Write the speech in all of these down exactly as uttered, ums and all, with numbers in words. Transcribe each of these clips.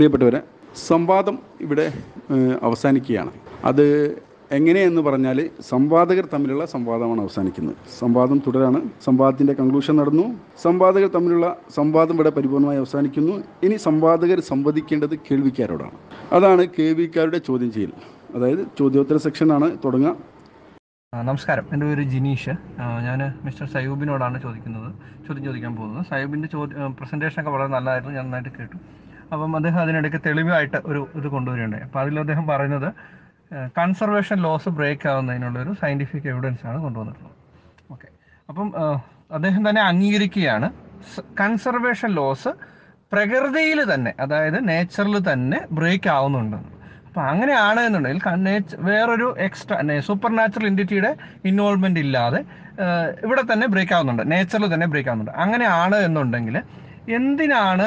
പ്രിയപ്പെട്ടവരെ, സംവാദം ഇവിടെ അവസാനിക്കുകയാണ്. അത് എങ്ങനെയെന്ന് പറഞ്ഞാൽ സംവാദകർ തമ്മിലുള്ള സംവാദമാണ് അവസാനിക്കുന്നത്. സംവാദം തുടരാണ്. സംവാദത്തിൻ്റെ കൺക്ലൂഷൻ നടന്നു. സംവാദകർ തമ്മിലുള്ള സംവാദം ഇവിടെ പരിപൂർണമായി അവസാനിക്കുന്നു. ഇനി സംവാദകർ സംവദിക്കേണ്ടത് കേൾവിക്കാരോടാണ്. അതാണ് കേൾവിക്കാരുടെ ചോദ്യം ചെയ്യൽ. അതായത് ചോദ്യോത്തര സെക്ഷനാണ് തുടങ്ങുക. നമസ്കാരം, എൻ്റെ പേര് ജിനീഷ്. ഞാൻ മിസ്റ്റർ സയൂബിനോടാണ് ചോദിക്കുന്നത് ചോദ്യം ചോദിക്കാൻ പോകുന്നത്. സയൂബിൻ്റെ ചോദ്യം പ്രസൻറ്റേഷനൊക്കെ വളരെ നല്ലതായിരുന്നു, ഞാൻ നന്നായിട്ട് കേട്ടു. അപ്പം അദ്ദേഹം അതിനിടയ്ക്ക് തെളിവായിട്ട് ഒരു ഇത് കൊണ്ടുവരികയുണ്ടായി. അപ്പോൾ അതിൽ അദ്ദേഹം പറയുന്നത് കൺസർവേഷൻ ലോസ് ബ്രേക്ക് ആവുന്നതിനുള്ളൊരു സയൻറ്റിഫിക് എവിഡൻസ് ആണ് കൊണ്ടുവന്നിട്ടുള്ളത്. ഓക്കെ, അപ്പം അദ്ദേഹം തന്നെ അംഗീകരിക്കുകയാണ് കൺസർവേഷൻ ലോസ് പ്രകൃതിയിൽ തന്നെ, അതായത് നേച്ചറിൽ തന്നെ ബ്രേക്ക് ആവുന്നുണ്ടെന്ന്. അപ്പം അങ്ങനെയാണ് എന്നുണ്ടെങ്കിൽ വേറൊരു എക്സ്ട്രാ സൂപ്പർ നാച്ചുറൽ എൻറ്റിറ്റിയുടെ ഇൻവോൾവ്മെൻ്റ് ഇല്ലാതെ ഇവിടെ തന്നെ ബ്രേക്ക് ആവുന്നുണ്ട്, നേച്ചറിൽ തന്നെ ബ്രേക്ക് ആവുന്നുണ്ട്. അങ്ങനെയാണ് എന്നുണ്ടെങ്കിൽ എന്തിനാണ്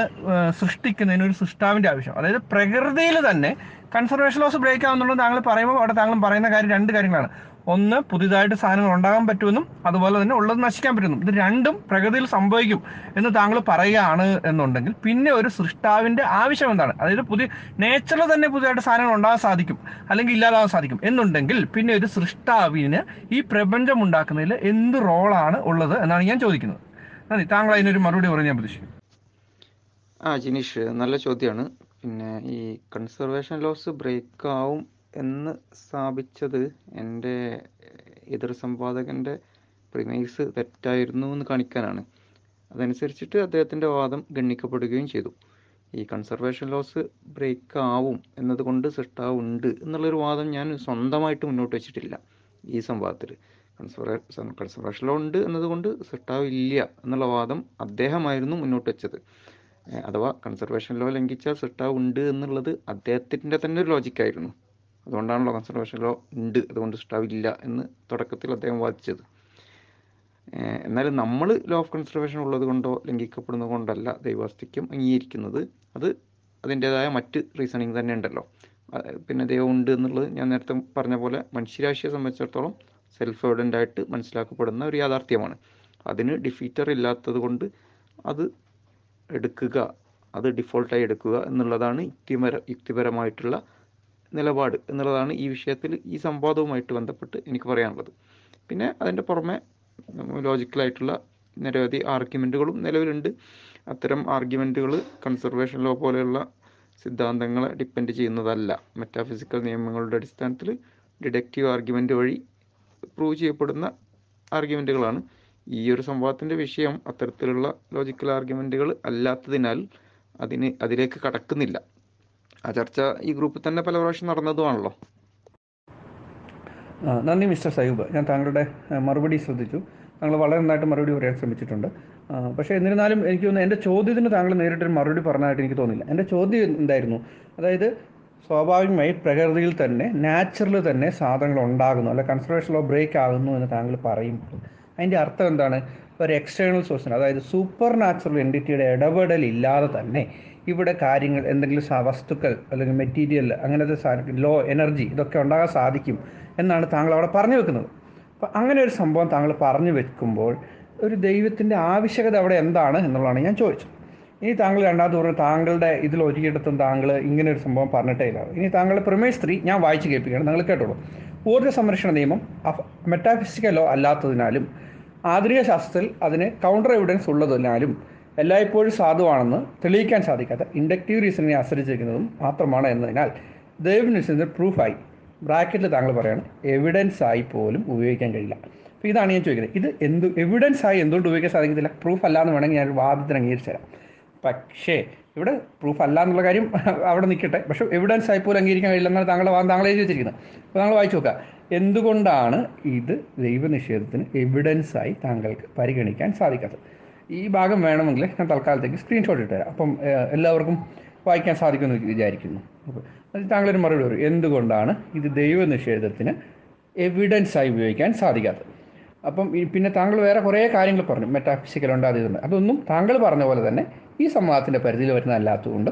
സൃഷ്ടിക്കുന്നതിന് ഒരു സൃഷ്ടാവിൻ്റെ ആവശ്യം? അതായത് പ്രകൃതിയിൽ തന്നെ കൺസർവേഷൻ ലോസ് ബ്രേക്ക് ആവുന്നുള്ളത് താങ്കൾ പറയുമ്പോൾ അവിടെ താങ്കൾ പറയുന്ന കാര്യം രണ്ട് കാര്യങ്ങളാണ്. ഒന്ന്, പുതിയതായിട്ട് സാധനങ്ങൾ ഉണ്ടാകാൻ പറ്റുമെന്നും അതുപോലെ തന്നെ ഉള്ളത് നശിക്കാൻ പറ്റുന്നു. ഇത് രണ്ടും പ്രകൃതിയിൽ സംഭവിക്കും എന്ന് താങ്കൾ പറയുകയാണ് എന്നുണ്ടെങ്കിൽ പിന്നെ ഒരു സൃഷ്ടാവിൻ്റെ ആവശ്യം എന്താണ്? അതായത് പുതിയ നേച്ചറിൽ തന്നെ പുതിയതായിട്ട് സാധനങ്ങൾ ഉണ്ടാകാൻ സാധിക്കും, അല്ലെങ്കിൽ ഇല്ലാതാകാൻ സാധിക്കും എന്നുണ്ടെങ്കിൽ പിന്നെ ഒരു സൃഷ്ടാവിന് ഈ പ്രപഞ്ചം ഉണ്ടാക്കുന്നതിൽ എന്ത് റോളാണ് ഉള്ളത് എന്നാണ് ഞാൻ ചോദിക്കുന്നത്. നന്ദി. താങ്കൾ അതിനൊരു മറുപടി പറഞ്ഞ് ഞാൻ പ്രതീക്ഷിക്കുന്നു. ആ ജിനീഷ്, നല്ല ചോദ്യമാണ്. പിന്നെ ഈ കൺസർവേഷൻ ലോസ് ബ്രേക്ക് ആവും എന്ന് സ്ഥാപിച്ചത് എൻ്റെ എതിർ സംവാദകൻ്റെ പ്രിമൈസ് തെറ്റായിരുന്നു എന്ന് കാണിക്കാനാണ്. അതനുസരിച്ചിട്ട് അദ്ദേഹത്തിൻ്റെ വാദം ഗണ്ണിക്കപ്പെടുകയും ചെയ്തു. ഈ കൺസർവേഷൻ ലോസ് ബ്രേക്ക് ആവും എന്നതുകൊണ്ട് സൃഷ്ടാവുണ്ട് എന്നുള്ളൊരു വാദം ഞാൻ സ്വന്തമായിട്ട് മുന്നോട്ട് വെച്ചിട്ടില്ല ഈ സംവാദത്തിൽ. കൺസർവേ കൺസർവേഷൻ ലോ ഉണ്ട് എന്നതുകൊണ്ട് സൃഷ്ടാവില്ല എന്നുള്ള വാദം അദ്ദേഹമായിരുന്നു മുന്നോട്ട് വെച്ചത്. അഥവാ കൺസർവേഷൻ ലോ ലംഘിച്ചാൽ സൃഷ്ടാവ് ഉണ്ട് എന്നുള്ളത് അദ്ദേഹത്തിൻ്റെ തന്നെ ഒരു ലോജിക്കായിരുന്നു. അതുകൊണ്ടാണല്ലോ കൺസർവേഷൻ ലോ ഉണ്ട്, അതുകൊണ്ട് സൃഷ്ടാവില്ല എന്ന് തുടക്കത്തിൽ അദ്ദേഹം വാദിച്ചത്. എന്നാൽ നമ്മൾ ലോ ഓഫ് കൺസർവേഷൻ ഉള്ളത് കൊണ്ടോ ലംഘിക്കപ്പെടുന്നത് കൊണ്ടല്ല ദൈവാസ്തിത്വം അംഗീകരിക്കുന്നത്. അത് അതിൻ്റേതായ മറ്റ് റീസണിങ് തന്നെ ഉണ്ടല്ലോ. പിന്നെ ദൈവം ഉണ്ട് എന്നുള്ളത് ഞാൻ നേരത്തെ പറഞ്ഞ പോലെ മനുഷ്യരാശിയെ സംബന്ധിച്ചിടത്തോളം സെൽഫ് എവിഡൻ്റ് ആയിട്ട് മനസ്സിലാക്കപ്പെടുന്ന ഒരു യാഥാർത്ഥ്യമാണ്. അതിന് ഡിഫീറ്റർ ഇല്ലാത്തത് കൊണ്ട് അത് എടുക്കുക, അത് ഡിഫോൾട്ടായി എടുക്കുക എന്നുള്ളതാണ് യുക്തിപര യുക്തിപരമായിട്ടുള്ള നിലപാട് എന്നുള്ളതാണ് ഈ വിഷയത്തിൽ ഈ സംവാദവുമായിട്ട് ബന്ധപ്പെട്ട് എനിക്ക് പറയാനുള്ളത്. പിന്നെ അതിൻ്റെ പുറമെ ലോജിക്കലായിട്ടുള്ള നിരവധി ആർഗ്യുമെൻറ്റുകളും നിലവിലുണ്ട്. അത്തരം ആർഗ്യുമെൻറ്റുകൾ കൺസർവേഷൻ ലോ പോലെയുള്ള സിദ്ധാന്തങ്ങളെ ഡിപ്പെൻഡ് ചെയ്യുന്നതല്ല. മെറ്റാഫിസിക്കൽ നിയമങ്ങളുടെ അടിസ്ഥാനത്തിൽ ഡിഡക്റ്റീവ് ആർഗ്യുമെൻറ്റ് വഴി പ്രൂവ് ചെയ്യപ്പെടുന്ന ആർഗ്യുമെൻറ്റുകളാണ്. ഈ ഒരു സംവാദത്തിൻ്റെ വിഷയം അത്തരത്തിലുള്ള ലോജിക്കൽ ആർഗ്യുമെൻറ്റുകൾ അല്ലാത്തതിനാൽ അതിന് അതിലേക്ക് കടക്കുന്നില്ല. ആ ചർച്ച ഈ ഗ്രൂപ്പിൽ തന്നെ പല പ്രാവശ്യം നടന്നതുമാണല്ലോ. നന്ദി മിസ്റ്റർ സയൂബ്. ഞാൻ താങ്കളുടെ മറുപടി ശ്രദ്ധിച്ചു. താങ്കൾ വളരെ നന്നായിട്ട് മറുപടി പറയാൻ ശ്രമിച്ചിട്ടുണ്ട്. പക്ഷേ എന്നിരുന്നാലും എനിക്ക് തോന്നുന്നു എൻ്റെ ചോദ്യത്തിന് താങ്കൾ നേരിട്ടൊരു മറുപടി പറഞ്ഞതായിട്ട് എനിക്ക് തോന്നില്ല. എൻ്റെ ചോദ്യം എന്തായിരുന്നു? അതായത് സ്വാഭാവികമായി പ്രകൃതിയിൽ തന്നെ നാച്ചുറൽ തന്നെ സാധനങ്ങൾ ഉണ്ടാകുന്നു, അല്ല കൺസർവേഷൻ ലോ ബ്രേക്ക് ആകുന്നു എന്ന് താങ്കൾ പറയുമ്പോൾ അതിൻ്റെ അർത്ഥം എന്താണ്? ഒരു എക്സ്റ്റേണൽ സോഴ്സിന്, അതായത് സൂപ്പർ നാച്ചുറൽ എൻറ്റിറ്റിയുടെ ഇടപെടലില്ലാതെ തന്നെ ഇവിടെ കാര്യങ്ങൾ, എന്തെങ്കിലും വസ്തുക്കൾ അല്ലെങ്കിൽ മെറ്റീരിയൽ, അങ്ങനത്തെ സാധനം, ലോ എനർജി, ഇതൊക്കെ ഉണ്ടാകാൻ സാധിക്കും എന്നാണ് താങ്കൾ അവിടെ പറഞ്ഞു വെക്കുന്നത്. അപ്പോൾ അങ്ങനെ ഒരു സംഭവം താങ്കൾ പറഞ്ഞു വെക്കുമ്പോൾ ഒരു ദൈവത്തിൻ്റെ ആവശ്യകത അവിടെ എന്താണ് എന്നുള്ളതാണ് ഞാൻ ചോദിച്ചത്. ഇനി താങ്കൾ രണ്ടാമത് പറഞ്ഞു താങ്കളുടെ ഇതിൽ ഒരിടത്തും താങ്കൾ ഇങ്ങനെ ഒരു സംഭവം പറഞ്ഞിട്ടേ ഇല്ല. ഇനി താങ്കളുടെ പ്രമേയ സ്ത്രീ ഞാൻ വായിച്ച് കേൾപ്പിക്കുകയാണ്, താങ്കൾ കേട്ടോളൂ. ഊർജ്ജ സംരക്ഷണ നിയമം മെറ്റാഫിസിക്കൽ ലോ അല്ലാത്തതിനാലും ആധുനിക ശാസ്ത്രത്തിൽ അതിന് കൗണ്ടർ എവിഡൻസ് ഉള്ളതിനാലും എല്ലായ്പ്പോഴും സാധുവാണെന്ന് തെളിയിക്കാൻ സാധിക്കാത്ത ഇൻഡക്റ്റീവ് റീസണിനെ ആശ്രയിച്ചിരിക്കുന്നതും മാത്രമാണ് എന്നതിനാൽ ദൈവനിശ്ചയത്തിന് പ്രൂഫായി, ബ്രാക്കറ്റിൽ താങ്കൾ പറയണം, എവിഡൻസായി പോലും ഉപയോഗിക്കാൻ കഴിയില്ല. അപ്പോൾ ഇതാണ് ഞാൻ ചോദിക്കുന്നത്, ഇത് എന്ത് എവിഡൻസായി എന്തുകൊണ്ട് ഉപയോഗിക്കാൻ സാധിക്കത്തില്ല? പ്രൂഫ് അല്ലാന്ന് വേണമെങ്കിൽ ഞാനൊരു വാദത്തിന് അംഗീകരിച്ചു തരാം. പക്ഷേ ഇവിടെ പ്രൂഫ് അല്ല എന്നുള്ള കാര്യം അവിടെ നിൽക്കട്ടെ. പക്ഷേ എവിഡൻസ് ആയി പോലും അംഗീകരിക്കാൻ കഴിയില്ലെന്നാണ് താങ്കൾ താങ്കൾ എഴുതി വെച്ചിരിക്കുന്നത്. അപ്പോൾ താങ്കൾ വായിച്ചു നോക്കുക, എന്തുകൊണ്ടാണ് ഇത് ദൈവനിഷേധത്തിന് എവിഡൻസായി താങ്കൾക്ക് പരിഗണിക്കാൻ സാധിക്കാത്തത്? ഈ ഭാഗം വേണമെങ്കിൽ ഞാൻ തൽക്കാലത്തേക്ക് സ്ക്രീൻഷോട്ട് ഇട്ട് തരാം. അപ്പം എല്ലാവർക്കും വായിക്കാൻ സാധിക്കുമെന്ന് വിചാരിക്കുന്നു. അപ്പോൾ അത് താങ്കളൊരു മറുപടി പറയും, എന്തുകൊണ്ടാണ് ഇത് ദൈവനിഷേധത്തിന് എവിഡൻസായി ഉപയോഗിക്കാൻ സാധിക്കാത്തത്? അപ്പം പിന്നെ താങ്കൾ വേറെ കുറേ കാര്യങ്ങൾ പറഞ്ഞു, മെറ്റാഫിസിക്കൽ ഉണ്ടാകുന്നുണ്ട്. അതൊന്നും താങ്കൾ പറഞ്ഞ പോലെ തന്നെ ഈ സംവാദത്തിൻ്റെ പരിധിയിൽ വരുന്നതല്ലാത്തതുകൊണ്ട്,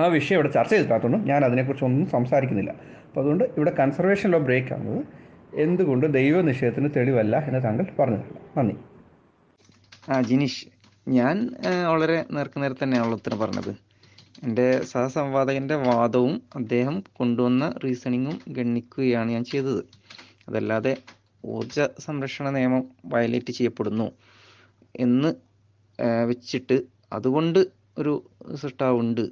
ആ വിഷയം ഇവിടെ ചർച്ച ചെയ്തിട്ടാത്തതുകൊണ്ടും ഞാൻ അതിനെക്കുറിച്ചൊന്നും സംസാരിക്കുന്നില്ല. അപ്പോൾ അതുകൊണ്ട് ഇവിടെ കൺസർവേഷൻ ലോ ബ്രേക്ക് ആകുന്നത് എന്തുകൊണ്ട് ദൈവനിഷേധത്തിന് തെളിവല്ല എന്ന് താങ്കൾ പറഞ്ഞിട്ടില്ല. നന്ദി. ആ ജിനീഷ്, ഞാൻ വളരെ നേർക്ക് നേരെ തന്നെയാണല്ലോ ഉത്തരം പറഞ്ഞത്. എൻ്റെ സഹസംവാദകൻ്റെ വാദവും അദ്ദേഹം കൊണ്ടുവന്ന റീസണിങ്ങും ഗണ്ണിക്കുകയാണ് ഞാൻ ചെയ്തത്. അതല്ലാതെ ഊർജ സംരക്ഷണ നിയമം വയലേറ്റ് ചെയ്യപ്പെടുന്നു എന്ന് വെച്ചിട്ട് അതുകൊണ്ട് ഒരു സൃഷ്ടാവുണ്ട്,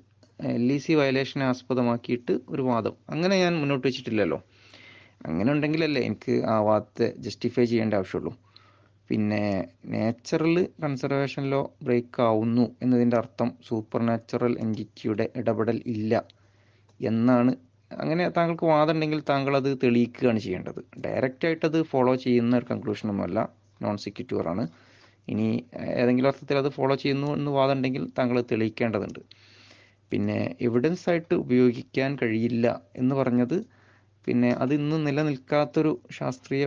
എൽ ഇ സി വയലേഷനെ ആസ്പദമാക്കിയിട്ട് ഒരു വാദം അങ്ങനെ ഞാൻ മുന്നോട്ട് വെച്ചിട്ടില്ലല്ലോ. അങ്ങനെ ഉണ്ടെങ്കിലല്ലേ എനിക്ക് ആ വാദത്തെ ജസ്റ്റിഫൈ ചെയ്യേണ്ട ആവശ്യമുള്ളൂ. പിന്നെ നാച്ചുറൽ കൺസർവേഷൻ ലോ ബ്രേക്ക് ആവുന്നു എന്നതിൻ്റെ അർത്ഥം സൂപ്പർ നാച്ചുറൽ എൻറ്റിറ്റിയുടെ ഇടപെടൽ ഇല്ല എന്നാണ്. അങ്ങനെ താങ്കൾക്ക് വാദം ഉണ്ടെങ്കിൽ താങ്കൾ അത് തെളിയിക്കുകയാണ് ചെയ്യേണ്ടത്. ഡയറക്റ്റായിട്ടത് ഫോളോ ചെയ്യുന്ന ഒരു കൺക്ലൂഷനൊന്നുമല്ല, നോൺ സെക്യൂറ്റോറാണ്. ഇനി ഏതെങ്കിലും അർത്ഥത്തിൽ അത് ഫോളോ ചെയ്യുന്നു എന്ന് വാദം ഉണ്ടെങ്കിൽ താങ്കൾ തെളിയിക്കേണ്ടതുണ്ട്. പിന്നെ എവിഡൻസ് ആയിട്ട് ഉപയോഗിക്കാൻ കഴിയില്ല എന്ന് പറഞ്ഞത്, പിന്നെ അത് ഇന്ന് നിലനിൽക്കാത്തൊരു ശാസ്ത്രീയ,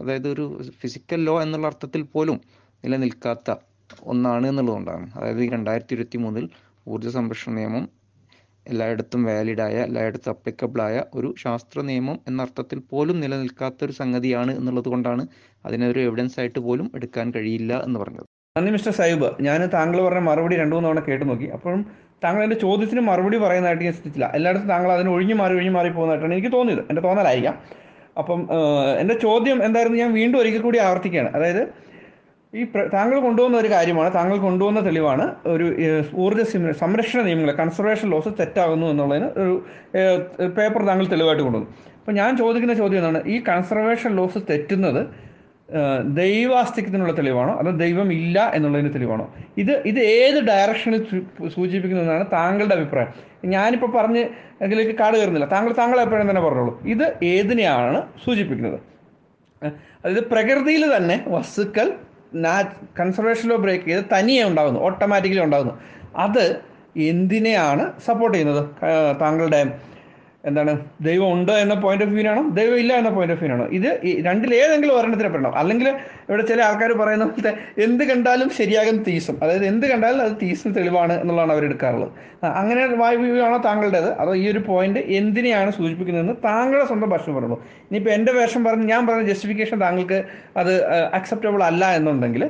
അതായത് ഒരു ഫിസിക്കൽ ലോ എന്നുള്ള അർത്ഥത്തിൽ പോലും നിലനിൽക്കാത്ത ഒന്നാണ് എന്നുള്ളതുകൊണ്ടാണ്. അതായത് ഈ രണ്ടായിരത്തി ഇരുപത്തി മൂന്നിൽ ഊർജ്ജ സംരക്ഷണ നിയമം എല്ലായിടത്തും വാലിഡായ, എല്ലായിടത്തും അപ്ലിക്കബിളായ ഒരു ശാസ്ത്ര നിയമം എന്നർത്ഥത്തിൽ പോലും നിലനിൽക്കാത്തൊരു സംഗതിയാണ് എന്നുള്ളത് കൊണ്ടാണ് അതിനൊരു എവിഡൻസ് ആയിട്ട് പോലും എടുക്കാൻ കഴിയില്ല എന്ന് പറഞ്ഞത്. നന്ദി മിസ്റ്റർ സാഹിബ്. ഞാൻ താങ്കൾ പറഞ്ഞ മറുപടി രണ്ടു മൂന്ന് തവണ കേട്ടു നോക്കി. അപ്പോഴും താങ്കൾ എൻ്റെ ചോദ്യത്തിന് മറുപടി പറയുന്നതായിട്ട് ഞാൻ ശ്രദ്ധിച്ചില്ല. എല്ലായിടത്തും താങ്കൾ അതിന് ഒഴിഞ്ഞു മാറി ഒഴിഞ്ഞു മാറി പോകുന്നതായിട്ടാണ് എനിക്ക് തോന്നിയത്. എൻ്റെ തോന്നലായിരിക്കാം. അപ്പം എൻ്റെ ചോദ്യം എന്തായിരുന്നു, ഞാൻ വീണ്ടും ഒരിക്കൽ കൂടി ആവർത്തിക്കുകയാണ്. അതായത് ഈ താങ്കൾ കൊണ്ടുവന്ന ഒരു കാര്യമാണ്, താങ്കൾ കൊണ്ടുവന്ന തെളിവാണ് ഒരു ഊർജ്ജ സംരക്ഷണ നിയമങ്ങൾ, കൺസർവേഷൻ ലോസ് തെറ്റാകുന്നു എന്നുള്ളതിന് ഒരു പേപ്പർ താങ്കൾ തെളിവായിട്ട് കൊണ്ടുവന്നു. അപ്പോൾ ഞാൻ ചോദിക്കുന്ന ചോദ്യം എന്താണ്, ഈ കൺസർവേഷൻ ലോസ് തെറ്റുന്നത് ദൈവാസ്തിത്വത്തിനുള്ള തെളിവാണോ അതോ ദൈവം ഇല്ല എന്നുള്ളതിന് തെളിവാണോ? ഇത് ഇത് ഏത് ഡയറക്ഷനിൽ സൂചിപ്പിക്കുന്നതെന്നാണ് താങ്കളുടെ അഭിപ്രായം? ഞാനിപ്പോൾ പറഞ്ഞ് ഇതിലേക്ക് കാട് കയറുന്നില്ല, താങ്കൾ താങ്കൾ എപ്പോഴും തന്നെ പറഞ്ഞോളൂ. ഇത് ഏതിനെയാണ് സൂചിപ്പിക്കുന്നത്? അതായത് പ്രകൃതിയിൽ തന്നെ വസ്തുക്കൾ കൺസർവേഷൻ ലോ ബ്രേക്ക് ചെയ്ത് തനിയെ ഉണ്ടാകുന്നു, ഓട്ടോമാറ്റിക്കലി ഉണ്ടാകുന്നു. അത് എന്തിനെയാണ് സപ്പോർട്ട് ചെയ്യുന്നത്? താങ്കളുടെ എന്താണ്, ദൈവം ഉണ്ട് എന്ന പോയിന്റ് ഓഫ് വ്യൂവിനാണോ ദൈവം ഇല്ല എന്ന പോയിന്റ് ഓഫ് വ്യൂവിനാണോ? ഇത് രണ്ടിലേതെങ്കിലും ഒരെണ്ണത്തിന് പെടണം. അല്ലെങ്കിൽ ഇവിടെ ചില ആൾക്കാർ പറയുന്ന എന്ത് കണ്ടാലും ശരിയാകും തീസം, അതായത് എന്ത് കണ്ടാലും അത് തീസം തെളിവാണ് എന്നുള്ളതാണ് അവർ എടുക്കാറുള്ളത്. അങ്ങനെ വായുവാണോ താങ്കളുടേത്? അതോ ഈ ഒരു പോയിന്റ് എന്തിനെയാണ് സൂചിപ്പിക്കുന്നതെന്ന് താങ്കളുടെ സ്വന്തം ഭാഷ പറയുള്ളൂ. ഇനിയിപ്പോൾ എൻ്റെ വേഷം പറഞ്ഞ് ഞാൻ പറഞ്ഞ ജസ്റ്റിഫിക്കേഷൻ താങ്കൾക്ക് അത് അക്സെപ്റ്റബിൾ അല്ല എന്നുണ്ടെങ്കിൽ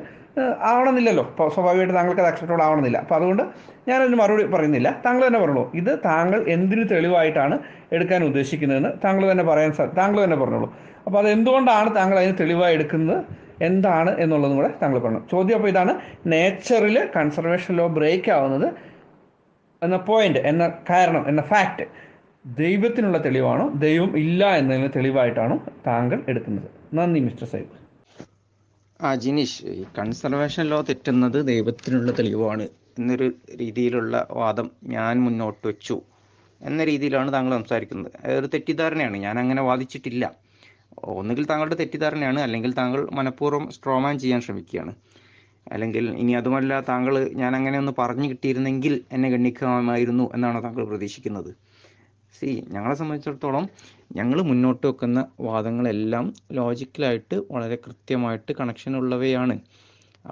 ആവണമെന്നില്ലല്ലോ, സ്വാഭാവികമായിട്ട് താങ്കൾക്ക് അത് അക്സെപ്റ്റബിൾ ആവണമെന്നില്ല. അപ്പോൾ അതുകൊണ്ട് ഞാനതിന് മറുപടി പറയുന്നില്ല, താങ്കൾ തന്നെ പറഞ്ഞോളൂ. ഇത് താങ്കൾ എന്തിനു തെളിവായിട്ടാണ് എടുക്കാൻ ഉദ്ദേശിക്കുന്നതെന്ന് താങ്കൾ തന്നെ പറയാൻ സാധിക്കും, താങ്കൾ തന്നെ പറഞ്ഞോളൂ. അപ്പോൾ അത് എന്തുകൊണ്ടാണ് താങ്കൾ അതിന് തെളിവായി എടുക്കുന്നത്, എന്താണ് എന്നുള്ളതും കൂടെ താങ്കൾ പറഞ്ഞു. ചോദ്യം അപ്പോൾ ഇതാണ്, നേച്ചറിൽ കൺസർവേഷൻ ലോ ബ്രേക്ക് ആവുന്നത് എന്ന പോയിന്റ്, എന്ന കാരണം, എന്ന ഫാക്റ്റ് ദൈവത്തിനുള്ള തെളിവാണോ ദൈവം ഇല്ല എന്നതിന് തെളിവായിട്ടാണോ താങ്കൾ എടുക്കുന്നത്? നന്ദി മിസ്റ്റർ സാഹിബ്. ആ ജിനീഷ്, കൺസർവേഷൻ ലോ തെറ്റുന്നത് ദൈവത്തിനുള്ള തെളിവാണ് എന്നൊരു രീതിയിലുള്ള വാദം ഞാൻ മുന്നോട്ട് വെച്ചു എന്ന രീതിയിലാണ് താങ്കൾ സംസാരിക്കുന്നത്. അതൊരു തെറ്റിദ്ധാരണയാണ്, ഞാൻ അങ്ങനെ വാദിച്ചിട്ടില്ല. ഒന്നുകിൽ താങ്കളുടെ തെറ്റിദ്ധാരണയാണ്, അല്ലെങ്കിൽ താങ്കൾ മനഃപൂർവ്വം സ്ട്രോമാൻ ചെയ്യാൻ ശ്രമിക്കുകയാണ്. അല്ലെങ്കിൽ ഇനി അതുമല്ല, താങ്കൾ ഞാൻ അങ്ങനെ ഒന്ന് പറഞ്ഞു കിട്ടിയിരുന്നെങ്കിൽ എന്നെ ഗണ്ണിക്കാമായിരുന്നു എന്നാണോ താങ്കൾ പ്രതീക്ഷിക്കുന്നത്? സി, ഞങ്ങളെ സംബന്ധിച്ചിടത്തോളം ഞങ്ങൾ മുന്നോട്ട് വെക്കുന്ന വാദങ്ങളെല്ലാം ലോജിക്കലായിട്ട് വളരെ കൃത്യമായിട്ട് കണക്ഷൻ ഉള്ളവയാണ്.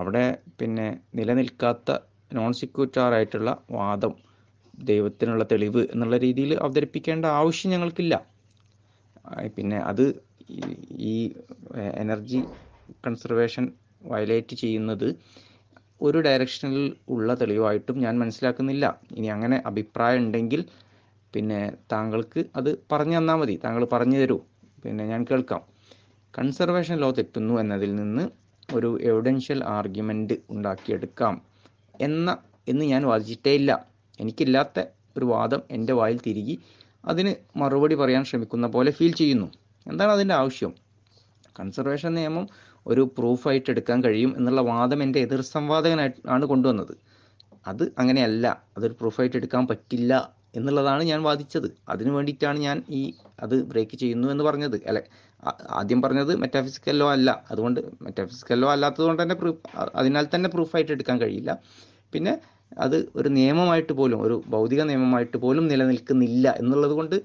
അവിടെ പിന്നെ നിലനിൽക്കാത്ത നോൺ സെക്യൂറ്റാറായിട്ടുള്ള വാദം, ദൈവത്തിനുള്ള തെളിവ് എന്നുള്ള രീതിയിൽ അവതരിപ്പിക്കേണ്ട ആവശ്യം ഞങ്ങൾക്കില്ല. പിന്നെ അത് ഈ എനർജി കൺസർവേഷൻ വയലേറ്റ് ചെയ്യുന്നത് ഒരു ഡയറക്ഷനിൽ ഉള്ള തെളിവായിട്ടും ഞാൻ മനസ്സിലാക്കുന്നില്ല. ഇനി അങ്ങനെ അഭിപ്രായം ഉണ്ടെങ്കിൽ പിന്നെ താങ്കൾക്ക് അത് പറഞ്ഞു തന്നാൽ മതി, താങ്കൾ പറഞ്ഞു തരൂ, പിന്നെ ഞാൻ കേൾക്കാം. കൺസർവേഷൻ ലോ തെറ്റുന്നു എന്നതിൽ നിന്ന് ഒരു എവിഡൻഷ്യൽ ആർഗ്യുമെൻ്റ് ഉണ്ടാക്കിയെടുക്കാം എന്ന എന്ന് ഞാൻ വാദിച്ചിട്ടേ ഇല്ല. എനിക്കില്ലാത്ത ഒരു വാദം എൻ്റെ വായിൽ തിരികെ അതിന് മറുപടി പറയാൻ ശ്രമിക്കുന്ന പോലെ ഫീൽ ചെയ്യുന്നു. എന്താണ് അതിൻ്റെ ആവശ്യം? കൺസർവേഷൻ നിയമം ഒരു പ്രൂഫായിട്ട് എടുക്കാൻ കഴിയും എന്നുള്ള വാദം എൻ്റെ എതിർ സംവാദകനായിട്ട് ആണ് കൊണ്ടുവന്നത്. അത് അങ്ങനെയല്ല, അതൊരു പ്രൂഫായിട്ട് എടുക്കാൻ പറ്റില്ല എന്നുള്ളതാണ് ഞാൻ വാദിച്ചത്. അതിനു വേണ്ടിയിട്ടാണ് ഞാൻ ഈ അത് ബ്രേക്ക് ചെയ്യുന്നു എന്ന് പറഞ്ഞത്. അല്ലെ, ആദ്യം പറഞ്ഞത് മെറ്റാഫിസിക്കൽ ലോ അല്ല, അതുകൊണ്ട് മെറ്റാഫിസിക്കൽ ലോ അല്ലാത്തത് കൊണ്ട് തന്നെ പ്രൂഫ്, അതിനാൽ തന്നെ പ്രൂഫായിട്ട് എടുക്കാൻ കഴിയില്ല. പിന്നെ അത് ഒരു നിയമമായിട്ട് പോലും, ഒരു ഭൗതിക നിയമമായിട്ട് പോലും നിലനിൽക്കുന്നില്ല എന്നുള്ളത് കൊണ്ട്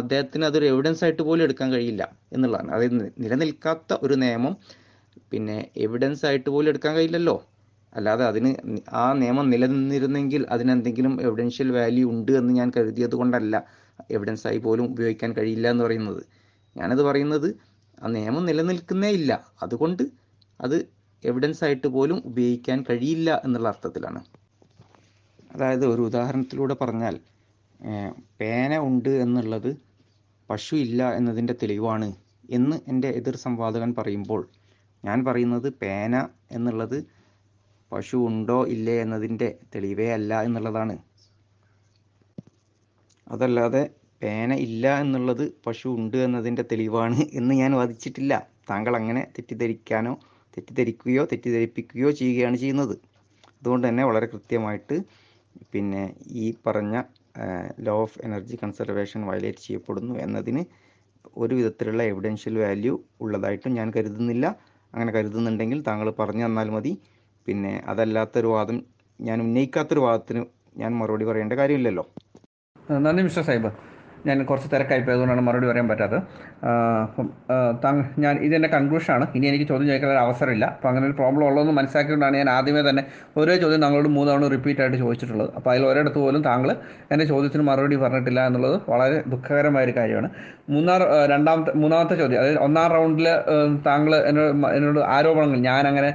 അദ്ദേഹത്തിന് അതൊരു എവിഡൻസ് ആയിട്ട് പോലും എടുക്കാൻ കഴിയില്ല എന്നുള്ളതാണ്. അതായത് നിലനിൽക്കാത്ത ഒരു നിയമം പിന്നെ എവിഡൻസ് ആയിട്ട് പോലും എടുക്കാൻ കഴിയില്ലല്ലോ. അല്ലാതെ അതിന് ആ നിയമം നിലനിന്നിരുന്നെങ്കിൽ അതിനെന്തെങ്കിലും എവിഡൻഷ്യൽ വാല്യൂ ഉണ്ട് എന്ന് ഞാൻ കരുതിയത് കൊണ്ടല്ല എവിഡൻസായി പോലും ഉപയോഗിക്കാൻ കഴിയില്ല എന്ന് പറയുന്നത്. ഞാനത് പറയുന്നത് ആ നിയമം നിലനിൽക്കുന്നേ ഇല്ല, അതുകൊണ്ട് അത് എവിഡൻസ് ആയിട്ട് പോലും ഉപയോഗിക്കാൻ കഴിയില്ല എന്നുള്ള അർത്ഥത്തിലാണ്. അതായത് ഒരു ഉദാഹരണത്തിലൂടെ പറഞ്ഞാൽ പേന ഉണ്ട് എന്നുള്ളത് പശു ഇല്ല എന്നതിൻ്റെ തെളിവാണ് എന്ന് എൻ്റെ എതിർ സംവാദകൻ പറയുമ്പോൾ ഞാൻ പറയുന്നത് പേന എന്നുള്ളത് പശു ഉണ്ടോ ഇല്ലേ എന്നതിൻ്റെ തെളിവേ അല്ല എന്നുള്ളതാണ്. അതല്ലാതെ പേന ഇല്ല എന്നുള്ളത് പശു ഉണ്ട് എന്നതിൻ്റെ തെളിവാണ് എന്ന് ഞാൻ വാദിച്ചിട്ടില്ല. താങ്കൾ അങ്ങനെ തെറ്റിദ്ധരിക്കാനോ തെറ്റിദ്ധരിക്കുകയോ തെറ്റിദ്ധരിപ്പിക്കുകയോ ചെയ്യുകയാണ് ചെയ്യുന്നത്. അതുകൊണ്ട് തന്നെ വളരെ കൃത്യമായിട്ട് പിന്നെ ഈ പറഞ്ഞ law of energy conservation violate ചെയ്യപ്പെടുന്നു എന്നതിന് ഒരു വിധത്തിലുള്ള എവിഡൻഷ്യൽ വാല്യൂ ഉള്ളതായിട്ടും ഞാൻ കരുതുന്നില്ല. അങ്ങനെ കരുതുന്നുണ്ടെങ്കിൽ താങ്കൾ പറഞ്ഞു തന്നാൽ മതി. പിന്നെ അതല്ലാത്തൊരു വാദം, ഞാൻ ഉന്നയിക്കാത്തൊരു വാദത്തിന് ഞാൻ മറുപടി പറയേണ്ട കാര്യമില്ലല്ലോ. നന്ദി മിസ്റ്റർ സാഹിബ്. ഞാൻ കുറച്ച് തിരക്കായിപ്പോയതുകൊണ്ടാണ് മറുപടി പറയാൻ പറ്റാത്തത്. അപ്പം ഞാൻ ഇതെൻ്റെ കൺക്ലൂഷനാണ്. ഇനി എനിക്ക് ചോദ്യം ചോദിക്കാനൊരു അവസരമില്ല. അപ്പോൾ അങ്ങനെ ഒരു പ്രോബ്ലം ഉള്ളതെന്ന് മനസ്സിലാക്കിയതുകൊണ്ടാണ് ഞാൻ ആദ്യമേ തന്നെ ഒരേ ചോദ്യം താങ്കളോട് മൂന്നാണ് റിപ്പീറ്റായിട്ട് ചോദിച്ചിട്ടുള്ളത്. അപ്പോൾ അതിൽ ഒരിടത്ത് പോലും താങ്കൾ എൻ്റെ ചോദ്യത്തിന് മറുപടി പറഞ്ഞിട്ടില്ല എന്നുള്ളത് വളരെ ദുഃഖകരമായൊരു കാര്യമാണ്. മൂന്നാർ രണ്ടാമത്തെ മൂന്നാമത്തെ ചോദ്യം, അതായത് ഒന്നാം റൗണ്ടിൽ താങ്കൾ എന്നോട് എന്നോട് ആരോപണങ്ങൾ, ഞാനങ്ങനെ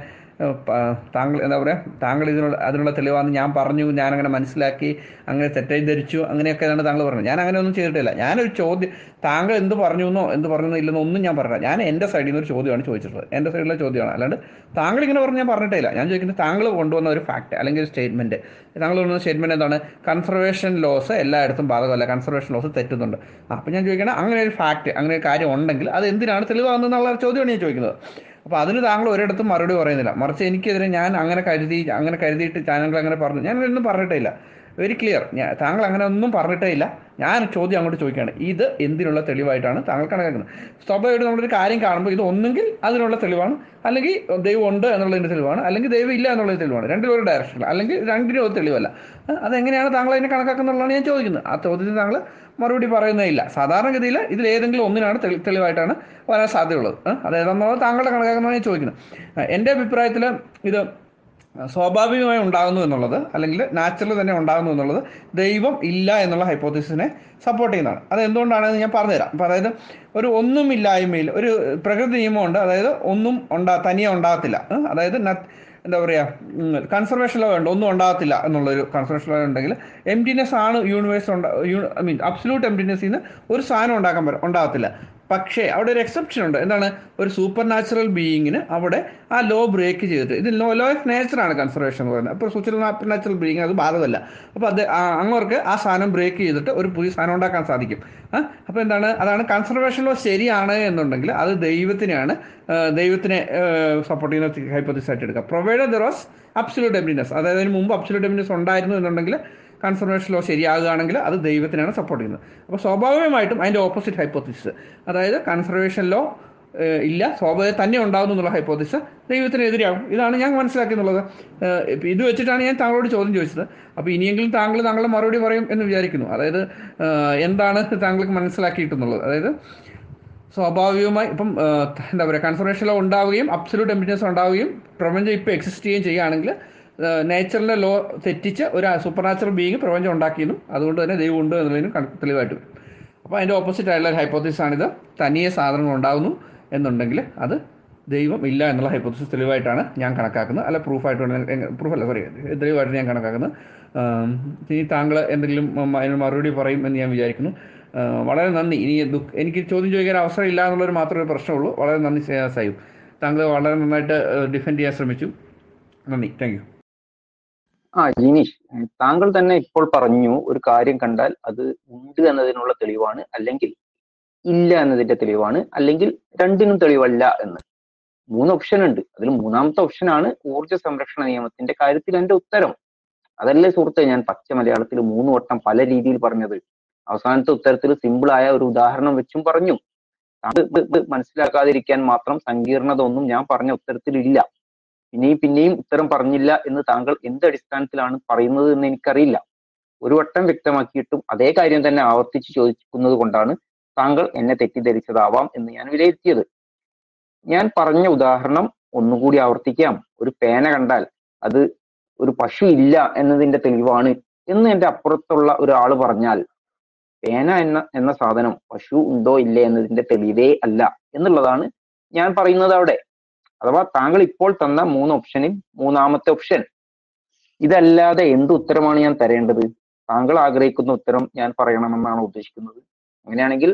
താങ്കൾ എന്താ പറയുക, താങ്കൾ ഇതിനുള്ള അതിനുള്ള തെളിവാണെന്ന് ഞാൻ പറഞ്ഞു, ഞാനങ്ങനെ മനസ്സിലാക്കി, അങ്ങനെ തെറ്റായി ധരിച്ചു, അങ്ങനെയൊക്കെയാണ് താങ്കൾ പറഞ്ഞത്. ഞാൻ അങ്ങനെ ഒന്നും ചെയ്തിട്ടില്ല. ഞാനൊരു ചോദ്യം, താങ്കൾ എന്ത് പറഞ്ഞു എന്നോ എന്ത് പറഞ്ഞു ഇല്ലെന്നോ ഒന്നും ഞാൻ പറഞ്ഞില്ല. ഞാൻ എൻ്റെ സൈഡിൽ നിന്നൊരു ചോദ്യമാണ് ചോദിച്ചിട്ടുള്ളത്, എൻ്റെ സൈഡിലുള്ള ചോദ്യമാണ്. അല്ലാണ്ട് താങ്കൾ ഇങ്ങനെ പറഞ്ഞ് ഞാൻ പറഞ്ഞിട്ടില്ല. ഞാൻ ചോദിക്കുന്നത് താങ്കൾ കൊണ്ടുവന്ന ഒരു ഫാക്റ്റ് അല്ലെങ്കിൽ ഒരു സ്റ്റേറ്റ്മെൻറ്റ്, താങ്കൾ കൊണ്ടുവന്ന സ്റ്റേറ്റ്മെൻറ്റ് എന്താണ്? കൺസർവേഷൻ ലോസ് എല്ലായിടത്തും ബാധകമല്ല, കൺസർവേഷൻ ലോസ് തെറ്റുന്നുണ്ട്. അപ്പം ഞാൻ ചോദിക്കണം, അങ്ങനെ ഒരു ഫാക്റ്റ്, അങ്ങനെ ഒരു കാര്യം ഉണ്ടെങ്കിൽ അത് എന്തിനാണ് തെളിവാകുന്നതെന്നുള്ള ചോദ്യമാണ് ഞാൻ ചോദിക്കുന്നത്. അപ്പോൾ അതിന് താങ്കൾ ഒരിടത്തും മറുപടി പറയുന്നില്ല. മറിച്ച് എനിക്കെതിരെ ഞാൻ അങ്ങനെ കരുതി അങ്ങനെ കരുതിയിട്ട് താങ്കൾ അങ്ങനെ പറഞ്ഞു, ഞാനൊന്നും പറഞ്ഞിട്ടില്ല. Very clear. താങ്കൾ അങ്ങനെ ഒന്നും പറഞ്ഞിട്ടേയില്ല. ഞാൻ ചോദ്യം അങ്ങോട്ട് ചോദിക്കുകയാണ്, ഇത് എന്തിനുള്ള തെളിവായിട്ടാണ് താങ്കൾ കണക്കാക്കുന്നത്? സ്വാഭാവികമായിട്ട് നമ്മളൊരു കാര്യം കാണുമ്പോൾ ഇത് ഒന്നെങ്കിൽ അതിനുള്ള തെളിവാണ്, അല്ലെങ്കിൽ ദൈവം ഉണ്ട് എന്നുള്ളതിൻ്റെ തെളിവാണ്, അല്ലെങ്കിൽ ദൈവം ഇല്ല എന്നുള്ളതിൻ്റെ തെളിവാണ്. രണ്ടിലും ഒരു ഡയറക്ഷനിൽ അല്ലെങ്കിൽ രണ്ടിനും ഒരു തെളിവല്ല. അതെങ്ങനെയാണ് താങ്കൾ അതിനെ കണക്കാക്കുന്നുള്ളതാണ് ഞാൻ ചോദിക്കുന്നത്. ആ ചോദ്യത്തിന് താങ്കൾ മറുപടി പറയുന്നേയില്ല. സാധാരണഗതിയിൽ ഇതിലേതെങ്കിലും ഒന്നിനാണ് തെളി തെളിവായിട്ടാണ് വരാൻ സാധ്യതയുള്ളത്. അതായത് നമ്മൾ താങ്കളുടെ കണക്കാക്കുന്നതാണ് ഞാൻ ചോദിക്കുന്നത്. എൻ്റെ അഭിപ്രായത്തിൽ ഇത് സ്വാഭാവികമായി ഉണ്ടാകുന്നു എന്നുള്ളത്, അല്ലെങ്കിൽ നാച്ചുറൽ തന്നെ ഉണ്ടാകുന്നു എന്നുള്ളത് ദൈവം ഇല്ല എന്നുള്ള ഹൈപ്പോത്തസിസിനെ സപ്പോർട്ട് ചെയ്യുന്നതാണ്. അതെന്തുകൊണ്ടാണെന്ന് ഞാൻ പറഞ്ഞുതരാം. അപ്പോൾ അതായത് ഒരു ഒന്നുമില്ലായ്മയിൽ ഒരു പ്രകൃതി നിയമമുണ്ട്. അതായത് ഒന്നും ഉണ്ടാ തനിയെ ഉണ്ടാകത്തില്ല. അതായത് എന്താ പറയുക, കൺസർവേഷൻ ലോ ഉണ്ട്, ഒന്നും ഉണ്ടാകത്തില്ല എന്നുള്ളൊരു കൺസർവേഷൻ ലോ ഉണ്ടെങ്കിൽ എംപ്റ്റിനെസ് ആണ് യൂണിവേഴ്സ് ഉണ്ടാ ഐ മീൻ അബ്സല്യൂട്ട് എംപ്റ്റിനെസ്സിൽ നിന്ന് ഒരു സാധനം ഉണ്ടാക്കാൻ പറ്റും, ഉണ്ടാകത്തില്ല. പക്ഷേ അവിടെ ഒരു എക്സെപ്ഷൻ ഉണ്ട്. എന്താണ്? ഒരു സൂപ്പർ നാച്ചുറൽ ബീയിങ്ങിന് അവിടെ ആ ലോ ബ്രേക്ക് ചെയ്തിട്ട്, ഇത് ലോ ലോ ഓഫ് നേച്ചറാണ് കൺസർവേഷൻ എന്ന് പറയുന്നത്. അപ്പോൾ സൂപ്പർ നാച്ചുറൽ ബീയിങ് അത് ബാധകമല്ല. അപ്പോൾ അത് അങ്ങോട്ട് ആ സാധനം ബ്രേക്ക് ചെയ്തിട്ട് ഒരു പുതിയ സാധനം ഉണ്ടാക്കാൻ സാധിക്കും. അപ്പോൾ എന്താണ്, അതാണ് കൺസർവേഷൻ ലോ ശരിയാണ് എന്നുണ്ടെങ്കിൽ അത് ദൈവത്തിനെയാണ്, ദൈവത്തിനെ സപ്പോർട്ട് ചെയ്യുന്ന ഹൈപ്പോത്തസിസ് ആയിട്ട് എടുക്കുക. Provide there was absolute emptiness, അതായത് അതിന് മുമ്പ് അബ്സല്യൂട്ട് എംപ്റ്റിനെസ് ഉണ്ടായിരുന്നു എന്നുണ്ടെങ്കിൽ കൺസർവേഷൻ ലോ ശരിയാകുകയാണെങ്കിൽ അത് ദൈവത്തിനാണ് സപ്പോർട്ട് ചെയ്യുന്നത്. അപ്പോൾ സ്വാഭാവികമായിട്ടും അതിൻ്റെ ഓപ്പോസിറ്റ് ഹൈപ്പോത്തസിസ്, അതായത് കൺസർവേഷൻ ലോ ഇല്ല, സ്വാഭാവികം തന്നെ ഉണ്ടാകുന്നു എന്നുള്ള ഹൈപ്പോത്തസിസ് ദൈവത്തിനെതിരെയാകും. ഇതാണ് ഞാൻ മനസ്സിലാക്കിയെന്നുള്ളത്. ഇത് വെച്ചിട്ടാണ് ഞാൻ താങ്കളോട് ചോദ്യം ചോദിച്ചത്. അപ്പോൾ ഇനിയെങ്കിലും താങ്കൾ താങ്കളുടെ മറുപടി പറയും എന്ന് വിചാരിക്കുന്നു. അതായത് എന്താണ് താങ്കൾക്ക് മനസ്സിലാക്കിയിട്ടുള്ളത്? അതായത് സ്വാഭാവികമായി ഇപ്പം എന്താ പറയുക, കൺസർവേഷൻ ലോ ഉണ്ടാവുകയും അബ്സല്യൂട്ട് എംപ്റ്റിനെസ് ഉണ്ടാവുകയും പ്രപഞ്ചം ഇപ്പോൾ എക്സിസ്റ്റ് ചെയ്യുകയും ചെയ്യുകയാണെങ്കിൽ നേച്ചറിലെ ലോ തെറ്റിച്ച് ഒരു സൂപ്പർ നാച്ചുറൽ ബീയിങ് പ്രപഞ്ചം ഉണ്ടാക്കിയെന്നും അതുകൊണ്ട് തന്നെ ദൈവം ഉണ്ട് എന്നുള്ളതിനും തെളിവായിട്ട് വരും. അപ്പോൾ അതിൻ്റെ ഓപ്പോസിറ്റ് ആയിട്ടുള്ള ഹൈപ്പോത്തസിസാണിത്. തനിയെ സാധനങ്ങൾ ഉണ്ടാകുന്നു എന്നുണ്ടെങ്കിൽ അത് ദൈവം ഇല്ല എന്നുള്ള ഹൈപ്പോത്തസിസ് തെളിവായിട്ടാണ് ഞാൻ കണക്കാക്കുന്നത്. അല്ല, പ്രൂഫായിട്ടാണ്, പ്രൂഫല്ല സോറി, തെളിവായിട്ട് ഞാൻ കണക്കാക്കുന്നത്. ഇനി താങ്കൾ എന്തെങ്കിലും അതിന് മറുപടി പറയും എന്ന് ഞാൻ വിചാരിക്കുന്നു. വളരെ നന്ദി. ഇനി എനിക്ക് ചോദ്യം ചോദിക്കാൻ അവസരം ഇല്ല എന്നുള്ളൊരു മാത്രമേ പ്രശ്നമുള്ളൂ. വളരെ നന്ദി സാഹിബ്. താങ്കൾ വളരെ നന്നായിട്ട് ഡിഫെൻഡ് ചെയ്യാൻ ശ്രമിച്ചു. നന്ദി, താങ്ക് യു. ആ ജിനീഷ്, താങ്കൾ തന്നെ ഇപ്പോൾ പറഞ്ഞു ഒരു കാര്യം കണ്ടാൽ അത് ഉണ്ട് എന്നതിനുള്ള തെളിവാണ്, അല്ലെങ്കിൽ ഇല്ല എന്നതിന്റെ തെളിവാണ്, അല്ലെങ്കിൽ രണ്ടിനും തെളിവല്ല എന്ന്. മൂന്ന് ഓപ്ഷൻ ഉണ്ട്. അതിൽ മൂന്നാമത്തെ ഓപ്ഷനാണ് ഊർജ്ജ സംരക്ഷണ നിയമത്തിന്റെ കാര്യത്തിൽ എന്റെ ഉത്തരം. അതല്ലേ സുഹൃത്തെ ഞാൻ പച്ച മലയാളത്തിൽ മൂന്ന് വട്ടം പല രീതിയിൽ പറഞ്ഞത്? അവസാനത്തെ ഉത്തരത്തിൽ സിമ്പിളായ ഒരു ഉദാഹരണം വെച്ചും പറഞ്ഞു. മനസ്സിലാക്കാതിരിക്കാൻ മാത്രം സങ്കീർണത ഒന്നും ഞാൻ പറഞ്ഞ ഉത്തരത്തിലില്ല. പിന്നെയും പിന്നെയും ഉത്തരം പറഞ്ഞില്ല എന്ന് താങ്കൾ എന്ത് അടിസ്ഥാനത്തിലാണ് പറയുന്നത് എന്ന് എനിക്കറിയില്ല. ഒരു വട്ടം വ്യക്തമാക്കിയിട്ടും അതേ കാര്യം തന്നെ ആവർത്തിച്ച് ചോദിക്കുന്നത് കൊണ്ടാണ് താങ്കൾ എന്നെ തെറ്റിദ്ധരിച്ചതാവാം എന്ന് ഞാൻ വിലയിരുത്തിയത്. ഞാൻ പറഞ്ഞ ഉദാഹരണം ഒന്നുകൂടി ആവർത്തിക്കാം. ഒരു പേന കണ്ടാൽ അത് ഒരു പശു ഇല്ല എന്നതിന്റെ തെളിവാണ് എന്ന് എൻ്റെ അപ്പുറത്തുള്ള ഒരാൾ പറഞ്ഞാൽ പേന എന്ന എന്ന സാധനം പശു ഉണ്ടോ ഇല്ലേ എന്നതിന്റെ തെളിവേ അല്ല എന്നുള്ളതാണ് ഞാൻ പറയുന്നത്. അവിടെ അഥവാ താങ്കൾ ഇപ്പോൾ തന്ന മൂന്ന് ഓപ്ഷനിൽ മൂന്നാമത്തെ ഓപ്ഷൻ ഇതല്ലാതെ എന്ത് ഉത്തരമാണ് ഞാൻ തരേണ്ടത്? താങ്കൾ ആഗ്രഹിക്കുന്ന ഉത്തരം ഞാൻ പറയണമെന്നാണ് ഉദ്ദേശിക്കുന്നത്. അങ്ങനെയാണെങ്കിൽ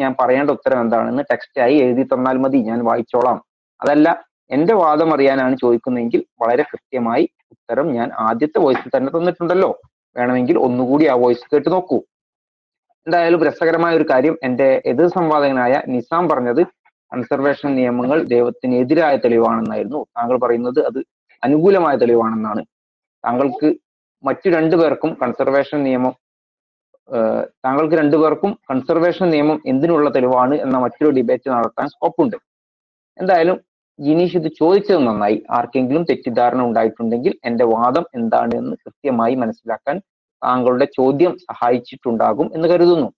ഞാൻ പറയേണ്ട ഉത്തരം എന്താണെന്ന് ടെക്സ്റ്റായി എഴുതി തന്നാൽ മതി, ഞാൻ വായിച്ചോളാം. അതല്ല, എൻ്റെ വാദം അറിയാനാണ് ചോദിക്കുന്നതെങ്കിൽ വളരെ കൃത്യമായി ഉത്തരം ഞാൻ ആദ്യത്തെ വോയിസിൽ തന്നെ തന്നിട്ടുണ്ടല്ലോ. വേണമെങ്കിൽ ഒന്നുകൂടി ആ വോയിസ് കേട്ട് നോക്കൂ. എന്തായാലും രസകരമായ ഒരു കാര്യം, എൻ്റെ എതിർ സംവാദകനായ നിസാം പറഞ്ഞത് കൺസർവേഷൻ നിയമങ്ങൾ ദൈവത്തിനെതിരായ തെളിവാണെന്നായിരുന്നു. താങ്കൾ പറയുന്നത് അത് അനുകൂലമായ തെളിവാണെന്നാണ്. താങ്കൾക്ക് മറ്റു രണ്ടു പേർക്കും കൺസർവേഷൻ നിയമം താങ്കൾക്ക് രണ്ടുപേർക്കും കൺസർവേഷൻ നിയമം എന്തിനുള്ള തെളിവാണ് എന്ന മറ്റൊരു ഡിബേറ്റ് നടത്താൻ സ്കോപ്പുണ്ട്. എന്തായാലും ജിനീഷ് ഇത് ചോദിച്ചത് നന്നായി. ആർക്കെങ്കിലും തെറ്റിദ്ധാരണ ഉണ്ടായിട്ടുണ്ടെങ്കിൽ എൻ്റെ വാദം എന്താണ് എന്ന് കൃത്യമായി മനസ്സിലാക്കാൻ താങ്കളുടെ ചോദ്യം സഹായിച്ചിട്ടുണ്ടാകും എന്ന് കരുതുന്നു.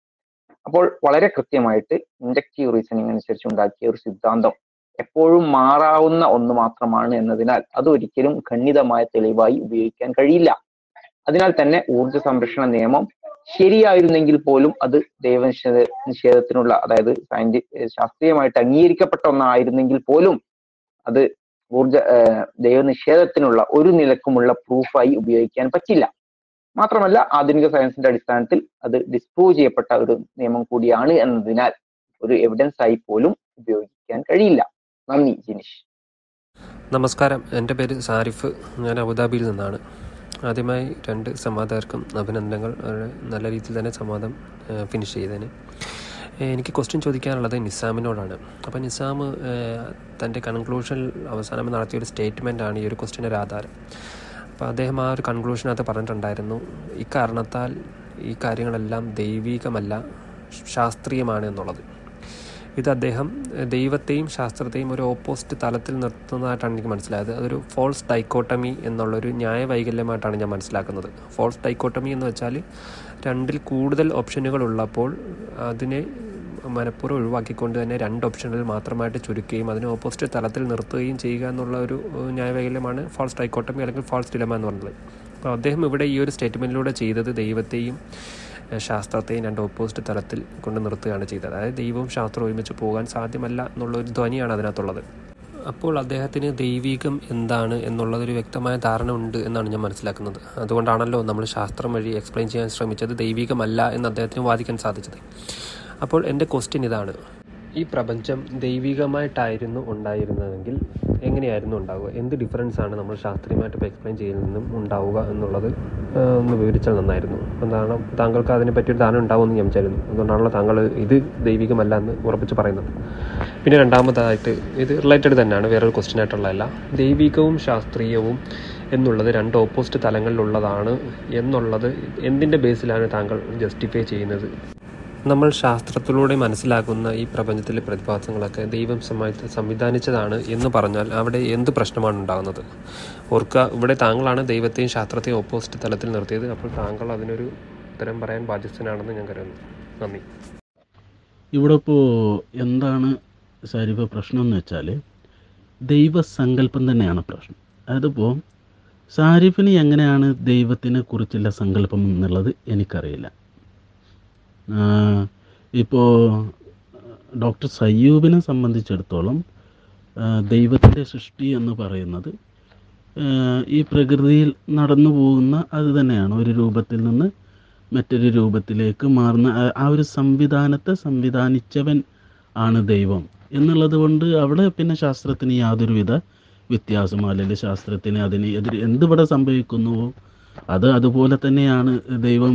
അപ്പോൾ വളരെ കൃത്യമായിട്ട് ഇൻഡക്റ്റീവ് റീസണിങ് അനുസരിച്ച് ഉണ്ടാക്കിയ ഒരു സിദ്ധാന്തം എപ്പോഴും മാറാവുന്ന ഒന്ന് മാത്രമാണ് എന്നതിനാൽ അതൊരിക്കലും ഖണ്ഡിതമായ തെളിവായി ഉപയോഗിക്കാൻ കഴിയില്ല. അതിനാൽ തന്നെ ഊർജ്ജ സംരക്ഷണ നിയമം ശരിയായിരുന്നെങ്കിൽ പോലും അത് ദൈവനിഷേധ നിഷേധത്തിനുള്ള അതായത് സയന്റി ശാസ്ത്രീയമായിട്ട് അംഗീകരിക്കപ്പെട്ട ഒന്നായിരുന്നെങ്കിൽ പോലും അത് ഊർജ ദൈവനിഷേധത്തിനുള്ള ഒരു നിലക്കുമുള്ള പ്രൂഫായി ഉപയോഗിക്കാൻ പറ്റില്ല. മാത്രമല്ല, ആധുനിക സയൻസിന്റെ അടിസ്ഥാനത്തിൽ അത് ഡിസ്പ്രൂവ് ചെയ്യപ്പെട്ട ഒരു നിയമം കൂടിയാണ് എന്നതിനാൽ ഒരു എവിഡൻസ് ആയി പോലും ഉപയോഗിക്കാൻ കഴിയില്ല. നന്ദി ജിനീഷ്. നമസ്കാരം, എൻ്റെ പേര് സാരിഫ്, ഞാൻ അബുദാബിയിൽ നിന്നാണ്. ആദ്യമായി രണ്ട് സംവാദകർക്കും അഭിനന്ദനങ്ങൾ, നല്ല രീതിയിൽ തന്നെ സംവാദം ഫിനിഷ് ചെയ്തതിന്. എനിക്ക് ക്വസ്റ്റ്യൻ ചോദിക്കാനുള്ളത് നിസാമിനോടാണ്. അപ്പോൾ നിസാം തൻ്റെ കൺക്ലൂഷനിൽ അവസാനം നടത്തിയൊരു സ്റ്റേറ്റ്മെൻറ്റാണ് ഈ ഒരു ക്വസ്റ്റ്യനൊരു ആധാരം. അപ്പോൾ അദ്ദേഹം ആ ഒരു കൺക്ലൂഷനകത്ത് പറഞ്ഞിട്ടുണ്ടായിരുന്നു, ഇക്കാരണത്താൽ ഈ കാര്യങ്ങളെല്ലാം ദൈവീകമല്ല ശാസ്ത്രീയമാണ് എന്നുള്ളത്. ഇത് അദ്ദേഹം ദൈവത്തെയും ശാസ്ത്രത്തെയും ഒരു ഓപ്പോസിറ്റ് തലത്തിൽ നിർത്തുന്നതായിട്ടാണ് എനിക്ക് മനസ്സിലായത്. അതൊരു ഫോൾസ് ഡൈക്കോട്ടമി എന്നുള്ളൊരു ന്യായ വൈകല്യമായിട്ടാണ് ഞാൻ മനസ്സിലാക്കുന്നത്. ഫോൾസ് ഡൈക്കോട്ടമി എന്ന് വെച്ചാൽ രണ്ടിൽ കൂടുതൽ ഓപ്ഷനുകൾ ഉള്ളപ്പോൾ അതിനെ മനഃപൂർവ്വം ഒഴിവാക്കിക്കൊണ്ട് തന്നെ രണ്ട് ഓപ്ഷനുകൾ മാത്രമായിട്ട് ചുരുക്കുകയും അതിനെ ഓപ്പോസിറ്റ് തലത്തിൽ നിർത്തുകയും ചെയ്യുക എന്നുള്ള ഒരു ന്യായ വൈകല്യമാണ് ഫോൾസ് ഡൈക്കോട്ടമി അല്ലെങ്കിൽ ഫോൾസ് ഡിലമ എന്ന് പറയുന്നത്. അപ്പോൾ അദ്ദേഹം ഇവിടെ ഈ ഒരു സ്റ്റേറ്റ്മെൻറ്റിലൂടെ ചെയ്തത് ദൈവത്തെയും ശാസ്ത്രത്തെയും രണ്ട് ഓപ്പോസിറ്റ് തലത്തിൽ കൊണ്ട് നിർത്തുകയാണ് ചെയ്തത്. അതായത് ദൈവവും ശാസ്ത്രവും ഒരുമിച്ച് പോകാൻ സാധ്യമല്ല എന്നുള്ളൊരു ധ്വനിയാണ് അതിനകത്തുള്ളത്. അപ്പോൾ അദ്ദേഹത്തിന് ദൈവികം എന്താണ് എന്നുള്ളതൊരു വ്യക്തമായ ധാരണ ഉണ്ട് എന്നാണ് ഞാൻ മനസ്സിലാക്കുന്നത്. അതുകൊണ്ടാണല്ലോ നമ്മൾ ശാസ്ത്രം വഴി എക്സ്പ്ലെയിൻ ചെയ്യാൻ ശ്രമിച്ചത് ദൈവികമല്ല എന്ന് അദ്ദേഹത്തിന് വാദിക്കാൻ സാധിച്ചത്. അപ്പോൾ എൻ്റെ ക്വസ്റ്റ്യൻ ഇതാണ്, ഈ പ്രപഞ്ചം ദൈവികമായിട്ടായിരുന്നു ഉണ്ടായിരുന്നതെങ്കിൽ എങ്ങനെയായിരുന്നു ഉണ്ടാവുക? എന്ത് ഡിഫറൻസ് ആണ് നമ്മൾ ശാസ്ത്രീയമായിട്ട് ഇപ്പോൾ എക്സ്പ്ലെയിൻ ചെയ്യുന്നതിൽ നിന്നും ഉണ്ടാവുക എന്നുള്ളത് ഒന്ന് വിവരിച്ചാൽ നന്നായിരുന്നു. എന്താണ് താങ്കൾക്ക് അതിനെപ്പറ്റി ഒരു ധാരണ ഉണ്ടാവുമെന്ന് ഞാൻ വിചാരിക്കുന്നു. അതുകൊണ്ടാണല്ലോ താങ്കൾ ഇത് ദൈവികമല്ല എന്ന് ഉറപ്പിച്ച് പറയുന്നത്. പിന്നെ രണ്ടാമതായിട്ട്, ഇത് റിലേറ്റഡ് തന്നെയാണ്, വേറൊരു ക്വസ്റ്റ്യൻ ആയിട്ടുള്ളതല്ല, ദൈവികവും ശാസ്ത്രീയവും എന്നുള്ളത് രണ്ട് ഓപ്പോസിറ്റ് തലങ്ങളിലുള്ളതാണ് എന്നുള്ളത് എന്തിൻ്റെ ബേസിലാണ് താങ്കൾ ജസ്റ്റിഫൈ ചെയ്യുന്നത്? നമ്മൾ ശാസ്ത്രത്തിലൂടെ മനസ്സിലാക്കുന്ന ഈ പ്രപഞ്ചത്തിലെ പ്രതിഭാസങ്ങളൊക്കെ ദൈവം സംവിധാനിച്ചതാണ് എന്ന് പറഞ്ഞാൽ അവിടെ എന്ത് പ്രശ്നമാണ് ഉണ്ടാകുന്നത്? ഓർക്കുക, ഇവിടെ താങ്കളാണ് ദൈവത്തെയും ശാസ്ത്രത്തെയും ഓപ്പോസിറ്റ് തലത്തിൽ നിർത്തിയത്. അപ്പോൾ താങ്കൾ അതിനൊരു ഉത്തരം പറയാൻ ബാധ്യസ്ഥനാണെന്ന് ഞാൻ കരുതുന്നു. നന്ദി. ഇവിടെ ഇപ്പോൾ എന്താണ് സാരിഫ് പ്രശ്നം എന്ന് വെച്ചാൽ ദൈവസങ്കല്പം തന്നെയാണ് പ്രശ്നം. അതിപ്പോൾ സാരിഫിന് എങ്ങനെയാണ് ദൈവത്തിനെ കുറിച്ചുള്ള സങ്കല്പം എന്നുള്ളത് എനിക്കറിയില്ല. ഇപ്പോൾ ഡോക്ടർ സയ്യൂബിനെ സംബന്ധിച്ചിടത്തോളം ദൈവത്തിൻ്റെ സൃഷ്ടി എന്ന് പറയുന്നത് ഈ പ്രകൃതിയിൽ നടന്നു പോകുന്ന അത് തന്നെയാണ്, ഒരു രൂപത്തിൽ നിന്ന് മറ്റൊരു രൂപത്തിലേക്ക് മാറുന്ന ആ ഒരു സംവിധാനത്തെ സംവിധാനിച്ചവൻ ആണ് ദൈവം എന്നുള്ളത് കൊണ്ട് അവിടെ പിന്നെ ശാസ്ത്രത്തിന് യാതൊരുവിധ വ്യത്യാസമോ അല്ലെങ്കിൽ ശാസ്ത്രത്തിന് അതിന് എതിരെ എന്തിവിടെ സംഭവിക്കുന്നുവോ അത് അതുപോലെ തന്നെയാണ്, ദൈവം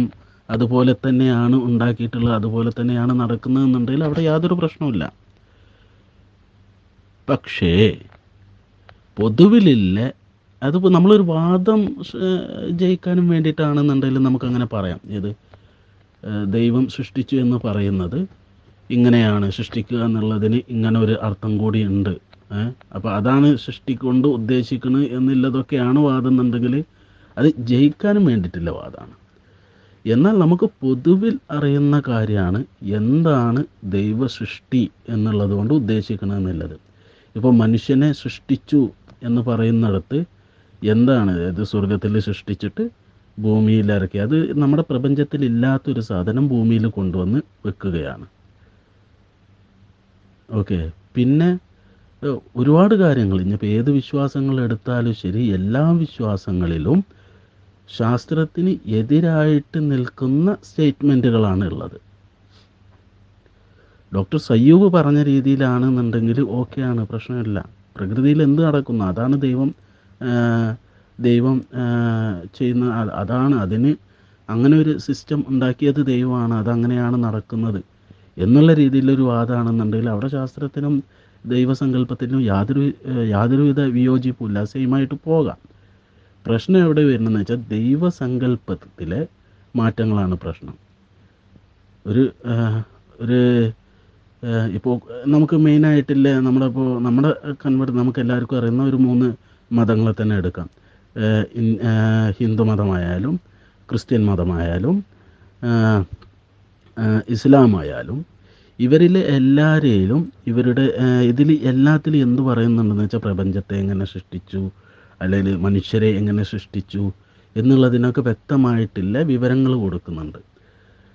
അതുപോലെ തന്നെയാണ് ഉണ്ടാക്കിയിട്ടുള്ളത്, അതുപോലെ തന്നെയാണ് നടക്കുന്നതെന്നുണ്ടെങ്കിൽ അവിടെ യാതൊരു പ്രശ്നവുമില്ല. പക്ഷേ പൊതുവിലില്ല, അതിപ്പോൾ നമ്മളൊരു വാദം ജയിക്കാനും വേണ്ടിയിട്ടാണെന്നുണ്ടെങ്കിൽ നമുക്കങ്ങനെ പറയാം. ഇത് ദൈവം സൃഷ്ടിച്ചു എന്ന് പറയുന്നത് ഇങ്ങനെയാണ്, സൃഷ്ടിക്കുക എന്നുള്ളതിന് ഇങ്ങനെ ഒരു അർത്ഥം കൂടി ഉണ്ട്, അപ്പോൾ അതാണ് സൃഷ്ടിക്കൊണ്ട് ഉദ്ദേശിക്കുന്നത് എന്നുള്ളതൊക്കെയാണ് വാദം എന്നുണ്ടെങ്കിൽ അത് ജയിക്കാനും വേണ്ടിയിട്ടുള്ള വാദമാണ്. എന്നാൽ നമുക്ക് പൊതുവിൽ അറിയുന്ന കാര്യമാണ് എന്താണ് ദൈവസൃഷ്ടി എന്നുള്ളത് കൊണ്ട് ഉദ്ദേശിക്കണമെന്നുള്ളത്. ഇപ്പോൾ മനുഷ്യനെ സൃഷ്ടിച്ചു എന്ന് പറയുന്നിടത്ത് എന്താണ്, അത് സ്വർഗത്തിൽ സൃഷ്ടിച്ചിട്ട് ഭൂമിയിൽ ഇറക്കി, അത് നമ്മുടെ പ്രപഞ്ചത്തിൽ ഇല്ലാത്തൊരു സാധനം ഭൂമിയിൽ കൊണ്ടുവന്ന് വെക്കുകയാണ്. ഓക്കെ, പിന്നെ ഒരുപാട് കാര്യങ്ങൾ ഇനിയിപ്പോൾ ഏത് വിശ്വാസങ്ങൾ എടുത്താലും ശരി, എല്ലാ വിശ്വാസങ്ങളിലും ശാസ്ത്രത്തിന് എതിരായിട്ട് നിൽക്കുന്ന സ്റ്റേറ്റ്മെൻറ്റുകളാണ് ഉള്ളത്. ഡോക്ടർ സയ്യൂബ് പറഞ്ഞ രീതിയിലാണെന്നുണ്ടെങ്കിൽ ഓക്കെയാണ്, പ്രശ്നമില്ല. പ്രകൃതിയിൽ എന്ത് നടക്കുന്നു അതാണ് ദൈവം ദൈവം ചെയ്യുന്ന, അതാണ് അതിന് അങ്ങനെ ഒരു സിസ്റ്റം ഉണ്ടാക്കിയത് ദൈവമാണ്, അതങ്ങനെയാണ് നടക്കുന്നത് എന്നുള്ള രീതിയിലൊരു വാദമാണെന്നുണ്ടെങ്കിൽ അവിടെ ശാസ്ത്രത്തിനും ദൈവസങ്കല്പത്തിനും യാതൊരു യാതൊരുവിധ വിയോജിപ്പുമില്ല, സെയിമായിട്ട് പോകാം. പ്രശ്നം എവിടെ വരുന്നതെന്ന് വെച്ചാൽ ദൈവസങ്കല്പത്തിലെ മാറ്റങ്ങളാണ് പ്രശ്നം. ഒരു ഒരു ഇപ്പോൾ നമുക്ക് മെയിനായിട്ടില്ല, നമ്മളിപ്പോൾ നമ്മുടെ കൺവെർട്ട് നമുക്ക് എല്ലാവർക്കും അറിയുന്ന ഒരു മൂന്ന് മതങ്ങളെ തന്നെ എടുക്കാം. ഹിന്ദു മതമായാലും ക്രിസ്ത്യൻ മതമായാലും ഇസ്ലാമായാലും ഇവരിൽ എല്ലാവരെയും ഇവരുടെ ഇതിൽ എല്ലാത്തിലും എന്ത് പറയുന്നുണ്ടെന്ന് വെച്ചാൽ പ്രപഞ്ചത്തെ എങ്ങനെ സൃഷ്ടിച്ചു, അല്ലെങ്കിൽ മനുഷ്യരെ എങ്ങനെ സൃഷ്ടിച്ചു എന്നുള്ളതിനൊക്കെ വ്യക്തമായിട്ടില്ല വിവരങ്ങൾ കൊടുക്കുന്നുണ്ട്.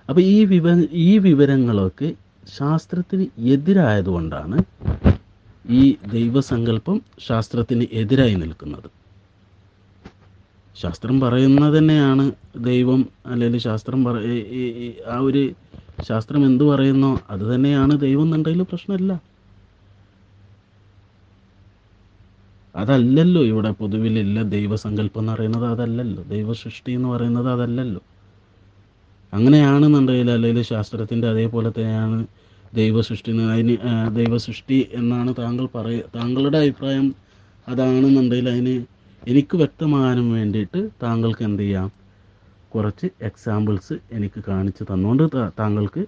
അപ്പോൾ ഈ വിവ ഈ വിവരങ്ങളൊക്കെ ശാസ്ത്രത്തിന് എതിരായതുകൊണ്ടാണ് ഈ ദൈവസങ്കല്പം ശാസ്ത്രത്തിന് എതിരായി നിൽക്കുന്നത്. ശാസ്ത്രം പറയുന്നത് തന്നെയാണ് ദൈവം, അല്ലെങ്കിൽ ശാസ്ത്രം പറ ആ ഒരു ശാസ്ത്രം എന്തു പറയുന്നോ അത് തന്നെയാണ് ദൈവം എന്നുണ്ടെങ്കിൽ പ്രശ്നമില്ല. അതല്ലല്ലോ ഇവിടെ പൊതുവിലില്ല ദൈവസങ്കല്പം എന്ന് പറയുന്നത്, അതല്ലല്ലോ ദൈവസൃഷ്ടി എന്ന് പറയുന്നത്, അതല്ലല്ലോ. അങ്ങനെയാണെന്നുണ്ടെങ്കിൽ അല്ലെങ്കിൽ ശാസ്ത്രത്തിൻ്റെ അതേപോലെ തന്നെയാണ് ദൈവസൃഷ്ടി. അതിന് ദൈവസൃഷ്ടി എന്നാണ് താങ്കൾ പറയ താങ്കളുടെ അഭിപ്രായം അതാണെന്നുണ്ടെങ്കിൽ അതിന് എനിക്ക് വ്യക്തമാകാനും വേണ്ടിയിട്ട് താങ്കൾക്ക് എന്ത് ചെയ്യാം, കുറച്ച് എക്സാമ്പിൾസ് എനിക്ക് കാണിച്ച് തന്നുകൊണ്ട് താങ്കൾക്ക്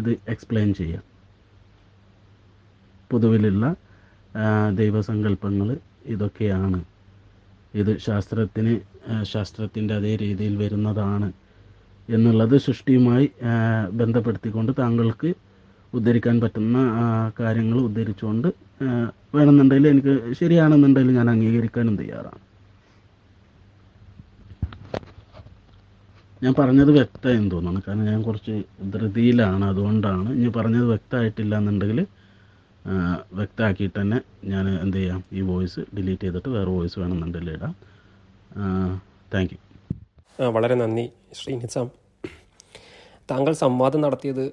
ഇത് എക്സ്പ്ലെയിൻ ചെയ്യാം. പൊതുവിലുള്ള ദൈവസങ്കല്പങ്ങൾ ഇതൊക്കെയാണ്, ഇത് ശാസ്ത്രത്തിന് ശാസ്ത്രത്തിൻ്റെ അതേ രീതിയിൽ വരുന്നതാണ് എന്നുള്ളത് സൃഷ്ടിയുമായി ബന്ധപ്പെടുത്തിക്കൊണ്ട് താങ്കൾക്ക് ഉദ്ധരിക്കാൻ പറ്റുന്ന കാര്യങ്ങൾ ഉദ്ധരിച്ചുകൊണ്ട് വേണമെന്നുണ്ടെങ്കിൽ, എനിക്ക് ശരിയാണെന്നുണ്ടെങ്കിൽ ഞാൻ അംഗീകരിക്കാനും തയ്യാറാണ്. ഞാൻ പറഞ്ഞത് വ്യക്തമായെന്ന് തോന്നുന്നു, കാരണം ഞാൻ കുറച്ച് ധൃതിയിലാണ്, അതുകൊണ്ടാണ്. ഇനി പറഞ്ഞത് വ്യക്തമായിട്ടില്ല എന്നുണ്ടെങ്കിൽ വ്യക്തമാക്കിയിട്ട് തന്നെ ഞാൻ എന്ത് ചെയ്യാം, ഈ വോയിസ് ഡിലീറ്റ് ചെയ്തിട്ട് വേറെ വോയിസ് വേണമെന്നുണ്ടെങ്കിൽ ഇടാം. Thank you. വളരെ നന്ദി ശ്രീ നിസാം. താങ്കൾ സംവാദം നടത്തിയത്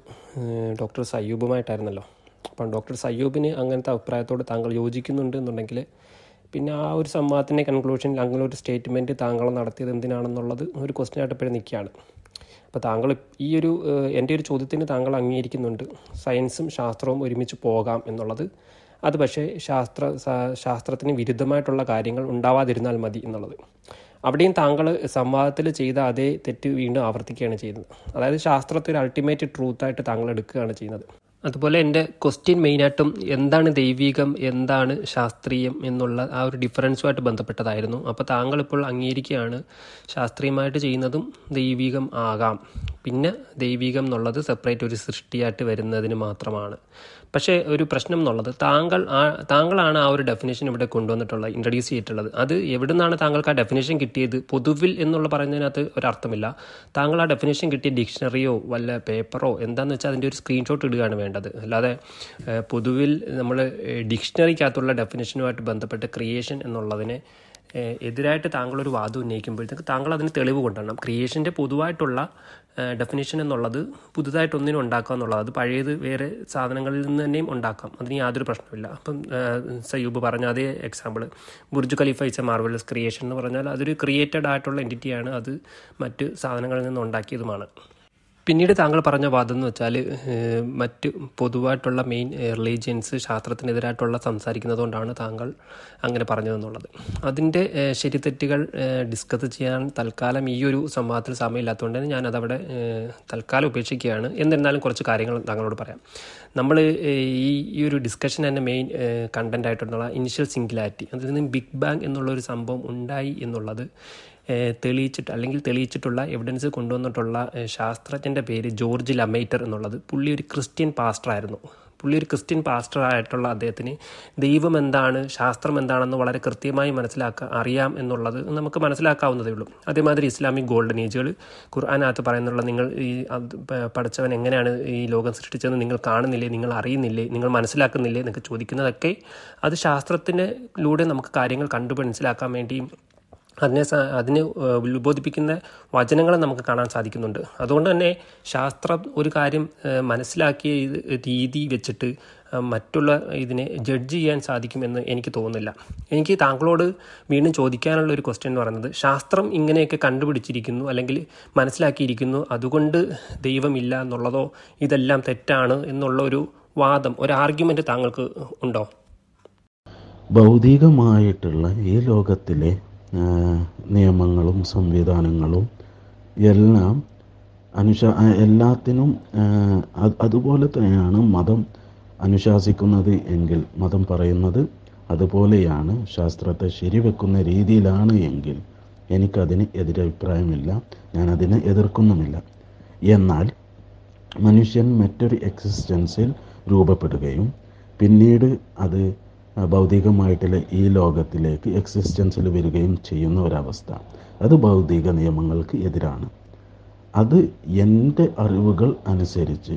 ഡോക്ടർ സയ്യൂബുമായിട്ടായിരുന്നല്ലോ. അപ്പം ഡോക്ടർ സയ്യൂബിന് അങ്ങനത്തെ അഭിപ്രായത്തോട് താങ്കൾ യോജിക്കുന്നുണ്ട് എന്നുണ്ടെങ്കിൽ പിന്നെ ആ ഒരു സംവാദത്തിൻ്റെ കൺക്ലൂഷനിൽ അങ്ങനെ ഒരു സ്റ്റേറ്റ്മെൻറ്റ് താങ്കൾ നടത്തിയത് എന്തിനാണെന്നുള്ളത് ഒരു ക്വസ്റ്റ്യൻ ആയിട്ട് എപ്പോഴും നിൽക്കുകയാണ്. അപ്പോൾ താങ്കൾ ഈ ഒരു എൻ്റെ ഒരു ചോദ്യത്തിന് താങ്കൾ അംഗീകരിക്കുന്നുണ്ട് സയൻസും ശാസ്ത്രവും ഒരുമിച്ച് പോകാം എന്നുള്ളത്, അത് പക്ഷേ ശാസ്ത്ര ശാസ്ത്രത്തിന് വിരുദ്ധമായിട്ടുള്ള കാര്യങ്ങൾ ഉണ്ടാവാതിരുന്നാൽ മതി എന്നുള്ളത്. അവിടെയും താങ്കൾ സംവാദത്തിൽ ചെയ്ത അതേ തെറ്റ് വീണ്ടും ആവർത്തിക്കുകയാണ് ചെയ്യുന്നത്. അതായത് ശാസ്ത്രത്തെ ഒരു അൾട്ടിമേറ്റ് ട്രൂത്തായിട്ട് താങ്കൾ എടുക്കുകയാണ് ചെയ്യുന്നത്. അതുപോലെ എൻ്റെ ക്വസ്റ്റ്യൻ മെയിനായിട്ടും എന്താണ് ദൈവികം, എന്താണ് ശാസ്ത്രീയം എന്നുള്ള ആ ഒരു ഡിഫറൻസുമായിട്ട് ബന്ധപ്പെട്ടതായിരുന്നു. അപ്പോൾ താങ്കൾ ഇപ്പോൾ അംഗീകരിക്കുകയാണ് ശാസ്ത്രീയമായിട്ട് ചെയ്യുന്നതും ദൈവികം ആകാം, പിന്നെ ദൈവികം എന്നുള്ളത് സെപ്പറേറ്റ് ഒരു സൃഷ്ടിയായിട്ട് വരുന്നതിന് മാത്രമാണ്. പക്ഷേ ഒരു പ്രശ്നം എന്നുള്ളത് താങ്കൾ ആ താങ്കളാണ് ആ ഒരു ഡെഫിനേഷൻ ഇവിടെ കൊണ്ടുവന്നിട്ടുള്ളത്, ഇൻട്രൊഡ്യൂസ് ചെയ്തിട്ടുള്ളത്. അത് എവിടെ നിന്നാണ് താങ്കൾക്ക് ആ ഡെഫിനേഷൻ കിട്ടിയത്? പൊതുവിൽ എന്നുള്ള പറയുന്നതിനകത്ത് ഒരർത്ഥമില്ല. താങ്കൾ ആ ഡെഫിനേഷൻ കിട്ടിയ ഡിക്ഷണറിയോ വല്ല പേപ്പറോ എന്താണെന്ന് വെച്ചാൽ അതിൻ്റെ ഒരു സ്ക്രീൻഷോട്ട് ഇടുകയാണ് വേണ്ടത്. അല്ലാതെ പൊതുവിൽ നമ്മൾ ഡിക്ഷണറിക്കകത്തുള്ള ഡെഫിനേഷനുമായിട്ട് ബന്ധപ്പെട്ട് ക്രിയേഷൻ എന്നുള്ളതിനെ എതിരായിട്ട് താങ്കളൊരു വാദം ഉന്നയിക്കുമ്പോഴത്തേക്ക് താങ്കൾ അതിന് തെളിവ് കൊണ്ടുവരണം. ക്രിയേഷൻ്റെ പൊതുവായിട്ടുള്ള ഡെഫിനേഷൻ എന്നുള്ളത് പുതുതായിട്ടൊന്നിനും ഉണ്ടാക്കുക എന്നുള്ളത്, അത് പഴയത് വേറെ സാധനങ്ങളിൽ നിന്ന് തന്നെയും ഉണ്ടാക്കാം, അതിന് യാതൊരു പ്രശ്നമില്ല. അപ്പം സയ്യൂബ് പറഞ്ഞ അതേ example Burj Khalifa is a marvellous creation എന്ന് പറഞ്ഞാൽ അതൊരു ക്രിയേറ്റഡ് ആയിട്ടുള്ള എൻറ്റിറ്റിയാണ്, അത് മറ്റ് സാധനങ്ങളിൽ നിന്ന് ഉണ്ടാക്കിയതുമാണ്. പിന്നീട് താങ്കൾ പറഞ്ഞ വാദം എന്ന് വെച്ചാൽ മറ്റ് പൊതുവായിട്ടുള്ള മെയിൻ റിലീജിയൻസ് ശാസ്ത്രത്തിനെതിരായിട്ടുള്ള സംസാരിക്കുന്നത് കൊണ്ടാണ് താങ്കൾ അങ്ങനെ പറഞ്ഞതെന്നുള്ളത്. അതിൻ്റെ ശരി തെറ്റുകൾ ഡിസ്കസ് ചെയ്യാൻ തൽക്കാലം ഈ ഒരു സംവാദത്തിൽ സമയമില്ലാത്തതുകൊണ്ട് തന്നെ ഞാനതവിടെ തൽക്കാലം ഉപേക്ഷിക്കുകയാണ്. എന്നിരുന്നാലും കുറച്ച് കാര്യങ്ങൾ താങ്കളോട് പറയാം. നമ്മൾ ഈ ഈ ഒരു ഡിസ്കഷൻ തന്നെ മെയിൻ കണ്ടൻറ്റായിട്ടുള്ള ഇനിഷ്യൽ സിംഗുലാരിറ്റി, അതിൽ നിന്ന് ബിഗ് ബാങ് എന്നുള്ളൊരു സംഭവം ഉണ്ടായി എന്നുള്ളത് തെളിയിച്ചിട്ട് അല്ലെങ്കിൽ തെളിയിച്ചിട്ടുള്ള എവിഡൻസ് കൊണ്ടുവന്നിട്ടുള്ള ശാസ്ത്രജ്ഞൻ്റെ പേര് ജോർജ് ലമൈറ്റർ എന്നുള്ളത്. പുള്ളി ഒരു ക്രിസ്ത്യൻ പാസ്റ്ററായിരുന്നു. പുള്ളി ഒരു ക്രിസ്ത്യൻ പാസ്റ്ററായിട്ടുള്ള അദ്ദേഹത്തിന് ദൈവം എന്താണ് ശാസ്ത്രം എന്താണെന്ന് വളരെ കൃത്യമായി മനസ്സിലാക്കാൻ അറിയാം എന്നുള്ളത് നമുക്ക് മനസ്സിലാക്കാവുന്നതേ ഉള്ളൂ. അതേമാതിരി ഇസ്ലാമിക് ഗോൾഡൻ ഏജുകൾ ഖുർആനകത്ത് പറയുന്നുള്ള നിങ്ങൾ ഈ പഠിച്ചവൻ എങ്ങനെയാണ് ഈ ലോകം സൃഷ്ടിച്ചതെന്ന് നിങ്ങൾ കാണുന്നില്ലേ, നിങ്ങൾ അറിയുന്നില്ലേ, നിങ്ങൾ മനസ്സിലാക്കുന്നില്ലേ എന്നൊക്കെ ചോദിക്കുന്നതൊക്കെ അത് ശാസ്ത്രത്തിൻ്റെ ലൂടെ നമുക്ക് കാര്യങ്ങൾ കണ്ടു മനസ്സിലാക്കാൻ വേണ്ടിയും അതിനെ അതിനെ ഉത്ബോധിപ്പിക്കുന്ന വചനങ്ങളെ നമുക്ക് കാണാൻ സാധിക്കുന്നുണ്ട്. അതുകൊണ്ട് തന്നെ ശാസ്ത്രം ഒരു കാര്യം മനസ്സിലാക്കിയ രീതി വെച്ചിട്ട് മറ്റുള്ള ഇതിനെ ജഡ്ജ് ചെയ്യാൻ സാധിക്കുമെന്ന് എനിക്ക് തോന്നുന്നില്ല. എനിക്ക് താങ്കളോട് വീണ്ടും ചോദിക്കാനുള്ള ഒരു ക്വസ്റ്റ്യൻ എന്ന് പറയുന്നത്, ശാസ്ത്രം ഇങ്ങനെയൊക്കെ കണ്ടുപിടിച്ചിരിക്കുന്നു അല്ലെങ്കിൽ മനസ്സിലാക്കിയിരിക്കുന്നു, അതുകൊണ്ട് ദൈവമില്ല എന്നുള്ളതോ ഇതെല്ലാം തെറ്റാണ് എന്നുള്ള ഒരു വാദം, ഒരു ആർഗ്യുമെൻ്റ് താങ്കൾക്ക് ഉണ്ടോ? ഭൗതികമായിട്ടുള്ള ഈ ലോകത്തിലെ നിയമങ്ങളും സംവിധാനങ്ങളും എല്ലാം അനുശാ എല്ലാത്തിനും അതുപോലെ തന്നെയാണ് മതം അനുശാസിക്കുന്നത് എങ്കിൽ, മതം പറയുന്നത് അതുപോലെയാണ്, ശാസ്ത്രത്തെ ശരിവെക്കുന്ന രീതിയിലാണ് എങ്കിൽ എനിക്കതിന് എതിരഭിപ്രായമില്ല, ഞാനതിനെ എതിർക്കുന്നുമില്ല. എന്നാൽ മനുഷ്യൻ മറ്റൊരു എക്സിസ്റ്റൻസിൽ രൂപപ്പെടുകയും പിന്നീട് അത് ഭൗതികമായിട്ടുള്ള ഈ ലോകത്തിലേക്ക് എക്സിസ്റ്റൻസിൽ വരികയും ചെയ്യുന്ന ഒരവസ്ഥ, അത് ഭൗതിക നിയമങ്ങൾക്ക് എതിരാണ്. അത് എൻ്റെ അറിവുകൾ അനുസരിച്ച്,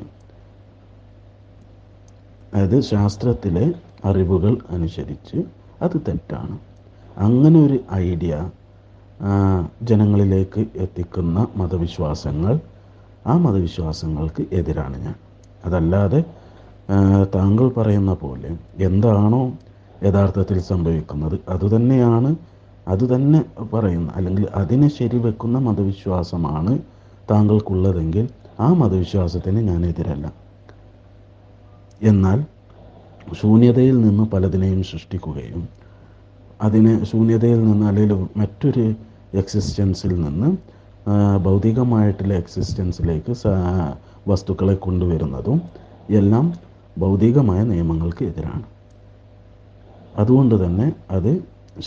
അത് ശാസ്ത്രത്തിലെ അറിവുകൾ അനുസരിച്ച് അത് തെറ്റാണ്. അങ്ങനെ ഒരു ഐഡിയ ജനങ്ങളിലേക്ക് എത്തിക്കുന്ന മതവിശ്വാസങ്ങൾ, ആ മതവിശ്വാസങ്ങൾക്ക് എതിരാണ് ഞാൻ. അതല്ലാതെ താങ്കൾ പറയുന്ന പോലെ എന്താണോ യഥാർത്ഥത്തിൽ സംഭവിക്കുന്നത് അതുതന്നെയാണ്, അതുതന്നെ പറയുന്ന അല്ലെങ്കിൽ അതിനെ ശരിവെക്കുന്ന മതവിശ്വാസമാണ് താങ്കൾക്കുള്ളതെങ്കിൽ ആ മതവിശ്വാസത്തിന് ഞാൻ എതിരല്ല. എന്നാൽ ശൂന്യതയിൽ നിന്ന് പലതിനെയും സൃഷ്ടിക്കുകയും അതിനെ ശൂന്യതയിൽ നിന്ന് അല്ലെങ്കിൽ മറ്റൊരു എക്സിസ്റ്റൻസിൽ നിന്ന് ഭൗതികമായിട്ടുള്ള എക്സിസ്റ്റൻസിലേക്ക് വസ്തുക്കളെ കൊണ്ടുവരുന്നതും എല്ലാം ഭൗതികമായ നിയമങ്ങൾക്ക് എതിരാണ്. അതുകൊണ്ട് തന്നെ അത്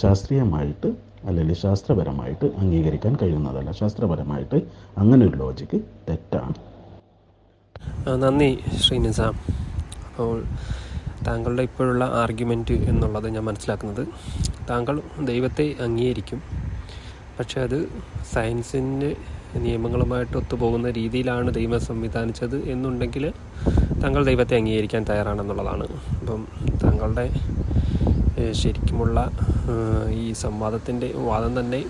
ശാസ്ത്രീയമായിട്ട് അല്ലെങ്കിൽ ശാസ്ത്രപരമായിട്ട് അംഗീകരിക്കാൻ കഴിയുന്നതല്ല. ശാസ്ത്രപരമായിട്ട് അങ്ങനൊരു ലോജിക്ക് തെറ്റാണ്. നന്ദി ശ്രീനിസാം. അപ്പോൾ താങ്കളുടെ ഇപ്പോഴുള്ള ആർഗ്യുമെൻറ്റ് എന്നുള്ളത് ഞാൻ മനസ്സിലാക്കുന്നത്, താങ്കൾ ദൈവത്തെ അംഗീകരിക്കും, പക്ഷെ അത് സയൻസിൻ്റെ നിയമങ്ങളുമായിട്ട് ഒത്തുപോകുന്ന രീതിയിലാണ് ദൈവം സംവിധാനിച്ചത് എന്നുണ്ടെങ്കിൽ താങ്കൾ ദൈവത്തെ അംഗീകരിക്കാൻ തയ്യാറാണെന്നുള്ളതാണ്. അപ്പം താങ്കളുടെ ശരിക്കുമുള്ള ഈ സംവാദത്തിൻ്റെ വാദം തന്നെ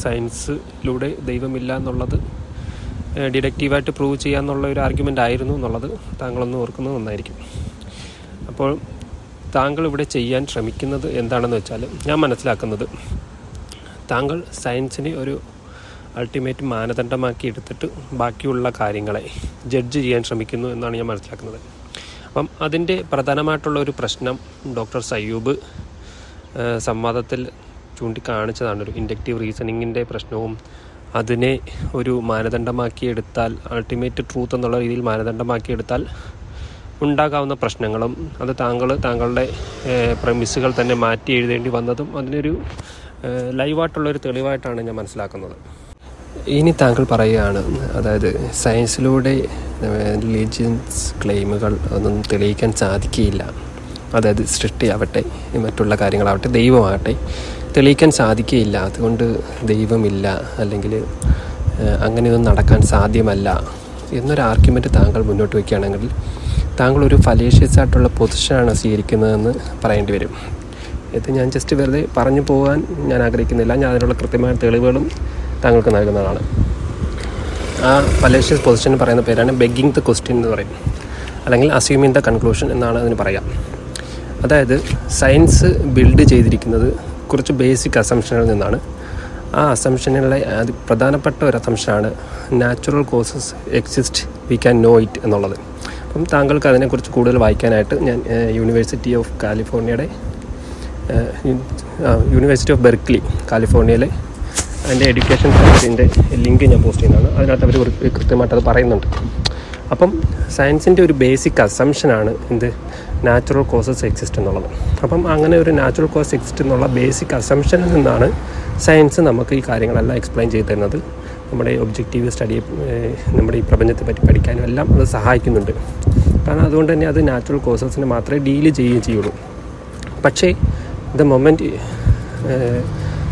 സയൻസിലൂടെ ദൈവമില്ല എന്നുള്ളത് ഡിഡക്റ്റീവായിട്ട് പ്രൂവ് ചെയ്യാമെന്നുള്ള ഒരു ആർഗ്യുമെൻ്റ് ആയിരുന്നു എന്നുള്ളത് താങ്കളൊന്നും ഓർക്കുന്നത് നന്നായിരിക്കും. അപ്പോൾ താങ്കൾ ഇവിടെ ചെയ്യാൻ ശ്രമിക്കുന്നത് എന്താണെന്ന് വെച്ചാൽ, ഞാൻ മനസ്സിലാക്കുന്നത് താങ്കൾ സയൻസിനെ ഒരു അൾട്ടിമേറ്റ് മാനദണ്ഡമാക്കി എടുത്തിട്ട് ബാക്കിയുള്ള കാര്യങ്ങളെ ജഡ്ജ് ചെയ്യാൻ ശ്രമിക്കുന്നു എന്നാണ് ഞാൻ മനസ്സിലാക്കുന്നത്. അപ്പം അതിൻ്റെ പ്രധാനമായിട്ടുള്ള ഒരു പ്രശ്നം ഡോക്ടർ സയ്യൂബ് സംവാദത്തിൽ ചൂണ്ടിക്കാണിച്ചതാണ്, ഒരു ഇൻഡക്റ്റീവ് റീസണിങ്ങിൻ്റെ പ്രശ്നവും അതിനെ ഒരു മാനദണ്ഡമാക്കി എടുത്താൽ, അൾട്ടിമേറ്റ് ട്രൂത്ത് എന്നുള്ള രീതിയിൽ മാനദണ്ഡമാക്കി എടുത്താൽ ഉണ്ടാകാവുന്ന പ്രശ്നങ്ങളും അത് താങ്കൾ താങ്കളുടെ പ്രമിസുകൾ തന്നെ മാറ്റി എഴുതേണ്ടി വന്നതും അതിനൊരു ലൈവായിട്ടുള്ളൊരു തെളിവായിട്ടാണ് ഞാൻ മനസ്സിലാക്കുന്നത്. ഇനി താങ്കൾ പറയുകയാണ്, അതായത് സയൻസിലൂടെ റിലീജിയൻസ് ക്ലെയിമുകൾ ഒന്നും തെളിയിക്കാൻ സാധിക്കുകയില്ല, അതായത് സൃഷ്ടിയാവട്ടെ മറ്റുള്ള കാര്യങ്ങളാവട്ടെ ദൈവമാകട്ടെ തെളിയിക്കാൻ സാധിക്കുകയില്ല, അതുകൊണ്ട് ദൈവമില്ല അല്ലെങ്കിൽ അങ്ങനെയൊന്നും നടക്കാൻ സാധ്യമല്ല എന്നൊരു ആർഗ്യുമെൻറ്റ് താങ്കൾ മുന്നോട്ട് വയ്ക്കുകയാണെങ്കിൽ താങ്കളൊരു ഫലേഷ്യസായിട്ടുള്ള പൊസിഷനാണ് സ്വീകരിക്കുന്നതെന്ന് പറയേണ്ടി വരും. ഇത് ഞാൻ ജസ്റ്റ് വെറുതെ പറഞ്ഞു പോകാൻ ഞാൻ ആഗ്രഹിക്കുന്നില്ല, ഞാൻ അതിനുള്ള കൃത്യമായ തെളിവുകളും താങ്കൾക്ക് നൽകുന്നതാണ്. ആ ഫലേഷ്യസ് പൊസിഷൻ പറയുന്ന പേരാണ് ബെഗ്ഗിങ് ദ ക്വസ്റ്റ്യൻ എന്ന് പറയും, അല്ലെങ്കിൽ അസ്യൂമിങ് ദ കൺക്ലൂഷൻ എന്നാണ് അതിന് പറയാം. അതായത് സയൻസ് ബിൽഡ് ചെയ്തിരിക്കുന്നത് കുറച്ച് ബേസിക് അസംഷനുകളിൽ നിന്നാണ്. ആ അസംഷനുകളെ അത് പ്രധാനപ്പെട്ട ഒരു അസംഷനാണ് natural causes exist, we can know it എന്നുള്ളത്. അപ്പം താങ്കൾക്ക് അതിനെക്കുറിച്ച് കൂടുതൽ വായിക്കാനായിട്ട് ഞാൻ യൂണിവേഴ്സിറ്റി ഓഫ് കാലിഫോർണിയയുടെ യൂണിവേഴ്സിറ്റി ഓഫ് ബെർക്ക്ലി കാലിഫോർണിയയിലെ അതിൻ്റെ എഡ്യൂക്കേഷൻ സയൻസിൻ്റെ ലിങ്ക് ഞാൻ പോസ്റ്റ് ചെയ്യുന്നതാണ്. അതിനകത്ത് അവർ കൃത്യമായിട്ട് അത് പറയുന്നുണ്ട്. അപ്പം സയൻസിൻ്റെ ഒരു ബേസിക് അസംഷനാണ് എന്ത്, നാച്ചുറൽ കോസസ് എക്സിസ്റ്റ് എന്നുള്ളത്. അപ്പം അങ്ങനെ ഒരു നാച്ചുറൽ കോസ് എക്സിസ്റ്റ് എന്നുള്ള ബേസിക് അസംഷനിൽ നിന്നാണ് സയൻസ് നമുക്ക് ഈ കാര്യങ്ങളെല്ലാം എക്സ്പ്ലെയിൻ ചെയ്ത് തരുന്നത്. നമ്മുടെ ഒബ്ജക്റ്റീവ് സ്റ്റഡിയെ, നമ്മുടെ ഈ പ്രപഞ്ചത്തെ പറ്റി പഠിക്കാനും എല്ലാം അത് സഹായിക്കുന്നുണ്ട്. കാരണം അതുകൊണ്ട് തന്നെ അത് നാച്ചുറൽ കോസസിന് മാത്രമേ ഡീല് ചെയ്യുകയും ചെയ്യുള്ളൂ. പക്ഷേ ദ മൊമെൻറ്റ്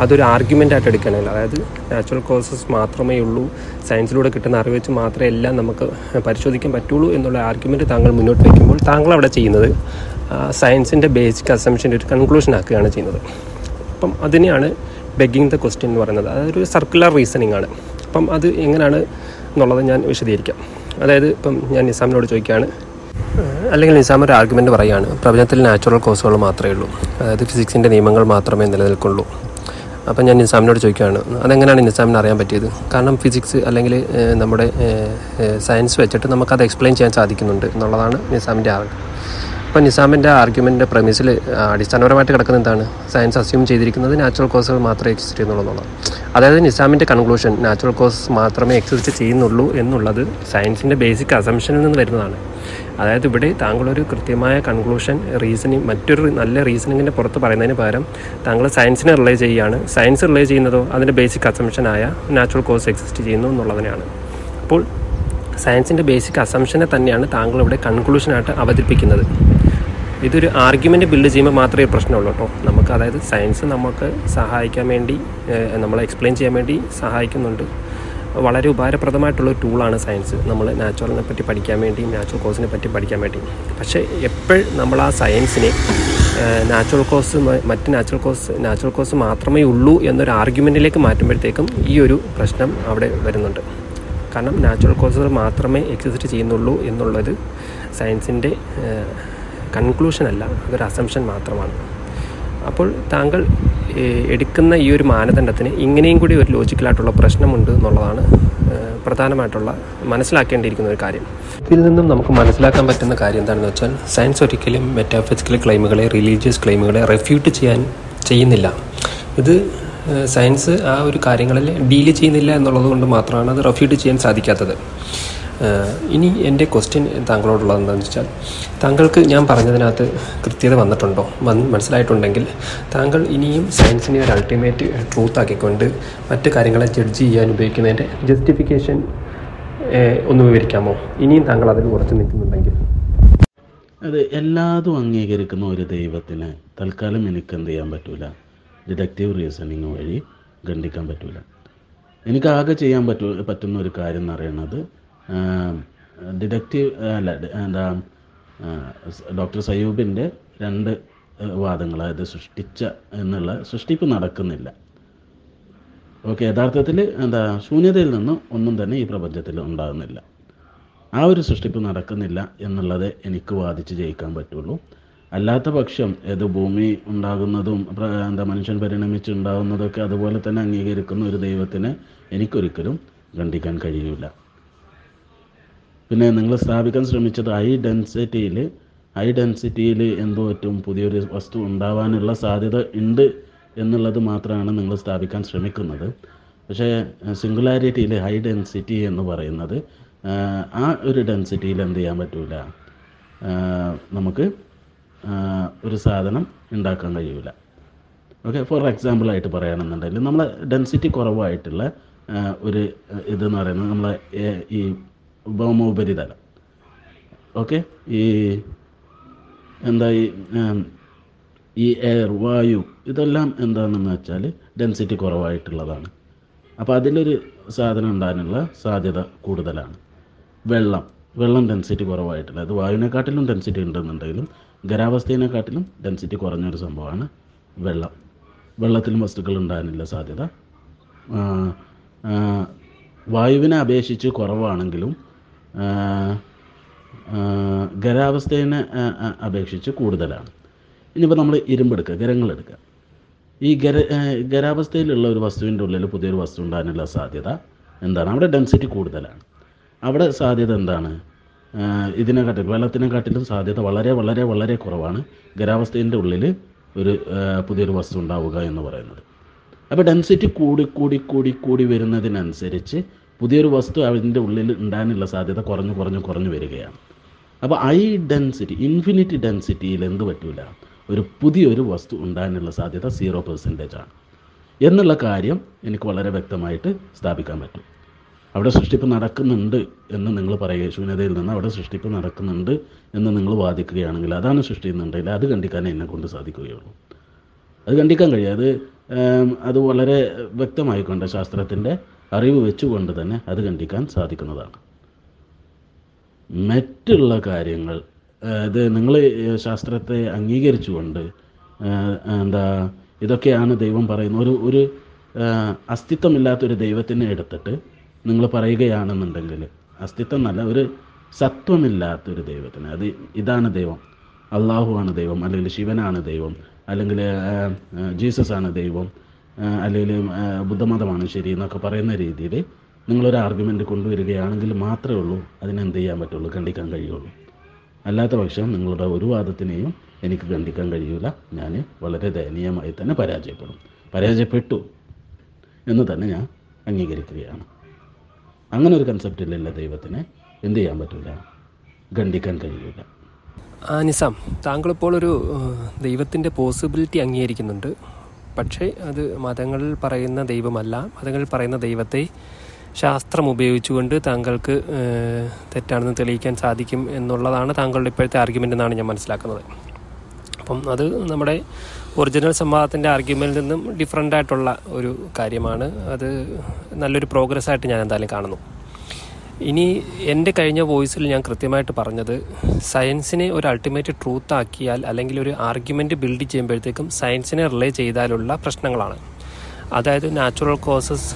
അതൊരു ആർഗ്യുമെൻ്റായിട്ട് എടുക്കണമല്ലോ, അതായത് നാച്ചുറൽ കോസസ് മാത്രമേ ഉള്ളൂ, സയൻസിലൂടെ കിട്ടുന്ന അറിവ് വെച്ച് മാത്രമേ എല്ലാം നമുക്ക് പരിശോധിക്കാൻ പറ്റുള്ളൂ എന്നുള്ള ആർഗ്യുമെൻറ്റ് താങ്കൾ മുന്നോട്ട് വയ്ക്കുമ്പോൾ താങ്കൾ അവിടെ ചെയ്യുന്നത് സയൻസിൻ്റെ ബേസിക് അസംഷൻ്റെ ഒരു കൺക്ലൂഷൻ ആക്കുകയാണ് ചെയ്യുന്നത്. അപ്പം അതിനെയാണ് ബെഗിങ് ദ ക്വസ്റ്റ്യൻ എന്ന് പറയുന്നത് അതൊരു സർക്കുലർ റീസണിങ് ആണ്. അപ്പം അത് എങ്ങനെയാണ് എന്നുള്ളത് ഞാൻ വിശദീകരിക്കാം. അതായത് ഇപ്പം ഞാൻ നിസാമിനോട് ചോദിക്കുകയാണ്, അല്ലെങ്കിൽ നിസാം ഒരു ആർഗ്യുമെൻറ്റ് പറയുകയാണ്, പ്രപഞ്ചത്തിൽ നാച്ചുറൽ കോസുകൾ മാത്രമേ ഉള്ളൂ, അതായത് ഫിസിക്സിൻ്റെ നിയമങ്ങൾ മാത്രമേ നിലനിൽക്കുള്ളൂ. അപ്പം ഞാൻ നിസാമിനോട് ചോദിക്കുകയാണ്, അതെങ്ങനെയാണ് നിസാമിന് അറിയാൻ പറ്റിയത്? കാരണം ഫിസിക്സ് അല്ലെങ്കിൽ നമ്മുടെ സയൻസ് വെച്ചിട്ട് നമുക്കത് എക്സ്പ്ലെയിൻ ചെയ്യാൻ സാധിക്കുന്നുണ്ട് എന്നുള്ളതാണ് നിസാമിൻ്റെ ആർഗ്യം. അപ്പം നിസാമിൻ്റെ ആർഗ്യുമെൻ്റ് പ്രമിസിൽ അടിസ്ഥാനപരമായിട്ട് കിടക്കുന്ന എന്താണ്? സയൻസ് അസ്യൂം ചെയ്തിരിക്കുന്നത് നാച്ചുറൽ കോസുകൾ മാത്രമേ എക്സിസ്റ്റ് ചെയ്യുന്നുള്ളൂ. അതായത് നിസാമിൻ്റെ കൺക്ലൂഷൻ നാച്ചുറൽ കോസ് മാത്രമേ എക്സിസ്റ്റ് ചെയ്യുന്നുള്ളൂ എന്നുള്ളത് സയൻസിൻ്റെ ബേസിക് അസംഷനിൽ നിന്ന് വരുന്നതാണ്. അതായത് ഇവിടെ താങ്കളൊരു കൃത്യമായ കൺക്ലൂഷൻ റീസണിങ് മറ്റൊരു നല്ല റീസണിങ്ങിൻ്റെ പുറത്ത് പറയുന്നതിന് പകരം താങ്കൾ സയൻസിനെ റിലേ ചെയ്യുകയാണ്. സയൻസ് റിലേ ചെയ്യുന്നതോ അതിൻ്റെ ബേസിക് അസംഷനായ നാച്ചുറൽ കോസ് എക്സിസ്റ്റ് ചെയ്യുന്നു എന്നുള്ളതിനാണ്. അപ്പോൾ സയൻസിൻ്റെ ബേസിക് അസംഷനെ തന്നെയാണ് താങ്കൾ ഇവിടെ കൺക്ലൂഷനായിട്ട് അവതരിപ്പിക്കുന്നത്. ഇതൊരു ആർഗ്യുമെൻറ്റ് ബിൽഡ് ചെയ്യുമ്പോൾ മാത്രമേ പ്രശ്നമുള്ളൂ കേട്ടോ. നമുക്ക് അതായത് സയൻസ് നമുക്ക് സഹായിക്കാൻ വേണ്ടി, നമ്മളെ എക്സ്പ്ലെയിൻ ചെയ്യാൻ വേണ്ടി സഹായിക്കുന്നുണ്ട്. വളരെ ഉപകാരപ്രദമായിട്ടുള്ള ടൂളാണ് സയൻസ്, നമ്മൾ നാച്ചുറലിനെ പറ്റി പഠിക്കാൻ വേണ്ടിയും നാച്ചുറൽ കോസിനെ പറ്റി പഠിക്കാൻ വേണ്ടി. പക്ഷേ എപ്പോഴും നമ്മൾ ആ സയൻസിനെ നാച്ചുറൽ കോസ് മറ്റ് നാച്ചുറൽ കോസ് നാച്ചുറൽ കോസ് മാത്രമേ ഉള്ളൂ എന്നൊരു ആർഗ്യുമെൻറ്റിലേക്ക് മാറ്റുമ്പോഴത്തേക്കും ഈ ഒരു പ്രശ്നം അവിടെ വരുന്നുണ്ട്. കാരണം നാച്ചുറൽ കോസുകൾ മാത്രമേ എക്സിസ്റ്റ് ചെയ്യുന്നുള്ളൂ എന്നുള്ളത് സയൻസിൻ്റെ കൺക്ലൂഷനല്ല, അതൊരു അസംഷൻ മാത്രമാണ്. അപ്പോൾ താങ്കൾ എടുക്കുന്ന ഈ ഒരു മാനദണ്ഡത്തിന് ഇങ്ങനെയും കൂടി ഒരു ലോജിക്കലായിട്ടുള്ള പ്രശ്നമുണ്ട് എന്നുള്ളതാണ് പ്രധാനമായിട്ടുള്ള മനസ്സിലാക്കേണ്ടിയിരിക്കുന്ന ഒരു കാര്യം. ഇതിൽ നിന്നും നമുക്ക് മനസ്സിലാക്കാൻ പറ്റുന്ന കാര്യം എന്താണെന്ന് വെച്ചാൽ, സയൻസ് ഒരിക്കലും മെറ്റാഫിസിക്കൽ ക്ലെയിമുകളെ, റിലീജിയസ് ക്ലെയിമുകളെ റെഫ്യൂട്ട് ചെയ്യാൻ ചെയ്യുന്നില്ല. ഇത് സയൻസ് ആ ഒരു കാര്യങ്ങളിൽ ഡീൽ ചെയ്യുന്നില്ല എന്നുള്ളത് കൊണ്ട് മാത്രമാണ് അത് റെഫ്യൂട്ട് ചെയ്യാൻ സാധിക്കാത്തത്. ഇനി എൻ്റെ ക്വസ്റ്റ്യൻ താങ്കളോടുള്ളത് എന്താണെന്ന് വെച്ചാൽ, താങ്കൾക്ക് ഞാൻ പറഞ്ഞതിനകത്ത് കൃത്യത വന്നിട്ടുണ്ടോ? വന്ന് മനസ്സിലായിട്ടുണ്ടെങ്കിൽ താങ്കൾ ഇനിയും സയൻസിനെ ഒരു അൾട്ടിമേറ്റ് ട്രൂത്ത് ആക്കിക്കൊണ്ട് മറ്റു കാര്യങ്ങളെ ജഡ്ജ് ചെയ്യാൻ ഉപയോഗിക്കുന്നതിൻ്റെ ജസ്റ്റിഫിക്കേഷൻ ഒന്ന് വിവരിക്കാമോ? ഇനിയും താങ്കൾ അതിൽ ഉറച്ചു നിൽക്കുന്നുണ്ടെങ്കിൽ. അത് എല്ലാതും അംഗീകരിക്കുന്ന ഒരു ദൈവത്തിന് തൽക്കാലം എനിക്ക് എന്ത് ചെയ്യാൻ പറ്റില്ല, ഡിഡക്റ്റീവ് റീസണിങ് വഴി ഖണ്ഡിക്കാൻ പറ്റില്ല. എനിക്കാകെ ചെയ്യാൻ പറ്റൂ പറ്റുന്ന ഒരു കാര്യം എന്ന് പറയുന്നത് ഡിഡക്റ്റീവ് അല്ല എന്താ ഡോക്ടർ സയൂബിൻ്റെ രണ്ട് വാദങ്ങൾ, അതായത് സൃഷ്ടിച്ച എന്നുള്ള സൃഷ്ടിപ്പ് നടക്കുന്നില്ല, ഓക്കെ, യഥാർത്ഥത്തിൽ എന്താ ശൂന്യതയിൽ നിന്നും ഒന്നും തന്നെ ഈ പ്രപഞ്ചത്തിൽ ഉണ്ടാകുന്നില്ല, ആ ഒരു സൃഷ്ടിപ്പ് നടക്കുന്നില്ല എന്നുള്ളത് എനിക്ക് വാദിച്ച് ജയിക്കാൻ പറ്റുള്ളൂ. അല്ലാത്ത പക്ഷം ഏത് ഭൂമി ഉണ്ടാകുന്നതും എന്താ മനുഷ്യൻ പരിണമിച്ച് ഉണ്ടാകുന്നതൊക്കെ അതുപോലെ തന്നെ അംഗീകരിക്കുന്ന ഒരു ദൈവത്തിനെ എനിക്കൊരിക്കലും ഖണ്ഡിക്കാൻ കഴിയില്ല. പിന്നെ നിങ്ങൾ സ്ഥാപിക്കാൻ ശ്രമിച്ചത് ഹൈ ഡെൻസിറ്റിയിൽ ഹൈ ഡെൻസിറ്റിയിൽ എന്തോ ഏറ്റവും പുതിയൊരു വസ്തു ഉണ്ടാവാനുള്ള സാധ്യത ഉണ്ട് എന്നുള്ളത് മാത്രമാണ് നിങ്ങൾ സ്ഥാപിക്കാൻ ശ്രമിക്കുന്നത്. പക്ഷേ സിംഗുലാരിറ്റിയിൽ ഹൈ ഡെൻസിറ്റി എന്ന് പറയുന്നത് ആ ഒരു ഡെൻസിറ്റിയിൽ എന്ത് ചെയ്യാൻ പറ്റില്ല, നമുക്ക് ഒരു സാധനം ഉണ്ടാക്കാൻ കഴിയില്ല. ഓക്കെ, ഫോർ എക്സാമ്പിളായിട്ട് പറയുകയാണെന്നുണ്ടെങ്കിൽ നമ്മളെ ഡെൻസിറ്റി കുറവായിട്ടുള്ള ഒരു ഇതെന്ന് പറയുന്നത് നമ്മളെ ഈ ഭൗമോപരിതലം, ഓക്കെ, ഈ എന്താ ഈ എയർ, വായു, ഇതെല്ലാം എന്താണെന്ന് വെച്ചാൽ ഡെൻസിറ്റി കുറവായിട്ടുള്ളതാണ്. അപ്പോൾ അതിലൊരു സാധനം ഉണ്ടാകാനുള്ള സാധ്യത കൂടുതലാണ്. വെള്ളം വെള്ളം ഡെൻസിറ്റി കുറവായിട്ടുള്ള, അത് വായുവിനെക്കാട്ടിലും ഡെൻസിറ്റി ഉണ്ടെന്നുണ്ടെങ്കിലും ഖരാവസ്ഥയെക്കാട്ടിലും ഡെൻസിറ്റി കുറഞ്ഞൊരു സംഭവമാണ് വെള്ളം. വെള്ളത്തിലും വസ്തുക്കൾ ഉണ്ടാകാനില്ല സാധ്യത. വായുവിനെ അപേക്ഷിച്ച് കുറവാണെങ്കിലും ഖരാവസ്ഥയെ അപേക്ഷിച്ച് കൂടുതലാണ്. ഇനിയിപ്പോൾ നമ്മൾ ഇരുമ്പെടുക്കുക, ഖരങ്ങളെടുക്കുക. ഈ ഖര ഖരാവസ്ഥയിലുള്ള ഒരു വസ്തുവിൻ്റെ ഉള്ളിൽ പുതിയൊരു വസ്തു ഉണ്ടാകാനുള്ള സാധ്യത എന്താണ്? അവിടെ ഡെൻസിറ്റി കൂടുതലാണ്. അവിടെ സാധ്യത എന്താണ്? ഇതിനെക്കാട്ടിലും വെള്ളത്തിനെക്കാട്ടിലും സാധ്യത വളരെ വളരെ വളരെ കുറവാണ് ഖരാവസ്ഥേൻ്റെ ഉള്ളിൽ ഒരു പുതിയൊരു വസ്തു ഉണ്ടാവുക എന്ന് പറയുന്നത്. അപ്പോൾ ഡെൻസിറ്റി കൂടി കൂടി കൂടി കൂടി വരുന്നതിനനുസരിച്ച് പുതിയൊരു വസ്തു അതിൻ്റെ ഉള്ളിൽ ഉണ്ടാകാനുള്ള സാധ്യത കുറഞ്ഞു കുറഞ്ഞു കുറഞ്ഞു വരികയാണ്. അപ്പോൾ ഹൈ ഡെൻസിറ്റി, ഇൻഫിനിറ്റി ഡെൻസിറ്റിയിൽ എന്ത് പറ്റില്ല, ഒരു പുതിയൊരു വസ്തു ഉണ്ടാകാനുള്ള സാധ്യത സീറോ പെർസെൻറ്റേജ് ആണ് എന്നുള്ള കാര്യം എനിക്ക് വളരെ വ്യക്തമായിട്ട് സ്ഥാപിക്കാൻ പറ്റും. അവിടെ സൃഷ്ടിപ്പ് നടക്കുന്നുണ്ട് എന്ന് നിങ്ങൾ പറയുക, ശൂന്യതയിൽ നിന്ന് അവിടെ സൃഷ്ടിപ്പ് നടക്കുന്നുണ്ട് എന്ന് നിങ്ങൾ വാദിക്കുകയാണെങ്കിൽ അതാണ് സൃഷ്ടിക്കുന്നുണ്ടെങ്കിൽ അത് കണ്ടിക്കാനേ എന്നെ കൊണ്ട് സാധിക്കുകയുള്ളൂ. അത് കണ്ടിക്കാൻ കഴിയും. അത് അത് വളരെ വ്യക്തമായിക്കൊണ്ട് ശാസ്ത്രത്തിൻ്റെ അറിവ് വെച്ചുകൊണ്ട് തന്നെ അത് കണ്ടിക്കാൻ സാധിക്കുന്നതാണ്. മറ്റുള്ള കാര്യങ്ങൾ അത് നിങ്ങൾ ശാസ്ത്രത്തെ അംഗീകരിച്ചുകൊണ്ട് എന്താ ഇതൊക്കെയാണ് ദൈവം പറയുന്ന ഒരു ഒരു അസ്തിത്വമില്ലാത്തൊരു ദൈവത്തിനെ എടുത്തിട്ട് നിങ്ങൾ പറയുകയാണെന്നുണ്ടെങ്കിൽ, അസ്തിത്വം എന്നല്ല, ഒരു സത്വമില്ലാത്തൊരു ദൈവത്തിന്, അത് ഇതാണ് ദൈവം, അള്ളാഹുവാണ് ദൈവം, അല്ലെങ്കിൽ ശിവനാണ് ദൈവം, അല്ലെങ്കിൽ ജീസസ് ആണ് ദൈവം, അല്ലെങ്കിൽ ബുദ്ധമതമാണ് ശരി എന്നൊക്കെ പറയുന്ന രീതിയിൽ നിങ്ങളൊരു ആർഗ്യുമെൻ്റ് കൊണ്ടുവരികയാണെങ്കിൽ മാത്രമേ ഉള്ളൂ അതിനെന്ത് ചെയ്യാൻ പറ്റുള്ളൂ, ഖണ്ഡിക്കാൻ കഴിയുള്ളൂ. അല്ലാത്ത പക്ഷം നിങ്ങളുടെ ഒരു വാദത്തിനെയും എനിക്ക് ഖണ്ഡിക്കാൻ കഴിയില്ല, ഞാൻ വളരെ ദയനീയമായി തന്നെ പരാജയപ്പെടും, പരാജയപ്പെട്ടു എന്ന് തന്നെ ഞാൻ അംഗീകരിക്കുകയാണ്. അങ്ങനെ ഒരു കൺസെപ്റ്റിലുള്ള ദൈവത്തിനെ എന്ത് ചെയ്യാൻ പറ്റില്ല, ഖണ്ഡിക്കാൻ കഴിയില്ല. നിസാം, താങ്കളിപ്പോൾ ഒരു ദൈവത്തിൻ്റെ പോസിബിലിറ്റി അംഗീകരിക്കുന്നുണ്ട്, പക്ഷേ അത് മതങ്ങളിൽ പറയുന്ന ദൈവമല്ല. മതങ്ങളിൽ പറയുന്ന ദൈവത്തെ ശാസ്ത്രം ഉപയോഗിച്ചുകൊണ്ട് താങ്കൾക്ക് തെറ്റാണെന്ന് തെളിയിക്കാൻ സാധിക്കും എന്നുള്ളതാണ് താങ്കളുടെ ഇപ്പോഴത്തെ ആർഗ്യുമെൻ്റ് എന്നാണ് ഞാൻ മനസ്സിലാക്കുന്നത്. അപ്പം അത് നമ്മുടെ ഒറിജിനൽ സംവാദത്തിൻ്റെ ആർഗ്യുമെൻ്റിൽ നിന്നും ഡിഫറെൻ്റായിട്ടുള്ള ഒരു കാര്യമാണ്. അത് നല്ലൊരു പ്രോഗ്രസ്സായിട്ട് ഞാൻ എന്തായാലും കാണുന്നു. ഇനി എൻ്റെ കഴിഞ്ഞ വോയിസിൽ ഞാൻ കൃത്യമായിട്ട് പറഞ്ഞത്, സയൻസിനെ ഒരു അൾട്ടിമേറ്റ് ട്രൂത്ത് ആക്കിയാൽ അല്ലെങ്കിൽ ഒരു ആർഗ്യുമെൻ്റ് ബിൽഡ് ചെയ്യുമ്പോഴത്തേക്കും സയൻസിനെ റിലേ ചെയ്താലുള്ള പ്രശ്നങ്ങളാണ്. അതായത് നാച്ചുറൽ കോസസ്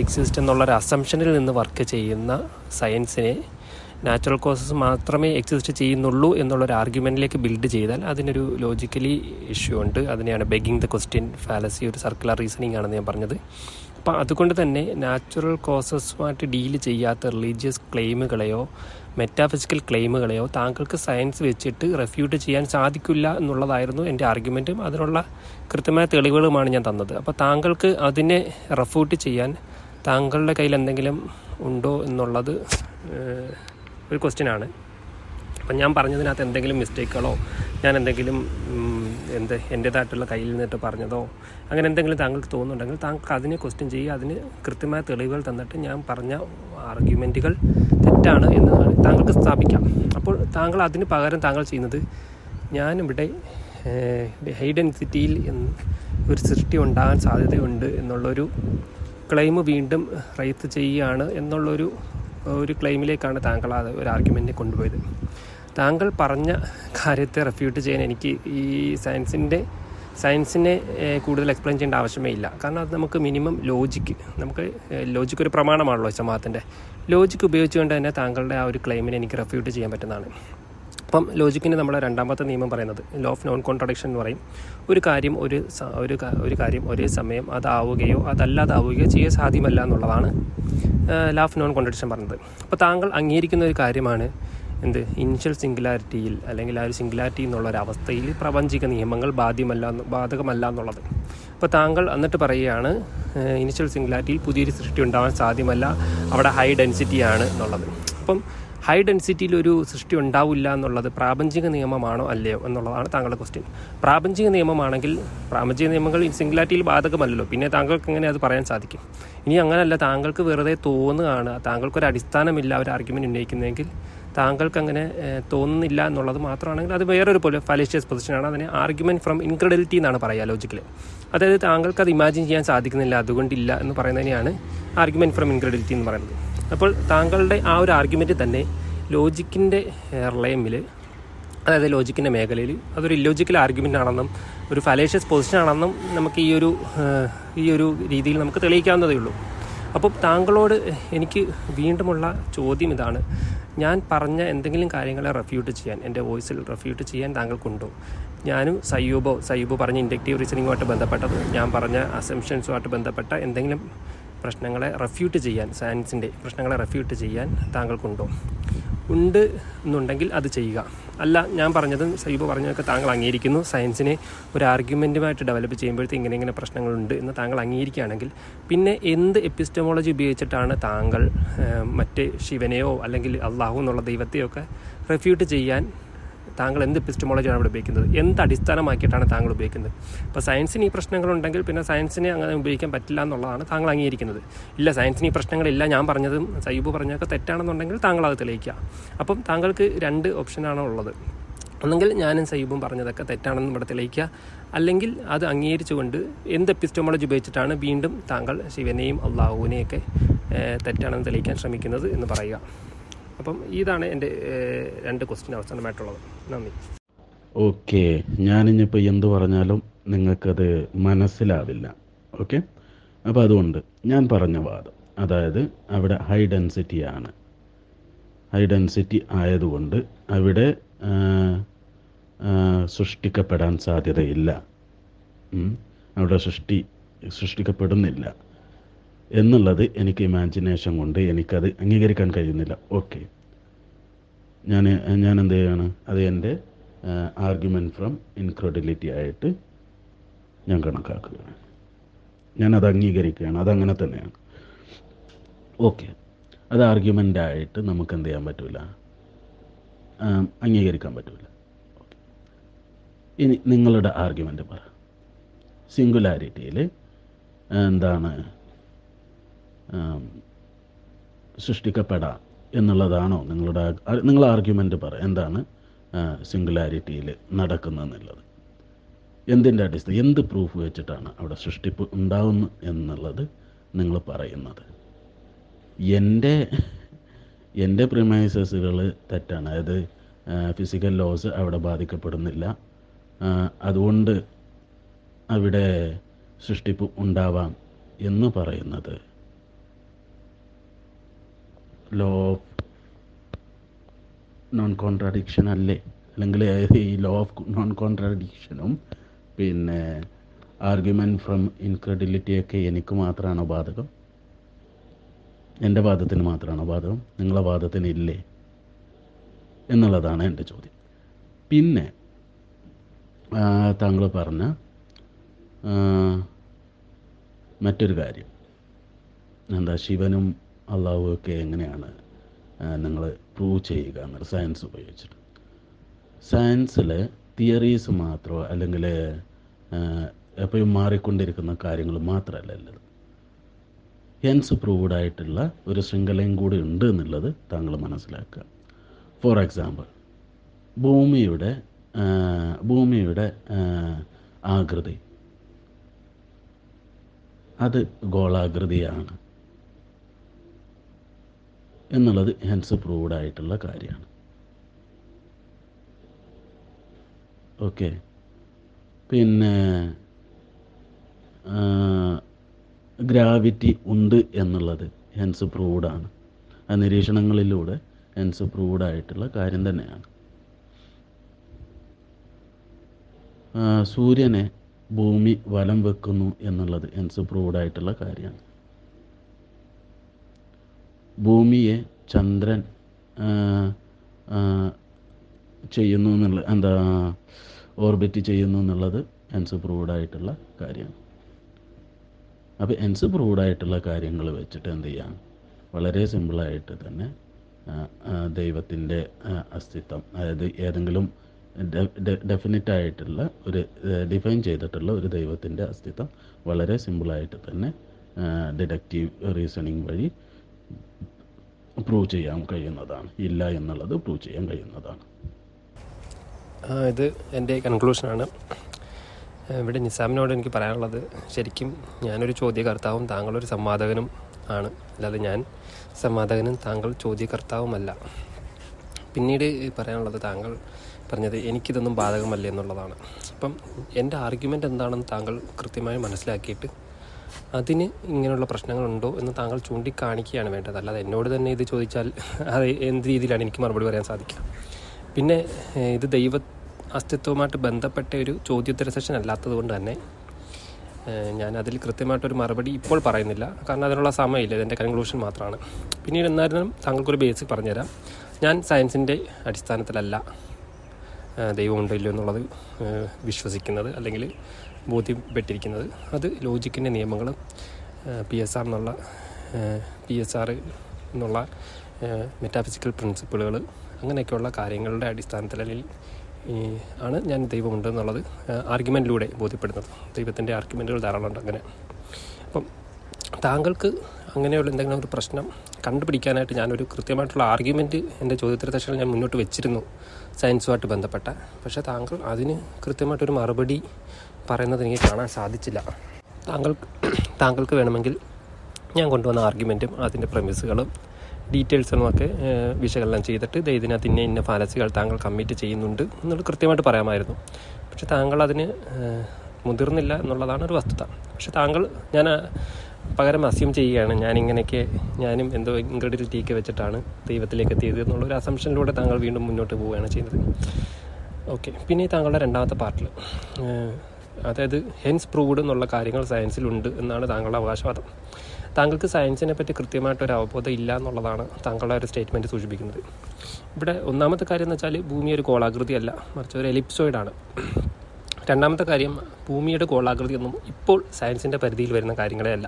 എക്സിസ്റ്റ് എന്നുള്ളൊരു അസംഷനിൽ നിന്ന് വർക്ക് ചെയ്യുന്ന സയൻസിനെ നാച്ചുറൽ കോസസ് മാത്രമേ എക്സിസ്റ്റ് ചെയ്യുന്നുള്ളൂ എന്നുള്ളൊരു ആർഗ്യുമെൻറ്റിലേക്ക് ബിൽഡ് ചെയ്താൽ അതിനൊരു ലോജിക്കലി ഇഷ്യൂ ഉണ്ട്. അതിനെയാണ് ബെഗിങ് ദ ക്വസ്റ്റ്യൻ ഫാലസി, ഒരു സർക്കുലർ റീസണിങ് ആണെന്ന് ഞാൻ പറഞ്ഞത്. അപ്പം അതുകൊണ്ട് തന്നെ നാച്ചുറൽ കോസസുമായിട്ട് ഡീല് ചെയ്യാത്ത റിലീജിയസ് ക്ലെയിമുകളെയോ മെറ്റാഫിസിക്കൽ ക്ലെയിമുകളെയോ താങ്കൾക്ക് സയൻസ് വെച്ചിട്ട് റെഫ്യൂട്ട് ചെയ്യാൻ സാധിക്കില്ല എന്നുള്ളതായിരുന്നു എൻ്റെ ആർഗ്യുമെൻറ്റും അതിനുള്ള കൃത്യമായ തെളിവുകളുമാണ് ഞാൻ തന്നത്. അപ്പോൾ താങ്കൾക്ക് അതിനെ റെഫ്യൂട്ട് ചെയ്യാൻ താങ്കളുടെ കയ്യിൽ എന്തെങ്കിലും ഉണ്ടോ എന്നുള്ളത് ഒരു ക്വസ്റ്റ്യനാണ്. അപ്പം ഞാൻ പറഞ്ഞതിനകത്ത് എന്തെങ്കിലും മിസ്റ്റേക്കുകളോ ഞാൻ എന്തെങ്കിലും എന്ത് എൻ്റേതായിട്ടുള്ള കയ്യിൽ നിന്നിട്ട് പറഞ്ഞതോ അങ്ങനെ എന്തെങ്കിലും താങ്കൾക്ക് തോന്നുന്നുണ്ടെങ്കിൽ താങ്കൾക്ക് അതിനെ ക്വസ്റ്റ്യൻ ചെയ്യുക. അതിന് കൃത്യമായ തെളിവുകൾ തന്നിട്ട് ഞാൻ പറഞ്ഞ ആർഗ്യുമെൻറ്റുകൾ തെറ്റാണ് എന്ന് താങ്കൾക്ക് സ്ഥാപിക്കാം. അപ്പോൾ താങ്കൾ അതിന് പകരം താങ്കൾ ചെയ്യുന്നത്, ഞാനിവിടെ ഹൈഡൻസിറ്റിയിൽ ഒരു സൃഷ്ടി ഉണ്ടാകാൻ സാധ്യതയുണ്ട് എന്നുള്ളൊരു ക്ലെയിം വീണ്ടും റൈസ് ചെയ്യുകയാണ് എന്നുള്ളൊരു ഒരു ക്ലെയിമിലേക്കാണ് താങ്കൾ അത് ഒരു ആർഗ്യുമെൻറ്റിനെ കൊണ്ടുപോയത്. താങ്കൾ പറഞ്ഞ കാര്യത്തെ റെഫ്യൂട്ട് ചെയ്യാൻ എനിക്ക് ഈ സയൻസിൻ്റെ സയൻസിനെ കൂടുതൽ എക്സ്പ്ലെയിൻ ചെയ്യേണ്ട ആവശ്യമേ ഇല്ല. കാരണം അത് നമുക്ക് മിനിമം ലോജിക്ക്, നമുക്ക് ലോജിക്ക് ഒരു പ്രമാണമാണല്ലോ സമവാദത്തിൻ്റെ, ലോജിക്ക് ഉപയോഗിച്ചുകൊണ്ട് തന്നെ താങ്കളുടെ ആ ഒരു ക്ലെയിമിനെ എനിക്ക് റെഫ്യൂട്ട് ചെയ്യാൻ പറ്റുന്നതാണ്. അപ്പം ലോജിക്കിൻ്റെ നമ്മുടെ രണ്ടാമത്തെ നിയമം പറയുന്നത് ലോ ഓഫ് നോൺ കോൺട്രഡിക്ഷൻ എന്ന് പറയും. ഒരു കാര്യം ഒരു ഒരു കാര്യം ഒരേ സമയം അതാവുകയോ അതല്ലാതാവുകയോ ചെയ്യാൻ സാധ്യമല്ല എന്നുള്ളതാണ് ലോ ഓഫ് നോൺ കോൺട്രഡിക്ഷൻ പറയുന്നത്. അപ്പോൾ താങ്കൾ അംഗീകരിക്കുന്ന ഒരു കാര്യമാണ് എന്ത്, ഇനിഷ്യൽ സിംഗുലാരിറ്റിയിൽ അല്ലെങ്കിൽ ആ ഒരു സിംഗുലാരിറ്റി എന്നുള്ളൊരവസ്ഥയിൽ പ്രപഞ്ചിക നിയമങ്ങൾ ബാധ്യമല്ല ബാധകമല്ല എന്നുള്ളത്. അപ്പോൾ താങ്കൾ എന്നിട്ട് പറയുകയാണ് ഇനിഷ്യൽ സിംഗുലാരിറ്റിയിൽ പുതിയൊരു സൃഷ്ടി ഉണ്ടാവാൻ സാധ്യമല്ല, അവിടെ ഹൈ ഡെൻസിറ്റിയാണ് എന്നുള്ളത്. അപ്പം ഹൈ ഡെൻസിറ്റിയിൽ ഒരു സൃഷ്ടി ഉണ്ടാവില്ല എന്നുള്ളത് പ്രാപഞ്ചിക നിയമമാണോ അല്ലയോ എന്നുള്ളതാണ് താങ്കളുടെ ക്വസ്റ്റ്യൻ. പ്രാപഞ്ചിക നിയമമാണെങ്കിൽ പ്രാപഞ്ചിക നിയമങ്ങൾ സിംഗുലാരിറ്റിയിൽ ബാധകമല്ലല്ലോ, പിന്നെ താങ്കൾക്ക് എങ്ങനെ അത് പറയാൻ സാധിക്കും? ഇനി അങ്ങനെയല്ല, താങ്കൾക്ക് വെറുതെ തോന്നുകയാണ്, താങ്കൾക്കൊരു അടിസ്ഥാനമില്ല ഒരു ആർഗ്യുമെൻറ്റ് ഉന്നയിക്കുന്നതെങ്കിൽ, താങ്കൾക്ക് അങ്ങനെ തോന്നുന്നില്ല എന്നുള്ളത് മാത്രമാണെങ്കിൽ അത് വേറൊരു പോലെ ഫാലിഷ്യസ് പൊസിഷനാണ്. അതിന് ആർഗ്യുമെൻറ്റ് ഫ്രം ഇൻക്രെഡിലിറ്റി എന്നാണ് പറയുക ലോജിക്കൽ. അതായത് താങ്കൾക്ക് അത് ഇമാജിൻ ചെയ്യാൻ സാധിക്കുന്നില്ല, അതുകൊണ്ടില്ല എന്ന് പറയുന്നതിനെയാണ് ആർഗ്യുമെൻറ്റ് ഫ്രം ഇൻക്രെഡിലിറ്റി എന്ന് പറയുന്നത്. അപ്പോൾ താങ്കളുടെ ആ ഒരു ആർഗ്യുമെൻറ്റ് തന്നെ ലോജിക്കിൻ്റെ റിലയമിൽ, അതായത് ലോജിക്കിൻ്റെ മേഖലയിൽ അതൊരു ഇല്ലോജിക്കൽ ആർഗ്യുമെൻ്റ് ആണെന്നും ഒരു ഫാലിഷ്യസ് പൊസിഷനാണെന്നും നമുക്ക് ഈ ഒരു ഈ ഒരു രീതിയിൽ നമുക്ക് തെളിയിക്കാവുന്നതേ ഉള്ളൂ. അപ്പോൾ താങ്കളോട് എനിക്ക് വീണ്ടുമുള്ള ചോദ്യം ഇതാണ്, ഞാൻ പറഞ്ഞ എന്തെങ്കിലും കാര്യങ്ങളെ റെഫ്യൂട്ട് ചെയ്യാൻ, എൻ്റെ വോയിസിൽ റെഫ്യൂട്ട് ചെയ്യാൻ താങ്കൾക്കുണ്ടോ? ഞാനും സയ്യൂബോ സയ്യൂബോ പറഞ്ഞ ഇൻഡക്റ്റീവ് റീസണിങ്ങുമായിട്ട് ബന്ധപ്പെട്ടത്, ഞാൻ പറഞ്ഞ അസംഷൻസുമായിട്ട് ബന്ധപ്പെട്ട എന്തെങ്കിലും പ്രശ്നങ്ങളെ റെഫ്യൂട്ട് ചെയ്യാൻ, സയൻസിൻ്റെ പ്രശ്നങ്ങളെ റെഫ്യൂട്ട് ചെയ്യാൻ താങ്കൾക്കുണ്ടോ? ഉണ്ട് എന്നുണ്ടെങ്കിൽ അത് ചെയ്യുക. അല്ല, ഞാൻ പറഞ്ഞതും സയ്യൂബ് പറഞ്ഞതൊക്കെ താങ്കൾ അംഗീകരിക്കുന്നു, സയൻസിനെ ഒരു ആർഗ്യുമെൻറ്റുമായിട്ട് ഡെവലപ്പ് ചെയ്യുമ്പോഴത്തേക്ക് ഇങ്ങനെ ഇങ്ങനെ പ്രശ്നങ്ങളുണ്ട് എന്ന് താങ്കൾ അംഗീകരിക്കുകയാണെങ്കിൽ, പിന്നെ എന്ത് എപ്പിസ്റ്റമോളജി ഉപയോഗിച്ചിട്ടാണ് താങ്കൾ മറ്റ് ശിവനെയോ അല്ലെങ്കിൽ അള്ളാഹു എന്നുള്ള ദൈവത്തെയോ ഒക്കെ റെഫ്യൂട്ട് ചെയ്യാൻ താങ്കൾ എന്ത് എപ്പിസ്റ്റമോളജിയാണ് അവിടെ ഉപയോഗിക്കുന്നത്? എന്ത് അടിസ്ഥാനമാക്കിയിട്ടാണ് താങ്കൾ ഉപയോഗിക്കുന്നത്? അപ്പോൾ സയൻസിന് ഈ പ്രശ്നങ്ങളുണ്ടെങ്കിൽ പിന്നെ സയൻസിനെ അങ്ങനെ ഉപയോഗിക്കാൻ പറ്റില്ല എന്നുള്ളതാണ് താങ്കൾ അംഗീകരിക്കുന്നത്. ഇല്ല, സയൻസിന് ഈ പ്രശ്നങ്ങളില്ല, ഞാൻ പറഞ്ഞതും സയ്യൂബ് പറഞ്ഞതൊക്കെ തെറ്റാണെന്നുണ്ടെങ്കിൽ താങ്കൾ അത് തെളിയിക്കുക. അപ്പം താങ്കൾക്ക് രണ്ട് ഓപ്ഷനാണ് ഉള്ളത്. ഒന്നെങ്കിൽ ഞാനും സയ്യൂബും പറഞ്ഞതൊക്കെ തെറ്റാണെന്ന് ഇവിടെ തെളിയിക്കുക, അല്ലെങ്കിൽ അത് അംഗീകരിച്ചുകൊണ്ട് എന്ത് എപ്പിസ്റ്റമോളജി ഉപയോഗിച്ചിട്ടാണ് വീണ്ടും താങ്കൾ ശിവനെയും അള്ളാഹുവിനെയൊക്കെ തെറ്റാണെന്ന് തെളിയിക്കാൻ ശ്രമിക്കുന്നത് എന്ന് പറയുക. അപ്പം ഇതാണ് എൻ്റെ രണ്ട് ക്വസ്റ്റ്യൻ അവസാനമായിട്ടുള്ളത്. നന്ദി. ഓക്കെ, ഞാനിപ്പോൾ എന്ത് പറഞ്ഞാലും നിങ്ങൾക്കത് മനസ്സിലാവില്ല. ഓക്കെ, അപ്പോൾ അതുകൊണ്ട് ഞാൻ പറഞ്ഞ വാദം, അതായത് അവിടെ ഹൈ ഡെൻസിറ്റിയാണ്. ഹൈ ഡെൻസിറ്റി ആയതുകൊണ്ട് അവിടെ സൃഷ്ടിക്കപ്പെടാൻ സാധ്യതയില്ല, അവിടെ സൃഷ്ടി സൃഷ്ടിക്കപ്പെടുന്നില്ല എന്നുള്ളത് എനിക്ക് ഇമാജിനേഷൻ കൊണ്ട് എനിക്കത് അംഗീകരിക്കാൻ കഴിയുന്നില്ല. ഓക്കെ, ഞാൻ ഞാൻ എന്ത് ചെയ്യാണ്, അത് എൻ്റെ ആർഗ്യുമെൻറ്റ് ഫ്രം ഇൻക്രെഡിലിറ്റി ആയിട്ട് ഞാൻ കണക്കാക്കുകയാണ്, ഞാനത് അംഗീകരിക്കുകയാണ്, അതങ്ങനെ തന്നെയാണ്. ഓക്കെ, അത് ആർഗ്യുമെൻ്റായിട്ട് നമുക്ക് എന്ത് ചെയ്യാൻ പറ്റില്ല, അംഗീകരിക്കാൻ പറ്റില്ല. ഇനി നിങ്ങളുടെ ആർഗ്യുമെൻ്റ് പറ, സിംഗുലാരിറ്റിയിൽ എന്താണ് സൃഷ്ടിക്കപ്പെടാം എന്നുള്ളതാണോ നിങ്ങളുടെ നിങ്ങളുടെ ആർഗ്യുമെൻ്റ് പറ, എന്താണ് സിംഗുലാരിറ്റിയിൽ നടക്കുന്നതെന്നുള്ളത്, എന്തിൻ്റെ അടിസ്ഥാനം, എന്ത് പ്രൂഫ് വെച്ചിട്ടാണ് അവിടെ സൃഷ്ടിപ്പ് ഉണ്ടാവുന്നു എന്നുള്ളത് നിങ്ങൾ പറയുന്നത്. എൻ്റെ എൻ്റെ പ്രിമൈസസുകൾ തെറ്റാണ്. അതായത് ഫിസിക്കൽ ലോസ് അവിടെ ബാധിക്കപ്പെടുന്നില്ല, അതുകൊണ്ട് അവിടെ സൃഷ്ടിപ്പ് ഉണ്ടാവാം എന്ന് പറയുന്നത് ലോ ഓഫ് നോൺ കോൺട്രാഡിക്ഷൻ അല്ലേ? അല്ലെങ്കിൽ ഈ ലോ ഓഫ് നോൺ കോൺട്രാഡിക്ഷനും പിന്നെ ആർഗ്യുമെൻറ്റ് ഫ്രം ഇൻക്രെഡിലിറ്റിയൊക്കെ എനിക്ക് മാത്രമാണോ ബാധകം? എൻ്റെ വാദത്തിന് മാത്രമാണോ ബാധകം? നിങ്ങളുടെ വാദത്തിന് ഇല്ലേ എന്നുള്ളതാണ് എൻ്റെ ചോദ്യം. പിന്നെ താങ്കൾ പറഞ്ഞ മറ്റൊരു കാര്യം എന്താ, ശിവനും അള്ളാഹുമൊക്കെ എങ്ങനെയാണ് നിങ്ങൾ പ്രൂവ് ചെയ്യുക എന്നത് സയൻസ് ഉപയോഗിച്ചിട്ട്. സയൻസിൽ തിയറീസ് മാത്രമോ അല്ലെങ്കിൽ എപ്പോഴും മാറിക്കൊണ്ടിരിക്കുന്ന കാര്യങ്ങൾ മാത്രമല്ലല്ലത്, ഹെൻസ് പ്രൂവ്ഡായിട്ടുള്ള ഒരു ശൃംഖലയും കൂടി ഉണ്ട് എന്നുള്ളത് താങ്കൾ മനസ്സിലാക്കുക. ഫോർ എക്സാമ്പിൾ, ഭൂമിയുടെ ഭൂമിയുടെ ആകൃതി അത് ഗോളാകൃതിയാണ് എന്നുള്ളത് ഹെൻസ് പ്രൂവ്ഡായിട്ടുള്ള കാര്യമാണ്. ഓക്കെ, പിന്നെ ഗ്രാവിറ്റി ഉണ്ട് എന്നുള്ളത് ഹെൻസ് പ്രൂവ്ഡാണ്, ആ നിരീക്ഷണങ്ങളിലൂടെ ഹെൻസ് പ്രൂവ്ഡായിട്ടുള്ള കാര്യം തന്നെയാണ്. സൂര്യനെ ഭൂമി വലം വെക്കുന്നു എന്നുള്ളത് ഹെൻസ് പ്രൂവ്ഡായിട്ടുള്ള കാര്യമാണ്. ഭൂമിയെ ചന്ദ്രൻ ചെയ്യുന്നു എന്നുള്ള എന്താ ഓർബിറ്റ് ചെയ്യുന്നു എന്നുള്ളത് ഹെൻസ് പ്രൂവ്ഡായിട്ടുള്ള കാര്യമാണ്. അപ്പോൾ ഹെൻസ് പ്രൂവ്ഡായിട്ടുള്ള കാര്യങ്ങൾ വെച്ചിട്ട് എന്ത് ചെയ്യാം, വളരെ സിമ്പിളായിട്ട് തന്നെ ദൈവത്തിൻ്റെ അസ്തിത്വം, അതായത് ഏതെങ്കിലും ഡെഫിനിറ്റായിട്ടുള്ള ഒരു ഡിഫൈൻ ചെയ്തിട്ടുള്ള ഒരു ദൈവത്തിൻ്റെ അസ്തിത്വം വളരെ സിമ്പിളായിട്ട് തന്നെ ഡിഡക്റ്റീവ് റീസണിങ് വഴി പ്രൂവ് ചെയ്യാൻ കഴിയുന്നതാണ്, ഇല്ല എന്നുള്ളത് പ്രൂവ് ചെയ്യാൻ കഴിയുന്നതാണ്. ഇത് എൻ്റെ കൺക്ലൂഷനാണ്. ഇവിടെ നിസാമിനോട് എനിക്ക് പറയാനുള്ളത്, ശരിക്കും ഞാനൊരു ചോദ്യകർത്താവും താങ്കളൊരു സംവാദകനും ആണ്, അല്ലാതെ ഞാൻ സംവാദകനും താങ്കൾ ചോദ്യകർത്താവുമല്ല. പിന്നീട് പറയാനുള്ളത്, താങ്കൾ പറഞ്ഞത് എനിക്കിതൊന്നും ബാധകമല്ല എന്നുള്ളതാണ്. അപ്പം എൻ്റെ ആർഗ്യുമെൻ്റ് എന്താണെന്ന് താങ്കൾ കൃത്യമായി മനസ്സിലാക്കിയിട്ട് അതിന് ഇങ്ങനെയുള്ള പ്രശ്നങ്ങളുണ്ടോ എന്ന് താങ്കൾ ചൂണ്ടിക്കാണിക്കുകയാണ് വേണ്ടത്. അല്ലാതെ എന്നോട് തന്നെ ഇത് ചോദിച്ചാൽ അത് എന്ത് രീതിയിലാണ് എനിക്ക് മറുപടി പറയാൻ സാധിക്കുക? പിന്നെ ഇത് ദൈവ അസ്തിത്വവുമായിട്ട് ബന്ധപ്പെട്ട ഒരു ചോദ്യോത്തര സെഷൻ അല്ലാത്തത് കൊണ്ട് തന്നെ ഞാൻ അതിൽ കൃത്യമായിട്ടൊരു മറുപടി ഇപ്പോൾ പറയുന്നില്ല, കാരണം അതിനുള്ള സമയമില്ല, ഇതെൻ്റെ കൺക്ലൂഷൻ മാത്രമാണ്. പിന്നീട് എന്നായിരുന്നാലും താങ്കൾക്കൊരു ബേസിക് പറഞ്ഞുതരാം. ഞാൻ സയൻസിൻ്റെ അടിസ്ഥാനത്തിലല്ല ദൈവമുണ്ടോ ഇല്ലയോ എന്നുള്ളത് വിശ്വസിക്കുന്നത് അല്ലെങ്കിൽ ബോധ്യപ്പെട്ടിരിക്കുന്നത്. അത് ലോജിക്കിൻ്റെ നിയമങ്ങൾ, പി എസ് ആർ എന്നുള്ള പി എസ് ആർ എന്നുള്ള മെറ്റാഫിസിക്കൽ പ്രിൻസിപ്പിളുകൾ, അങ്ങനെയൊക്കെയുള്ള കാര്യങ്ങളുടെ അടിസ്ഥാനത്തിൽ അല്ലെങ്കിൽ ആണ് ഞാൻ ദൈവമുണ്ട് എന്നുള്ളത് ആർഗ്യുമെൻറ്റിലൂടെ ബോധ്യപ്പെടുന്നത്. ദൈവത്തിൻ്റെ ആർഗ്യുമെൻറ്റുകൾ ധാരാളം ഉണ്ട് അങ്ങനെ. അപ്പം താങ്കൾക്ക് അങ്ങനെയുള്ള എന്തെങ്കിലും ഒരു പ്രശ്നം കണ്ടുപിടിക്കാനായിട്ട് ഞാനൊരു കൃത്യമായിട്ടുള്ള ആർഗ്യുമെൻറ്റ് എൻ്റെ ചോദ്യോത്തര സെഷനിൽ ഞാൻ മുന്നോട്ട് വെച്ചിരുന്നു സയൻസുമായിട്ട് ബന്ധപ്പെട്ട, പക്ഷേ താങ്കൾ അതിന് കൃത്യമായിട്ടൊരു മറുപടി പറയുന്നത് എനിക്ക് കാണാൻ സാധിച്ചില്ല. താങ്കൾ താങ്കൾക്ക് വേണമെങ്കിൽ ഞാൻ കൊണ്ടുവന്ന ആർഗ്യുമെൻറ്റും അതിൻ്റെ പ്രമിസുകളും ഡീറ്റെയിൽസും ഒക്കെ വിശകലനം ചെയ്തിട്ട് ഇതിനകത്ത് ഇന്ന ഇന്ന ഫാലസികൾ താങ്കൾ കമ്മിറ്റ് ചെയ്യുന്നുണ്ട് എന്നുള്ളത് കൃത്യമായിട്ട് പറയാമായിരുന്നു. പക്ഷേ താങ്കൾ അതിന് മുതിർന്നില്ല എന്നുള്ളതാണ് ഒരു വസ്തുത. പക്ഷേ താങ്കൾ ഞാൻ പകരം അസ്യൂം ചെയ്യുകയാണ് ഞാനിങ്ങനെയൊക്കെ ഞാനും എന്തോ ഇൻക്രെഡിബിലിറ്റിയൊക്കെ വെച്ചിട്ടാണ് ദൈവത്തിലേക്ക് എത്തിയത് എന്നുള്ളൊരു അസംഷനിലൂടെ താങ്കൾ വീണ്ടും മുന്നോട്ട് പോവുകയാണ് ചെയ്യുന്നത്. ഓക്കെ, പിന്നെ താങ്കളുടെ രണ്ടാമത്തെ പാർട്ടിൽ, അതായത് ഹെൻസ് പ്രൂവ്ഡ് എന്നുള്ള കാര്യങ്ങൾ സയൻസിലുണ്ട് എന്നാണ് താങ്കളുടെ അവകാശവാദം. താങ്കൾക്ക് സയൻസിനെ പറ്റി കൃത്യമായിട്ടൊരു അവബോധം ഇല്ല എന്നുള്ളതാണ് താങ്കളുടെ ഒരു സ്റ്റേറ്റ്മെൻറ്റ് സൂചിപ്പിക്കുന്നത്. ഇവിടെ ഒന്നാമത്തെ കാര്യം എന്ന് വെച്ചാൽ ഭൂമി ഒരു ഗോളാകൃതിയല്ല, മറിച്ച് ഒരു എലിപ്സോയിഡാണ്. രണ്ടാമത്തെ കാര്യം, ഭൂമിയുടെ ഗോളാകൃതിയൊന്നും ഇപ്പോൾ സയൻസിൻ്റെ പരിധിയിൽ വരുന്ന കാര്യങ്ങളെ അല്ല.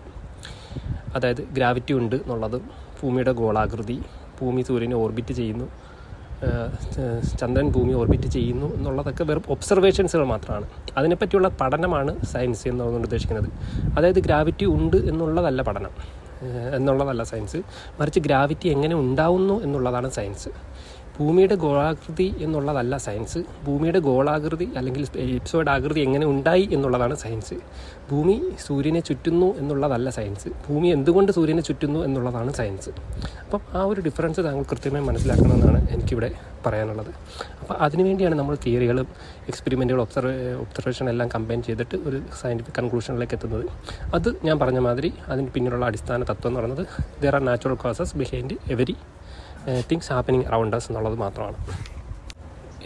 അതായത് ഗ്രാവിറ്റി ഉണ്ട് എന്നുള്ളതും ഭൂമിയുടെ ഗോളാകൃതി, ഭൂമി സൂര്യനെ ഓർബിറ്റ് ചെയ്യുന്നു, ചന്ദ്രൻ ഭൂമി ഓർബിറ്റ് ചെയ്യുന്നു എന്നുള്ളതൊക്കെ വെറും ഒബ്സർവേഷൻസുകൾ മാത്രമാണ്. അതിനെപ്പറ്റിയുള്ള പഠനമാണ് സയൻസ് എന്നുകൊണ്ട് ഉദ്ദേശിക്കുന്നത്. അതായത് ഗ്രാവിറ്റി ഉണ്ട് എന്നുള്ളതല്ല പഠനം എന്നുള്ളതല്ല സയൻസ്, മറിച്ച് ഗ്രാവിറ്റി എങ്ങനെ ഉണ്ടാവുന്നു എന്നുള്ളതാണ് സയൻസ്. ഭൂമിയുടെ ഗോളാകൃതി എന്നുള്ളതല്ല സയൻസ്. ഭൂമിയുടെ ഗോളാകൃതി അല്ലെങ്കിൽ എലിപ്സോയിഡ് ആകൃതി എങ്ങനെ ഉണ്ടായി എന്നുള്ളതാണ് സയൻസ്. ഭൂമി സൂര്യനെ ചുറ്റുന്നു എന്നുള്ളതല്ല സയൻസ്. ഭൂമി എന്തുകൊണ്ട് സൂര്യനെ ചുറ്റുന്നു എന്നുള്ളതാണ് സയൻസ്. അപ്പം ആ ഒരു ഡിഫറൻസ് താങ്കൾ കൃത്യമായി മനസ്സിലാക്കണമെന്നാണ് എനിക്കിവിടെ പറയാനുള്ളത്. അപ്പോൾ അതിനുവേണ്ടിയാണ് നമ്മൾ തിയറികളും എക്സ്പെരിമെൻറ്റുകളും ഒബ്സർവേ ഒബ്സർവേഷൻ എല്ലാം കമ്പൈൻ ചെയ്തിട്ട് ഒരു സയൻറ്റിഫിക് കൺക്ലൂഷനിലേക്ക് എത്തുന്നത്. അത് ഞാൻ പറഞ്ഞ മാതിരി അതിന് പിന്നിലുള്ള അടിസ്ഥാന തത്വം എന്ന് പറയുന്നത് there are natural causes behind every things happening around us എന്നുള്ളത് മാത്രമാണ്.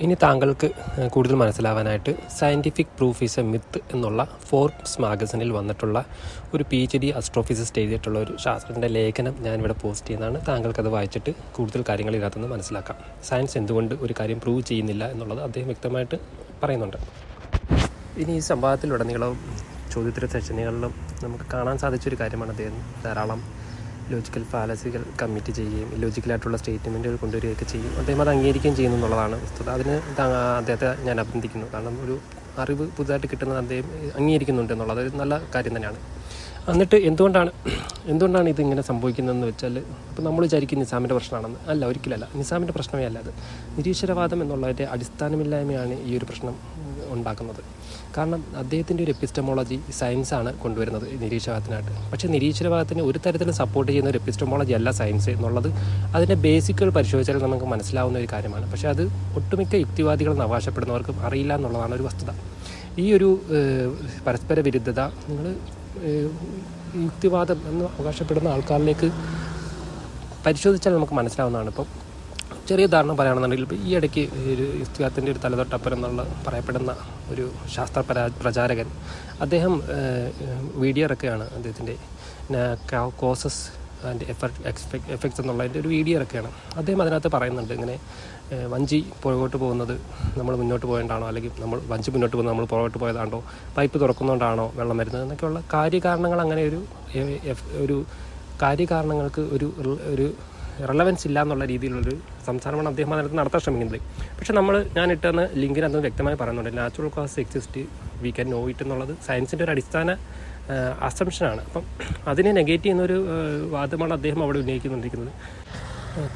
ഇനി താങ്കൾക്ക് കൂടുതൽ മനസ്സിലാവാനായിട്ട് scientific proof is a myth എന്നുള്ള ഫോർബ്സ് മാഗസിനിൽ വന്നിട്ടുള്ള ഒരു പി എച്ച് ഡി അസ്ട്രോഫിസിസ്റ്റ് എഴുതിയിട്ടുള്ള ഒരു ശാസ്ത്രജ്ഞൻ്റെ ലേഖനം ഞാനിവിടെ പോസ്റ്റ് ചെയ്യുന്നതാണ്. താങ്കൾക്കത് വായിച്ചിട്ട് കൂടുതൽ കാര്യങ്ങൾ ഇതിനകത്തുനിന്ന് മനസ്സിലാക്കാം. സയൻസ് എന്തുകൊണ്ട് ഒരു കാര്യം പ്രൂവ് ചെയ്യുന്നില്ല എന്നുള്ളത് അദ്ദേഹം വ്യക്തമായിട്ട് പറയുന്നുണ്ട്. ഇനി ഈ സംവാദത്തിലുടനീളം ചോദ്യോത്തര സെഷനുകളിലും നമുക്ക് കാണാൻ സാധിച്ചൊരു കാര്യമാണ് അദ്ദേഹം ധാരാളം ലോജിക്കൽ ഫാലസികൾ കമ്മിറ്റ് ചെയ്യുകയും ഇല്ലോജിക്കലായിട്ടുള്ള സ്റ്റേറ്റ്മെൻറ്റുകൾ കൊണ്ടുവരികയൊക്കെ ചെയ്യും. അദ്ദേഹം അത് അംഗീകരിക്കുകയും ചെയ്യുന്നു എന്നുള്ളതാണ് വസ്തുത. അതിന് അദ്ദേഹത്തെ ഞാൻ അഭിനന്ദിക്കുന്നു. കാരണം ഒരു അറിവ് പുതുതായിട്ട് കിട്ടുന്നത് അദ്ദേഹം അംഗീകരിക്കുന്നുണ്ട് എന്നുള്ളത് ഒരു നല്ല കാര്യം തന്നെയാണ്. എന്നിട്ട് എന്തുകൊണ്ടാണ് എന്തുകൊണ്ടാണ് ഇതിങ്ങനെ സംഭവിക്കുന്നതെന്ന് വെച്ചാൽ, ഇപ്പോൾ നമ്മൾ വിചാരിക്കും നിസാമിൻ്റെ പ്രശ്നമാണെന്ന്. അല്ല, ഒരിക്കലല്ല, നിസാമിൻ്റെ പ്രശ്നമേ അല്ല അത്. നിരീശ്വരവാദം എന്നുള്ളതിൻ്റെ അടിസ്ഥാനമില്ലായ്മയാണ് ഈ ഒരു പ്രശ്നം ഉണ്ടാക്കുന്നത്. കാരണം അദ്ദേഹത്തിൻ്റെ ഒരു എപ്പിസ്റ്റമോളജി സയൻസാണ് കൊണ്ടുവരുന്നത് നിരീശ്വരവാദത്തിനായിട്ട്. പക്ഷേ നിരീശ്വരവാദത്തിന് ഒരു തരത്തിലും സപ്പോർട്ട് ചെയ്യുന്ന ഒരു എപ്പിസ്റ്റമോളജി അല്ല സയൻസ് എന്നുള്ളത് അതിൻ്റെ ബേസിക്കുകൾ പരിശോധിച്ചാൽ നമുക്ക് മനസ്സിലാവുന്ന ഒരു കാര്യമാണ്. പക്ഷേ അത് ഒട്ടുമിക്ക യുക്തിവാദികളെന്ന് അവകാശപ്പെടുന്നവർക്കും അറിയില്ല എന്നുള്ളതാണ് ഒരു വസ്തുത. ഈ ഒരു പരസ്പര വിരുദ്ധത നിങ്ങൾ യുക്തിവാദം എന്ന് അവകാശപ്പെടുന്ന ആൾക്കാരിലേക്ക് പരിശോധിച്ചാൽ നമുക്ക് മനസ്സിലാവുന്നതാണ്. ഇപ്പം ചെറിയ ഉദാഹരണം പറയുകയാണെന്നുണ്ടെങ്കിൽ, ഇപ്പോൾ ഈ ഇടയ്ക്ക് ഒരു യുക്തിവാദത്തിൻ്റെ ഒരു തലതൊട്ടപ്പൻ എന്നുള്ള പറയപ്പെടുന്ന ഒരു ശാസ്ത്ര പ്രചാരകൻ, അദ്ദേഹം വീഡിയോ ഇറക്കുകയാണ്. അദ്ദേഹത്തിൻ്റെ causes and effect expect effects എന്നുള്ളതിൻ്റെ ഒരു വീഡിയോ ഇറക്കുകയാണ്. അദ്ദേഹം അതിനകത്ത് പറയുന്നുണ്ട്, ഇങ്ങനെ വഞ്ചി പുറകോട്ട് പോകുന്നത് നമ്മൾ മുന്നോട്ട് പോയതുകൊണ്ടാണോ, അല്ലെങ്കിൽ നമ്മൾ വഞ്ചി മുന്നോട്ട് പോകുന്നത് നമ്മൾ പുറകോട്ട് പോയതാണോ, പൈപ്പ് തുറക്കുന്നതുകൊണ്ടാണോ വെള്ളം വരുന്നത് എന്നൊക്കെയുള്ള കാര്യകാരണങ്ങൾ, അങ്ങനെ ഒരു ഒരു കാര്യകാരണങ്ങൾക്ക് ഒരു ഒരു റെലവൻസ് ഇല്ല എന്നുള്ള രീതിയിലുള്ളൊരു സംസാരമാണ് അദ്ദേഹം അതിനകത്ത് നടത്താൻ ശ്രമിക്കുന്നത്. പക്ഷേ നമ്മൾ ഞാനിട്ടെന്ന് ലിങ്കിനകത്ത് വ്യക്തമായി പറയുന്നുണ്ട്, natural cause exist we can know it എന്നുള്ളത് സയൻസിൻ്റെ ഒരു അടിസ്ഥാന അസംഷനാണ്. അപ്പം അതിനെ നെഗേറ്റ് ചെയ്യുന്നൊരു വാദമാണ് അദ്ദേഹം അവിടെ ഉന്നയിക്കുന്നുണ്ടിരിക്കുന്നത്.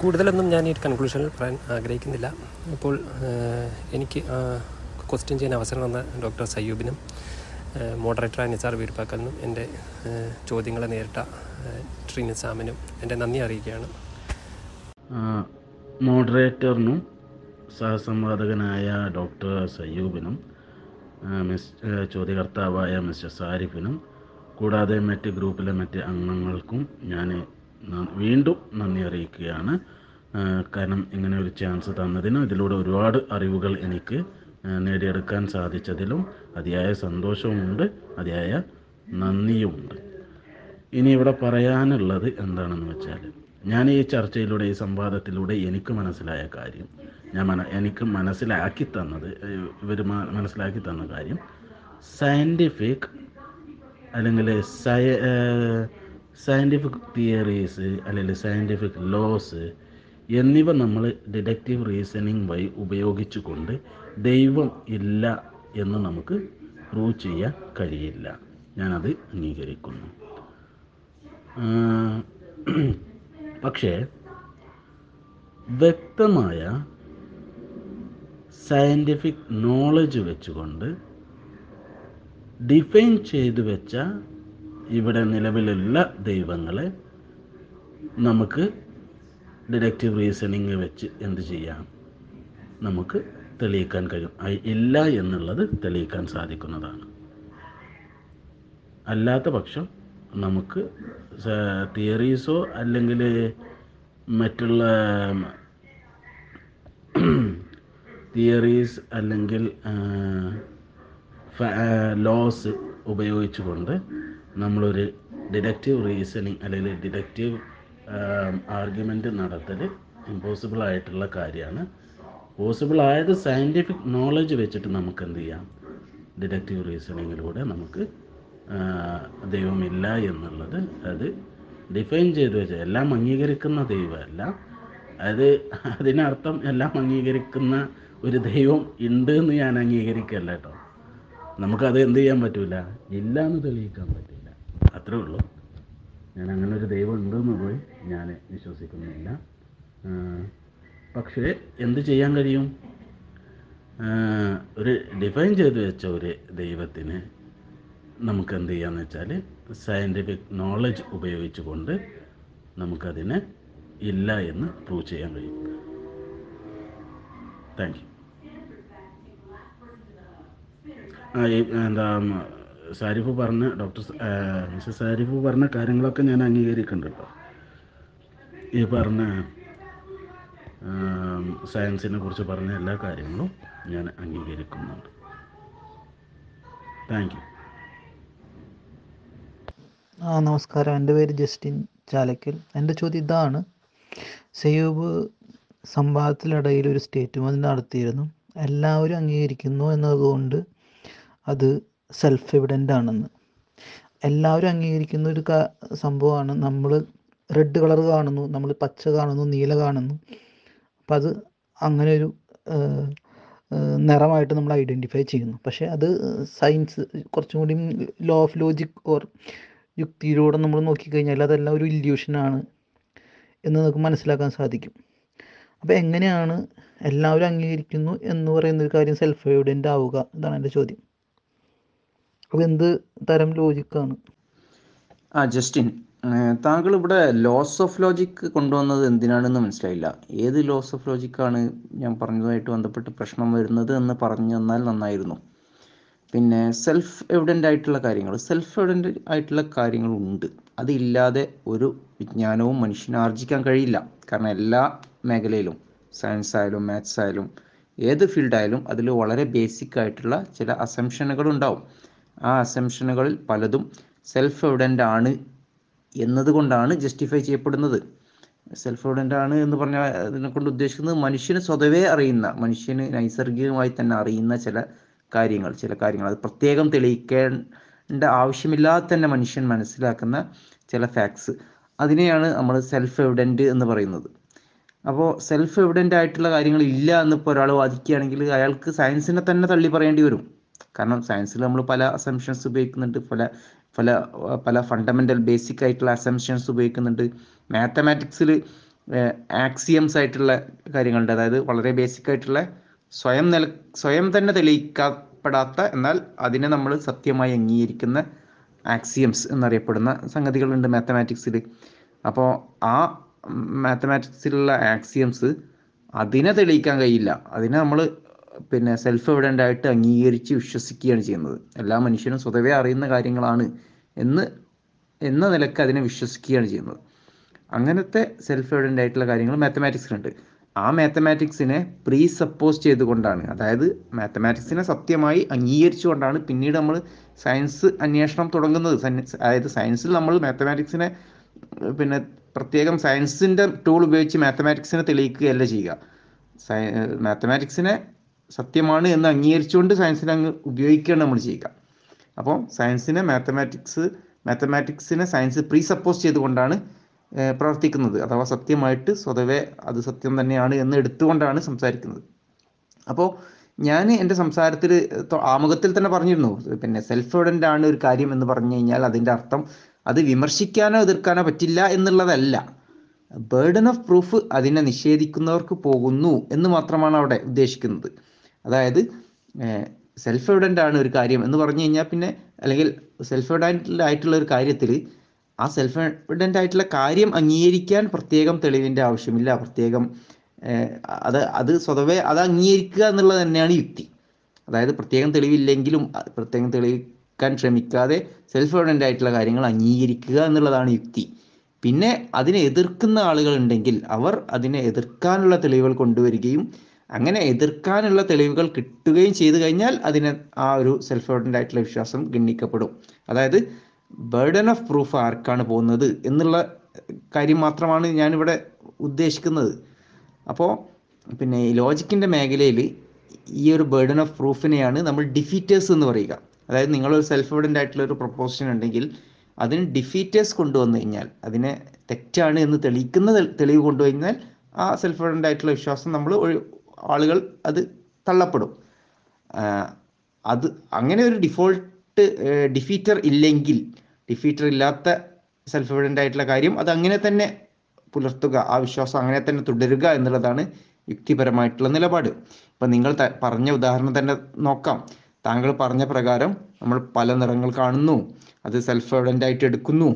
കൂടുതലൊന്നും ഞാൻ ഈ കൺക്ലൂഷനിൽ പറയാൻ ആഗ്രഹിക്കുന്നില്ല. അപ്പോൾ എനിക്ക് ക്വസ്റ്റ്യൻ ചെയ്യാൻ അവസരം തന്ന ഡോക്ടർ സയ്യൂബിനും മോഡറേറ്ററായ നിസാർ വീർപ്പാക്കലിനും എൻ്റെ ചോദ്യങ്ങളെ നേരിട്ട ശ്രീ നിസാമിനും എൻ്റെ നന്ദി അറിയിക്കുകയാണ്. മോഡറേറ്ററിനും സഹസംവാദകനായ ഡോക്ടർ സയ്യൂബിനും മിസ് ചോദ്യകർത്താവായ മിസ്റ്റർ സാരിഫിനും കൂടാതെ മറ്റ് ഗ്രൂപ്പിലെ മറ്റ് അംഗങ്ങൾക്കും ഞാൻ വീണ്ടും നന്ദി അറിയിക്കുകയാണ്. കാരണം ഇങ്ങനെ ഒരു ചാൻസ് തന്നതിനും ഇതിലൂടെ ഒരുപാട് അറിവുകൾ എനിക്ക് നേടിയെടുക്കാൻ സാധിച്ചതിലും അതിയായ സന്തോഷവുമുണ്ട്, അതിയായ നന്ദിയുമുണ്ട്. ഇനി ഇവിടെ പറയാനുള്ളത് എന്താണെന്ന് വെച്ചാൽ, ഞാൻ ഈ ചർച്ചയിലൂടെ ഈ സംവാദത്തിലൂടെ എനിക്ക് മനസ്സിലായ കാര്യം, ഞാൻ മന എനിക്ക് മനസ്സിലാക്കി തന്നത് ഇവർ മനസ്സിലാക്കി തന്ന കാര്യം, സയൻറ്റിഫിക് അല്ലെങ്കിൽ സയ സയൻറ്റിഫിക് തിയറീസ് അല്ലെങ്കിൽ സയൻറ്റിഫിക് ലോസ് എന്നിവ നമ്മൾ ഡിഡക്റ്റീവ് റീസണിങ് വഴി ഉപയോഗിച്ചു കൊണ്ട് ദൈവം ഇല്ല എന്ന് നമുക്ക് പ്രൂവ് ചെയ്യാൻ കഴിയില്ല. ഞാനത് അംഗീകരിക്കുന്നു. പക്ഷേ വ്യക്തമായ സയൻറ്റിഫിക് നോളജ് വെച്ചുകൊണ്ട് ഡിഫൈൻ ചെയ്തു വെച്ച ഇവിടെ നിലവിലുള്ള ദൈവങ്ങളെ നമുക്ക് ഡിഡക്റ്റീവ് റീസണിങ് വെച്ച് എന്ത് ചെയ്യാം, നമുക്ക് തെളിയിക്കാൻ കഴിയും. ഇല്ല എന്നുള്ളത് തെളിയിക്കാൻ സാധിക്കുന്നതാണ്. അല്ലാത്ത പക്ഷം നമുക്ക് തിയറീസോ അല്ലെങ്കിൽ മറ്റുള്ള തിയറീസ് അല്ലെങ്കിൽ ലോസ് ഉപയോഗിച്ചുകൊണ്ട് നമ്മളൊരു ഡിഡക്റ്റീവ് റീസണിങ് അല്ലെങ്കിൽ ഡിഡക്റ്റീവ് ആർഗ്യുമെൻ്റ് നടത്തൽ ഇമ്പോസിബിളായിട്ടുള്ള കാര്യമാണ്. പോസിബിളായത് സയൻറ്റിഫിക് നോളജ് വെച്ചിട്ട് നമുക്കെന്ത് ചെയ്യാം, ഡിഡക്റ്റീവ് റീസണിങ്ങിലൂടെ നമുക്ക് ദൈവമില്ല എന്നുള്ളത് അത് ഡിഫൈൻ ചെയ്ത് വെച്ചാൽ എല്ലാം അംഗീകരിക്കുന്ന ദൈവമല്ല, അത് അതിനർത്ഥം എല്ലാം അംഗീകരിക്കുന്ന ഒരു ദൈവം ഉണ്ട് എന്ന് ഞാൻ അംഗീകരിക്കല്ല കേട്ടോ. നമുക്കത് എന്ത് ചെയ്യാൻ പറ്റില്ല, ഇല്ല എന്ന് തെളിയിക്കാൻ പറ്റില്ല, അത്രേ ഉള്ളൂ. ഞാൻ അങ്ങനെ ഒരു ദൈവം ഉണ്ടെന്ന് പോയി ഞാൻ വിശ്വസിക്കുന്നില്ല. പക്ഷേ എന്ത് ചെയ്യാൻ കഴിയും, ഒരു ഡിഫൈൻ ചെയ്ത് വെച്ച ഒരു ദൈവത്തിന് നമുക്ക് എന്ത് ചെയ്യാമെന്ന് വെച്ചാൽ സയൻറ്റിഫിക് നോളജ് ഉപയോഗിച്ചുകൊണ്ട് നമുക്കതിനെ ഇല്ല എന്ന് പ്രൂവ് ചെയ്യാൻ കഴിയും. Thank you. എന്താ സാരിഫ് പറഞ്ഞ ഡോക്ടർ മിസ്സസ് സാരിഫ് പറഞ്ഞ കാര്യങ്ങളൊക്കെ ഞാൻ അംഗീകരിക്കുന്നുണ്ട് കേട്ടോ. ഈ പറഞ്ഞ സയൻസിനെ കുറിച്ച് പറഞ്ഞ എല്ലാ കാര്യങ്ങളും ഞാൻ അംഗീകരിക്കുന്നുണ്ട്. Thank you. ആ നമസ്കാരം, എൻ്റെ പേര് ജസ്റ്റിൻ ചാലക്കൽ. എൻ്റെ ചോദ്യം ഇതാണ്, സയൂബ് സംവാദത്തിനിടയിൽ ഒരു സ്റ്റേറ്റ്മെൻറ്റ് നടത്തിയിരുന്നു, എല്ലാവരും അംഗീകരിക്കുന്നു എന്നതുകൊണ്ട് അത് സെൽഫ് എവിഡൻ്റ് ആണെന്ന്. എല്ലാവരും അംഗീകരിക്കുന്ന ഒരു സംഭവമാണ്, നമ്മൾ റെഡ് കളർ കാണുന്നു, നമ്മൾ പച്ച കാണുന്നു, നീല കാണുന്നു, അപ്പം അത് അങ്ങനെ ഒരു നിറമായിട്ട് നമ്മൾ ഐഡൻറ്റിഫൈ ചെയ്യുന്നു. പക്ഷേ അത് സയൻസ് കുറച്ചും കൂടി ലോ ഓഫ് ലോജിക് ഓർ യുക്തിയിലൂടെ നമ്മൾ നോക്കിക്കഴിഞ്ഞാൽ അതെല്ലാം ഒരു ഇല്യൂഷനാണ് എന്ന് നമുക്ക് മനസ്സിലാക്കാൻ സാധിക്കും. അപ്പോൾ എങ്ങനെയാണ് എല്ലാവരും അംഗീകരിക്കുന്നു എന്ന് പറയുന്നൊരു കാര്യം സെൽഫ് എവിഡൻ്റ് ആവുക? ഇതാണ് എൻ്റെ ചോദ്യം. അപ്പോൾ എന്ത് തരം ലോജിക്കാണ്? ആ ജസ്റ്റിൻ, താങ്കൾ ഇവിടെ ലോസ് ഓഫ് ലോജിക് കൊണ്ടുവന്നത് എന്തിനാണെന്ന് മനസ്സിലായില്ല. ഏത് ലോസ് ഓഫ് ലോജിക്കാണ് ഞാൻ പറഞ്ഞതുമായിട്ട് ബന്ധപ്പെട്ട് പ്രശ്നം വരുന്നത് എന്ന് പറഞ്ഞു തന്നാൽ നന്നായിരുന്നു. പിന്നെ സെൽഫ് എവിഡൻ്റ് ആയിട്ടുള്ള കാര്യങ്ങൾ സെൽഫ് എവിഡൻ്റ് ആയിട്ടുള്ള കാര്യങ്ങളുണ്ട്. അതില്ലാതെ ഒരു വിജ്ഞാനവും മനുഷ്യന് ആർജിക്കാൻ കഴിയില്ല. കാരണം എല്ലാ മേഖലയിലും, സയൻസ് ആയാലും മാത്സ് ആയാലും ഏത് ഫീൽഡായാലും അതിൽ വളരെ ബേസിക് ആയിട്ടുള്ള ചില അസംഷനുകളുണ്ടാവും. ആ അസംഷനുകളിൽ പലതും സെൽഫ് എവിഡൻ്റ് ആണ് എന്നതുകൊണ്ടാണ് ജസ്റ്റിഫൈ ചെയ്യപ്പെടുന്നത്. സെൽഫ് എവിഡൻ്റ് ആണ് എന്ന് പറഞ്ഞാൽ അതിനെക്കൊണ്ട് ഉദ്ദേശിക്കുന്നത് മനുഷ്യന് സ്വതവേ അറിയുന്ന, മനുഷ്യന് നൈസർഗികമായി തന്നെ അറിയുന്ന ചില കാര്യങ്ങൾ ചില കാര്യങ്ങൾ അത് പ്രത്യേകം തെളിയിക്കേണ്ട ആവശ്യമില്ലാതെ തന്നെ മനുഷ്യൻ മനസ്സിലാക്കുന്ന ചില ഫാക്ട്സ്, അതിനെയാണ് നമ്മൾ സെൽഫ് എവിഡൻ്റ് എന്ന് പറയുന്നത്. അപ്പോൾ സെൽഫ് എവിഡൻ്റ് ആയിട്ടുള്ള കാര്യങ്ങൾ ഇല്ല എന്നിപ്പോൾ ഒരാൾ വാദിക്കുകയാണെങ്കിൽ അയാൾക്ക് സയൻസിനെ തന്നെ തള്ളി പറയേണ്ടി വരും. കാരണം സയൻസിൽ നമ്മൾ പല അസംഷൻസ് ഉപയോഗിക്കുന്നുണ്ട്, പല പല പല ഫണ്ടമെൻ്റൽ ബേസിക് ആയിട്ടുള്ള അസംഷൻസ് ഉപയോഗിക്കുന്നുണ്ട്. മാത്തമാറ്റിക്സിൽ ആക്സിയംസ് ആയിട്ടുള്ള കാര്യങ്ങളുണ്ട്, അതായത് വളരെ ബേസിക് ആയിട്ടുള്ള സ്വയം നില സ്വയം തന്നെ തെളിയിക്കപ്പെടാത്ത എന്നാൽ അതിനെ നമ്മൾ സത്യമായി അംഗീകരിക്കുന്ന ആക്സിയംസ് എന്നറിയപ്പെടുന്ന സംഗതികളുണ്ട് മാത്തമാറ്റിക്സിൽ. അപ്പോൾ ആ മാത്തമാറ്റിക്സിലുള്ള ആക്സിയംസ് അതിനെ തെളിയിക്കാൻ കഴിയില്ല, അതിനെ നമ്മൾ പിന്നെ സെൽഫ് എവിഡൻ്റ് ആയിട്ട് അംഗീകരിച്ച് വിശ്വസിക്കുകയാണ് ചെയ്യുന്നത്. എല്ലാ മനുഷ്യനും സ്വതവേ അറിയുന്ന കാര്യങ്ങളാണ് എന്ന് എന്ന നിലക്ക് അതിനെ വിശ്വസിക്കുകയാണ് ചെയ്യുന്നത്. അങ്ങനത്തെ സെൽഫ് എവിഡൻ്റ് ആയിട്ടുള്ള കാര്യങ്ങൾ മാത്തമാറ്റിക്സിലുണ്ട്. ആ മാത്തമാറ്റിക്സിനെ പ്രീ സപ്പോസ് ചെയ്തുകൊണ്ടാണ്, അതായത് മാത്തമാറ്റിക്സിനെ സത്യമായി അംഗീകരിച്ചുകൊണ്ടാണ് പിന്നീട് നമ്മൾ സയൻസ് അന്വേഷണം തുടങ്ങുന്നത്. അതായത് സയൻസിൽ നമ്മൾ മാത്തമാറ്റിക്സിനെ പിന്നെ പ്രത്യേകം സയൻസിൻ്റെ ടൂൾ ഉപയോഗിച്ച് മാത്തമാറ്റിക്സിനെ തെളിയിക്കുകയല്ല ചെയ്യുക. സയ മാത്തമാറ്റിക്സിനെ സത്യമാണ് എന്ന് അംഗീകരിച്ചുകൊണ്ട് സയൻസിനെ അങ്ങ് ഉപയോഗിക്കുകയാണ് നമ്മൾ ചെയ്യുക. അപ്പോൾ സയൻസിനെ മാത്തമാറ്റിക്സ് മാത്തമാറ്റിക്സിനെ സയൻസ് പ്രീ സപ്പോസ് ചെയ്തുകൊണ്ടാണ് പ്രവർത്തിക്കുന്നത്, അഥവാ സത്യമായിട്ട് സ്വതവേ അത് സത്യം തന്നെയാണ് എന്ന് എടുത്തുകൊണ്ടാണ് സംസാരിക്കുന്നത്. അപ്പോൾ ഞാൻ എൻ്റെ സംസാരത്തിൽ ആമുഖത്തിൽ തന്നെ പറഞ്ഞിരുന്നു, പിന്നെ സെൽഫ് എവിഡൻ്റ് ആണ് ഒരു കാര്യം എന്ന് പറഞ്ഞു കഴിഞ്ഞാൽ അതിൻ്റെ അർത്ഥം അത് വിമർശിക്കാനോ എതിർക്കാനോ പറ്റില്ല എന്നുള്ളതല്ല. ബേർഡൻ ഓഫ് പ്രൂഫ് അതിനെ നിഷേധിക്കുന്നവർക്ക് പോകുന്നു എന്ന് മാത്രമാണ് അവിടെ ഉദ്ദേശിക്കുന്നത്. അതായത് സെൽഫ് എവിഡൻ്റ് ആണ് ഒരു കാര്യം എന്ന് പറഞ്ഞു കഴിഞ്ഞാൽ പിന്നെ, അല്ലെങ്കിൽ സെൽഫ് എവിഡൻ്റ് ആയിട്ടുള്ള ഒരു കാര്യത്തിൽ ആ സെൽഫ് എവിഡൻ്റ് ആയിട്ടുള്ള കാര്യം അംഗീകരിക്കാൻ പ്രത്യേകം തെളിവിൻ്റെ ആവശ്യമില്ല. പ്രത്യേകം അത് അത് സ്വതവേ അത് അംഗീകരിക്കുക എന്നുള്ളത് തന്നെയാണ് യുക്തി. അതായത് പ്രത്യേകം തെളിവില്ലെങ്കിലും പ്രത്യേകം തെളിവ് ക്കാൻ ശ്രമിക്കാതെ സെൽഫ് എവിഡൻ്റ് ആയിട്ടുള്ള കാര്യങ്ങൾ അംഗീകരിക്കുക എന്നുള്ളതാണ് യുക്തി. പിന്നെ അതിനെ എതിർക്കുന്ന ആളുകൾ ഉണ്ടെങ്കിൽ അവർ അതിനെ എതിർക്കാനുള്ള തെളിവുകൾ കൊണ്ടുവരികയും അങ്ങനെ എതിർക്കാനുള്ള തെളിവുകൾ കിട്ടുകയും ചെയ്തു കഴിഞ്ഞാൽ അതിനെ ആ ഒരു സെൽഫ് എവിഡൻ്റ് ആയിട്ടുള്ള വിശ്വാസം ഗണ്ണിക്കപ്പെടും. അതായത് ബേർഡൻ ഓഫ് പ്രൂഫ് ആർക്കാണ് പോകുന്നത് എന്നുള്ള കാര്യം മാത്രമാണ് ഞാനിവിടെ ഉദ്ദേശിക്കുന്നത്. അപ്പോൾ പിന്നെ ലോജിക്കിൻ്റെ മേഖലയിൽ ഈ ഒരു ബേർഡൻ ഓഫ് പ്രൂഫിനെയാണ് നമ്മൾ ഡിഫീറ്റേഴ്സ് എന്ന് പറയുക. അതായത് നിങ്ങളൊരു സെൽഫ് എവിഡൻ്റ് ആയിട്ടുള്ള ഒരു പ്രൊപ്പോസിഷൻ ഉണ്ടെങ്കിൽ അതിന് ഡിഫീറ്റേഴ്സ് കൊണ്ടുവന്നു കഴിഞ്ഞാൽ, അതിനെ തെറ്റാണ് എന്ന് തെളിയിക്കുന്ന തെളിവ് കൊണ്ടുവന്നാൽ ആ സെൽഫ് എവിഡൻ്റ് ആയിട്ടുള്ള വിശ്വാസം നമ്മൾ ആളുകൾ അത് തള്ളപ്പെടും. അത് അങ്ങനെ ഒരു ഡിഫോൾട്ട് ഡിഫീറ്റർ ഇല്ലെങ്കിൽ, ഡിഫീറ്റർ ഇല്ലാത്ത സെൽഫ് എവിഡൻ്റ് ആയിട്ടുള്ള കാര്യം അത് അങ്ങനെ തന്നെ പുലർത്തുക, ആ വിശ്വാസം അങ്ങനെ തന്നെ തുടരുക എന്നുള്ളതാണ് യുക്തിപരമായിട്ടുള്ള നിലപാട്. ഇപ്പം നിങ്ങൾ പറഞ്ഞ ഉദാഹരണം തന്നെ നോക്കാം. താങ്കൾ പറഞ്ഞ പ്രകാരം നമ്മൾ പല നിറങ്ങൾ കാണുന്നു, അത് സെൽഫ് എവിഡൻ്റ് ആയിട്ട് എടുക്കുന്നു.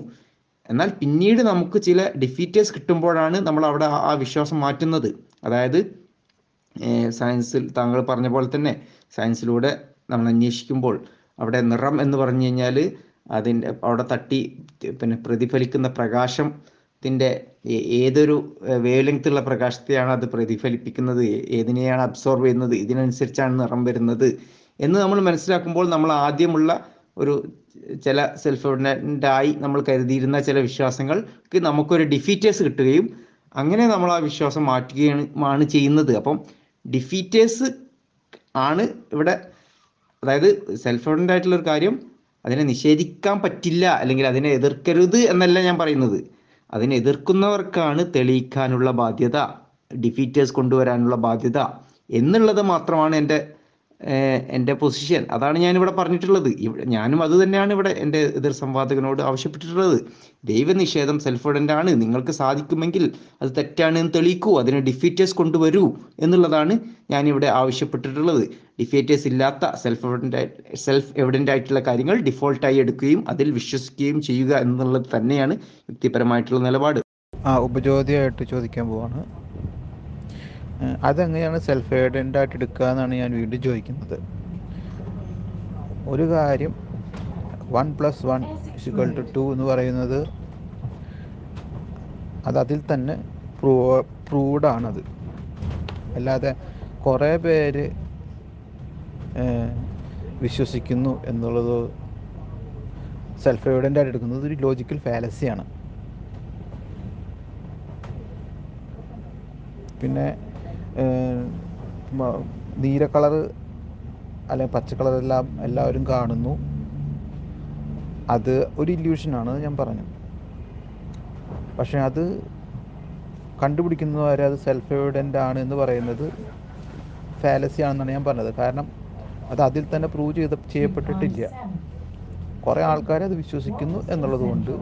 എന്നാൽ പിന്നീട് നമുക്ക് ചില ഡിഫീറ്റേഴ്സ് കിട്ടുമ്പോഴാണ് നമ്മൾ അവിടെ ആ വിശ്വാസം മാറ്റുന്നത്. അതായത് സയൻസിൽ താങ്കൾ പറഞ്ഞ പോലെ തന്നെ സയൻസിലൂടെ നമ്മൾ അന്വേഷിക്കുമ്പോൾ അവിടെ നിറം എന്ന് പറഞ്ഞു കഴിഞ്ഞാൽ അതിൻ്റെ അവിടെ തട്ടി പിന്നെ പ്രതിഫലിക്കുന്ന പ്രകാശത്തിൻ്റെ ഏതൊരു വേവ് ലെങ്ത്തുള്ള പ്രകാശത്തെയാണ് അത് പ്രതിഫലിപ്പിക്കുന്നത്, ഏതിനെയാണ് അബ്സോർബ് ചെയ്യുന്നത്, ഇതിനനുസരിച്ചാണ് നിറം വരുന്നത് എന്ന് നമ്മൾ മനസ്സിലാക്കുമ്പോൾ നമ്മൾ ആദ്യമുള്ള ഒരു ചില സെൽഫ് എവിഡൻ്റ് ആയി നമ്മൾ കരുതിയിരുന്ന ചില വിശ്വാസങ്ങൾക്ക് നമുക്കൊരു ഡിഫീറ്റേഴ്സ് കിട്ടുകയും അങ്ങനെ നമ്മൾ ആ വിശ്വാസം മാറ്റുകയാണ് ചെയ്യുന്നത്. അപ്പം ഡിഫീറ്റേഴ്സ് ആണ് ഇവിടെ. അതായത് സെൽഫ് എവിഡൻ്റ് ആയിട്ടുള്ളൊരു കാര്യം അതിനെ നിഷേധിക്കാൻ പറ്റില്ല, അല്ലെങ്കിൽ അതിനെ എതിർക്കരുത് എന്നല്ല ഞാൻ പറയുന്നത്. അതിനെ എതിർക്കുന്നവർക്കാണ് തെളിയിക്കാനുള്ള ബാധ്യത, ഡിഫീറ്റേഴ്സ് കൊണ്ടുവരാനുള്ള ബാധ്യത എന്നുള്ളത് മാത്രമാണ് എൻ്റെ എൻ്റെ പൊസിഷൻ. അതാണ് ഞാനിവിടെ പറഞ്ഞിട്ടുള്ളത്. ഇവിടെ ഞാനും അത് തന്നെയാണ് ഇവിടെ എൻ്റെ എതിർ സംവാദകനോട് ആവശ്യപ്പെട്ടിട്ടുള്ളത്. ദൈവനിഷേധം സെൽഫ് എവിഡൻ്റ് ആണ്, നിങ്ങൾക്ക് സാധിക്കുമെങ്കിൽ അത് തെറ്റാണ് എന്ന് തെളിയിക്കൂ, അതിന് ഡിഫീറ്റേഴ്സ് കൊണ്ടുവരൂ എന്നുള്ളതാണ് ഞാനിവിടെ ആവശ്യപ്പെട്ടിട്ടുള്ളത്. ഡിഫീറ്റേഴ്സ് ഇല്ലാത്ത സെൽഫ് എവിഡൻ്റ് സെൽഫ് എവിഡൻ്റ് ആയിട്ടുള്ള കാര്യങ്ങൾ ഡിഫോൾട്ടായി എടുക്കുകയും അതിൽ വിശ്വസിക്കുകയും ചെയ്യുക എന്നുള്ളത് തന്നെയാണ് വ്യക്തിപരമായിട്ടുള്ള നിലപാട്. ആ ഉപജോതിയായിട്ട് ചോദിക്കാൻ പോവാണ്, അതെങ്ങനെയാണ് സെൽഫ് എവിഡൻ്റ് ആയിട്ട് എടുക്കുക എന്നാണ് ഞാൻ വീണ്ടും ചോദിക്കുന്നത്. ഒരു കാര്യം one plus one is equal to two എന്ന് പറയുന്നത് അത് അതിൽ തന്നെ പ്രൂവ് പ്രൂവ്ഡാണത്. അല്ലാതെ കുറേ പേര് വിശ്വസിക്കുന്നു എന്നുള്ളത് സെൽഫ് എവിഡൻ്റ് ആയിട്ട് എടുക്കുന്നത് ഒരു ലോജിക്കൽ ഫാലസിയാണ്. പിന്നെ നീല കളറ് അല്ലെ പച്ച കളറെല്ലാം എല്ലാവരും കാണുന്നു, അത് ഒരു ഇല്യൂഷനാണ് ഞാൻ പറഞ്ഞു. പക്ഷെ അത് കണ്ടുപിടിക്കുന്നവരെ അത് സെൽഫ് എവിഡൻ്റ് ആണ് എന്ന് പറയുന്നത് ഫാലസി ആണെന്നാണ് ഞാൻ പറഞ്ഞത്. കാരണം അത് അതിൽ തന്നെ പ്രൂവ് ചെയ്ത ചെയ്യപ്പെട്ടിട്ടില്ല. കുറേ ആൾക്കാർ അത് വിശ്വസിക്കുന്നു എന്നുള്ളത് കൊണ്ട്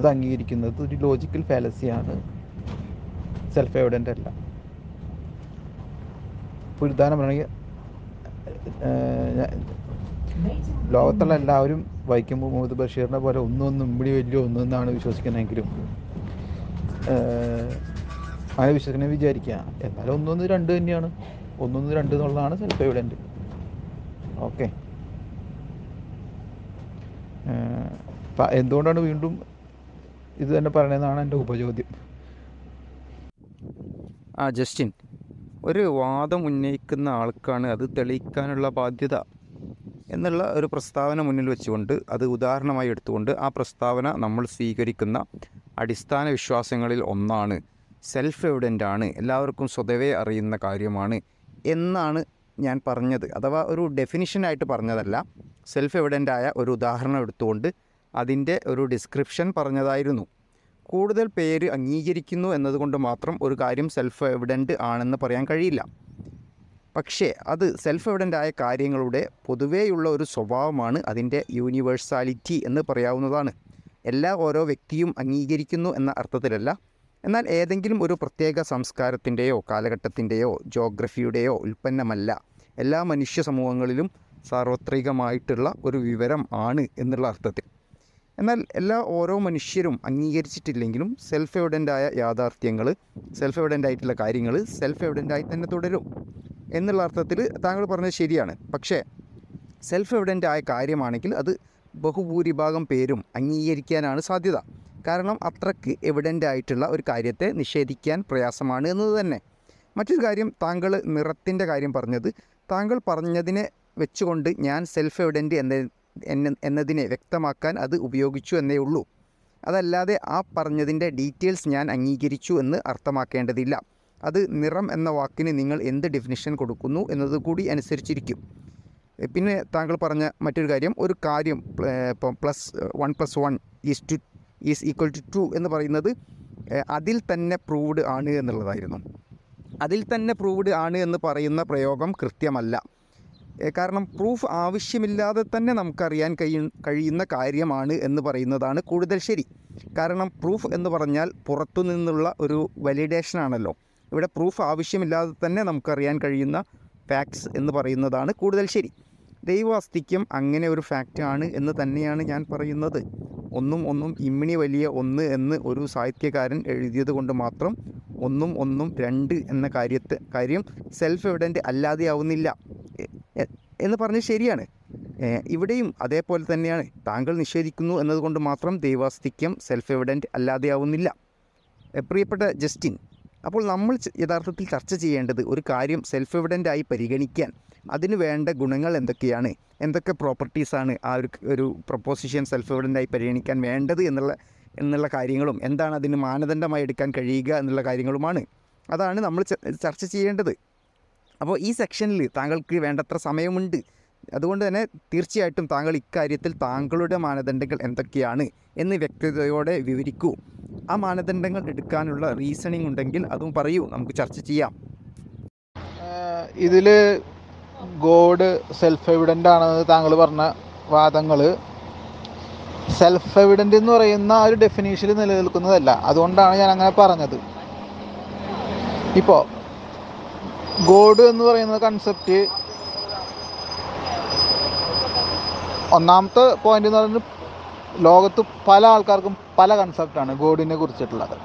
അത് അംഗീകരിക്കുന്നത് ഒരു ലോജിക്കൽ ഫാലസിയാണ്, സെൽഫ് എവിഡൻ്റ് അല്ല. ഉദാഹരണം പറയണമെങ്കിൽ ലോകത്തുള്ള എല്ലാവരും വൈക്കം മുഹമ്മദ് ബഷീറിനെ പോലെ ഒന്നൊന്നും ഇവിടെ വലിയ ഒന്നൊന്നാണ് വിശ്വസിക്കുന്നതെങ്കിലും അങ്ങനെ വിശ്വസിക്കണേ വിചാരിക്കുക, എന്നാലും ഒന്നൊന്ന് രണ്ട് തന്നെയാണ്, ഒന്നൊന്ന് രണ്ട് എന്നുള്ളതാണ് സെൽഫ് എവിഡൻ്റ്. ഓക്കെ, എന്തുകൊണ്ടാണ് വീണ്ടും ഇത് തന്നെ പറയണതെന്നാണ് എൻ്റെ ഉപചോദ്യം. ആ ജസ്റ്റിൻ, ഒരു വാദം ഉന്നയിക്കുന്ന ആൾക്കാണ് അത് തെളിയിക്കാനുള്ള ബാധ്യത എന്നുള്ള ഒരു പ്രസ്താവന മുന്നിൽ വെച്ചുകൊണ്ട്, അത് ഉദാഹരണമായി എടുത്തുകൊണ്ട് ആ പ്രസ്താവന നമ്മൾ സ്വീകരിക്കുന്ന അടിസ്ഥാന വിശ്വാസങ്ങളിൽ ഒന്നാണ്, സെൽഫ് എവിഡൻ്റ് ആണ്, എല്ലാവർക്കും സ്വതവേ അറിയുന്ന കാര്യമാണ് എന്നാണ് ഞാൻ പറഞ്ഞത്. അഥവാ ഒരു ഡെഫിനിഷനായിട്ട് പറഞ്ഞതല്ല, സെൽഫ് എവിഡൻ്റ് ആയ ഒരു ഉദാഹരണം എടുത്തുകൊണ്ട് അതിൻ്റെ ഒരു ഡിസ്ക്രിപ്ഷൻ പറഞ്ഞതായിരുന്നു. കൂടുതൽ പേര് അംഗീകരിക്കുന്നു എന്നതുകൊണ്ട് മാത്രം ഒരു കാര്യം സെൽഫ് എവിഡൻ്റ് ആണെന്ന് പറയാൻ കഴിയില്ല. പക്ഷേ അത് സെൽഫ് എവിഡൻ്റ് ആയ കാര്യങ്ങളുടെ പൊതുവേയുള്ള ഒരു സ്വഭാവമാണ്, അതിൻ്റെ യൂണിവേഴ്സാലിറ്റി എന്ന് പറയാവുന്നതാണ്. എല്ലാ ഓരോ വ്യക്തിയും അംഗീകരിക്കുന്നു എന്ന അർത്ഥത്തിലല്ല, എന്നാൽ ഏതെങ്കിലും ഒരു പ്രത്യേക സംസ്കാരത്തിൻ്റെയോ കാലഘട്ടത്തിൻ്റെയോ ജോഗ്രഫിയുടെയോ ഉൽപ്പന്നമല്ല, എല്ലാ മനുഷ്യ സമൂഹങ്ങളിലും സാർവത്രികമായിട്ടുള്ള ഒരു വിവരം ആണ് എന്നുള്ള അർത്ഥത്തിൽ. എന്നാൽ എല്ലാ ഓരോ മനുഷ്യരും അംഗീകരിച്ചിട്ടില്ലെങ്കിലും സെൽഫ് എവിഡൻ്റായ യാഥാർത്ഥ്യങ്ങൾ, സെൽഫ് എവിഡൻ്റ് ആയിട്ടുള്ള കാര്യങ്ങൾ സെൽഫ് എവിഡൻ്റായി തന്നെ തുടരും എന്നുള്ള അർത്ഥത്തിൽ താങ്കൾ പറഞ്ഞത് ശരിയാണ്. പക്ഷേ സെൽഫ് എവിഡൻ്റ് ആയ കാര്യമാണെങ്കിൽ അത് ബഹുഭൂരിഭാഗം പേരും അംഗീകരിക്കാനാണ് സാധ്യത. കാരണം അത്രയ്ക്ക് എവിഡൻ്റ് ആയിട്ടുള്ള ഒരു കാര്യത്തെ നിഷേധിക്കാൻ പ്രയാസമാണ് എന്നത് തന്നെ. മറ്റൊരു കാര്യം, താങ്കൾ നിറത്തിൻ്റെ കാര്യം പറഞ്ഞത്, താങ്കൾ പറഞ്ഞതിനെ വെച്ചുകൊണ്ട് ഞാൻ സെൽഫ് എവിഡൻ്റ് എന്ന എന്നതിനെ വ്യക്തമാക്കാൻ അത് ഉപയോഗിച്ചു എന്നേ ഉള്ളൂ. അതല്ലാതെ ആ പറഞ്ഞതിൻ്റെ ഡീറ്റെയിൽസ് ഞാൻ അംഗീകരിച്ചു എന്ന് അർത്ഥമാക്കേണ്ടതില്ല. അത് നിറം എന്ന വാക്കിന് നിങ്ങൾ എന്ത് ഡെഫിനിഷൻ കൊടുക്കുന്നു എന്നത് കൂടി അനുസരിച്ചിരിക്കും. പിന്നെ താങ്കൾ പറഞ്ഞ മറ്റൊരു കാര്യം, ഒരു കാര്യം ഇപ്പം plus one plus one is two is equal to two എന്ന് പറയുന്നത് അതിൽ തന്നെ പ്രൂവ്ഡ് ആണ് എന്നുള്ളതായിരുന്നു. അതിൽ തന്നെ പ്രൂവ്ഡ് ആണ് എന്ന് പറയുന്ന പ്രയോഗം കൃത്യമല്ല. കാരണം പ്രൂഫ് ആവശ്യമില്ലാതെ തന്നെ നമുക്കറിയാൻ കഴിയ കഴിയുന്ന കാര്യമാണ് എന്ന് പറയുന്നതാണ് കൂടുതൽ ശരി. കാരണം പ്രൂഫ് എന്ന് പറഞ്ഞാൽ പുറത്തു നിന്നുള്ള ഒരു വാലിഡേഷനാണല്ലോ. ഇവിടെ പ്രൂഫ് ആവശ്യമില്ലാതെ തന്നെ നമുക്കറിയാൻ കഴിയുന്ന ഫാക്ട്സ് എന്ന് പറയുന്നതാണ് കൂടുതൽ ശരി. ദൈവാസ്തിത്വം അങ്ങനെ ഒരു ഫാക്റ്റാണ് എന്ന് തന്നെയാണ് ഞാൻ പറയുന്നത്. ഒന്നും ഒന്നും ഇമ്മിണി വലിയ ഒന്ന് എന്ന് ഒരു സാഹിത്യകാരൻ എഴുതിയത് കൊണ്ട് മാത്രം ഒന്നും ഒന്നും രണ്ട് എന്ന കാര്യത്തെ കാര്യം സെൽഫ് എവിഡൻ്റ് അല്ലാതെയാവുന്നില്ല എന്ന് പറഞ്ഞ് ശരിയാണ്. ഇവിടെയും അതേപോലെ തന്നെയാണ്. താങ്കൾ നിഷേധിക്കുന്നു എന്നതുകൊണ്ട് മാത്രം ദൈവാസ്തിത്വം സെൽഫ് എവിഡൻ്റ് അല്ലാതെയാവുന്നില്ല. പ്രിയപ്പെട്ട ജസ്റ്റിൻ, അപ്പോൾ നമ്മൾ യഥാർത്ഥത്തിൽ ചർച്ച ചെയ്യേണ്ടത് ഒരു കാര്യം സെൽഫ് എവിഡൻ്റ് ആയി പരിഗണിക്കാൻ അതിന് വേണ്ട ഗുണങ്ങൾ എന്തൊക്കെയാണ്, എന്തൊക്കെ പ്രോപ്പർട്ടീസാണ് ആ ഒരു ഒരു പ്രൊപ്പോസിഷൻ സെൽഫ് എവിഡൻ്റ് ആയി പരിഗണിക്കാൻ വേണ്ടത് എന്നുള്ള എന്നുള്ള കാര്യങ്ങളും എന്താണ് അതിന് മാനദണ്ഡമായി എടുക്കാൻ കഴിയുക എന്നുള്ള കാര്യങ്ങളുമാണ്. അതാണ് നമ്മൾ ചർച്ച ചെയ്യേണ്ടത്. അപ്പോൾ ഈ സെക്ഷനിൽ താങ്കൾക്ക് വേണ്ടത്ര സമയമുണ്ട്. അതുകൊണ്ട് തന്നെ തീർച്ചയായിട്ടും താങ്കൾ ഇക്കാര്യത്തിൽ താങ്കളുടെ മാനദണ്ഡങ്ങൾ എന്തൊക്കെയാണ് എന്ന് വ്യക്തതയോടെ വിവരിക്കൂ. ആ മാനദണ്ഡങ്ങൾ എടുക്കാനുള്ള റീസണിങ് ഉണ്ടെങ്കിൽ അതും പറയൂ, നമുക്ക് ചർച്ച ചെയ്യാം. ഇതിൽ ഗോഡ് സെൽഫ് എവിഡൻ്റ് ആണെന്ന് താങ്കൾ പറഞ്ഞ വാദങ്ങൾ സെൽഫ് എവിഡൻ്റ് എന്ന് പറയുന്ന ഒരു ഡെഫിനേഷനിൽ നിലനിൽക്കുന്നതല്ല. അതുകൊണ്ടാണ് ഞാൻ അങ്ങനെ പറഞ്ഞത്. ഇപ്പോൾ ഗോഡ് എന്ന് പറയുന്ന കൺസെപ്റ്റ് ഒന്നാമത്തെ പോയിന്റ് എന്ന് പറഞ്ഞാൽ ലോകത്ത് പല ആൾക്കാർക്കും പല കൺസെപ്റ്റാണ് ഗോഡിനെ കുറിച്ചിട്ടുള്ളത്.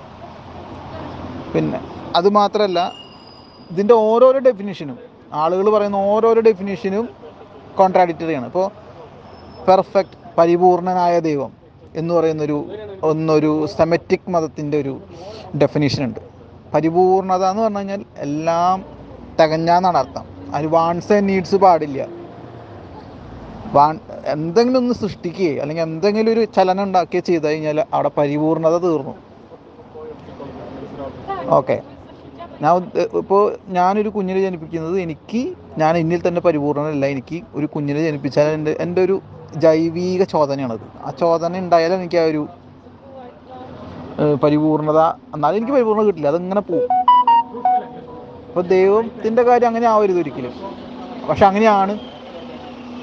പിന്നെ അതുമാത്രമല്ല, ഇതിൻ്റെ ഓരോരോ ഡെഫിനിഷനും ആളുകൾ പറയുന്ന ഓരോരോ ഡെഫിനിഷനും കോൺട്രാഡിക്റ്ററിയാണ്. ഇപ്പോൾ പെർഫെക്റ്റ് പരിപൂർണനായ ദൈവം എന്ന് പറയുന്നൊരു ഒന്നൊരു സെമറ്റിക് മതത്തിൻ്റെ ഒരു ഡെഫിനിഷനുണ്ട്. പരിപൂർണത എന്ന് പറഞ്ഞു കഴിഞ്ഞാൽ എല്ലാം തികഞ്ഞാന്നാണ് അർത്ഥം. അതിന് വാൺസ് ആൻഡ് നീഡ്സ് പാടില്ല. വാൺ എന്തെങ്കിലും ഒന്ന് സൃഷ്ടിക്കുകയെ അല്ലെങ്കിൽ എന്തെങ്കിലും ഒരു ചലനം ഉണ്ടാക്കുകയോ ചെയ്ത് കഴിഞ്ഞാൽ അവിടെ പരിപൂർണത തീർന്നു. ഓക്കെ, ഞാൻ ഇപ്പോൾ ഞാനൊരു കുഞ്ഞിനെ ജനിപ്പിക്കുന്നത് എനിക്ക് ഞാൻ എന്നിൽ തന്നെ പരിപൂർണനല്ല. എനിക്ക് ഒരു കുഞ്ഞിനെ ജനിപ്പിച്ചാൽ എൻ്റെ എൻ്റെ ഒരു ജൈവിക ചോദനയാണത്. ആ ചോദന ഉണ്ടായാലും എനിക്ക് ആ ഒരു പരിപൂർണത, എന്നാലും എനിക്ക് പരിപൂർണത കിട്ടില്ല, അതിങ്ങനെ പോകും. അപ്പോൾ ദൈവത്തിൻ്റെ കാര്യം അങ്ങനെ ആവരുത് ഒരിക്കലും. പക്ഷെ അങ്ങനെയാണ്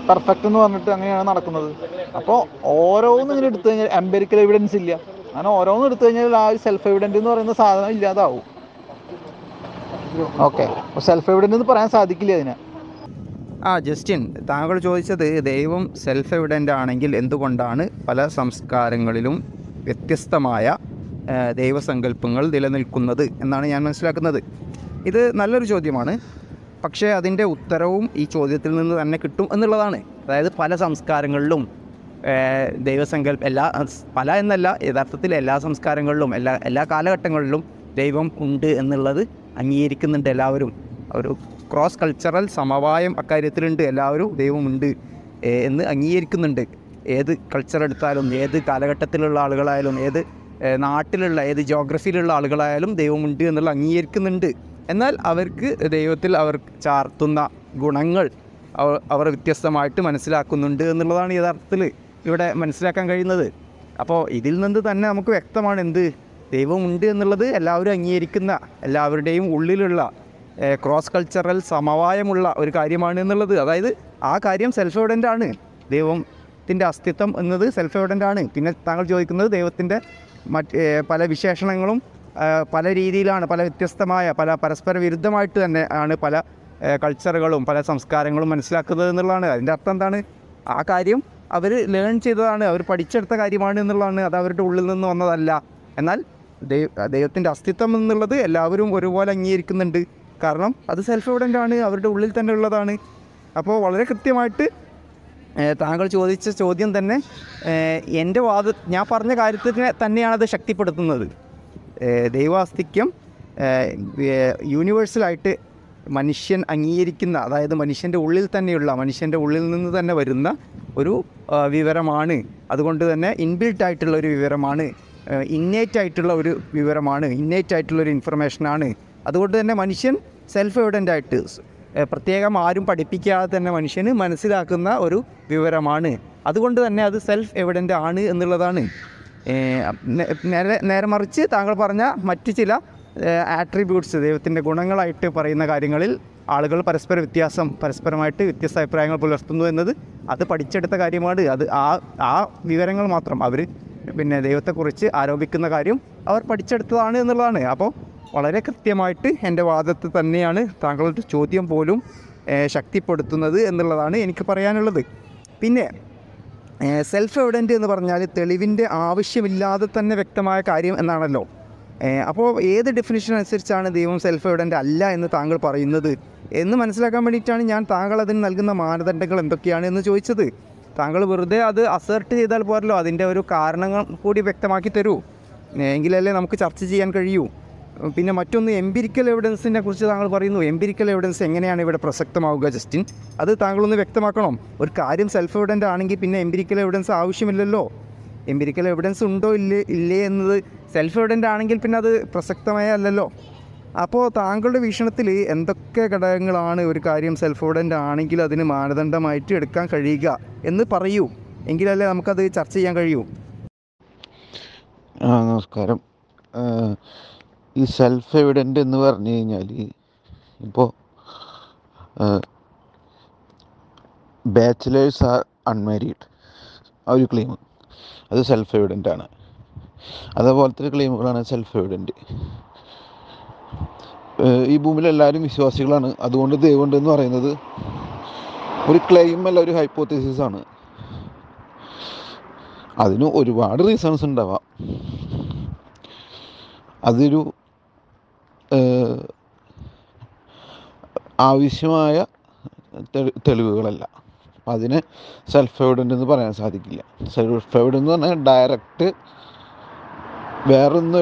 പെർഫെക്റ്റ് എന്ന് പറഞ്ഞിട്ട് അങ്ങനെയാണ് നടക്കുന്നത്. അപ്പോൾ ഓരോന്നും ഇങ്ങനെ എടുത്തു കഴിഞ്ഞാൽ എംപെരിക്കൽ എവിഡൻസ് ഇല്ല. അങ്ങനെ ഓരോന്നും എടുത്തു കഴിഞ്ഞാൽ ആ ഒരു സെൽഫ് എവിഡൻ്റ് എന്ന് പറയുന്ന സാധനം ഇല്ലാതാവും. ഓക്കെ, സെൽഫ് എവിഡൻ്റ് എന്ന് പറയാൻ സാധിക്കില്ല അതിന്. ആ ജസ്റ്റിൻ, താങ്കൾ ചോദിച്ചത് ദൈവം സെൽഫ് എവിഡൻ്റ് ആണെങ്കിൽ എന്തുകൊണ്ടാണ് പല സംസ്കാരങ്ങളിലും വ്യത്യസ്തമായ ദൈവസങ്കല്പങ്ങൾ നിലനിൽക്കുന്നത് എന്നാണ് ഞാൻ മനസ്സിലാക്കുന്നത്. ഇത് നല്ലൊരു ചോദ്യമാണ്. പക്ഷേ അതിൻ്റെ ഉത്തരവും ഈ ചോദ്യത്തിൽ നിന്ന് തന്നെ കിട്ടും എന്നുള്ളതാണ്. അതായത് പല സംസ്കാരങ്ങളിലും ദൈവസങ്കല്പ എല്ലാ പല എന്നല്ല യഥാർത്ഥത്തിൽ എല്ലാ സംസ്കാരങ്ങളിലും എല്ലാ എല്ലാ കാലഘട്ടങ്ങളിലും ദൈവം ഉണ്ട് എന്നുള്ളത് അംഗീകരിക്കുന്നുണ്ട് എല്ലാവരും. ഒരു ക്രോസ് കൾച്ചറൽ സമവായം അക്കാര്യത്തിലുണ്ട്. എല്ലാവരും ദൈവമുണ്ട് എന്ന് അംഗീകരിക്കുന്നുണ്ട്. ഏത് കൾച്ചർ എടുത്താലും, ഏത് കാലഘട്ടത്തിലുള്ള ആളുകളായാലും, ഏത് നാട്ടിലുള്ള ഏത് ജോഗ്രഫിയിലുള്ള ആളുകളായാലും ദൈവമുണ്ട് എന്നുള്ള അംഗീകരിക്കുന്നുണ്ട്. എന്നാൽ അവർക്ക് ദൈവത്തിൽ അവർ ചാർത്തുന്ന ഗുണങ്ങൾ അവർ അവർ വ്യത്യസ്തമായിട്ട് മനസ്സിലാക്കുന്നുണ്ട് എന്നുള്ളതാണ് യഥാർത്ഥത്തിൽ ഇവിടെ മനസ്സിലാക്കാൻ കഴിയുന്നത്. അപ്പോൾ ഇതിൽ നിന്ന് തന്നെ നമുക്ക് വ്യക്തമാണ് എന്ത് ദൈവമുണ്ട് എന്നുള്ളത് എല്ലാവരും അംഗീകരിക്കുന്ന എല്ലാവരുടെയും ഉള്ളിലുള്ള ക്രോസ് കൾച്ചറൽ സമവായമുള്ള ഒരു കാര്യമാണ് എന്നുള്ളത്. അതായത് ആ കാര്യം സെൽഫ് എവിഡൻ്റ് ആണ്. ദൈവത്തിൻ്റെ അസ്തിത്വം എന്നത് സെൽഫ് എവിഡൻ്റ് ആണ്. പിന്നെ താങ്കൾ ചോദിക്കുന്നത് ദൈവത്തിൻ്റെ മറ്റ് പല വിശേഷണങ്ങളും പല രീതിയിലാണ്, പല വ്യത്യസ്തമായ പല പരസ്പര വിരുദ്ധമായിട്ട് തന്നെ ആണ് പല കൾച്ചറുകളും പല സംസ്കാരങ്ങളും മനസ്സിലാക്കുന്നത് എന്നുള്ളതാണ്. അതിൻ്റെ അർത്ഥം എന്താണ്? ആ കാര്യം അവർ ലേൺ ചെയ്തതാണ്, അവർ പഠിച്ചെടുത്ത കാര്യമാണ് എന്നുള്ളതാണ്. അത് അവരുടെ ഉള്ളിൽ നിന്ന് വന്നതല്ല. എന്നാൽ ദൈവ ദൈവത്തിൻ്റെ അസ്തിത്വം എന്നുള്ളത് എല്ലാവരും ഒരുപോലെ അംഗീകരിക്കുന്നുണ്ട്. കാരണം അത് സെൽഫ് എവിഡൻ്റ് ആണ്, അവരുടെ ഉള്ളിൽ തന്നെ ഉള്ളതാണ്. അപ്പോൾ വളരെ കൃത്യമായിട്ട് താങ്കൾ ചോദിച്ച ചോദ്യം തന്നെ എൻ്റെ വാദ ഞാൻ പറഞ്ഞ കാര്യത്തിന് തന്നെയാണത് ശക്തിപ്പെടുത്തുന്നത്. ദൈവാസ്തിത്വം യൂണിവേഴ്സലായിട്ട് മനുഷ്യൻ അംഗീകരിക്കുന്ന, അതായത് മനുഷ്യൻ്റെ ഉള്ളിൽ തന്നെയുള്ള, മനുഷ്യൻ്റെ ഉള്ളിൽ നിന്ന് തന്നെ വരുന്ന ഒരു വിവരമാണ്. അതുകൊണ്ട് തന്നെ ഇൻബിൽട്ടായിട്ടുള്ള ഒരു വിവരമാണ്, ഇന്നേറ്റായിട്ടുള്ള ഒരു വിവരമാണ്, ഇന്നേറ്റായിട്ടുള്ളൊരു ഇൻഫർമേഷനാണ്. അതുകൊണ്ട് തന്നെ മനുഷ്യൻ സെൽഫ് എവിഡൻ്റായിട്ട്, പ്രത്യേകം ആരും പഠിപ്പിക്കാതെ തന്നെ മനുഷ്യന് മനസ്സിലാക്കുന്ന ഒരു വിവരമാണ്. അതുകൊണ്ട് തന്നെ അത് സെൽഫ് എവിഡൻ്റ് ആണ് എന്നുള്ളതാണ്. നേരെ നേരെ മറിച്ച് താങ്കൾ പറഞ്ഞ മറ്റു ചില ആട്രിബ്യൂട്ട്സ്, ദൈവത്തിൻ്റെ ഗുണങ്ങളായിട്ട് പറയുന്ന കാര്യങ്ങളിൽ ആളുകൾ പരസ്പര വ്യത്യാസം പരസ്പരമായിട്ട് വ്യത്യസ്ത അഭിപ്രായങ്ങൾ പുലർത്തുന്നു എന്നത് അത് പഠിച്ചെടുത്ത കാര്യമാണ്. അത് ആ ആ വിവരങ്ങൾ മാത്രം അവർ പിന്നെ ദൈവത്തെക്കുറിച്ച് ആരോപിക്കുന്ന കാര്യം അവർ പഠിച്ചെടുത്തതാണ് എന്നുള്ളതാണ്. അപ്പോൾ വളരെ കൃത്യമായിട്ട് എൻ്റെ വാദത്തെ തന്നെയാണ് താങ്കളുടെ ചോദ്യം പോലും ശക്തിപ്പെടുത്തുന്നത് എന്നുള്ളതാണ് എനിക്ക് പറയാനുള്ളത്. പിന്നെ സെൽഫ് എവിഡൻ്റ് എന്ന് പറഞ്ഞാൽ തെളിവിൻ്റെ ആവശ്യമില്ലാതെ തന്നെ വ്യക്തമായ കാര്യം എന്നാണല്ലോ. അപ്പോൾ ഏത് ഡെഫിനിഷൻ അനുസരിച്ചാണ് ദൈവം സെൽഫ് എവിഡൻ്റ് അല്ല എന്ന് താങ്കൾ പറയുന്നത് എന്ന് മനസ്സിലാക്കാൻ വേണ്ടിയിട്ടാണ് ഞാൻ താങ്കൾ അതിന് നൽകുന്ന മാനദണ്ഡങ്ങൾ എന്തൊക്കെയാണ് എന്ന് ചോദിച്ചത്. താങ്കൾ വെറുതെ അത് അസേർട്ട് ചെയ്താൽ പോരല്ലോ, അതിൻ്റെ ഒരു കാരണങ്ങൾ കൂടി വ്യക്തമാക്കി തരൂ, എങ്കിലല്ലേ നമുക്ക് ചർച്ച ചെയ്യാൻ കഴിയൂ. പിന്നെ മറ്റൊന്ന്, എംപിരിക്കൽ എവിഡൻസിനെ കുറിച്ച് താങ്കൾ പറയുന്നു. എംപിരിക്കൽ എവിഡൻസ് എങ്ങനെയാണ് ഇവിടെ പ്രസക്തമാവുക ജസ്റ്റിൻ? അത് താങ്കളൊന്ന് വ്യക്തമാക്കണം. ഒരു കാര്യം സെൽഫ് എവിഡൻ്റ് ആണെങ്കിൽ പിന്നെ എംപിരിക്കൽ എവിഡൻസ് ആവശ്യമില്ലല്ലോ. എംപിരിക്കൽ എവിഡൻസ് ഉണ്ടോ ഇല്ലേ ഇല്ലേ എന്നത് സെൽഫ് എവിഡൻ്റ് ആണെങ്കിൽ പിന്നെ അത് പ്രസക്തമായ അല്ലല്ലോ. അപ്പോൾ താങ്കളുടെ വീക്ഷണത്തിൽ എന്തൊക്കെ ഘടകങ്ങളാണ് ഒരു കാര്യം സെൽഫ് എവിഡൻ്റ് ആണെങ്കിൽ അതിന് മാനദണ്ഡമായിട്ട് എടുക്കാൻ കഴിയുക എന്ന് പറയൂ, എങ്കിലല്ലേ നമുക്കത് ചർച്ച ചെയ്യാൻ കഴിയൂ. നമസ്കാരം. ഈ സെൽഫ് എവിഡൻ്റ് എന്ന് പറഞ്ഞു കഴിഞ്ഞാൽ ഇപ്പോൾ ബാച്ചിലേഴ്സ് ആർ അൺമാരീഡ്, ആ ഒരു ക്ലെയിം അത് സെൽഫ് എവിഡൻ്റ് ആണ്. അതേപോലത്തെ ക്ലെയിമുകളാണ് സെൽഫ് എവിഡൻ്റ്. ഈ ഭൂമിയിൽ എല്ലാവരും വിശ്വാസികളാണ്, അതുകൊണ്ട് ദൈവമുണ്ടെന്ന് പറയുന്നത് ഒരു ക്ലെയിം അല്ല, ഒരു ഹൈപ്പോത്തസിസ് ആണ്. അതിന് ഒരുപാട് റീസൺസ് ഉണ്ടാവാം. അതൊരു ആവശ്യമായ തെളിവുകളല്ല, അതിന് സെൽഫ് എവിഡൻ്റ് എന്ന് പറയാൻ സാധിക്കില്ല. സെൽഫ് എവിഡൻ്റ് എന്ന് പറഞ്ഞാൽ ഡയറക്റ്റ് വേറൊന്ന്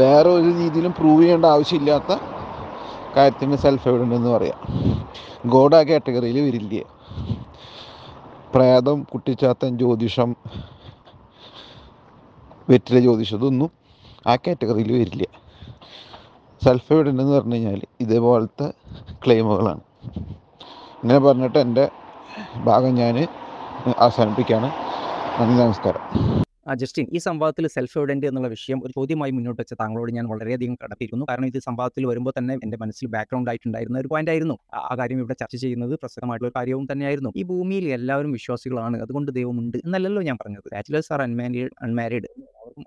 വേറെ ഒരു രീതിയിലും പ്രൂവ് ചെയ്യേണ്ട ആവശ്യമില്ലാത്ത കാര്യത്തിന് സെൽഫ് എവിഡൻ്റ് എന്ന് പറയാം. ഗോഡ് ആ കാറ്റഗറിയിൽ വരില്ല. പ്രേതം, കുട്ടിച്ചാത്തൻ, ജ്യോതിഷം, വെറ്റിലെ ജ്യോതിഷം ഇതൊന്നും ആ കാറ്റഗറിയിൽ വരില്ല. സെൽഫ് എവിഡൻ്റ് എന്ന് പറഞ്ഞു കഴിഞ്ഞാൽ ഇതേപോലത്തെ ക്ലെയിമുകളാണ്. ഇങ്ങനെ പറഞ്ഞിട്ട് എൻ്റെ ഭാഗം ഞാൻ അവസാനിപ്പിക്കുകയാണ്. നന്ദി, നമസ്കാരം. ജസ്റ്റിൻ, ഈ സംവാദത്തിൽ സെൽഫ് എവിഡൻ്റ് എന്നുള്ള വിഷയം ഒരു ചോദ്യമായി മുന്നോട്ട് വെച്ച താങ്കളോട് ഞാൻ വളരെയധികം കടപ്പെട്ടിരുന്നു. കാരണം ഇത് സംവാദത്തിൽ വരുമ്പോൾ തന്നെ എൻ്റെ മനസ്സിൽ ബാക്ക്ഗ്രൗണ്ട് ആയിട്ടുണ്ടായിരുന്ന ഒരു പോയിന്റ് ആയിരുന്നു. ആ കാര്യം ഇവിടെ ചർച്ച ചെയ്യുന്നത് പ്രസക്തമായിട്ടുള്ള ഒരു കാര്യവും തന്നെയായിരുന്നു. ഈ ഭൂമിയിൽ എല്ലാവരും വിശ്വാസികളാണ്, അതുകൊണ്ട് ദൈവമുണ്ട് എന്നല്ലല്ലോ ഞാൻ പറഞ്ഞത്. ബാച്ചിലേഴ്സ് ആർ അൺമാരീഡ് അൺമാരീഡ്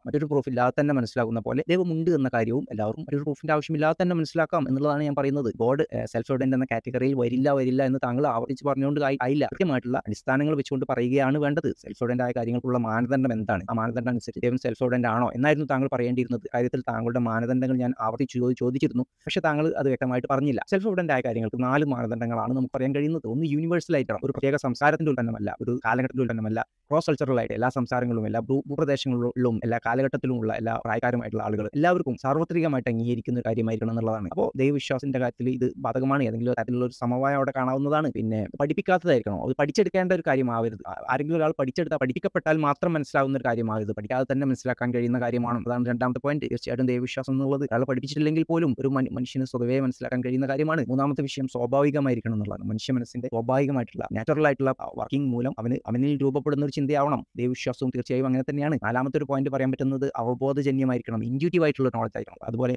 മറ്റൊരു പ്രൂഫ് ഇല്ലാതെ തന്നെ മനസ്സിലാക്കുന്ന പോലെ ദൈവമുണ്ട് എന്ന കാര്യവും എല്ലാവർക്കും മറ്റൊരു പ്രൂഫിൻ്റെ ആവശ്യമില്ലാതെ തന്നെ മനസ്സിലാക്കാം എന്നുള്ളതാണ് ഞാൻ പറയുന്നത്. ഗോഡ് സെൽഫ് എവിഡൻ്റ് എന്ന കാറ്റഗറിയിൽ വരില്ല വരില്ല എന്ന് താങ്കൾ ആവർത്തിച്ച് പറഞ്ഞുകൊണ്ട് ആയില്ല. കൃത്യമായിട്ടുള്ള അടിസ്ഥാനങ്ങൾ വെച്ചുകൊണ്ട് പറയുകയാണ് വേണ്ടത്. സെൽഫ് എവിഡൻ്റ് ആയ കാര്യങ്ങൾക്കുള്ള മാനദണ്ഡം എന്താണ്? ആ മാനദണ്ഡം അനുസരിച്ച് ദൈവം സെൽഫ് എവിഡൻ്റ് ആണോ എന്നായിരുന്നു താങ്കൾ പറയേണ്ടിയിരുന്നത്. കാര്യത്തിൽ താങ്കളുടെ മാനദണ്ഡങ്ങൾ ഞാൻ ആവർത്തിച്ച് ചോദിച്ചിരുന്നു, പക്ഷേ താങ്കൾ അത് വ്യക്തമായിട്ട് പറഞ്ഞില്ല. സെൽഫ് എവിഡൻ്റ് ആയ കാര്യങ്ങൾക്ക് നാല് മാനദണ്ഡങ്ങളാണ് നമുക്ക് പറയാൻ കഴിയുന്നത്. ഒന്ന്, യൂണിവേഴ്സൽ ആയിട്ടാണ്, ഒരു പ്രത്യേക സംസാരത്തിൻ്റെ ഉൽപ്പന്നമല്ല, ഒരു കാലഘട്ടത്തിൽ ഉൽപ്പന്നമല്ല, ക്രോസ് കൾച്ചറലായിട്ട് എല്ലാ സംസാരങ്ങളിലും എല്ലാ ഭൂപ്രദേശങ്ങളിലും എല്ലാ കാലഘട്ടത്തിലുമുള്ള എല്ലാ പ്രായക്കാരുമായിട്ടുള്ള ആളുകൾ എല്ലാവർക്കും സാർവത്രികമായിട്ട് അംഗീകരിക്കുന്ന കാര്യമായിരിക്കണം എന്നുള്ളതാണ്. അപ്പോൾ ദൈവവിശ്വാസത്തിന്റെ കാര്യത്തിൽ ഇത് ബാധകമാണ്. ഏതെങ്കിലും തരത്തിലുള്ള ഒരു സമവായം അവിടെ കാണാവുന്നതാണ്. പിന്നെ പഠിപ്പിക്കാത്തതായിരിക്കണം, അത് പഠിച്ചെടുക്കേണ്ട ഒരു കാര്യമാവരുത്. ആരെങ്കിലും ഒരാൾ പഠിച്ചെടുത്താൽ പഠിപ്പിക്കപ്പെട്ടാൽ മാത്രം മനസ്സിലാവുന്ന ഒരു കാര്യമാവരുത്, പഠിക്കാതെ തന്നെ മനസ്സിലാക്കാൻ കഴിയുന്ന കാര്യമാണ്. അതാണ് രണ്ടാമത്തെ പോയിന്റ്. തീർച്ചയായിട്ടും ദൈവവിശ്വാസം എന്നുള്ളത് ഒരാൾ പഠിപ്പിച്ചിട്ടില്ലെങ്കിൽ പോലും ഒരു മനുഷ്യന് സ്വതവേ മനസ്സിലാക്കാൻ കഴിയുന്ന കാര്യമാണ്. മൂന്നാമത്തെ വിഷയം സ്വാഭാവികമായിരിക്കണം എന്നുള്ളതാണ്. മനുഷ്യ മനസ്സിന്റെ സ്വാഭാവികമായിട്ടുള്ള നാച്ചുറൽ ആയിട്ടുള്ള വർക്കിംഗ് മൂലം അവന് അവനിൽ രൂപപ്പെടുന്ന ഒരു ചിന്തയാവണം. ദൈവവിശ്വാസവും തീർച്ചയായും അങ്ങനെ തന്നെയാണ്. നാലാമത്തെ ഒരു പോയിന്റ് പറയാൻ പറ്റുന്നത് അവബോധജന്യമായിരിക്കണം, ഇൻഡ്യൂട്ടീവ് ആയിട്ടുള്ള നോളജ് ആയിരിക്കണം. അതുപോലെ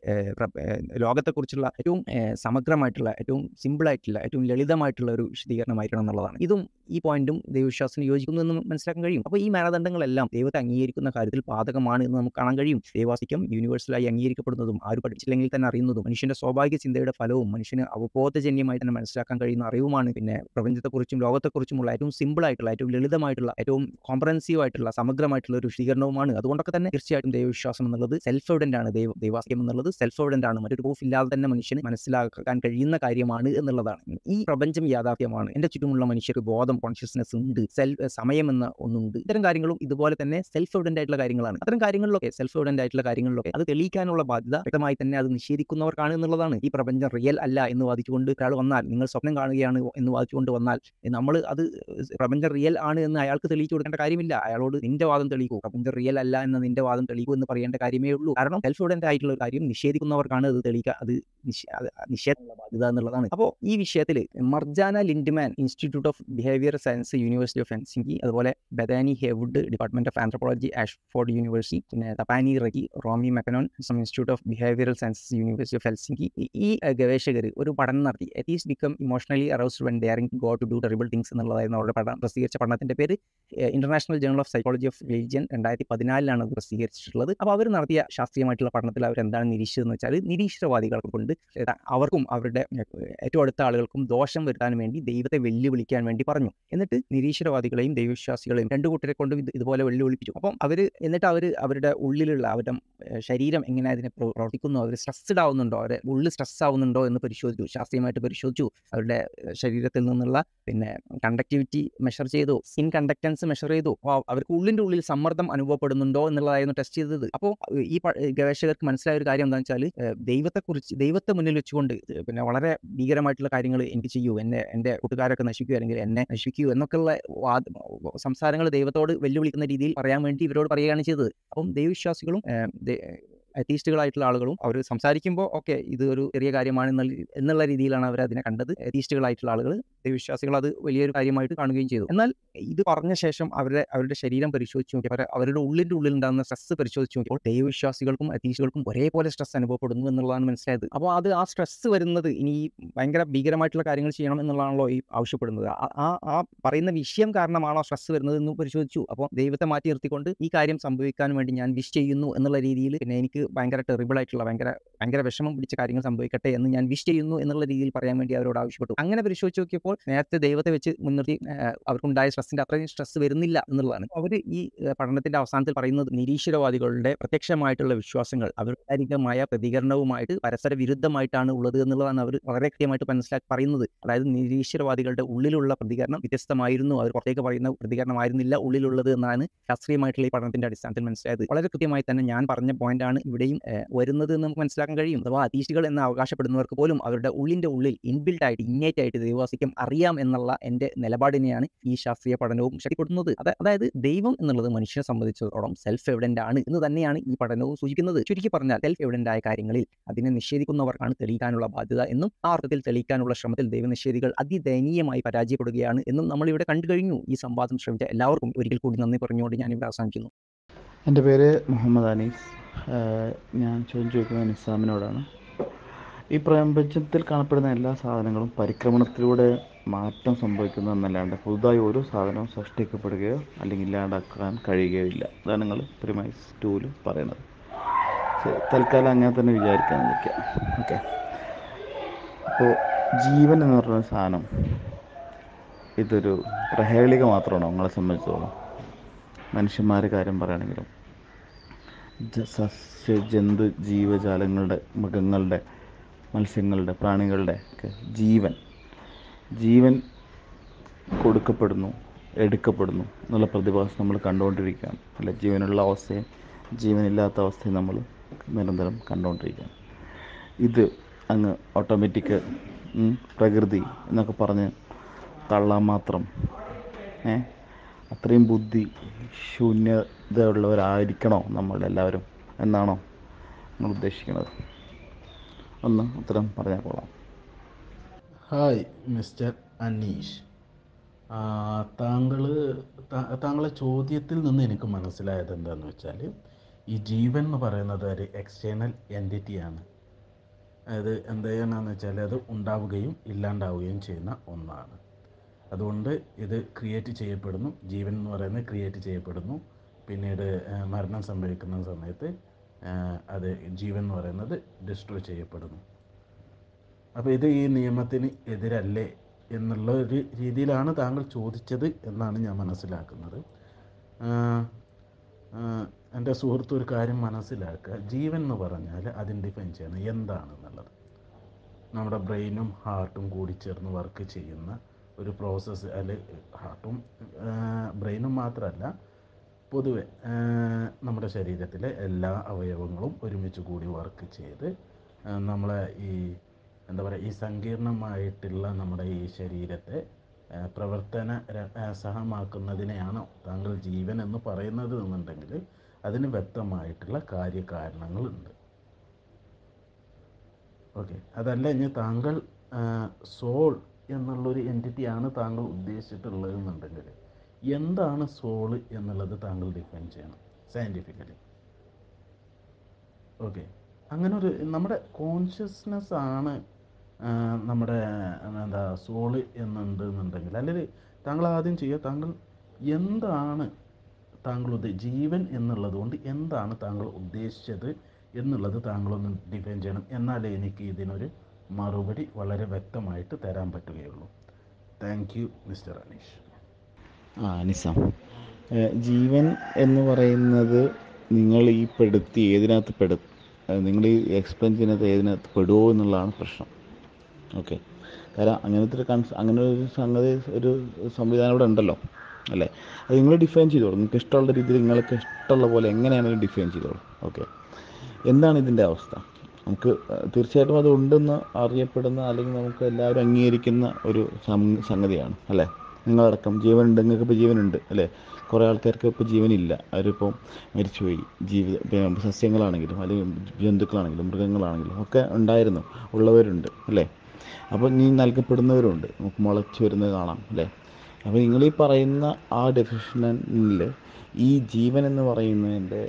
ലോകത്തെക്കുറിച്ചുള്ള ഏറ്റവും സമഗ്രമായിട്ടുള്ള, ഏറ്റവും സിമ്പിളായിട്ടുള്ള, ഏറ്റവും ലളിതമായിട്ടുള്ള ഒരു വിശദീകരണമായിരിക്കണം എന്നുള്ളതാണ്. ഇതും ഈ പോയിന്റും ദൈവവിശ്വാസത്തിന് യോജിക്കുന്നു എന്ന് മനസ്സിലാക്കാൻ കഴിയും. അപ്പോൾ ഈ മാനദണ്ഡങ്ങളെല്ലാം ദൈവത്തെ അംഗീകരിക്കുന്ന കാര്യത്തിൽ ബാധകമാണ് എന്ന് നമുക്ക് കാണാൻ കഴിയും. ദൈവാസ്തിത്വം യൂണിവേഴ്സലായി അംഗീകരിക്കപ്പെടുന്നതും ആര് പഠിച്ചില്ലെങ്കിൽ തന്നെ അറിയുന്നതും മനുഷ്യന്റെ സ്വാഭാവിക ചിന്തയുടെ ഫലവും മനുഷ്യന് അവബോധജന്യമായി തന്നെ മനസ്സിലാക്കാൻ കഴിയുന്ന അറിവുമാണ്. പിന്നെ പ്രപഞ്ചത്തെക്കുറിച്ചും ലോകത്തെക്കുറിച്ചുമുള്ള ഏറ്റവും സിമ്പിളായിട്ടുള്ള, ഏറ്റവും ലളിതമായിട്ടുള്ള, ഏറ്റവും കോംപ്രഹെൻസീവ് ആയിട്ടുള്ള, സമഗ്രമായിട്ടുള്ള ഒരു വിശദീകരണവുമാണ്. അതുകൊണ്ടൊക്കെ തന്നെ തീർച്ചയായിട്ടും ദൈവവിശ്വാസം എന്നുള്ളത് സെൽഫ് എവിഡൻ്റ് ആണ്. ദൈവ ദൈവാസ്തിത്വം എന്നുള്ളത് സെൽഫ് എവിഡൻ്റ് ആണ്, മറ്റൊരു പ്രൂഫ് ഇല്ലാതെ തന്നെ മനുഷ്യന് മനസ്സിലാക്കാൻ കഴിയുന്ന കാര്യമാണ് എന്നുള്ളതാണ്. ഈ പ്രപഞ്ചം യാഥാർത്ഥ്യമാണ്, എൻ്റെ ചുറ്റുമുള്ള മനുഷ്യർക്ക് ബോധം കോൺഷ്യസ്നെസ് ഉണ്ട്, സെൽഫ് സമയം എന്ന ഒന്നുണ്ട്. ഇത്തരം കാര്യങ്ങളും ഇതുപോലെ തന്നെ സെൽഫ് എവിഡന്റ് ആയിട്ടുള്ള കാര്യങ്ങളാണ്. അത്തരം കാര്യങ്ങളിലൊക്കെ സെൽഫ് എവിഡന്റ് ആയിട്ടുള്ള കാര്യങ്ങളിലൊക്കെ അത് തെളിയിക്കാനുള്ള ബാധ്യത വ്യക്തമായി തന്നെ അത് നിഷേധിക്കുന്നവർക്കാണ് എന്നുള്ളതാണ്. ഈ പ്രപഞ്ചം റിയൽ അല്ല എന്ന് വാദിച്ചുകൊണ്ട് ഒരാൾ വന്നാൽ, നിങ്ങൾ സ്വപ്നം കാണുകയാണ് എന്ന് വാദിച്ചുകൊണ്ട് വന്നാൽ, നമ്മൾ അത് പ്രപഞ്ചം റിയൽ ആണ് എന്ന് അയാൾക്ക് തെളിയിച്ചു കൊടുക്കേണ്ട കാര്യമില്ല. അയാളോട് നിന്റെ വാദം തെളിയിക്കൂ, പ്രപഞ്ചം റിയൽ അല്ല എന്ന നിന്റെ വാദം തെളിയിക്കൂ എന്ന് പറയേണ്ട കാര്യമേ ഉള്ളൂ. കാരണം സെൽഫ് എവിഡന്റ് ആയിട്ടുള്ള കാര്യം നിഷേധിക്കുന്നവർക്കാണ് അത് തെളിയിക്കുക, അത് നിഷേധമുള്ള ബാധ്യത എന്നുള്ളതാണ്. അപ്പോൾ ഈ വിഷയത്തിൽ Marjaana Lindeman institute of behaviour science, university of Helsinki, അതുപോലെ Bethany Heywood, department of anthropology, Ashford university, പിന്നെ Tapani Riekki, Romy Makkonen, institute of behavioural science, university of Helsinki, ഈ ഗവേഷകർ ഒരു പഠനം നടത്തി. Atheists become emotionally aroused when daring go to do terrible things എന്നുള്ളതായിരുന്നു അവരുടെ പഠനം. പ്രസിദ്ധീകരിച്ച പഠനത്തിന്റെ പേര് international journal of psychology of religion രണ്ടായിരത്തി പതിനാലിലാണ് അത് പ്രസിദ്ധീകരിച്ചിട്ടുള്ളത്. അപ്പോൾ അവർ നടത്തിയ ശാസ്ത്രീയമായിട്ടുള്ള പഠനത്തിൽ അവർ എന്താണ് നിരീക്ഷിച്ചതെന്ന് വെച്ചാൽ, നിരീശ്വരവാദികൾക്ക് കൊണ്ട് അവർക്കും അവരുടെ ഏറ്റവും അടുത്ത ആളുകൾക്കും ദോഷം വരുത്താൻ വേണ്ടി ദൈവത്തെ വെല്ലുവിളിക്കാൻ വേണ്ടി പറഞ്ഞു. എന്നിട്ട് നിരീശ്വരവാദികളെയും ദൈവവിശ്വാസികളെയും രണ്ടു കൂട്ടരെ കൊണ്ട് ഇതുപോലെ വെല്ലുവിളിപ്പിച്ചു. അപ്പം അവർ എന്നിട്ട് അവർ അവരുടെ ഉള്ളിലുള്ള അവരുടെ ശരീരം എങ്ങനെ അതിനെ പ്രവർത്തിക്കുന്നു, അവർ സ്ട്രെസ്ഡ് ആവുന്നുണ്ടോ, അവരുടെ ഉള്ളിൽ സ്ട്രെസ് ആവുന്നുണ്ടോ എന്ന് പരിശോധിച്ചു, ശാസ്ത്രീയമായിട്ട് പരിശോധിച്ചു. അവരുടെ ശരീരത്തിൽ നിന്നുള്ള പിന്നെ കണ്ടക്ടിവിറ്റി മെഷർ ചെയ്തു, സ്കിൻ കണ്ടക്ടൻസ് മെഷർ ചെയ്തു. അപ്പോൾ അവർക്ക് ഉള്ളിൻ്റെ ഉള്ളിൽ സമ്മർദ്ദം അനുഭവപ്പെടുന്നുണ്ടോ എന്നുള്ളതായിരുന്നു ടെസ്റ്റ് ചെയ്തത്. അപ്പോൾ ഈ ഗവേഷകർക്ക് മനസ്സിലായ ഒരു കാര്യം എന്താണെന്ന് വെച്ചാൽ, ദൈവത്തെക്കുറിച്ച് ദൈവത്തെ മുന്നിൽ വെച്ചുകൊണ്ട് പിന്നെ വളരെ ഭീകരമായിട്ടുള്ള കാര്യങ്ങൾ എനിക്ക് ചെയ്യൂ, എന്നെ എൻ്റെ കൂട്ടുകാരൊക്കെ നശിക്കൂ അല്ലെങ്കിൽ എന്നെ നശിക്കൂ എന്നൊക്കെയുള്ള സംസാരങ്ങൾ ദൈവത്തോട് വെല്ലുവിളിക്കുന്ന രീതിയിൽ പറയാൻ വേണ്ടി ഇവരോട് പറയുകയാണ് ചെയ്തത്. അപ്പം ദൈവവിശ്വാസികളും അത്തീസ്റ്റുകളായിട്ടുള്ള ആളുകളും അവർ സംസാരിക്കുമ്പോൾ ഓക്കെ ഇത് ഒരു ചെറിയ കാര്യമാണ് എന്നുള്ള രീതിയിലാണ് അവർ അതിനെ കണ്ടത്. അത്തീസ്റ്റുകളായിട്ടുള്ള ആളുകൾ ദൈവവിശ്വാസികൾ അത് വലിയൊരു കാര്യമായിട്ട് കാണുകയും ചെയ്തു. എന്നാൽ ഇത് പറഞ്ഞ ശേഷം അവരുടെ അവരുടെ ശരീരം പരിശോധിച്ച് നോക്കിയപ്പോൾ, അവരുടെ ഉള്ളിൻ്റെ ഉള്ളിൽ ഉണ്ടാകുന്ന സ്ട്രെസ് പരിശോധിച്ച് നോക്കിയപ്പോൾ ദൈവവിശ്വാസികൾക്കും അത്തീസ്റ്റുകൾക്കും ഒരേപോലെ സ്ട്രെസ് അനുഭവപ്പെടുന്നു എന്നുള്ളതാണ് മനസ്സിലായത്. അപ്പോൾ അത് ആ സ്ട്രെസ് വരുന്നത് ഇനി ഭയങ്കര ഭീകരമായിട്ടുള്ള കാര്യങ്ങൾ ചെയ്യണം എന്നുള്ളതാണല്ലോ ഈ ആവശ്യപ്പെടുന്നത്. ആ ആ പറയുന്ന വിഷയം കാരണമാണോ സ്ട്രെസ് വരുന്നത് എന്ന് പരിശോധിച്ചു. അപ്പോൾ ദൈവത്തെ മാറ്റി നിർത്തിക്കൊണ്ട് ഈ കാര്യം സംഭവിക്കാൻ വേണ്ടി ഞാൻ വിഷ് ചെയ്യുന്നു എന്നുള്ള രീതിയിൽ, പിന്നെ എനിക്ക് ഭയങ്കര ടെറിബിൾ ആയിട്ടുള്ള ഭയങ്കര ഭയങ്കര വിഷമം പിടിച്ച കാര്യങ്ങൾ സംഭവിക്കട്ടെ എന്ന് ഞാൻ വിഷ് ചെയ്യുന്നു എന്നുള്ള രീതിയിൽ പറയാൻ വേണ്ടി അവരോട് ആവശ്യപ്പെട്ടു. അങ്ങനെ പരിശോധിച്ച് നോക്കിയപ്പോൾ നേരത്തെ ദൈവത്തെ വെച്ച് മുൻനിർത്തി അവർക്കുണ്ടായ സ്ട്രെസ്സിന്റെ അത്രയും സ്ട്രെസ് വരുന്നില്ല എന്നുള്ളതാണ്. അവർ ഈ പഠനത്തിന്റെ അവസാനത്തിൽ പറയുന്നത്, നിരീശ്വരവാദികളുടെ പ്രത്യക്ഷമായിട്ടുള്ള വിശ്വാസങ്ങൾ അവരുടെ പ്രതികരണവുമായിട്ട് പരസ്പര വിരുദ്ധമായിട്ടാണ് ഉള്ളത് എന്നുള്ളതാണ് അവർ വളരെ കൃത്യമായിട്ട് മനസ്സിലാക്കി പറയുന്നത്. അതായത് നിരീശ്വരവാദികളുടെ ഉള്ളിലുള്ള പ്രതികരണം വ്യത്യസ്തമായിരുന്നു, അവർ പുറത്തേക്ക് പറയുന്ന പ്രതികരണമായിരുന്നില്ല ഉള്ളിലുള്ളത് എന്നാണ് ശാസ്ത്രീയമായിട്ടുള്ള ഈ പഠനത്തിന്റെ അടിസ്ഥാനത്തിൽ മനസ്സിലായത്. വളരെ കൃത്യമായി തന്നെ ഞാൻ പറഞ്ഞ പോയിന്റ് ആണ് ഇവിടെയും വരുന്നത് നമുക്ക് മനസ്സിലാക്കാൻ കഴിയും. അഥവാ അത്തീസ്റ്റുകൾ എന്ന് അവകാശപ്പെടുന്നവർക്ക് പോലും അവരുടെ ഉള്ളിൻ്റെ ഉള്ളിൽ ഇൻബിൽഡ് ആയിട്ട് ഇന്നേറ്റ് ആയിട്ട് ദൈവവാസിക്കും അറിയാം എന്നുള്ള എൻ്റെ നിലപാടിനെയാണ് ഈ ശാസ്ത്രീയ പഠനവും ശക്തിപ്പെടുത്തുന്നത്. അത് അതായത് ദൈവം എന്നുള്ളത് മനുഷ്യനെ സംബന്ധിച്ചിടത്തോളം സെൽഫ് എവിഡന്റ് ആണ് എന്ന് തന്നെയാണ് ഈ പഠനവും സൂചിപ്പിക്കുന്നത്. ചുരുക്കി പറഞ്ഞാൽ സെൽഫ് എവിഡന്റ് ആയ കാര്യങ്ങളിൽ അതിനെ നിഷേധിക്കുന്നവർക്കാണ് തെളിയിക്കാനുള്ള ബാധ്യത എന്നും, ആ അർത്ഥത്തിൽ തെളിയിക്കാനുള്ള ശ്രമത്തിൽ ദൈവനിഷേധികൾ അതിദയനീയമായി പരാജയപ്പെടുകയാണ് എന്നും നമ്മളിവിടെ കണ്ടു കഴിഞ്ഞു. ഈ സംവാദം ശ്രമിച്ച എല്ലാവർക്കും ഒരിക്കൽ കൂടി നന്ദി പറഞ്ഞുകൊണ്ട് ഞാനിവിടെ അവസാനിക്കുന്നു. എൻ്റെ പേര് മുഹമ്മദ് അനീസ്. ഞാൻ ചോദിച്ചു ചോദിക്കുന്നത് നിസാമിനോടാണ്. ഈ പ്രപഞ്ചത്തിൽ കാണപ്പെടുന്ന എല്ലാ സാധനങ്ങളും പരിക്രമണത്തിലൂടെ മാറ്റം സംഭവിക്കുന്നു എന്നല്ലാണ്ട് പുതുതായി ഒരു സാധനവും സൃഷ്ടിക്കപ്പെടുകയോ അല്ലെങ്കിൽ ഇല്ലാണ്ടാക്കാൻ കഴിയുകയോ ഇല്ല. അതാണ് നിങ്ങൾ പ്രിമൈസ് ടൂവിൽ പറയണത്. ശരി, തൽക്കാലം അങ്ങനെ തന്നെ വിചാരിക്കാൻ നിൽക്കാം. ഓക്കെ, അപ്പോൾ ജീവൻ എന്ന് പറഞ്ഞ സാധനം ഇതൊരു പ്രഹേളിക മാത്രമാണോ നിങ്ങളെ സംബന്ധിച്ചോളം? മനുഷ്യന്മാരെ കാര്യം പറയുകയാണെങ്കിലും സസ്യ ജന്തു ജീവജാലങ്ങളുടെ, മൃഗങ്ങളുടെ, മത്സ്യങ്ങളുടെ, പ്രാണികളുടെ ഒക്കെ ജീവൻ ജീവൻ കൊടുക്കപ്പെടുന്നു, എടുക്കപ്പെടുന്നു എന്നുള്ള പ്രതിഭാസം നമ്മൾ കണ്ടുകൊണ്ടിരിക്കുകയാണ്. അല്ല, ജീവനുള്ള അവസ്ഥയും ജീവനില്ലാത്ത അവസ്ഥയും നമ്മൾ നിരന്തരം കണ്ടുകൊണ്ടിരിക്കുകയാണ്. ഇത് അങ്ങ് ഓട്ടോമാറ്റിക് പ്രകൃതി എന്നൊക്കെ പറഞ്ഞ് തള്ളാൻ മാത്രം ഏ അത്രയും ബുദ്ധി ശൂന്യത ഉള്ളവരായിരിക്കണോ നമ്മളെല്ലാവരും എന്നാണോ നമ്മൾ ഉദ്ദേശിക്കുന്നത്? ഒന്ന് ഉത്തരം പറഞ്ഞാൽ കൊള്ളാം. ഹായ് മിസ്റ്റർ അനീഷ്, താങ്കൾ താങ്കളെ ചോദ്യത്തിൽ നിന്ന് എനിക്ക് മനസ്സിലായത് എന്താണെന്ന് വെച്ചാൽ, ഈ ജീവൻ എന്ന് പറയുന്നത് ഒരു എക്സ്റ്റേണൽ എൻറ്റിറ്റിയാണ്. അത് എന്താണെന്ന് വെച്ചാൽ അത് ഉണ്ടാവുകയും ഇല്ലാണ്ടാവുകയും ചെയ്യുന്ന ഒന്നാണ്. അതുകൊണ്ട് ഇത് ക്രിയേറ്റ് ചെയ്യപ്പെടുന്നു, ജീവൻ എന്ന് പറയുന്നത് ക്രിയേറ്റ് ചെയ്യപ്പെടുന്നു. പിന്നീട് മരണം സംഭവിക്കുന്ന സമയത്ത് അത് ജീവൻ എന്ന് പറയുന്നത് ഡിസ്ട്രോയ് ചെയ്യപ്പെടുന്നു. അപ്പോൾ ഇത് ഈ നിയമത്തിന് എതിരല്ലേ എന്നുള്ള ഒരു രീതിയിലാണ് താങ്കൾ ചോദിച്ചത് എന്നാണ് ഞാൻ മനസ്സിലാക്കുന്നത്. എൻ്റെ സുഹൃത്ത് ഒരു കാര്യം മനസ്സിലാക്കുക, ജീവൻ എന്ന് പറഞ്ഞാൽ അതിന് ഡിഫൈൻ ചെയ്യണം എന്താണെന്നുള്ളത്. നമ്മുടെ ബ്രെയിനും ഹാർട്ടും കൂടി ചേർന്ന് വർക്ക് ചെയ്യുന്ന ഒരു പ്രോസസ്സ്, അല്ലെ ഹാർട്ടും ബ്രെയിനും മാത്രമല്ല, പൊതുവെ നമ്മുടെ ശരീരത്തിലെ എല്ലാ അവയവങ്ങളും ഒരുമിച്ച് കൂടി വർക്ക് ചെയ്ത് നമ്മളെ ഈ എന്താ പറയുക ഈ സങ്കീർണമായിട്ടുള്ള നമ്മുടെ ഈ ശരീരത്തെ പ്രവർത്തന സഹമാക്കുന്നതിനെയാണോ താങ്കൾ ജീവൻ എന്ന് പറയുന്നത് എന്നുണ്ടെങ്കിൽ അതിന് വ്യക്തമായിട്ടുള്ള കാര്യകാരണങ്ങളുണ്ട്. ഓക്കെ, അതല്ല ഇനി താങ്കൾ സോൾ എന്നുള്ളൊരു എൻറ്റിറ്റിയാണ് താങ്കൾ ഉദ്ദേശിച്ചിട്ടുള്ളത് എന്നുണ്ടെങ്കിൽ എന്താണ് സോൾ എന്നുള്ളത് താങ്കൾ ഡിഫൈൻ ചെയ്യണം സയൻറ്റിഫിക്കലി. ഓക്കെ, അങ്ങനെ ഒരു നമ്മുടെ കോൺഷ്യസ്നെസ് ആണ് നമ്മുടെ എന്താ സോള് എന്നുണ്ട് എന്നുണ്ടെങ്കിൽ, അല്ലെങ്കിൽ താങ്കൾ ആദ്യം ചെയ്യുക താങ്കൾ എന്താണ് താങ്കൾ ഉദ്ദേശിച്ച ജീവൻ എന്നുള്ളത് കൊണ്ട് എന്താണ് താങ്കൾ ഉദ്ദേശിച്ചത് എന്നുള്ളത് താങ്കളൊന്ന് ഡിഫൈൻ ചെയ്യണം. എന്നാലേ എനിക്ക് ഇതിനൊരു മറുപടി വളരെ വ്യക്തമായിട്ട് തരാൻ പറ്റുകയുള്ളൂ. Thank you mister Aneesh. ആ നിസാം, ജീവൻ എന്ന് പറയുന്നത് നിങ്ങൾ ഈ പെടുത്തി ഏതിനകത്ത് പെടു നിങ്ങൾ ഈ എക്സ്പ്ലെയിൻ ചെയ്യുന്നത് ഏതിനകത്ത് പെടുമോ എന്നുള്ളതാണ് പ്രശ്നം. ഓക്കെ, കാരണം അങ്ങനത്തെ ഒരു കൺസ് അങ്ങനെ ഒരു സംഗതി ഒരു സംവിധാനം ഇവിടെ ഉണ്ടല്ലോ അല്ലേ, അത് നിങ്ങൾ ഡിഫൈൻ ചെയ്തോളൂ. നിങ്ങൾക്ക് ഇഷ്ടമുള്ള രീതിയിൽ നിങ്ങൾക്ക് ഇഷ്ടമുള്ള പോലെ എങ്ങനെയാണെങ്കിലും ഡിഫൈൻ ചെയ്തോളൂ. ഓക്കെ, എന്താണ് ഇതിൻ്റെ അവസ്ഥ? നമുക്ക് തീർച്ചയായിട്ടും അത് ഉണ്ടെന്ന് അറിയപ്പെടുന്ന അല്ലെങ്കിൽ നമുക്ക് എല്ലാവരും അംഗീകരിക്കുന്ന ഒരു സംഗതിയാണ് അല്ലേ. നിങ്ങളടക്കം ജീവനുണ്ട്, നിങ്ങൾക്ക് ഇപ്പോൾ ജീവനുണ്ട് അല്ലേ. കുറേ ആൾക്കാർക്ക് ഇപ്പോൾ ജീവനില്ല, അവരിപ്പോൾ മരിച്ചുപോയി. ജീവിതം സസ്യങ്ങളാണെങ്കിലും അല്ലെങ്കിൽ ജന്തുക്കളാണെങ്കിലും മൃഗങ്ങളാണെങ്കിലും ഒക്കെ ഉണ്ടായിരുന്നു, ഉള്ളവരുണ്ട് അല്ലേ. അപ്പോൾ നീ നൽകപ്പെടുന്നവരുണ്ട്, നമുക്ക് മുളച്ചു വരുന്നത് കാണാം അല്ലേ. അപ്പോൾ നിങ്ങളീ പറയുന്ന ആ ഡെഫിനിഷനിൽ ഈ ജീവൻ എന്ന് പറയുന്നതിൻ്റെ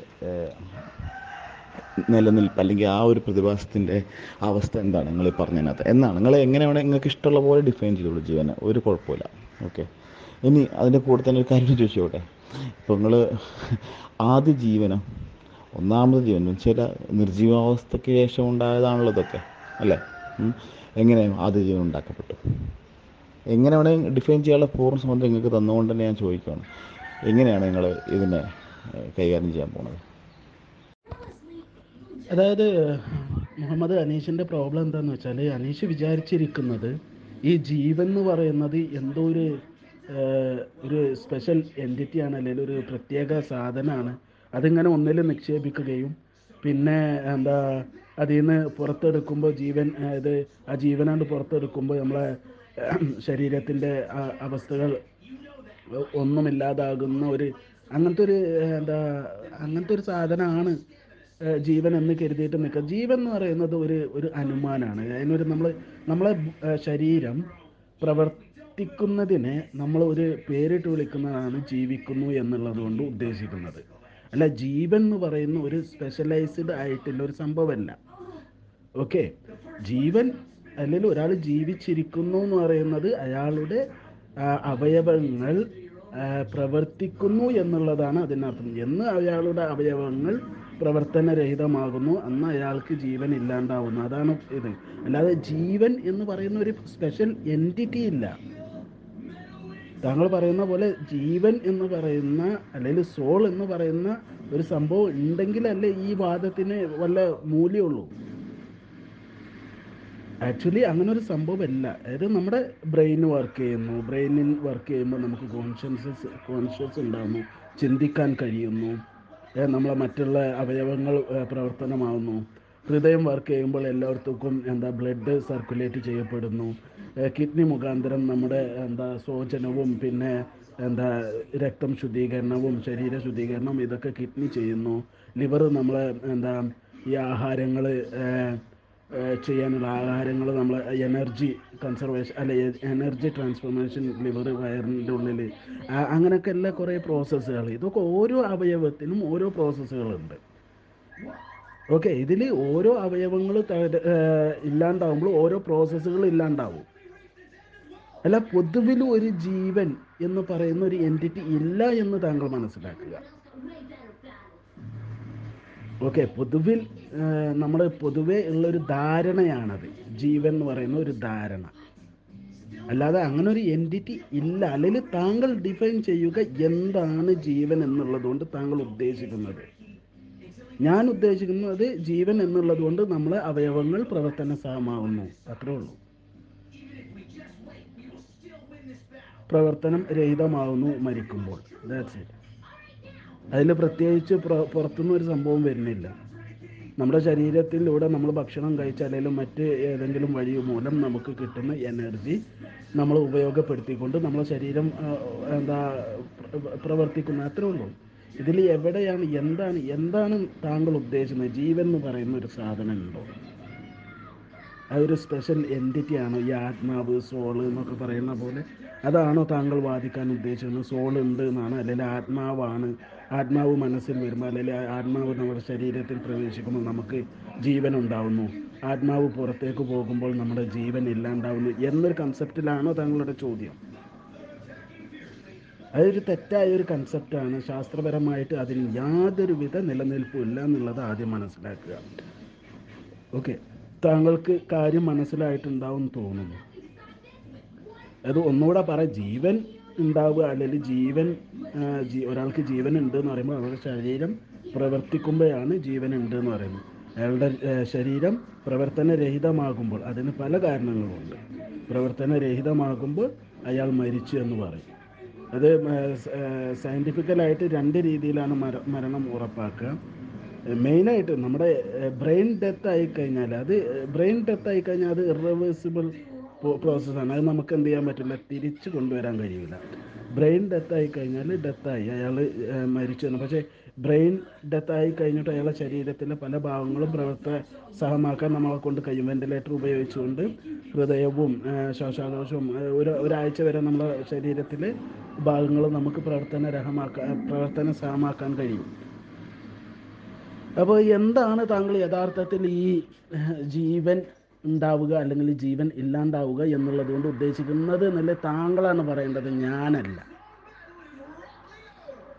നിലനിൽപ്പ് അല്ലെങ്കിൽ ആ ഒരു പ്രതിഭാസത്തിൻ്റെ അവസ്ഥ എന്താണ് നിങ്ങൾ പറഞ്ഞതിനകത്ത് എന്നാണ്. നിങ്ങൾ എങ്ങനെ വേണമെങ്കിൽ നിങ്ങൾക്ക് ഇഷ്ടമുള്ള പോലെ ഡിഫൈൻ ചെയ്തോളൂ ജീവനെ, ഒരു കുഴപ്പമില്ല. ഓക്കെ, ഇനി അതിൻ്റെ കൂടെ തന്നെ ഒരു കാര്യം ചോദിച്ചോട്ടെ. ഇപ്പോൾ നിങ്ങൾ ആദ്യ ജീവനം, ഒന്നാമത് ജീവനം ചില നിർജീവാവസ്ഥയ്ക്ക് ശേഷം ഉണ്ടായതാണല്ലോ ഇതൊക്കെ അല്ലേ. എങ്ങനെയാണ് ആദ്യ ജീവൻ ഉണ്ടാക്കപ്പെട്ടു എങ്ങനെ വേണമെങ്കിൽ ഡിഫൈൻ ചെയ്യാനുള്ള പൂർണ്ണ സ്വാതന്ത്ര്യം നിങ്ങൾക്ക് തന്നുകൊണ്ട് തന്നെ ഞാൻ ചോദിക്കുകയാണ്, എങ്ങനെയാണ് നിങ്ങൾ ഇതിനെ കൈകാര്യം ചെയ്യാൻ പോകുന്നത്? അതായത് മുഹമ്മദ് അനീഷിൻ്റെ പ്രോബ്ലം എന്താണെന്ന് വെച്ചാൽ, അനീഷ് വിചാരിച്ചിരിക്കുന്നത് ഈ ജീവൻ എന്ന് പറയുന്നത് എന്തോ ഒരു ഒരു സ്പെഷ്യൽ എൻറ്റിറ്റിയാണ്, അല്ലെങ്കിൽ ഒരു പ്രത്യേക സാധനമാണ്. അതിങ്ങനെ ഒന്നിൽ നിക്ഷേപിക്കുകയും പിന്നെ എന്താ അതിൽ നിന്ന് പുറത്തെടുക്കുമ്പോൾ ജീവൻ ഇത് ആ ജീവനാണ്ട് പുറത്തെടുക്കുമ്പോൾ നമ്മളെ ശരീരത്തിൻ്റെ അവസ്ഥകൾ ഒന്നുമില്ലാതാകുന്ന ഒരു അങ്ങനത്തെ ഒരു എന്താ അങ്ങനത്തെ ഒരു സാധനമാണ് ജീവൻ എന്ന് കരുതിയിട്ട് നിൽക്കുക. ജീവൻ എന്ന് പറയുന്നത് ഒരു ഒരു അനുമാനമാണ്. അതിനൊരു നമ്മൾ നമ്മളെ ശരീരം പ്രവർത്തിക്കുന്നതിനെ നമ്മൾ ഒരു പേരിട്ട് വിളിക്കുന്നതാണ് ജീവിക്കുന്നു എന്നുള്ളത് കൊണ്ട് ഉദ്ദേശിക്കുന്നത്. അല്ല, ജീവൻ എന്ന് പറയുന്ന ഒരു സ്പെഷ്യലൈസ്ഡ് ആയിട്ടുള്ള ഒരു സംഭവമല്ല. ഓക്കെ, ജീവൻ അല്ലെങ്കിൽ ഒരാൾ ജീവിച്ചിരിക്കുന്നു എന്ന് പറയുന്നത് അയാളുടെ അവയവങ്ങൾ പ്രവർത്തിക്കുന്നു എന്നുള്ളതാണ് അതിനർത്ഥം. എന്ന് അയാളുടെ അവയവങ്ങൾ പ്രവർത്തനരഹിതമാകുന്നു അന്ന് അയാൾക്ക് ജീവൻ ഇല്ലാണ്ടാവുന്നു, അതാണ് ഇത്. അല്ലാതെ ജീവൻ എന്ന് പറയുന്ന ഒരു സ്പെഷ്യൽ എൻറ്റിറ്റി ഇല്ല. താങ്കൾ പറയുന്ന പോലെ ജീവൻ എന്ന് പറയുന്ന അല്ലെങ്കിൽ സോൾ എന്ന് പറയുന്ന ഒരു സംഭവം ഉണ്ടെങ്കിലല്ലേ ഈ വാദത്തിന് വല്ല മൂല്യമുള്ളൂ. ആക്ച്വലി അങ്ങനെ ഒരു സംഭവമല്ല. അതായത് നമ്മുടെ ബ്രെയിൻ വർക്ക് ചെയ്യുന്നു, ബ്രെയിനിൽ വർക്ക് ചെയ്യുമ്പോൾ നമുക്ക് കോൺഷ്യൻസസ് കോൺഷ്യസ് ഉണ്ടാകുന്നു, ചിന്തിക്കാൻ കഴിയുന്നു, നമ്മളെ മറ്റുള്ള അവയവങ്ങൾ പ്രവർത്തനമാകുന്നു. ഹൃദയം വർക്ക് ചെയ്യുമ്പോൾ എല്ലായിടത്തേക്കും എന്താ ബ്ലഡ് സർക്കുലേറ്റ് ചെയ്യപ്പെടുന്നു. കിഡ്നി മുഖാന്തരം നമ്മുടെ എന്താ ശോചനവും പിന്നെ എന്താ രക്തം ശുദ്ധീകരണവും ശരീര ശുദ്ധീകരണം ഇതൊക്കെ കിഡ്നി ചെയ്യുന്നു. ലിവർ നമ്മളെ എന്താ ഈ ആഹാരങ്ങൾ ചെയ്യാനുള്ള ആഹാരങ്ങൾ നമ്മൾ എനർജി കൺസർവേഷൻ അല്ലെ എനർജി ട്രാൻസ്ഫോർമേഷൻ ലിവർ വയറിൻ്റെ ഉള്ളിൽ അങ്ങനെയൊക്കെ എല്ലാ കുറേ പ്രോസസ്സുകൾ. ഇതൊക്കെ ഓരോ അവയവത്തിനും ഓരോ പ്രോസസ്സുകളുണ്ട്. ഓക്കെ, ഇതിൽ ഓരോ അവയവങ്ങൾ ഇല്ലാണ്ടാവുമ്പോൾ ഓരോ പ്രോസസ്സുകൾ ഇല്ലാണ്ടാവും. അല്ല, പൊതുവിൽ ഒരു ജീവൻ എന്ന് പറയുന്ന ഒരു എൻറ്റിറ്റി ഇല്ല എന്ന് താങ്കൾ മനസ്സിലാക്കുക. ഓക്കെ, പൊതുവിൽ നമ്മൾ പൊതുവേ ഉള്ളൊരു ധാരണയാണത്, ജീവൻ എന്ന് പറയുന്ന ഒരു ധാരണ. അല്ലാതെ അങ്ങനെ ഒരു എൻറ്റിറ്റി ഇല്ല. അല്ലെങ്കിൽ താങ്കൾ ഡിഫൈൻ ചെയ്യുക എന്താണ് ജീവൻ എന്നുള്ളത് കൊണ്ട് താങ്കൾ ഉദ്ദേശിക്കുന്നത്. ഞാൻ ഉദ്ദേശിക്കുന്നത് ജീവൻ എന്നുള്ളത് കൊണ്ട് നമ്മളെ അവയവങ്ങൾ പ്രവർത്തന സഹമാവുന്നു, അത്രേ ഉള്ളൂ. പ്രവർത്തനം രഹിതമാവുന്നു മരിക്കുമ്പോൾ. That's it. അതിൽ പ്രത്യേകിച്ച് പുറത്തുനിന്ന് ഒരു സംഭവം വരുന്നില്ല. നമ്മുടെ ശരീരത്തിലൂടെ നമ്മൾ ഭക്ഷണം കഴിച്ചാലും മറ്റ് ഏതെങ്കിലും വഴി മൂലം നമുക്ക് കിട്ടുന്ന എനർജി നമ്മൾ ഉപയോഗപ്പെടുത്തിക്കൊണ്ട് നമ്മളെ ശരീരം എന്താ പ്രവർത്തിക്കുന്ന, അത്രേ ഉള്ളൂ. ഇതിൽ എവിടെയാണ് എന്താണ് എന്താണ് താങ്കൾ ഉദ്ദേശിക്കുന്നത്? ജീവൻ എന്ന് പറയുന്ന ഒരു സാധനം ഉണ്ടോ? അതൊരു സ്പെഷ്യൽ എൻറ്റിറ്റിയാണോ ഈ ആത്മാവ്, സോള് എന്നൊക്കെ പറയുന്ന പോലെ? അതാണോ താങ്കൾ വാദിക്കാൻ ഉദ്ദേശിക്കുന്നത്? സോൾ ഉണ്ട് എന്നാണ്, അല്ലെങ്കിൽ ആത്മാവാണ്, ആത്മാവ് മനസ്സിൽ വരുമ്പോൾ അല്ലെങ്കിൽ ആത്മാവ് നമ്മുടെ ശരീരത്തിൽ പ്രവേശിക്കുമ്പോൾ നമുക്ക് ജീവൻ ഉണ്ടാവുന്നു, ആത്മാവ് പുറത്തേക്ക് പോകുമ്പോൾ നമ്മുടെ ജീവൻ ഇല്ലാണ്ടാവുന്നു എന്നൊരു കൺസെപ്റ്റിലാണോ താങ്കളുടെ ചോദ്യം? അതൊരു തെറ്റായൊരു കൺസെപ്റ്റാണ്. ശാസ്ത്രപരമായിട്ട് അതിന് യാതൊരു വിധ നിലനിൽപ്പും ഇല്ല എന്നുള്ളത് ആദ്യം മനസ്സിലാക്കുക. ഓക്കെ, താങ്കൾക്ക് കാര്യം മനസ്സിലായിട്ടുണ്ടാവും തോന്നുന്നു. അത് ഒന്നുകൂടെ പറ. ജീവൻ ഉണ്ടാവുക അല്ലെങ്കിൽ ജീവൻ ഒരാൾക്ക് ജീവൻ ഉണ്ട് എന്ന് പറയുമ്പോൾ അവരുടെ ശരീരം പ്രവർത്തിക്കുമ്പോഴാണ് ജീവൻ ഉണ്ട് എന്ന് പറയുന്നത്. അയാളുടെ ശരീരം പ്രവർത്തനരഹിതമാകുമ്പോൾ അതിന് പല കാരണങ്ങളുണ്ട്. പ്രവർത്തനരഹിതമാകുമ്പോൾ അയാൾ മരിച്ചു എന്ന് പറയും. അത് സയൻറ്റിഫിക്കലായിട്ട് രണ്ട് രീതിയിലാണ് മര മരണം ഉറപ്പാക്കുക. മെയിനായിട്ട് നമ്മുടെ ബ്രെയിൻ ഡെത്ത് ആയിക്കഴിഞ്ഞാൽ അത് ബ്രെയിൻ ഡെത്ത് ആയിക്കഴിഞ്ഞാൽ അത് ഇറിവേഴ്സിബിൾ പ്രോസസ്സാണ്. അത് നമുക്ക് എന്ത് ചെയ്യാൻ പറ്റില്ല, തിരിച്ചു കൊണ്ടുവരാൻ കഴിയില്ല. ബ്രെയിൻ ഡെത്ത് ആയിക്കഴിഞ്ഞാൽ ഡെത്തായി, അയാൾ മരിച്ചു തന്നെ. പക്ഷേ ബ്രെയിൻ ഡെത്ത് ആയി കഴിഞ്ഞിട്ട് അയാളുടെ ശരീരത്തിലെ പല ഭാഗങ്ങളും പ്രവർത്തന സഹമാക്കാൻ നമ്മളെ കൊണ്ട് കഴിയും. വെന്റിലേറ്റർ ഉപയോഗിച്ചുകൊണ്ട് ഹൃദയവും ശ്വാസകോശവും ഒരു ഒരാഴ്ച വരെ നമ്മളെ ശരീരത്തിലെ ഭാഗങ്ങൾ നമുക്ക് പ്രവർത്തനരഹമാക്കാൻ പ്രവർത്തന സഹമാക്കാൻ കഴിയും. അപ്പോൾ എന്താണ് താങ്കൾ യഥാർത്ഥത്തിൽ ഈ ജീവൻ ഉണ്ടാവുക അല്ലെങ്കിൽ ജീവൻ ഇല്ലാണ്ടാവുക എന്നുള്ളത് കൊണ്ട് ഉദ്ദേശിക്കുന്നത് എന്നല്ലേ താങ്കളാണ് പറയേണ്ടത്, ഞാനല്ല.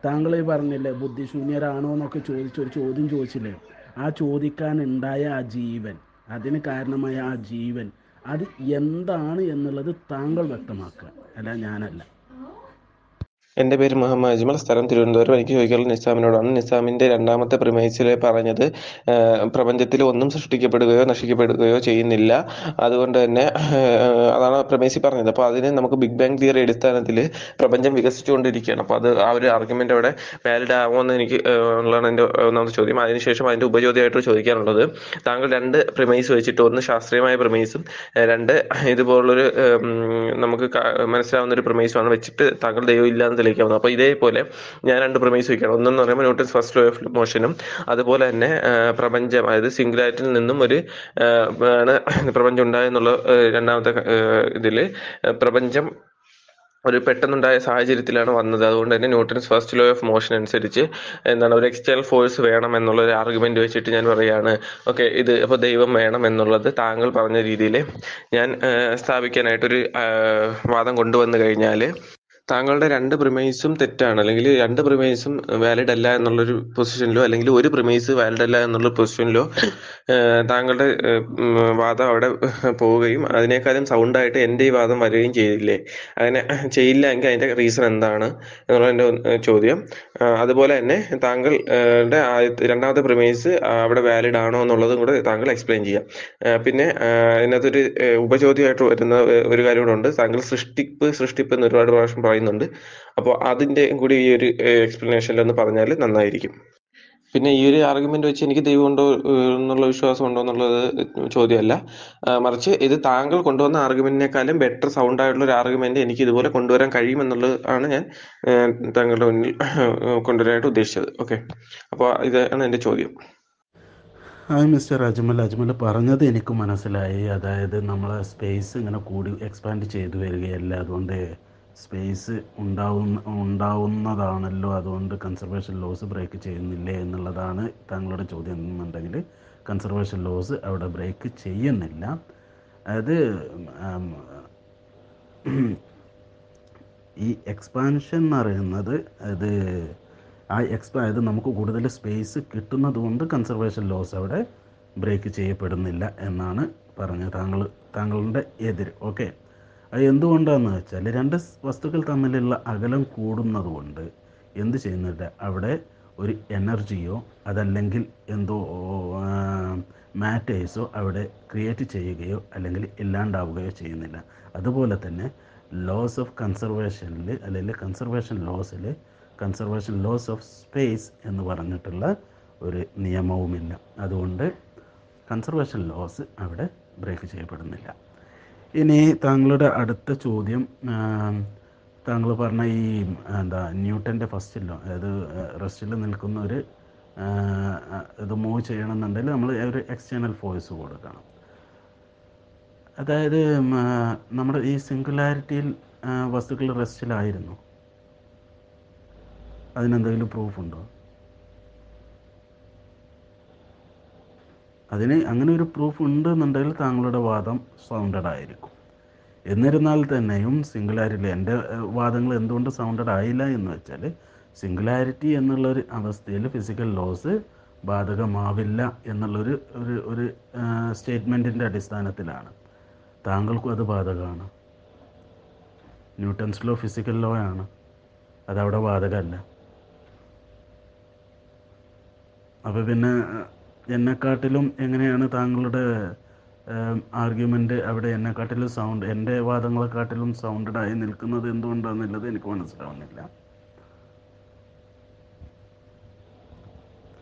താങ്കൾ പറഞ്ഞില്ലേ ബുദ്ധിശൂന്യരാണോ എന്നൊക്കെ ചോദിച്ചൊരു ചോദ്യം ചോദിച്ചില്ലേ? ആ ചോദിക്കാനുണ്ടായ ആ ജീവൻ, അതിന് കാരണമായ ആ ജീവൻ, അത് എന്താണ് എന്നുള്ളത് താങ്കൾ വ്യക്തമാക്കുക, അല്ല ഞാനല്ല. എൻ്റെ പേര് മുഹമ്മദ് അജ്മൽ, സ്ഥലം തിരുവനന്തപുരം. എനിക്ക് ചോദിക്കാനുള്ള നിസാമിനോടാണ്. നിസാമിൻ്റെ രണ്ടാമത്തെ പ്രിമൈസിൽ പറഞ്ഞത് പ്രപഞ്ചത്തിൽ ഒന്നും സൃഷ്ടിക്കപ്പെടുകയോ നശിക്കപ്പെടുകയോ ചെയ്യുന്നില്ല, അതുകൊണ്ട് തന്നെ അതാണ് പ്രിമൈസിൽ പറഞ്ഞത്. അപ്പോൾ അതിന് നമുക്ക് ബിഗ് ബാങ് തിയറി അടിസ്ഥാനത്തിൽ പ്രപഞ്ചം വികസിച്ചുകൊണ്ടിരിക്കുകയാണ്. അപ്പോൾ അത് ആ ഒരു ആർഗ്യുമെൻ്റ് അവിടെ വാലിഡ് ആകുമെന്ന് എനിക്ക് ഉള്ളതാണ് എൻ്റെ ഒന്നാമത്തെ ചോദ്യം. അതിനുശേഷം അതിൻ്റെ ഉപചോദ്യമായിട്ട് ചോദിക്കാനുള്ളത്, താങ്കൾ രണ്ട് പ്രിമൈസ് വെച്ചിട്ട്, ഒന്ന് ശാസ്ത്രീയമായ പ്രിമൈസും രണ്ട് ഇതുപോലുള്ളൊരു നമുക്ക് മനസ്സിലാവുന്ന ഒരു പ്രിമൈസുമാണ് വെച്ചിട്ട് താങ്കൾ ദൈവം ഇല്ലാന്ന് ിലേക്ക് വന്നു. അപ്പോൾ ഇതേപോലെ ഞാൻ രണ്ട് പ്രമേസ് വയ്ക്കുകയാണ്. ഒന്നെന്ന് പറയുമ്പോൾ ന്യൂട്ടൻസ് ഫസ്റ്റ് ലോ ഓഫ് മോഷനും, അതുപോലെ തന്നെ പ്രപഞ്ചം, അതായത് സിംഗുലാരിറ്റിയിൽ നിന്നും ഒരു ആണ് പ്രപഞ്ചം ഉണ്ടായെന്നുള്ള രണ്ടാമത്തെ ഇതിൽ പ്രപഞ്ചം ഒരു പെട്ടെന്നുണ്ടായ സാഹചര്യത്തിലാണ് വന്നത്. അതുകൊണ്ട് തന്നെ Newton's first law of motion അനുസരിച്ച് എന്താണ് ഒരു എക്സ്റ്റേണൽ ഫോഴ്സ് വേണം എന്നുള്ള ഒരു ആർഗ്യുമെന്റ് വെച്ചിട്ട് ഞാൻ പറയുകയാണ്. ഓക്കെ, ഇത് അപ്പോൾ ദൈവം വേണം എന്നുള്ളത് താങ്കൾ പറഞ്ഞ രീതിയിൽ ഞാൻ സ്ഥാപിക്കാനായിട്ടൊരു വാദം കൊണ്ടുവന്നു കഴിഞ്ഞാൽ താങ്കളുടെ രണ്ട് പ്രിമൈസും തെറ്റാണ്, അല്ലെങ്കിൽ രണ്ട് പ്രിമൈസും വാലിഡ് അല്ല എന്നുള്ളൊരു പൊസിഷനിലോ, അല്ലെങ്കിൽ ഒരു പ്രിമൈസ് വാലിഡ് അല്ല എന്നുള്ള പൊസിഷനിലോ താങ്കളുടെ വാദം അവിടെ പോവുകയും അതിനേക്കാളും സൗണ്ടായിട്ട് എൻ്റെ ഈ വാദം വരികയും ചെയ്തില്ലേ? അങ്ങനെ ചെയ്യില്ല എങ്കിൽ അതിൻ്റെ റീസൺ എന്താണ് എന്നുള്ള എൻ്റെ ചോദ്യം. അതുപോലെ തന്നെ താങ്കളുടെ രണ്ടാമത്തെ പ്രിമൈസ് അവിടെ വാലിഡ് ആണോ എന്നുള്ളതും കൂടെ താങ്കൾ എക്സ്പ്ലെയിൻ ചെയ്യാം. പിന്നെ അതിനകത്തൊരു ഉപചോദ്യമായിട്ട് വരുന്ന ഒരു കാര്യം കൂടെ ഉണ്ട്. താങ്കൾ സൃഷ്ടിപ്പ് സൃഷ്ടിപ്പ് എന്ന് ഒരുപാട് പ്രാവശ്യം പറയുന്നുണ്ട്. അപ്പോൾ അതിൻ്റെ കൂടി ഈ ഒരു എക്സ്പ്ലനേഷനിലൊന്ന് പറഞ്ഞാൽ നന്നായിരിക്കും. പിന്നെ ഈ ഒരു ആർഗ്യുമെന്റ് വെച്ച് എനിക്ക് ദൈവം ഉണ്ടോ എന്നുള്ള വിശ്വാസം ഉണ്ടോ എന്നുള്ളത് ചോദ്യമല്ല, മറിച്ച് ഇത് താങ്കൾ കൊണ്ടുവന്ന ആർഗ്യുമെന്റിനേക്കാളും ബെറ്റർ സൗണ്ട് ആയിട്ടുള്ള ഒരു ആർഗ്യുമെന്റ് എനിക്ക് ഇതുപോലെ കൊണ്ടുവരാൻ കഴിയുമെന്നുള്ളത് ആണ് ഞാൻ താങ്കളുടെ മുന്നിൽ കൊണ്ടുവരാനായിട്ട് ഉദ്ദേശിച്ചത്. ഓക്കെ, അപ്പോൾ ഇതാണ് എൻ്റെ ചോദ്യം. ആ മിസ്റ്റർ അജ്മൽ അജ്മൽ പറഞ്ഞത് എനിക്ക് മനസ്സിലായി. അതായത് നമ്മളെ സ്പേസ് ഇങ്ങനെ കൂടി എക്സ്പാൻഡ് ചെയ്തു വരികയല്ല, അതുകൊണ്ട് സ്പേസ് ഉണ്ടാവുന്ന ഉണ്ടാവുന്നതാണല്ലോ അതുകൊണ്ട് കൺസർവേഷൻ ലോസ് ബ്രേക്ക് ചെയ്യുന്നില്ലേ എന്നുള്ളതാണ് താങ്കളുടെ ചോദ്യം എന്നുണ്ടെങ്കിൽ കൺസർവേഷൻ ലോസ് അവിടെ ബ്രേക്ക് ചെയ്യുന്നില്ല. അതായത് ഈ എക്സ്പാൻഷൻ എന്ന് പറയുന്നത് അത് ആ എക്സ്പാ അത് നമുക്ക് കൂടുതൽ സ്പേസ് കിട്ടുന്നത് കൊണ്ട് കൺസർവേഷൻ ലോസ് അവിടെ ബ്രേക്ക് ചെയ്യപ്പെടുന്നില്ല എന്നാണ് പറഞ്ഞത് താങ്കൾ താങ്കളുടെ എതിര്. ഓക്കെ, അത് എന്തുകൊണ്ടാണെന്ന് വെച്ചാൽ രണ്ട് വസ്തുക്കൾ തമ്മിലുള്ള അകലം കൂടുന്നത് കൊണ്ട് എന്ത് ചെയ്യുന്നില്ല, അവിടെ ഒരു എനർജിയോ അതല്ലെങ്കിൽ എന്തോ മാറ്റേഴ്സോ അവിടെ ക്രിയേറ്റ് ചെയ്യുകയോ അല്ലെങ്കിൽ ഇല്ലാണ്ടാവുകയോ ചെയ്യുന്നില്ല. അതുപോലെ തന്നെ ലോസ് ഓഫ് കൺസർവേഷനിൽ അല്ലെങ്കിൽ കൺസർവേഷൻ ലോസിൽ കൺസർവേഷൻ ലോസ് ഓഫ് സ്പേസ് എന്ന് പറഞ്ഞിട്ടുള്ള ഒരു നിയമവുമില്ല. അതുകൊണ്ട് കൺസർവേഷൻ ലോസ് അവിടെ ബ്രേക്ക് ചെയ്യപ്പെടുന്നില്ല. ഇനി താങ്കളുടെ അടുത്ത ചോദ്യം, താങ്കൾ പറഞ്ഞ ഈ എന്താ ന്യൂട്ടൻ്റെ ഫസ്റ്റ് ലോ, അതായത് റെസ്റ്റിൽ നിൽക്കുന്ന ഒരു ഇത് മൂവ് ചെയ്യണമെന്നുണ്ടെങ്കിൽ നമ്മൾ ഒരു എക്സ്റ്റേണൽ ഫോഴ്സ് കൊടുക്കണം. അതായത് നമ്മുടെ ഈ സിംഗുലാരിറ്റിയിൽ വസ്തുക്കൾ റെസ്റ്റിലായിരുന്നു, അതിനെന്തെങ്കിലും പ്രൂഫുണ്ടോ? അതിന് അങ്ങനെ ഒരു പ്രൂഫ് ഉണ്ട് എന്നുണ്ടെങ്കിൽ താങ്കളുടെ വാദം സൗണ്ടഡ് ആയിരിക്കും. എന്നിരുന്നാൽ തന്നെയും സിംഗുലാരിറ്റി, എൻ്റെ വാദങ്ങൾ എന്തുകൊണ്ട് സൗണ്ടഡ് ആയില്ല എന്ന് വെച്ചാൽ സിംഗുലാരിറ്റി എന്നുള്ളൊരു അവസ്ഥയിൽ ഫിസിക്കൽ ലോസ് ബാധകമാവില്ല എന്നുള്ളൊരു ഒരു ഒരു സ്റ്റേറ്റ്മെൻറ്റിൻ്റെ അടിസ്ഥാനത്തിലാണ്. താങ്കൾക്കും അത് ബാധകമാണ്. ന്യൂട്ടൺസ് ലോ ഫിസിക്കൽ ലോ ആണ്, അതവിടെ ബാധകമല്ല. അപ്പോൾ പിന്നെ എന്നെക്കാട്ടിലും എങ്ങനെയാണ് താങ്കളുടെ ആർഗ്യുമെൻ്റ് അവിടെ എന്നെക്കാട്ടിലും സൗണ്ട്, എൻ്റെ വാദങ്ങളെക്കാട്ടിലും സൗണ്ടഡായി നിൽക്കുന്നത് എന്തുകൊണ്ടാണെന്നുള്ളത് എനിക്ക് മനസ്സിലാവുന്നില്ല.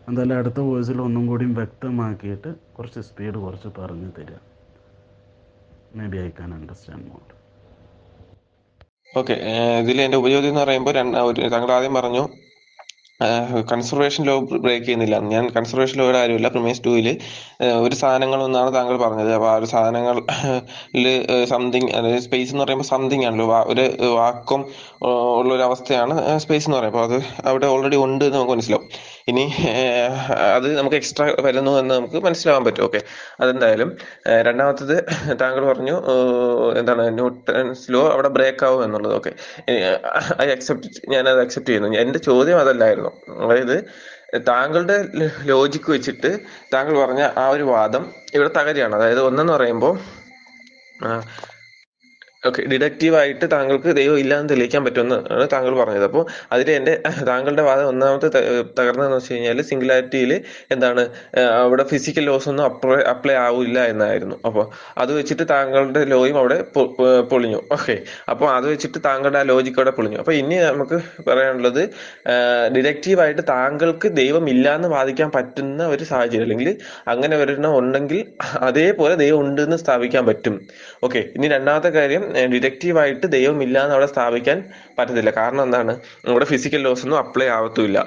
എന്തായാലും അടുത്ത വോയിസിൽ ഒന്നും കൂടിയും വ്യക്തമാക്കിയിട്ട് കുറച്ച് സ്പീഡ് കുറച്ച് പറഞ്ഞു തരാം. Maybe I can understand more. Okay, ഇതിൽ എൻ്റെ ഉപയോഗം എന്ന് പറയുമ്പോൾ താങ്കൾ ആദ്യം പറഞ്ഞു കൺസർവേഷൻ ലോ ബ്രേക്ക് ചെയ്യുന്നില്ല. ഞാൻ കൺസർവേഷൻ ലോയുടെ കാര്യമില്ല, പ്രിമൈസ് ടൂവിൽ ഒരു സാധനങ്ങൾ എന്നാണ് താങ്കൾ പറഞ്ഞത്. അപ്പോൾ ആ ഒരു സാധനങ്ങളിൽ സംതിങ്, അതായത് സ്പേസ് എന്ന് പറയുമ്പോൾ സംതിങ് ആണല്ലോ, ഒരു വാക്വം ഉള്ളൊരവസ്ഥയാണ് സ്പേസ് എന്ന് പറയുമ്പോൾ. അത് അവിടെ ഓൾറെഡി ഉണ്ട് എന്ന് നമുക്ക് മനസ്സിലാവും. ഇനി അത് നമുക്ക് എക്സ്ട്രാ വരുന്നു എന്ന് നമുക്ക് മനസ്സിലാവാൻ പറ്റും. ഓക്കെ, അതെന്തായാലും. രണ്ടാമത്തത് താങ്കൾ പറഞ്ഞു എന്താണ് ന്യൂട്ടൺസ് ലോ അവിടെ ബ്രേക്ക് ആവും എന്നുള്ളത്. ഓക്കെ, ഐ അക്സെപ്റ്റ്, ഞാനത് അക്സെപ്റ്റ് ചെയ്യുന്നു. എൻ്റെ ചോദ്യം അതല്ലായിരുന്നു. അതായത് താങ്കളുടെ ലോജിക്ക് വെച്ചിട്ട് താങ്കൾ പറഞ്ഞ ആ ഒരു വാദം ഇവിടെ തകരാണ്. അതായത് ഒന്നെന്ന് പറയുമ്പോൾ ഓക്കെ, ഡിഡക്റ്റീവായിട്ട് താങ്കൾക്ക് ദൈവം ഇല്ലാന്ന് തെളിയിക്കാൻ പറ്റുമെന്നാണ് താങ്കൾ പറഞ്ഞത്. അപ്പോൾ അതിൽ എൻ്റെ താങ്കളുടെ വാദം ഒന്നാമത്തെ തകർന്നതെന്ന് വെച്ച് കഴിഞ്ഞാൽ സിംഗുലാരിറ്റിയിൽ എന്താണ് അവിടെ ഫിസിക്കൽ ലോസ് ഒന്നും അപ്ലൈ അപ്ലൈ ആവില്ല എന്നായിരുന്നു. അപ്പോൾ അത് വെച്ചിട്ട് താങ്കളുടെ ലോയും അവിടെ പൊളിഞ്ഞു. ഓക്കെ, അപ്പോൾ അത് വെച്ചിട്ട് താങ്കളുടെ ആ ലോജിക്ക് അവിടെ പൊളിഞ്ഞു. അപ്പോൾ ഇനി നമുക്ക് പറയാനുള്ളത് ഡിഡക്റ്റീവായിട്ട് താങ്കൾക്ക് ദൈവം ഇല്ലയെന്ന് വാദിക്കാൻ പറ്റുന്ന ഒരു സാഹചര്യം, അല്ലെങ്കിൽ അങ്ങനെ ഒരെണ്ണം ഉണ്ടെങ്കിൽ അതേപോലെ ദൈവം ഉണ്ടെന്ന് സ്ഥാപിക്കാൻ പറ്റും. ഓക്കെ, ഇനി രണ്ടാമത്തെ കാര്യം, ഡിഡക്റ്റീവായിട്ട് ദൈവം ഇല്ല എന്ന് അവിടെ സ്ഥാപിക്കാൻ പറ്റത്തില്ല. കാരണം എന്താണ്, ഇവിടെ ഫിസിക്കൽ ലോസ് ഒന്നും അപ്ലൈ ആവത്തുമില്ല.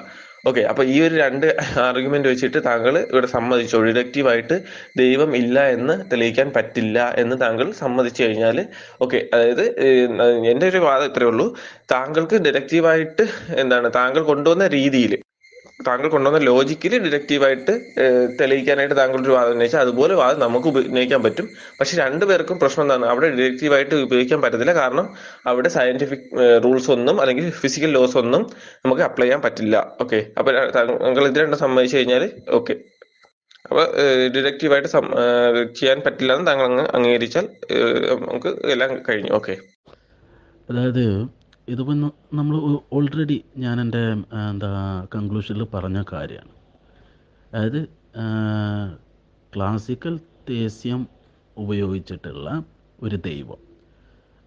ഓക്കെ, അപ്പൊ ഈ ഒരു രണ്ട് ആർഗ്യുമെന്റ് വെച്ചിട്ട് താങ്കൾ ഇവിടെ സമ്മതിച്ചോ, ഡിഡക്റ്റീവായിട്ട് ദൈവം ഇല്ല എന്ന് തെളിയിക്കാൻ പറ്റില്ല എന്ന് താങ്കൾ സമ്മതിച്ചു കഴിഞ്ഞാൽ ഓക്കെ, അതായത് എൻ്റെ ഒരു വാദം ഇത്രയേ ഉള്ളൂ. താങ്കൾക്ക് ഡിഡക്റ്റീവായിട്ട് എന്താണ് താങ്കൾ കൊണ്ടുവന്ന രീതിയിൽ, താങ്കൾ കൊണ്ടുവന്ന ലോജിക്കിൽ ഡിഡക്റ്റീവായിട്ട് തെളിയിക്കാനായിട്ട് താങ്കളുടെ വാദം ഉന്നയിച്ചാൽ അതുപോലെ വാദം നമുക്ക് ഉന്നയിക്കാൻ പറ്റും. പക്ഷെ രണ്ടുപേർക്കും പ്രശ്നം എന്താണ്, അവിടെ ഡിഡക്റ്റീവായിട്ട് ഉപയോഗിക്കാൻ പറ്റത്തില്ല. കാരണം അവിടെ സയന്റിഫിക് റൂൾസ് ഒന്നും അല്ലെങ്കിൽ ഫിസിക്കൽ ലോസ് ഒന്നും നമുക്ക് അപ്ലൈ ചെയ്യാൻ പറ്റില്ല. ഓക്കെ, അപ്പൊ താങ്കൾ ഇത് രണ്ടും സമ്മതിച്ചു കഴിഞ്ഞാൽ ഓക്കെ, അപ്പൊ ഡിഡക്റ്റീവായിട്ട് ചെയ്യാൻ പറ്റില്ല എന്ന് താങ്കൾ അങ്ങ് അംഗീകരിച്ചാൽ നമുക്ക് എല്ലാം കഴിഞ്ഞു. ഓക്കെ, അതായത് ഇതിപ്പോൾ നമ്മൾ ഓൾറെഡി ഞാൻ എൻ്റെ എന്താ കൺക്ലൂഷനിൽ പറഞ്ഞ കാര്യമാണ്. അതായത് ക്ലാസിക്കൽ തേസ്യം ഉപയോഗിച്ചിട്ടുള്ള ഒരു ദൈവം,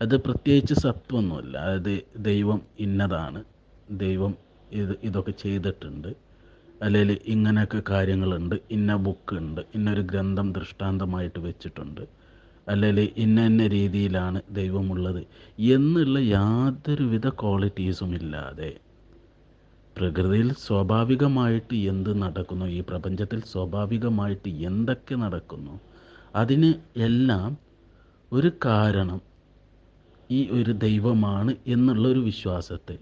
അത് പ്രത്യേകിച്ച് സത്വമൊന്നുമില്ല. അതായത് ദൈവം ഇന്നതാണ്, ദൈവം ഇത് ഇതൊക്കെ ചെയ്തിട്ടുണ്ട്, അല്ലെങ്കിൽ ഇങ്ങനെയൊക്കെ കാര്യങ്ങളുണ്ട്, ഇന്ന ബുക്കുണ്ട്, ഇന്നൊരു ഗ്രന്ഥം ദൃഷ്ടാന്തമായിട്ട് വെച്ചിട്ടുണ്ട്, അല്ലെങ്കിൽ ഇന്ന ഇന്ന രീതിയിലാണ് ദൈവമുള്ളത് എന്നുള്ള യാതൊരുവിധ ക്വാളിറ്റീസും ഇല്ലാതെ പ്രകൃതിയിൽ സ്വാഭാവികമായിട്ട് എന്ത് നടക്കുന്നു, ഈ പ്രപഞ്ചത്തിൽ സ്വാഭാവികമായിട്ട് എന്തൊക്കെ നടക്കുന്നു, അതിന് എല്ലാം ഒരു കാരണം ഈ ഒരു ദൈവമാണ് എന്നുള്ളൊരു വിശ്വാസത്തെ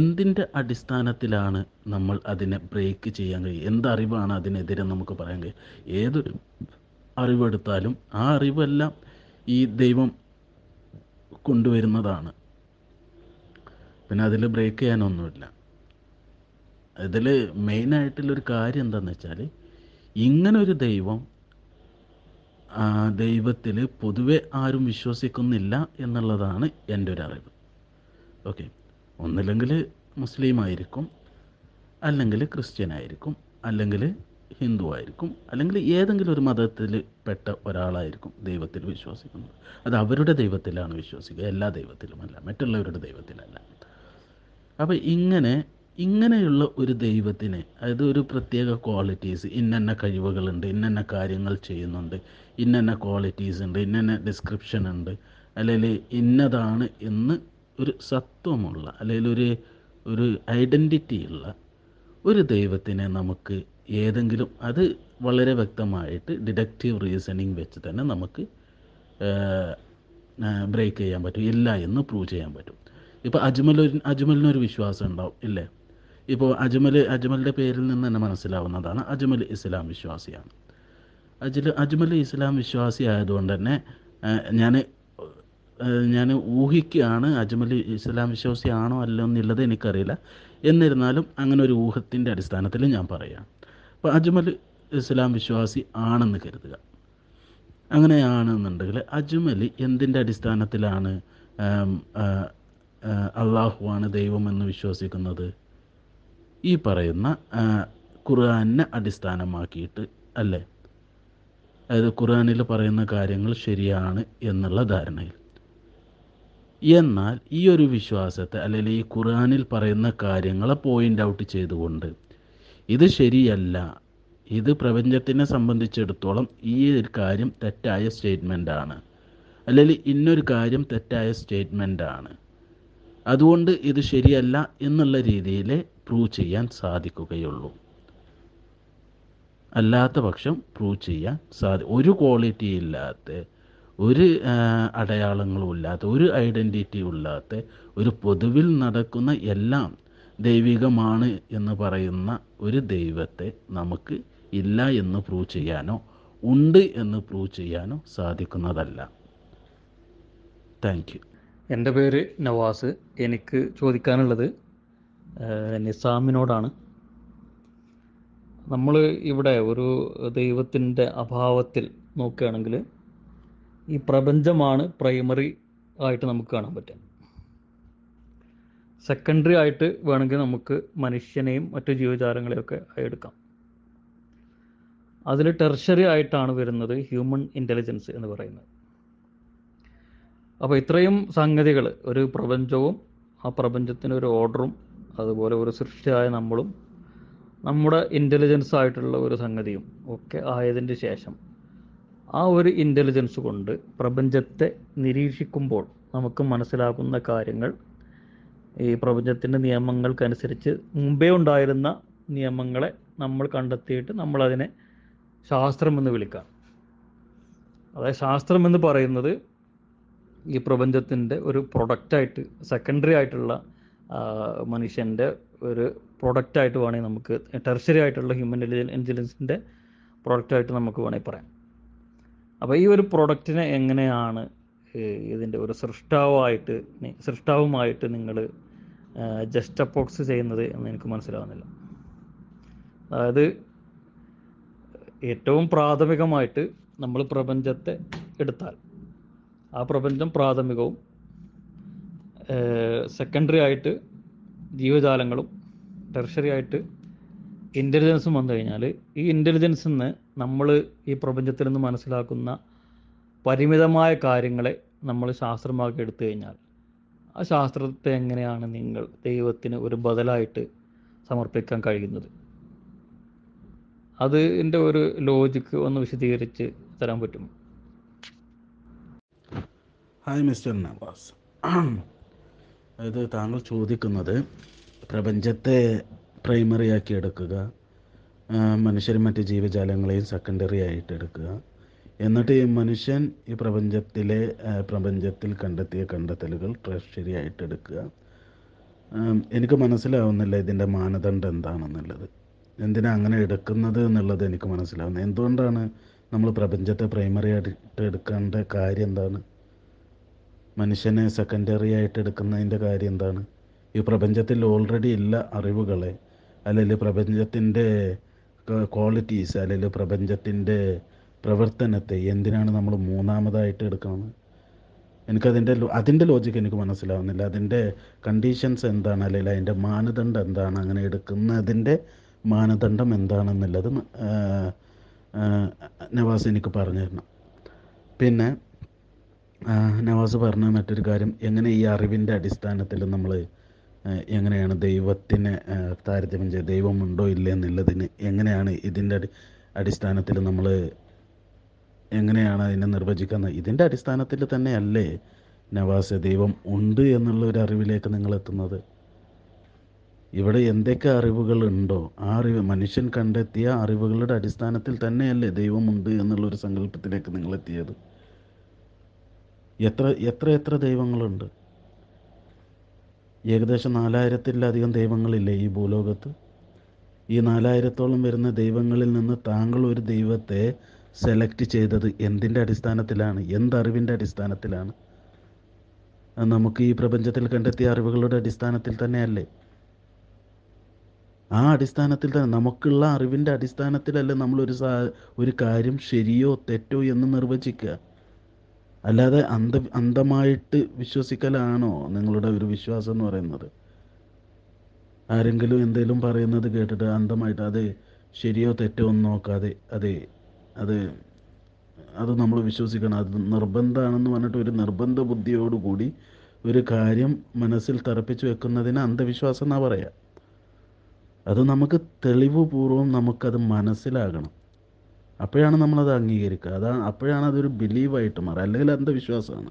എന്തിൻ്റെ അടിസ്ഥാനത്തിലാണ് നമ്മൾ അതിനെ ബ്രേക്ക് ചെയ്യാൻ കഴിയുക? എന്തറിവാണ് അതിനെതിരെ നമുക്ക് പറയാൻ കഴിയുക? ഏതൊരു അറിവെടുത്താലും ആ അറിവെല്ലാം ഈ ദൈവം കൊണ്ടുവരുന്നതാണ്. പിന്നെ അതിൽ ബ്രേക്ക് ചെയ്യാനൊന്നുമില്ല. അതിൽ മെയിനായിട്ടുള്ളൊരു കാര്യം എന്താണെന്ന് വെച്ചാൽ ഇങ്ങനൊരു ദൈവം ദൈവത്തിൽ പൊതുവെ ആരും വിശ്വസിക്കുന്നില്ല എന്നുള്ളതാണ് എൻ്റെ ഒരു അറിവ്. ഓക്കെ, ഒന്നില്ലെങ്കിൽ മുസ്ലിം ആയിരിക്കും, അല്ലെങ്കിൽ ക്രിസ്ത്യൻ ആയിരിക്കും, അല്ലെങ്കിൽ ഹിന്ദു ആയിരിക്കും, അല്ലെങ്കിൽ ഏതെങ്കിലും ഒരു മതത്തിൽ പെട്ട ഒരാളായിരിക്കും ദൈവത്തിൽ വിശ്വസിക്കുന്നത്. അത് അവരുടെ ദൈവത്തിലാണ് വിശ്വസിക്കുക, എല്ലാ ദൈവത്തിലുമല്ല, മറ്റുള്ളവരുടെ ദൈവത്തിലല്ല. അപ്പോൾ ഇങ്ങനെ ഇങ്ങനെയുള്ള ഒരു ദൈവത്തിനെ, അതായത് ഒരു പ്രത്യേക ക്വാളിറ്റീസ്, ഇന്നന്ന കഴിവുകളുണ്ട്, ഇന്നന്ന കാര്യങ്ങൾ ചെയ്യുന്നുണ്ട്, ഇന്നന്ന ക്വാളിറ്റീസ് ഉണ്ട്, ഇന്നന്ന ഡിസ്ക്രിപ്ഷൻ ഉണ്ട്, അല്ലെങ്കിൽ ഇന്നതാണ് എന്ന് ഒരു സത്വമുള്ള, അല്ലെങ്കിൽ ഒരു ഒരു ഐഡൻറ്റിറ്റിയുള്ള ഒരു ദൈവത്തിനെ നമുക്ക് ഏതെങ്കിലും, അത് വളരെ വ്യക്തമായിട്ട് ഡിഡക്റ്റീവ് റീസണിങ് വെച്ച് തന്നെ നമുക്ക് ബ്രേക്ക് ചെയ്യാൻ പറ്റും, ഇല്ല എന്ന് പ്രൂവ് ചെയ്യാൻ പറ്റും. ഇപ്പോൾ അജ്മൽ അജ്മലിനൊരു വിശ്വാസം ഉണ്ടാവും ഇല്ലേ? ഇപ്പോൾ അജ്മൽ അജ്മലിൻ്റെ പേരിൽ നിന്ന് തന്നെ മനസ്സിലാവുന്നതാണ് അജ്മൽ ഇസ്ലാം വിശ്വാസിയാണ്. അജ്മൽ അജ്മൽ ഇസ്ലാം വിശ്വാസി ആയതുകൊണ്ട് തന്നെ ഞാൻ ഞാൻ ഊഹിക്കുകയാണ്, അജ്മൽ ഇസ്ലാം വിശ്വാസിയാണോ അല്ലോ എന്നുള്ളത് എനിക്കറിയില്ല, എന്നിരുന്നാലും അങ്ങനെ ഒരു ഊഹത്തിൻ്റെ അടിസ്ഥാനത്തിൽ ഞാൻ പറയാം. അപ്പോൾ അജ്മൽ ഇസ്ലാം വിശ്വാസി ആണെന്ന് കരുതുക. അങ്ങനെയാണെന്നുണ്ടെങ്കിൽ അജ്മൽ എന്തിൻ്റെ അടിസ്ഥാനത്തിലാണ് അള്ളാഹുവാണ് ദൈവമെന്ന് വിശ്വസിക്കുന്നത്? ഈ പറയുന്ന ഖുർആനെ അടിസ്ഥാനമാക്കിയിട്ട് അല്ലേ? അതായത് ഖുർആനിൽ പറയുന്ന കാര്യങ്ങൾ ശരിയാണ് എന്നുള്ള ധാരണയിൽ. എന്നാൽ ഈ ഒരു വിശ്വാസത്തെ, അല്ലെങ്കിൽ ഈ ഖുർആനിൽ പറയുന്ന കാര്യങ്ങളെ പോയിൻ്റ് ഔട്ട് ചെയ്തുകൊണ്ട് ഇത് ശരിയല്ല, ഇത് പ്രപഞ്ചത്തിനെ സംബന്ധിച്ചിടത്തോളം ഈ ഒരു കാര്യം തെറ്റായ സ്റ്റേറ്റ്മെൻ്റാണ്, അല്ലെങ്കിൽ ഇന്നൊരു കാര്യം തെറ്റായ സ്റ്റേറ്റ്മെൻ്റാണ്, അതുകൊണ്ട് ഇത് ശരിയല്ല എന്നുള്ള രീതിയിൽ പ്രൂവ് ചെയ്യാൻ സാധിക്കുകയുള്ളൂ. അല്ലാത്ത പക്ഷം പ്രൂവ് ചെയ്യാൻ സാധി ഒരു ക്വാളിറ്റി ഇല്ലാത്ത, ഒരു അടയാളങ്ങളും ഇല്ലാത്ത, ഒരു ഐഡൻറ്റിറ്റി ഇല്ലാത്ത, ഒരു പൊതുവിൽ നടക്കുന്ന എല്ലാം ദൈവികമാണ് എന്ന് പറയുന്ന ഒരു ദൈവത്തെ നമുക്ക് ഇല്ല എന്ന് പ്രൂവ് ചെയ്യാനോ ഉണ്ട് എന്ന് പ്രൂവ് ചെയ്യാനോ സാധിക്കുന്നതല്ല. Thank you. എൻ്റെ പേര് നവാസ്. എനിക്ക് ചോദിക്കാനുള്ളത് നിസാമിനോടാണ്. നമ്മൾ ഇവിടെ ഒരു ദൈവത്തിൻ്റെ അഭാവത്തിൽ നോക്കുകയാണെങ്കിൽ ഈ പ്രപഞ്ചമാണ് പ്രൈമറി ആയിട്ട് നമുക്ക് കാണാൻ പറ്റുക. സെക്കൻഡറി ആയിട്ട് വേണമെങ്കിൽ നമുക്ക് മനുഷ്യനെയും മറ്റു ജീവജാലങ്ങളെയൊക്കെ എടുക്കാം. അതിൽ ടെർഷറി ആയിട്ടാണ് വരുന്നത് ഹ്യൂമൻ ഇൻ്റലിജൻസ് എന്ന് പറയുന്നത്. അപ്പോൾ ഇത്രയും സംഗതികൾ, ഒരു പ്രപഞ്ചവും ആ പ്രപഞ്ചത്തിനൊരു ഓർഡറും അതുപോലെ ഒരു സൃഷ്ടിയായ നമ്മളും നമ്മുടെ ഇൻ്റലിജൻസ് ആയിട്ടുള്ള ഒരു സംഗതിയും ഒക്കെ ആയതിൻ്റെ ശേഷം ആ ഒരു ഇൻ്റലിജൻസ് കൊണ്ട് പ്രപഞ്ചത്തെ നിരീക്ഷിക്കുമ്പോൾ നമുക്ക് മനസ്സിലാകുന്ന കാര്യങ്ങൾ ഈ പ്രപഞ്ചത്തിൻ്റെ നിയമങ്ങൾക്കനുസരിച്ച് മുമ്പേ ഉണ്ടായിരുന്ന നിയമങ്ങളെ നമ്മൾ കണ്ടെത്തിയിട്ട് നമ്മളതിനെ ശാസ്ത്രമെന്ന് വിളിക്കാം. അതായത് ശാസ്ത്രമെന്ന് പറയുന്നത് ഈ പ്രപഞ്ചത്തിൻ്റെ ഒരു പ്രൊഡക്റ്റായിട്ട്, സെക്കൻഡറി ആയിട്ടുള്ള മനുഷ്യൻ്റെ ഒരു പ്രൊഡക്റ്റായിട്ട് വേണമെങ്കിൽ നമുക്ക്, ടെർഷറി ആയിട്ടുള്ള ഹ്യൂമൻ ഇൻ്റലിജൻസിൻ്റെ പ്രൊഡക്റ്റായിട്ട് നമുക്ക് വേണമെങ്കിൽ പറയാം. അപ്പോൾ ഈ ഒരു പ്രൊഡക്റ്റിനെ എങ്ങനെയാണ് ഇതിൻ്റെ ഒരു സൃഷ്ടാവായിട്ട് സൃഷ്ടാവുമായിട്ട് നിങ്ങൾ ജസ്റ്റ് അപ്പോക്സ് ചെയ്യുന്നത് എന്ന് എനിക്ക് മനസ്സിലാവുന്നില്ല. അതായത് ഏറ്റവും പ്രാഥമികമായിട്ട് നമ്മൾ പ്രപഞ്ചത്തെ എടുത്താൽ ആ പ്രപഞ്ചം പ്രാഥമികവും സെക്കൻഡറി ആയിട്ട് ജീവജാലങ്ങളും ടെർഷറി ആയിട്ട് ഇൻ്റലിജൻസും വന്നു കഴിഞ്ഞാൽ ഈ ഇൻ്റലിജൻസിൽ നിന്ന് നമ്മൾ ഈ പ്രപഞ്ചത്തിൽ നിന്ന് മനസ്സിലാക്കുന്ന പരിമിതമായ കാര്യങ്ങളെ നമ്മൾ ശാസ്ത്രമാക്കി എടുത്തു കഴിഞ്ഞാൽ ആ ശാസ്ത്രത്തെ എങ്ങനെയാണ് നിങ്ങൾ ദൈവത്തിന് ഒരു ബദലായിട്ട് സമർപ്പിക്കാൻ കഴിയുന്നത്? അതിൻ്റെ ഒരു ലോജിക്ക് ഒന്ന് വിശദീകരിച്ച് തരാൻ പറ്റും? Hi mister Navas. അതായത് താങ്കൾ ചോദിക്കുന്നത് പ്രപഞ്ചത്തെ പ്രൈമറി ആക്കി എടുക്കുക, മനുഷ്യരും മറ്റ് ജീവജാലങ്ങളെയും സെക്കൻഡറി ആയിട്ട് എടുക്കുക, എന്നിട്ട് ഈ മനുഷ്യൻ ഈ പ്രപഞ്ചത്തിലെ പ്രപഞ്ചത്തിൽ കണ്ടെത്തിയ കണ്ടെത്തലുകൾ ട്രഷറി ആയിട്ട് എടുക്കുക. എനിക്ക് മനസ്സിലാവുന്നില്ല ഇതിൻ്റെ മാനദണ്ഡം എന്താണെന്നുള്ളത്, എന്തിനാ അങ്ങനെ എടുക്കുന്നത് എന്നുള്ളത് എനിക്ക് മനസ്സിലാവുന്നത്. എന്തുകൊണ്ടാണ് നമ്മൾ പ്രപഞ്ചത്തെ പ്രൈമറി ആയിട്ട് എടുക്കേണ്ട കാര്യം എന്താണ്? മനുഷ്യനെ സെക്കൻഡറി ആയിട്ട് എടുക്കുന്നതിൻ്റെ കാര്യം എന്താണ്? ഈ പ്രപഞ്ചത്തിൽ ഓൾറെഡി ഇല്ല അറിവുകളെ, അല്ലെങ്കിൽ പ്രപഞ്ചത്തിൻ്റെ ക്വാളിറ്റീസ്, അല്ലെങ്കിൽ പ്രപഞ്ചത്തിൻ്റെ പ്രവർത്തനത്തെ എന്തിനാണ് നമ്മൾ മൂന്നാമതായിട്ട് എടുക്കുന്നത്? എനിക്കതിൻ്റെ അതിൻ്റെ ലോജിക്ക് എനിക്ക് മനസ്സിലാവുന്നില്ല. അതിൻ്റെ കണ്ടീഷൻസ് എന്താണ്, അല്ലെങ്കിൽ അതിൻ്റെ മാനദണ്ഡം എന്താണ്, അങ്ങനെ എടുക്കുന്നതിൻ്റെ മാനദണ്ഡം എന്താണെന്നുള്ളത് നവാസ് എനിക്ക് പറഞ്ഞു തരണം. പിന്നെ നവാസ് പറഞ്ഞ മറ്റൊരു കാര്യം, എങ്ങനെ ഈ അറിവിൻ്റെ അടിസ്ഥാനത്തിൽ നമ്മൾ എങ്ങനെയാണ് ദൈവത്തിനെ താരതമ്യം ചെയ്യുക, ദൈവമുണ്ടോ ഇല്ലേ എന്നുള്ളതിന് എങ്ങനെയാണ് ഇതിൻ്റെ അടി അടിസ്ഥാനത്തിൽ നമ്മൾ എങ്ങനെയാണ് അതിനെ നിർവചിക്കുന്നത്, ഇതിൻ്റെ അടിസ്ഥാനത്തിൽ തന്നെയല്ലേ നവാസ് ദൈവം ഉണ്ട് എന്നുള്ളൊരു അറിവിലേക്ക് നിങ്ങളെത്തുന്നത്. ഇവിടെ എന്തൊക്കെ അറിവുകളുണ്ടോ ആ അറിവ് മനുഷ്യൻ കണ്ടെത്തിയ അറിവുകളുടെ അടിസ്ഥാനത്തിൽ തന്നെയല്ലേ ദൈവമുണ്ട് എന്നുള്ളൊരു സങ്കല്പത്തിലേക്ക് നിങ്ങളെത്തിയത്. എത്ര എത്ര എത്ര ദൈവങ്ങളുണ്ട്, ഏകദേശം നാലായിരത്തിലധികം ദൈവങ്ങളില്ലേ ഈ ഭൂലോകത്ത്. ഈ നാലായിരത്തോളം വരുന്ന ദൈവങ്ങളിൽ നിന്ന് താങ്കൾ ഒരു ദൈവത്തെ സെലക്ട് ചെയ്തത് എന്തിൻ്റെ അടിസ്ഥാനത്തിലാണ്, എന്തറിവിൻ്റെ അടിസ്ഥാനത്തിലാണ്? നമുക്ക് ഈ പ്രപഞ്ചത്തിൽ കണ്ടെത്തിയ അറിവുകളുടെ അടിസ്ഥാനത്തിൽ തന്നെയല്ലേ, ആ അടിസ്ഥാനത്തിൽ തന്നെ നമുക്കുള്ള അറിവിൻ്റെ അടിസ്ഥാനത്തിലല്ലേ നമ്മളൊരു സാ ഒരു കാര്യം ശരിയോ തെറ്റോ എന്ന് നിർവചിക്കുക. അല്ലാതെ അന്ധ അന്ധമായിട്ട് വിശ്വസിക്കലാണോ നിങ്ങളുടെ ഒരു വിശ്വാസം എന്ന് പറയുന്നത്? ആരെങ്കിലും എന്തെങ്കിലും പറയുന്നത് കേട്ടിട്ട് അന്ധമായിട്ട് അത് ശരിയോ തെറ്റോ ഒന്നും നോക്കാതെ അതെ അത് അത് നമ്മൾ വിശ്വസിക്കണം, അത് നിർബന്ധമാണെന്ന് പറഞ്ഞിട്ട് ഒരു നിർബന്ധ ബുദ്ധിയോടുകൂടി ഒരു കാര്യം മനസ്സിൽ തറപ്പിച്ച് വെക്കുന്നതിന് അന്ധവിശ്വാസം എന്നാ പറയുക. അത് നമുക്ക് തെളിവ് പൂർവ്വം നമുക്കത് മനസ്സിലാകണം, അപ്പോഴാണ് നമ്മളത് അംഗീകരിക്കുക. അതാണ് അപ്പോഴാണ് അതൊരു ബിലീവായിട്ട് മാറുക, അല്ലെങ്കിൽ അന്ധവിശ്വാസമാണ്.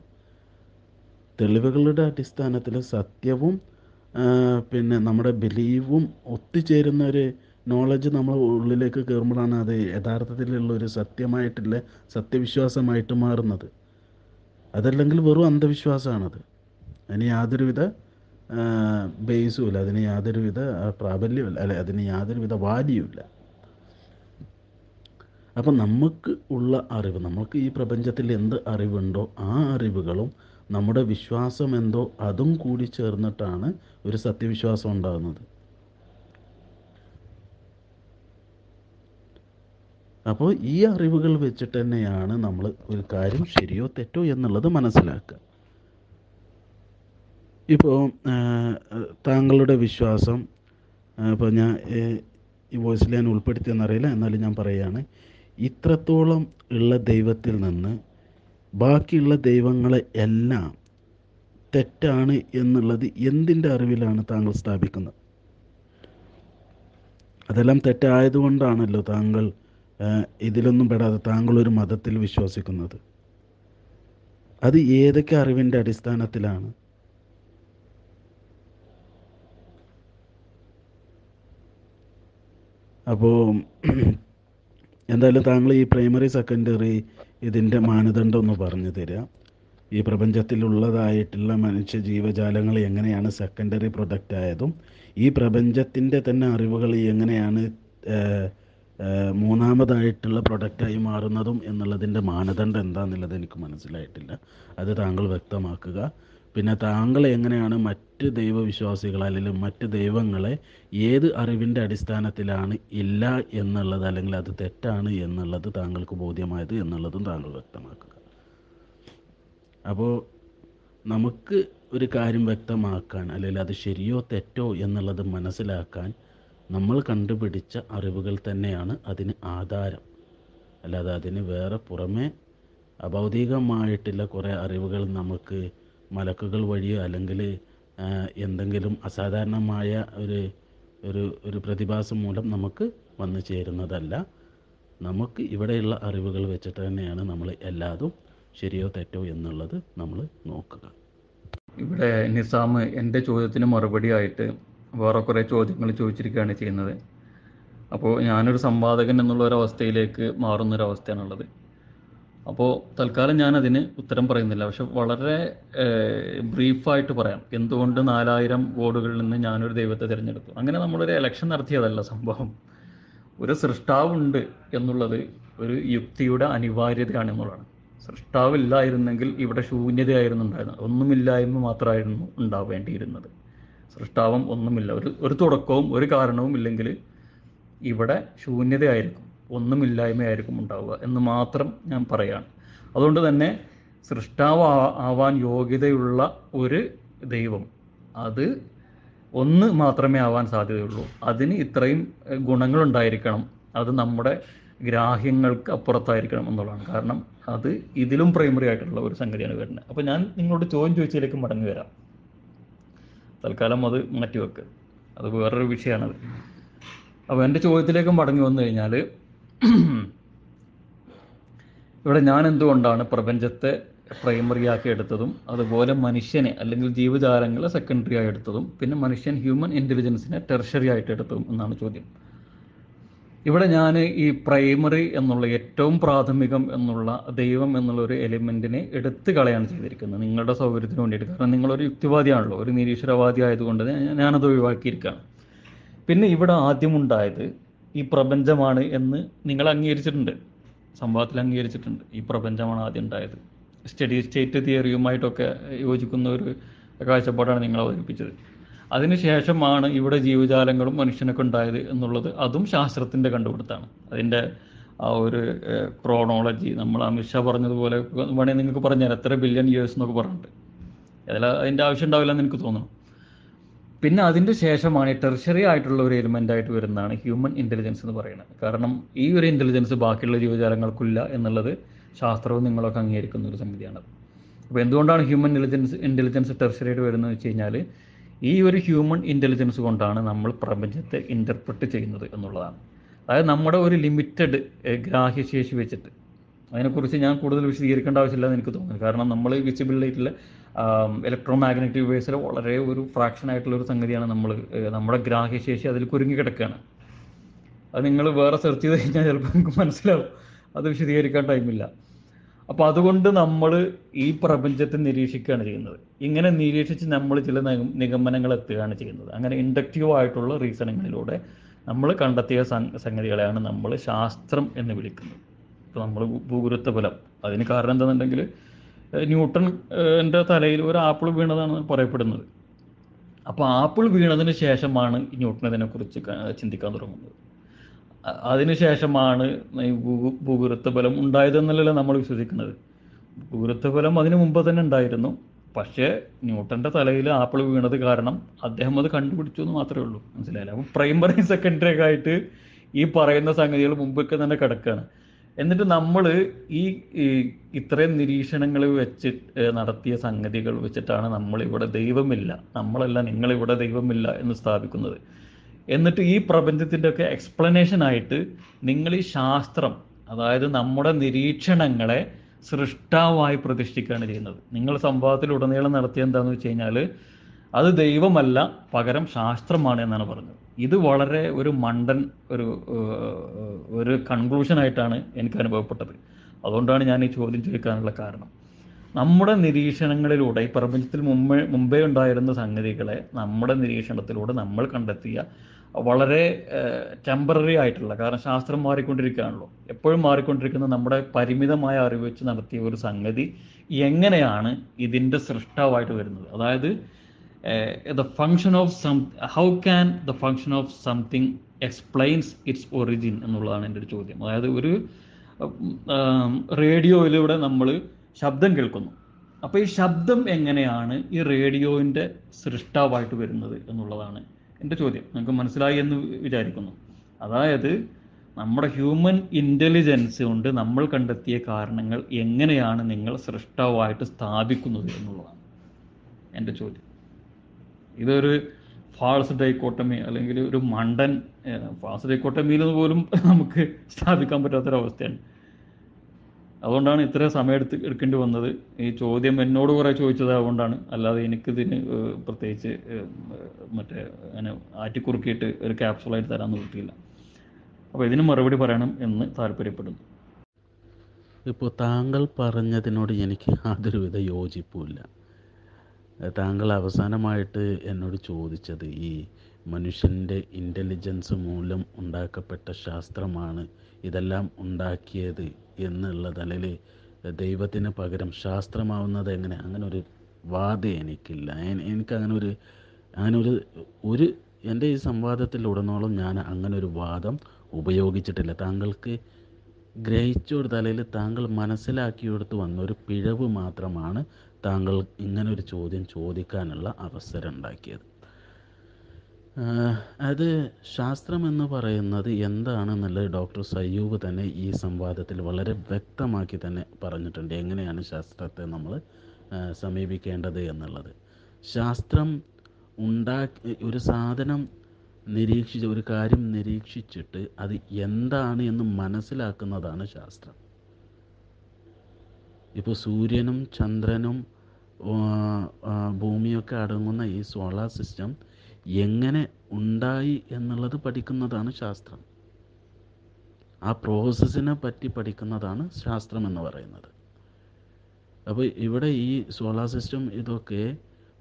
തെളിവുകളുടെ അടിസ്ഥാനത്തിൽ സത്യവും പിന്നെ നമ്മുടെ ബിലീവും ഒത്തുചേരുന്ന ഒരു നോളജ് നമ്മൾ ഉള്ളിലേക്ക് കയറുമ്പോഴാണ് അത് യഥാർത്ഥത്തിലുള്ള ഒരു സത്യമായിട്ടുള്ള സത്യവിശ്വാസമായിട്ട് മാറുന്നത്. അതല്ലെങ്കിൽ വെറും അന്ധവിശ്വാസമാണത്. അതിന് യാതൊരുവിധ ബേസുമില്ല, അതിന് യാതൊരുവിധ പ്രാബല്യമില്ല, അല്ലെ അതിന് യാതൊരുവിധ വാല്യുമില്ല. അപ്പം നമുക്ക് ഉള്ള അറിവ്, നമുക്ക് ഈ പ്രപഞ്ചത്തിൽ എന്ത് അറിവുണ്ടോ ആ അറിവുകളും നമ്മുടെ വിശ്വാസം എന്തോ അതും കൂടി ചേർന്നിട്ടാണ് ഒരു സത്യവിശ്വാസം ഉണ്ടാകുന്നത്. അപ്പോൾ ഈ അറിവുകൾ വെച്ചിട്ട് തന്നെയാണ് നമ്മൾ ഒരു കാര്യം ശരിയോ തെറ്റോ എന്നുള്ളത് മനസ്സിലാക്കുക. ഇപ്പോൾ താങ്കളുടെ വിശ്വാസം, ഇപ്പോൾ ഞാൻ ഈ വോയിസിൽ ഞാൻ ഉൾപ്പെടുത്തിയെന്നറിയില്ല, എന്നാലും ഞാൻ പറയുകയാണ്, ഇത്രത്തോളം ഉള്ള ദൈവത്തിൽ നിന്ന് ബാക്കിയുള്ള ദൈവങ്ങളെ എല്ലാം തെറ്റാണ് എന്നുള്ളത് എന്തിൻ്റെ അറിവിലാണ് താങ്കൾ സ്ഥാപിക്കുന്നത്? അതെല്ലാം തെറ്റായതുകൊണ്ടാണല്ലോ താങ്കൾ ഇതിലൊന്നും പെടാതെ താങ്കളൊരു മതത്തിൽ വിശ്വസിക്കുന്നത്. അത് ഏതൊക്കെ അറിവിൻ്റെ അടിസ്ഥാനത്തിലാണ്? അപ്പോൾ എന്തായാലും താങ്കൾ ഈ പ്രൈമറി സെക്കൻഡറി ഇതിൻ്റെ മാനദണ്ഡം ഒന്ന് പറഞ്ഞു തരിക. ഈ പ്രപഞ്ചത്തിലുള്ളതായിട്ടുള്ള മനുഷ്യ ജീവജാലങ്ങൾ എങ്ങനെയാണ് സെക്കൻഡറി പ്രൊഡക്റ്റ് ആയതും ഈ പ്രപഞ്ചത്തിൻ്റെ തന്നെ അറിവുകൾ എങ്ങനെയാണ് മൂന്നാമതായിട്ടുള്ള പ്രൊഡക്റ്റായി മാറുന്നതും എന്നുള്ളതിൻ്റെ മാനദണ്ഡം എന്താണെന്നുള്ളത് എനിക്ക് മനസ്സിലായിട്ടില്ല. അത് താങ്കൾ വ്യക്തമാക്കുക. പിന്നെ താങ്കൾ എങ്ങനെയാണ് മറ്റ് ദൈവവിശ്വാസികൾ അല്ലെങ്കിൽ മറ്റ് ദൈവങ്ങളെ ഏത് അറിവിൻ്റെ അടിസ്ഥാനത്തിലാണ് ഇല്ല എന്നുള്ളത് അല്ലെങ്കിൽ അത് തെറ്റാണ് എന്നുള്ളത് താങ്കൾക്ക് ബോധ്യമായത് എന്നുള്ളതും താങ്കൾ വ്യക്തമാക്കുക. അപ്പോൾ നമുക്ക് ഒരു കാര്യം വ്യക്തമാക്കാൻ അല്ലെങ്കിൽ അത് ശരിയോ തെറ്റോ എന്നുള്ളത് മനസ്സിലാക്കാൻ നമ്മൾ കണ്ടുപിടിച്ച അറിവുകൾ തന്നെയാണ് അതിന് ആധാരം. അല്ലാതെ അതിന് വേറെ പുറമേ അഭൗതികമായിട്ടുള്ള കുറേ അറിവുകൾ നമുക്ക് മലക്കുകൾ വഴിയോ അല്ലെങ്കിൽ എന്തെങ്കിലും അസാധാരണമായ ഒരു ഒരു ഒരു പ്രതിഭാസം മൂലം നമുക്ക് വന്നു ചേരുന്നതല്ല. നമുക്ക് ഇവിടെയുള്ള അറിവുകൾ വെച്ചിട്ട് തന്നെയാണ് നമ്മൾ എല്ലാതും ശരിയോ തെറ്റോ എന്നുള്ളത് നമ്മൾ നോക്കുക. ഇവിടെ നിസാം എൻ്റെ ചോദ്യത്തിന് മറുപടി ആയിട്ട് വേറെ കുറേ ചോദ്യങ്ങൾ ചോദിച്ചിരിക്കുകയാണ് ചെയ്യുന്നത്. അപ്പോൾ ഞാനൊരു സംവാദകൻ എന്നുള്ളൊരവസ്ഥയിലേക്ക് മാറുന്നൊരവസ്ഥയാണുള്ളത്. അപ്പോൾ തൽക്കാലം ഞാനതിന് ഉത്തരം പറയുന്നില്ല, പക്ഷെ വളരെ ബ്രീഫായിട്ട് പറയാം എന്തുകൊണ്ട് നാലായിരം വോട്ടുകളിൽ നിന്ന് ഞാനൊരു ദൈവത്തെ തിരഞ്ഞെടുത്തു. അങ്ങനെ നമ്മളൊരു എലക്ഷൻ നടത്തിയതല്ല സംഭവം. ഒരു സൃഷ്ടാവുണ്ട് എന്നുള്ളത് ഒരു യുക്തിയുടെ അനിവാര്യതയാണ് എന്നുള്ളതാണ്. സൃഷ്ടാവില്ലായിരുന്നെങ്കിൽ ഇവിടെ ശൂന്യതയായിരുന്നു ഉണ്ടായിരുന്നത്, ഒന്നുമില്ലായ്മ മാത്രമായിരുന്നു ഉണ്ടാവേണ്ടിയിരുന്നത്. സൃഷ്ടാവം ഒന്നുമില്ല, ഒരു ഒരു തുടക്കവും ഒരു കാരണവും ഇല്ലെങ്കിൽ ഇവിടെ ശൂന്യതയായിരിക്കും, ഒന്നുമില്ലായ്മയായിരിക്കും ഉണ്ടാവുക എന്ന് മാത്രം ഞാൻ പറയുകയാണ്. അതുകൊണ്ട് തന്നെ സൃഷ്ടാവ് ആവാൻ യോഗ്യതയുള്ള ഒരു ദൈവം അത് ഒന്ന് മാത്രമേ ആവാൻ സാധ്യതയുള്ളൂ. അതിന് ഇത്രയും ഗുണങ്ങളുണ്ടായിരിക്കണം, അത് നമ്മുടെ ഗ്രാഹ്യങ്ങൾക്ക് അപ്പുറത്തായിരിക്കണം എന്നുള്ളതാണ്. കാരണം അത് ഇതിലും പ്രൈമറി ആയിട്ടുള്ള ഒരു സംഗതിയാണ് വരുന്നത്. അപ്പോൾ ഞാൻ നിങ്ങളോട് ചോദ്യം ചോദിച്ചതിലേക്ക് മടങ്ങി വരാം. തൽക്കാലം അത് മാറ്റിവെക്ക്, അത് വേറൊരു വിഷയമാണത്. അപ്പോൾ എൻ്റെ ചോദ്യത്തിലേക്ക് മടങ്ങി വന്നു കഴിഞ്ഞാൽ, ഇവിടെ ഞാൻ എന്തുകൊണ്ടാണ് പ്രപഞ്ചത്തെ പ്രൈമറി ആക്കി എടുത്തതും അതുപോലെ മനുഷ്യനെ അല്ലെങ്കിൽ ജീവജാലങ്ങളെ സെക്കൻഡറി ആയി എടുത്തതും പിന്നെ മനുഷ്യൻ ഹ്യൂമൻ ഇൻ്റലിജൻസിനെ ടെർഷറി ആയിട്ട് എടുത്തതും എന്നാണ് ചോദ്യം. ഇവിടെ ഞാൻ ഈ പ്രൈമറി എന്നുള്ള ഏറ്റവും പ്രാഥമികം എന്നുള്ള ദൈവം എന്നുള്ളൊരു എലിമെൻറ്റിനെ എടുത്തു കളയാണ് ചെയ്തിരിക്കുന്നത് നിങ്ങളുടെ സൗകര്യത്തിന് വേണ്ടിയിട്ട്. കാരണം നിങ്ങളൊരു യുക്തിവാദിയാണല്ലോ, ഒരു നിരീശ്വരവാദി ആയതുകൊണ്ട് ഞാനത് ഒഴിവാക്കിയിരിക്കുകയാണ്. പിന്നെ ഇവിടെ ആദ്യമുണ്ടായത് ഈ പ്രപഞ്ചമാണ് എന്ന് നിങ്ങൾ അംഗീകരിച്ചിട്ടുണ്ട്, സംഭവത്തിൽ അംഗീകരിച്ചിട്ടുണ്ട്. ഈ പ്രപഞ്ചമാണ് ആദ്യം ഉണ്ടായത്. സ്റ്റഡി സ്റ്റേറ്റ് തിയറിയുമായിട്ടൊക്കെ യോജിക്കുന്ന ഒരു കാഴ്ചപ്പാടാണ് നിങ്ങൾ അവതരിപ്പിച്ചത്. അതിനുശേഷമാണ് ഇവിടെ ജീവജാലങ്ങളും മനുഷ്യനൊക്കെ ഉണ്ടായത് എന്നുള്ളത്. അതും ശാസ്ത്രത്തിൻ്റെ കണ്ടുപിടുത്താണ്. അതിൻ്റെ ആ ഒരു ക്രോണോളജി നമ്മൾ അമിത്ഷാ പറഞ്ഞതുപോലെ വേണമെങ്കിൽ നിങ്ങൾക്ക് പറഞ്ഞാൽ എത്ര ബില്യൺ ഇയേഴ്സ് എന്നൊക്കെ പറഞ്ഞിട്ട് അതിൽ അതിൻ്റെ ആവശ്യം ഉണ്ടാവില്ല എന്ന് എനിക്ക് തോന്നുന്നു. പിന്നെ അതിൻ്റെ ശേഷമാണ് ടെർഷറി ആയിട്ടുള്ള ഒരു എലിമെൻ്റ് ആയിട്ട് വരുന്നതാണ് ഹ്യൂമൻ ഇൻ്റലിജൻസ് എന്ന് പറയുന്നത്. കാരണം ഈ ഒരു ഇൻ്റലിജൻസ് ബാക്കിയുള്ള ജീവജാലങ്ങൾക്കില്ല എന്നുള്ളത് ശാസ്ത്രവും നിങ്ങളൊക്കെ അംഗീകരിക്കുന്ന ഒരു സംഗതിയാണ്. അപ്പോൾ എന്തുകൊണ്ടാണ് ഹ്യൂമൻ ഇൻ്റലിജൻസ് ഇൻ്റലിജൻസ് ടെർഷറി ആയിട്ട് വരുന്നത് വെച്ച് കഴിഞ്ഞാൽ, ഈ ഒരു ഹ്യൂമൻ ഇൻ്റലിജൻസ് കൊണ്ടാണ് നമ്മൾ പ്രപഞ്ചത്തെ ഇൻ്റർപ്രറ്റ് ചെയ്യുന്നത് എന്നുള്ളതാണ്. അതായത് നമ്മുടെ ഒരു ലിമിറ്റഡ് ഗ്രാഹ്യശേഷി വെച്ചിട്ട്, അതിനെക്കുറിച്ച് ഞാൻ കൂടുതൽ വിശദീകരിക്കേണ്ട ആവശ്യമില്ല എന്ന് എനിക്ക് തോന്നുന്നു. കാരണം നമ്മൾ വിസിബിൾ ആയിട്ടുള്ള ഇലക്ട്രോ മാഗ്നറ്റിക് വേവ്സിലെ വളരെ ഒരു ഫ്രാക്ഷൻ ആയിട്ടുള്ള ഒരു സംഗതിയാണ് നമ്മൾ, നമ്മുടെ ഗ്രാഹ്യശേഷി അതിൽ കുരുങ്ങി കിടക്കുകയാണ്. അത് നിങ്ങൾ വേറെ സെർച്ച് ചെയ്ത് കഴിഞ്ഞാൽ ചിലപ്പോൾ നിങ്ങൾക്ക് മനസ്സിലാവും, അത് വിശദീകരിക്കാൻ ടൈമില്ല. അപ്പോൾ അതുകൊണ്ട് നമ്മൾ ഈ പ്രപഞ്ചത്തെ നിരീക്ഷിക്കുകയാണ് ചെയ്യുന്നത്. ഇങ്ങനെ നിരീക്ഷിച്ച് നമ്മൾ ചില നിഗമനങ്ങൾ എത്തുകയാണ് ചെയ്യുന്നത്. അങ്ങനെ ഇൻഡക്റ്റീവ് ആയിട്ടുള്ള റീസണിങ്ങിലൂടെ നമ്മൾ കണ്ടെത്തിയ സംഗതികളെയാണ് നമ്മൾ ശാസ്ത്രം എന്ന് വിളിക്കുന്നത്. ഇപ്പോൾ നമ്മൾ ഭൂഗുരുത്വ ബലം, അതിന് കാരണം എന്താണെന്നുണ്ടെങ്കിൽ ന്യൂട്ടൺ എൻ്റെ തലയിൽ ഒരു ആപ്പിൾ വീണതാണ് പറയപ്പെടുന്നത്. അപ്പോൾ ആപ്പിൾ വീണതിന് ശേഷമാണ് ന്യൂട്ടൺ ഇതിനെക്കുറിച്ച് ചിന്തിക്കാൻ തുടങ്ങുന്നത്. അതിനുശേഷമാണ് ഈ ഭൂ ഭൂഗുരുത്വ ബലം ഉണ്ടായതെന്നല്ലല്ലോ നമ്മൾ വിശ്വസിക്കുന്നത്. ഭൂഗുരുത്വ ബലം അതിന് മുമ്പ് തന്നെ ഉണ്ടായിരുന്നു. പക്ഷേ ന്യൂട്ടൻ്റെ തലയിൽ ആപ്പിൾ വീണത് കാരണം അദ്ദേഹം അത് കണ്ടുപിടിച്ചു എന്ന് മാത്രമേ ഉള്ളൂ. മനസ്സിലായില്ല? അപ്പോൾ പ്രൈമറി സെക്കൻഡറി ഒക്കെ ആയിട്ട് ഈ പറയുന്ന സംഗതികൾ മുമ്പൊക്കെ തന്നെ കിടക്കുകയാണ്. എന്നിട്ട് നമ്മൾ ഈ ഇത്രയും നിരീക്ഷണങ്ങൾ വെച്ച് നടത്തിയ സംഗതികൾ വെച്ചിട്ടാണ് നമ്മളിവിടെ ദൈവമില്ല, നമ്മളല്ല നിങ്ങളിവിടെ ദൈവമില്ല എന്ന് സ്ഥാപിക്കുന്നത്. എന്നിട്ട് ഈ പ്രപഞ്ചത്തിൻ്റെ ഒക്കെ എക്സ്പ്ലനേഷനായിട്ട് നിങ്ങൾ ഈ ശാസ്ത്രം, അതായത് നമ്മുടെ നിരീക്ഷണങ്ങളെ സൃഷ്ടാവായി പ്രതിഷ്ഠിക്കുകയാണ് ചെയ്യുന്നത്. നിങ്ങൾ സംവാദത്തിലുടനീളം നടത്തിയ എന്താണെന്ന് വെച്ച് കഴിഞ്ഞാൽ അത് ദൈവമല്ല പകരം ശാസ്ത്രമാണ് എന്നാണ് പറഞ്ഞത്. ഇത് വളരെ ഒരു മണ്ടൻ ഒരു ഒരു കൺക്ലൂഷനായിട്ടാണ് എനിക്ക് അനുഭവപ്പെട്ടത്. അതുകൊണ്ടാണ് ഞാൻ ഈ ചോദ്യം ചോദിക്കാനുള്ള കാരണം. നമ്മുടെ നിരീക്ഷണങ്ങളിലൂടെ ഈ പ്രപഞ്ചത്തിൽ മുമ്പേ മുമ്പേ ഉണ്ടായിരുന്ന സംഗതികളെ നമ്മുടെ നിരീക്ഷണത്തിലൂടെ നമ്മൾ കണ്ടെത്തിയ വളരെ ടെമ്പററി ആയിട്ടുള്ള, കാരണം ശാസ്ത്രം മാറിക്കൊണ്ടിരിക്കുകയാണല്ലോ, എപ്പോഴും മാറിക്കൊണ്ടിരിക്കുന്ന നമ്മുടെ പരിമിതമായ അറിവ് വെച്ച് നടത്തിയ ഒരു സംഗതി എങ്ങനെയാണ് ഇതിൻ്റെ സൃഷ്ടാവായിട്ട് വരുന്നത്? അതായത് the function of some how can the function of something explains its origin എന്നുള്ളതാണ് എൻ്റെ ഒരു ചോദ്യം. അതായത് ഒരു റേഡിയോയിലൂടെ നമ്മൾ ശബ്ദം കേൾക്കുന്നു. അപ്പോൾ ഈ ശബ്ദം എങ്ങനെയാണ് ഈ റേഡിയോയിൻ്റെ സൃഷ്ടാവായിട്ട് വരുന്നത് എന്നുള്ളതാണ് എൻ്റെ ചോദ്യം. നിങ്ങൾക്ക് മനസ്സിലായി എന്ന് വിചാരിക്കുന്നു. അതായത് നമ്മുടെ ഹ്യൂമൻ ഇൻ്റലിജൻസ് കൊണ്ട് നമ്മൾ കണ്ടെത്തിയ കാരണങ്ങൾ എങ്ങനെയാണ് നിങ്ങൾ സൃഷ്ടാവായിട്ട് സ്ഥാപിക്കുന്നത് എന്നുള്ളതാണ് എൻ്റെ ചോദ്യം. ഇതൊരു ഫാൾസ് ഡൈക്കോട്ടമി അല്ലെങ്കിൽ ഒരു മണ്ടൻ ഫാൾസ് ഡൈക്കോട്ടമിയിൽ നിന്ന് പോലും നമുക്ക് സ്ഥാപിക്കാൻ പറ്റാത്തൊരവസ്ഥയാണ്. അതുകൊണ്ടാണ് ഇത്ര സമയം എടുത്ത് എടുക്കേണ്ടി വന്നത്. ഈ ചോദ്യം എന്നോട് കുറേ ചോദിച്ചത് അതുകൊണ്ടാണ്. അല്ലാതെ എനിക്കിതിന് പ്രത്യേകിച്ച് മറ്റേ അങ്ങനെ ആറ്റിക്കുറുക്കിയിട്ട് ഒരു ക്യാപ്സുളായിട്ട് തരാൻ നിർത്തിയില്ല. അപ്പോൾ ഇതിന് മറുപടി പറയണം എന്ന് താല്പര്യപ്പെടുന്നു. ഇപ്പോൾ താങ്കൾ പറഞ്ഞതിനോട് എനിക്ക് യാതൊരുവിധ യോജിപ്പുമില്ല. താങ്കൾ അവസാനമായിട്ട് എന്നോട് ചോദിച്ചത് ഈ മനുഷ്യൻ്റെ ഇൻ്റലിജൻസ് മൂലം ഉണ്ടാക്കപ്പെട്ട ശാസ്ത്രമാണ് ഇതെല്ലാം ഉണ്ടാക്കിയത് എന്നുള്ള നിലയിൽ ദൈവത്തിന് പകരം ശാസ്ത്രമാവുന്നത് എങ്ങനെ? അങ്ങനെ ഒരു വാദം എനിക്കില്ല. എനിക്കങ്ങനെ ഒരു അങ്ങനൊരു ഒരു എൻ്റെ ഈ സംവാദത്തിലുടനീളം ഞാൻ അങ്ങനൊരു വാദം ഉപയോഗിച്ചിട്ടില്ല. താങ്കൾക്ക് ഗ്രഹിച്ചൊരു തലയിൽ താങ്കൾ മനസ്സിലാക്കിയെടുത്ത് വന്നൊരു പിഴവ് മാത്രമാണ് താങ്കൾ ഇങ്ങനൊരു ചോദ്യം ചോദിക്കാനുള്ള അവസരം ഉണ്ടാക്കിയത്. അത് ശാസ്ത്രമെന്ന് പറയുന്നത് എന്താണെന്നുള്ളത് ഡോക്ടർ സയ്യൂബ് തന്നെ ഈ സംവാദത്തിൽ വളരെ വ്യക്തമാക്കി തന്നെ പറഞ്ഞിട്ടുണ്ട്, എങ്ങനെയാണ് ശാസ്ത്രത്തെ നമ്മൾ സമീപിക്കേണ്ടത് എന്നുള്ളത്. ശാസ്ത്രം ഉണ്ടാക്കി ഒരു സാധനം നിരീക്ഷിച്ച് ഒരു കാര്യം നിരീക്ഷിച്ചിട്ട് അത് എന്താണ് എന്ന് മനസ്സിലാക്കുന്നതാണ് ശാസ്ത്രം. ഇപ്പോൾ സൂര്യനും ചന്ദ്രനും ഭൂമിയൊക്കെ അടങ്ങുന്ന ഈ സോളാർ സിസ്റ്റം എങ്ങനെ ഉണ്ടായി എന്നുള്ളത് പഠിക്കുന്നതാണ് ശാസ്ത്രം. ആ പ്രോസസ്സിനെ പറ്റി പഠിക്കുന്നതാണ് ശാസ്ത്രം എന്ന് പറയുന്നത്. അപ്പോൾ ഇവിടെ ഈ സോളാർ സിസ്റ്റം ഇതൊക്കെ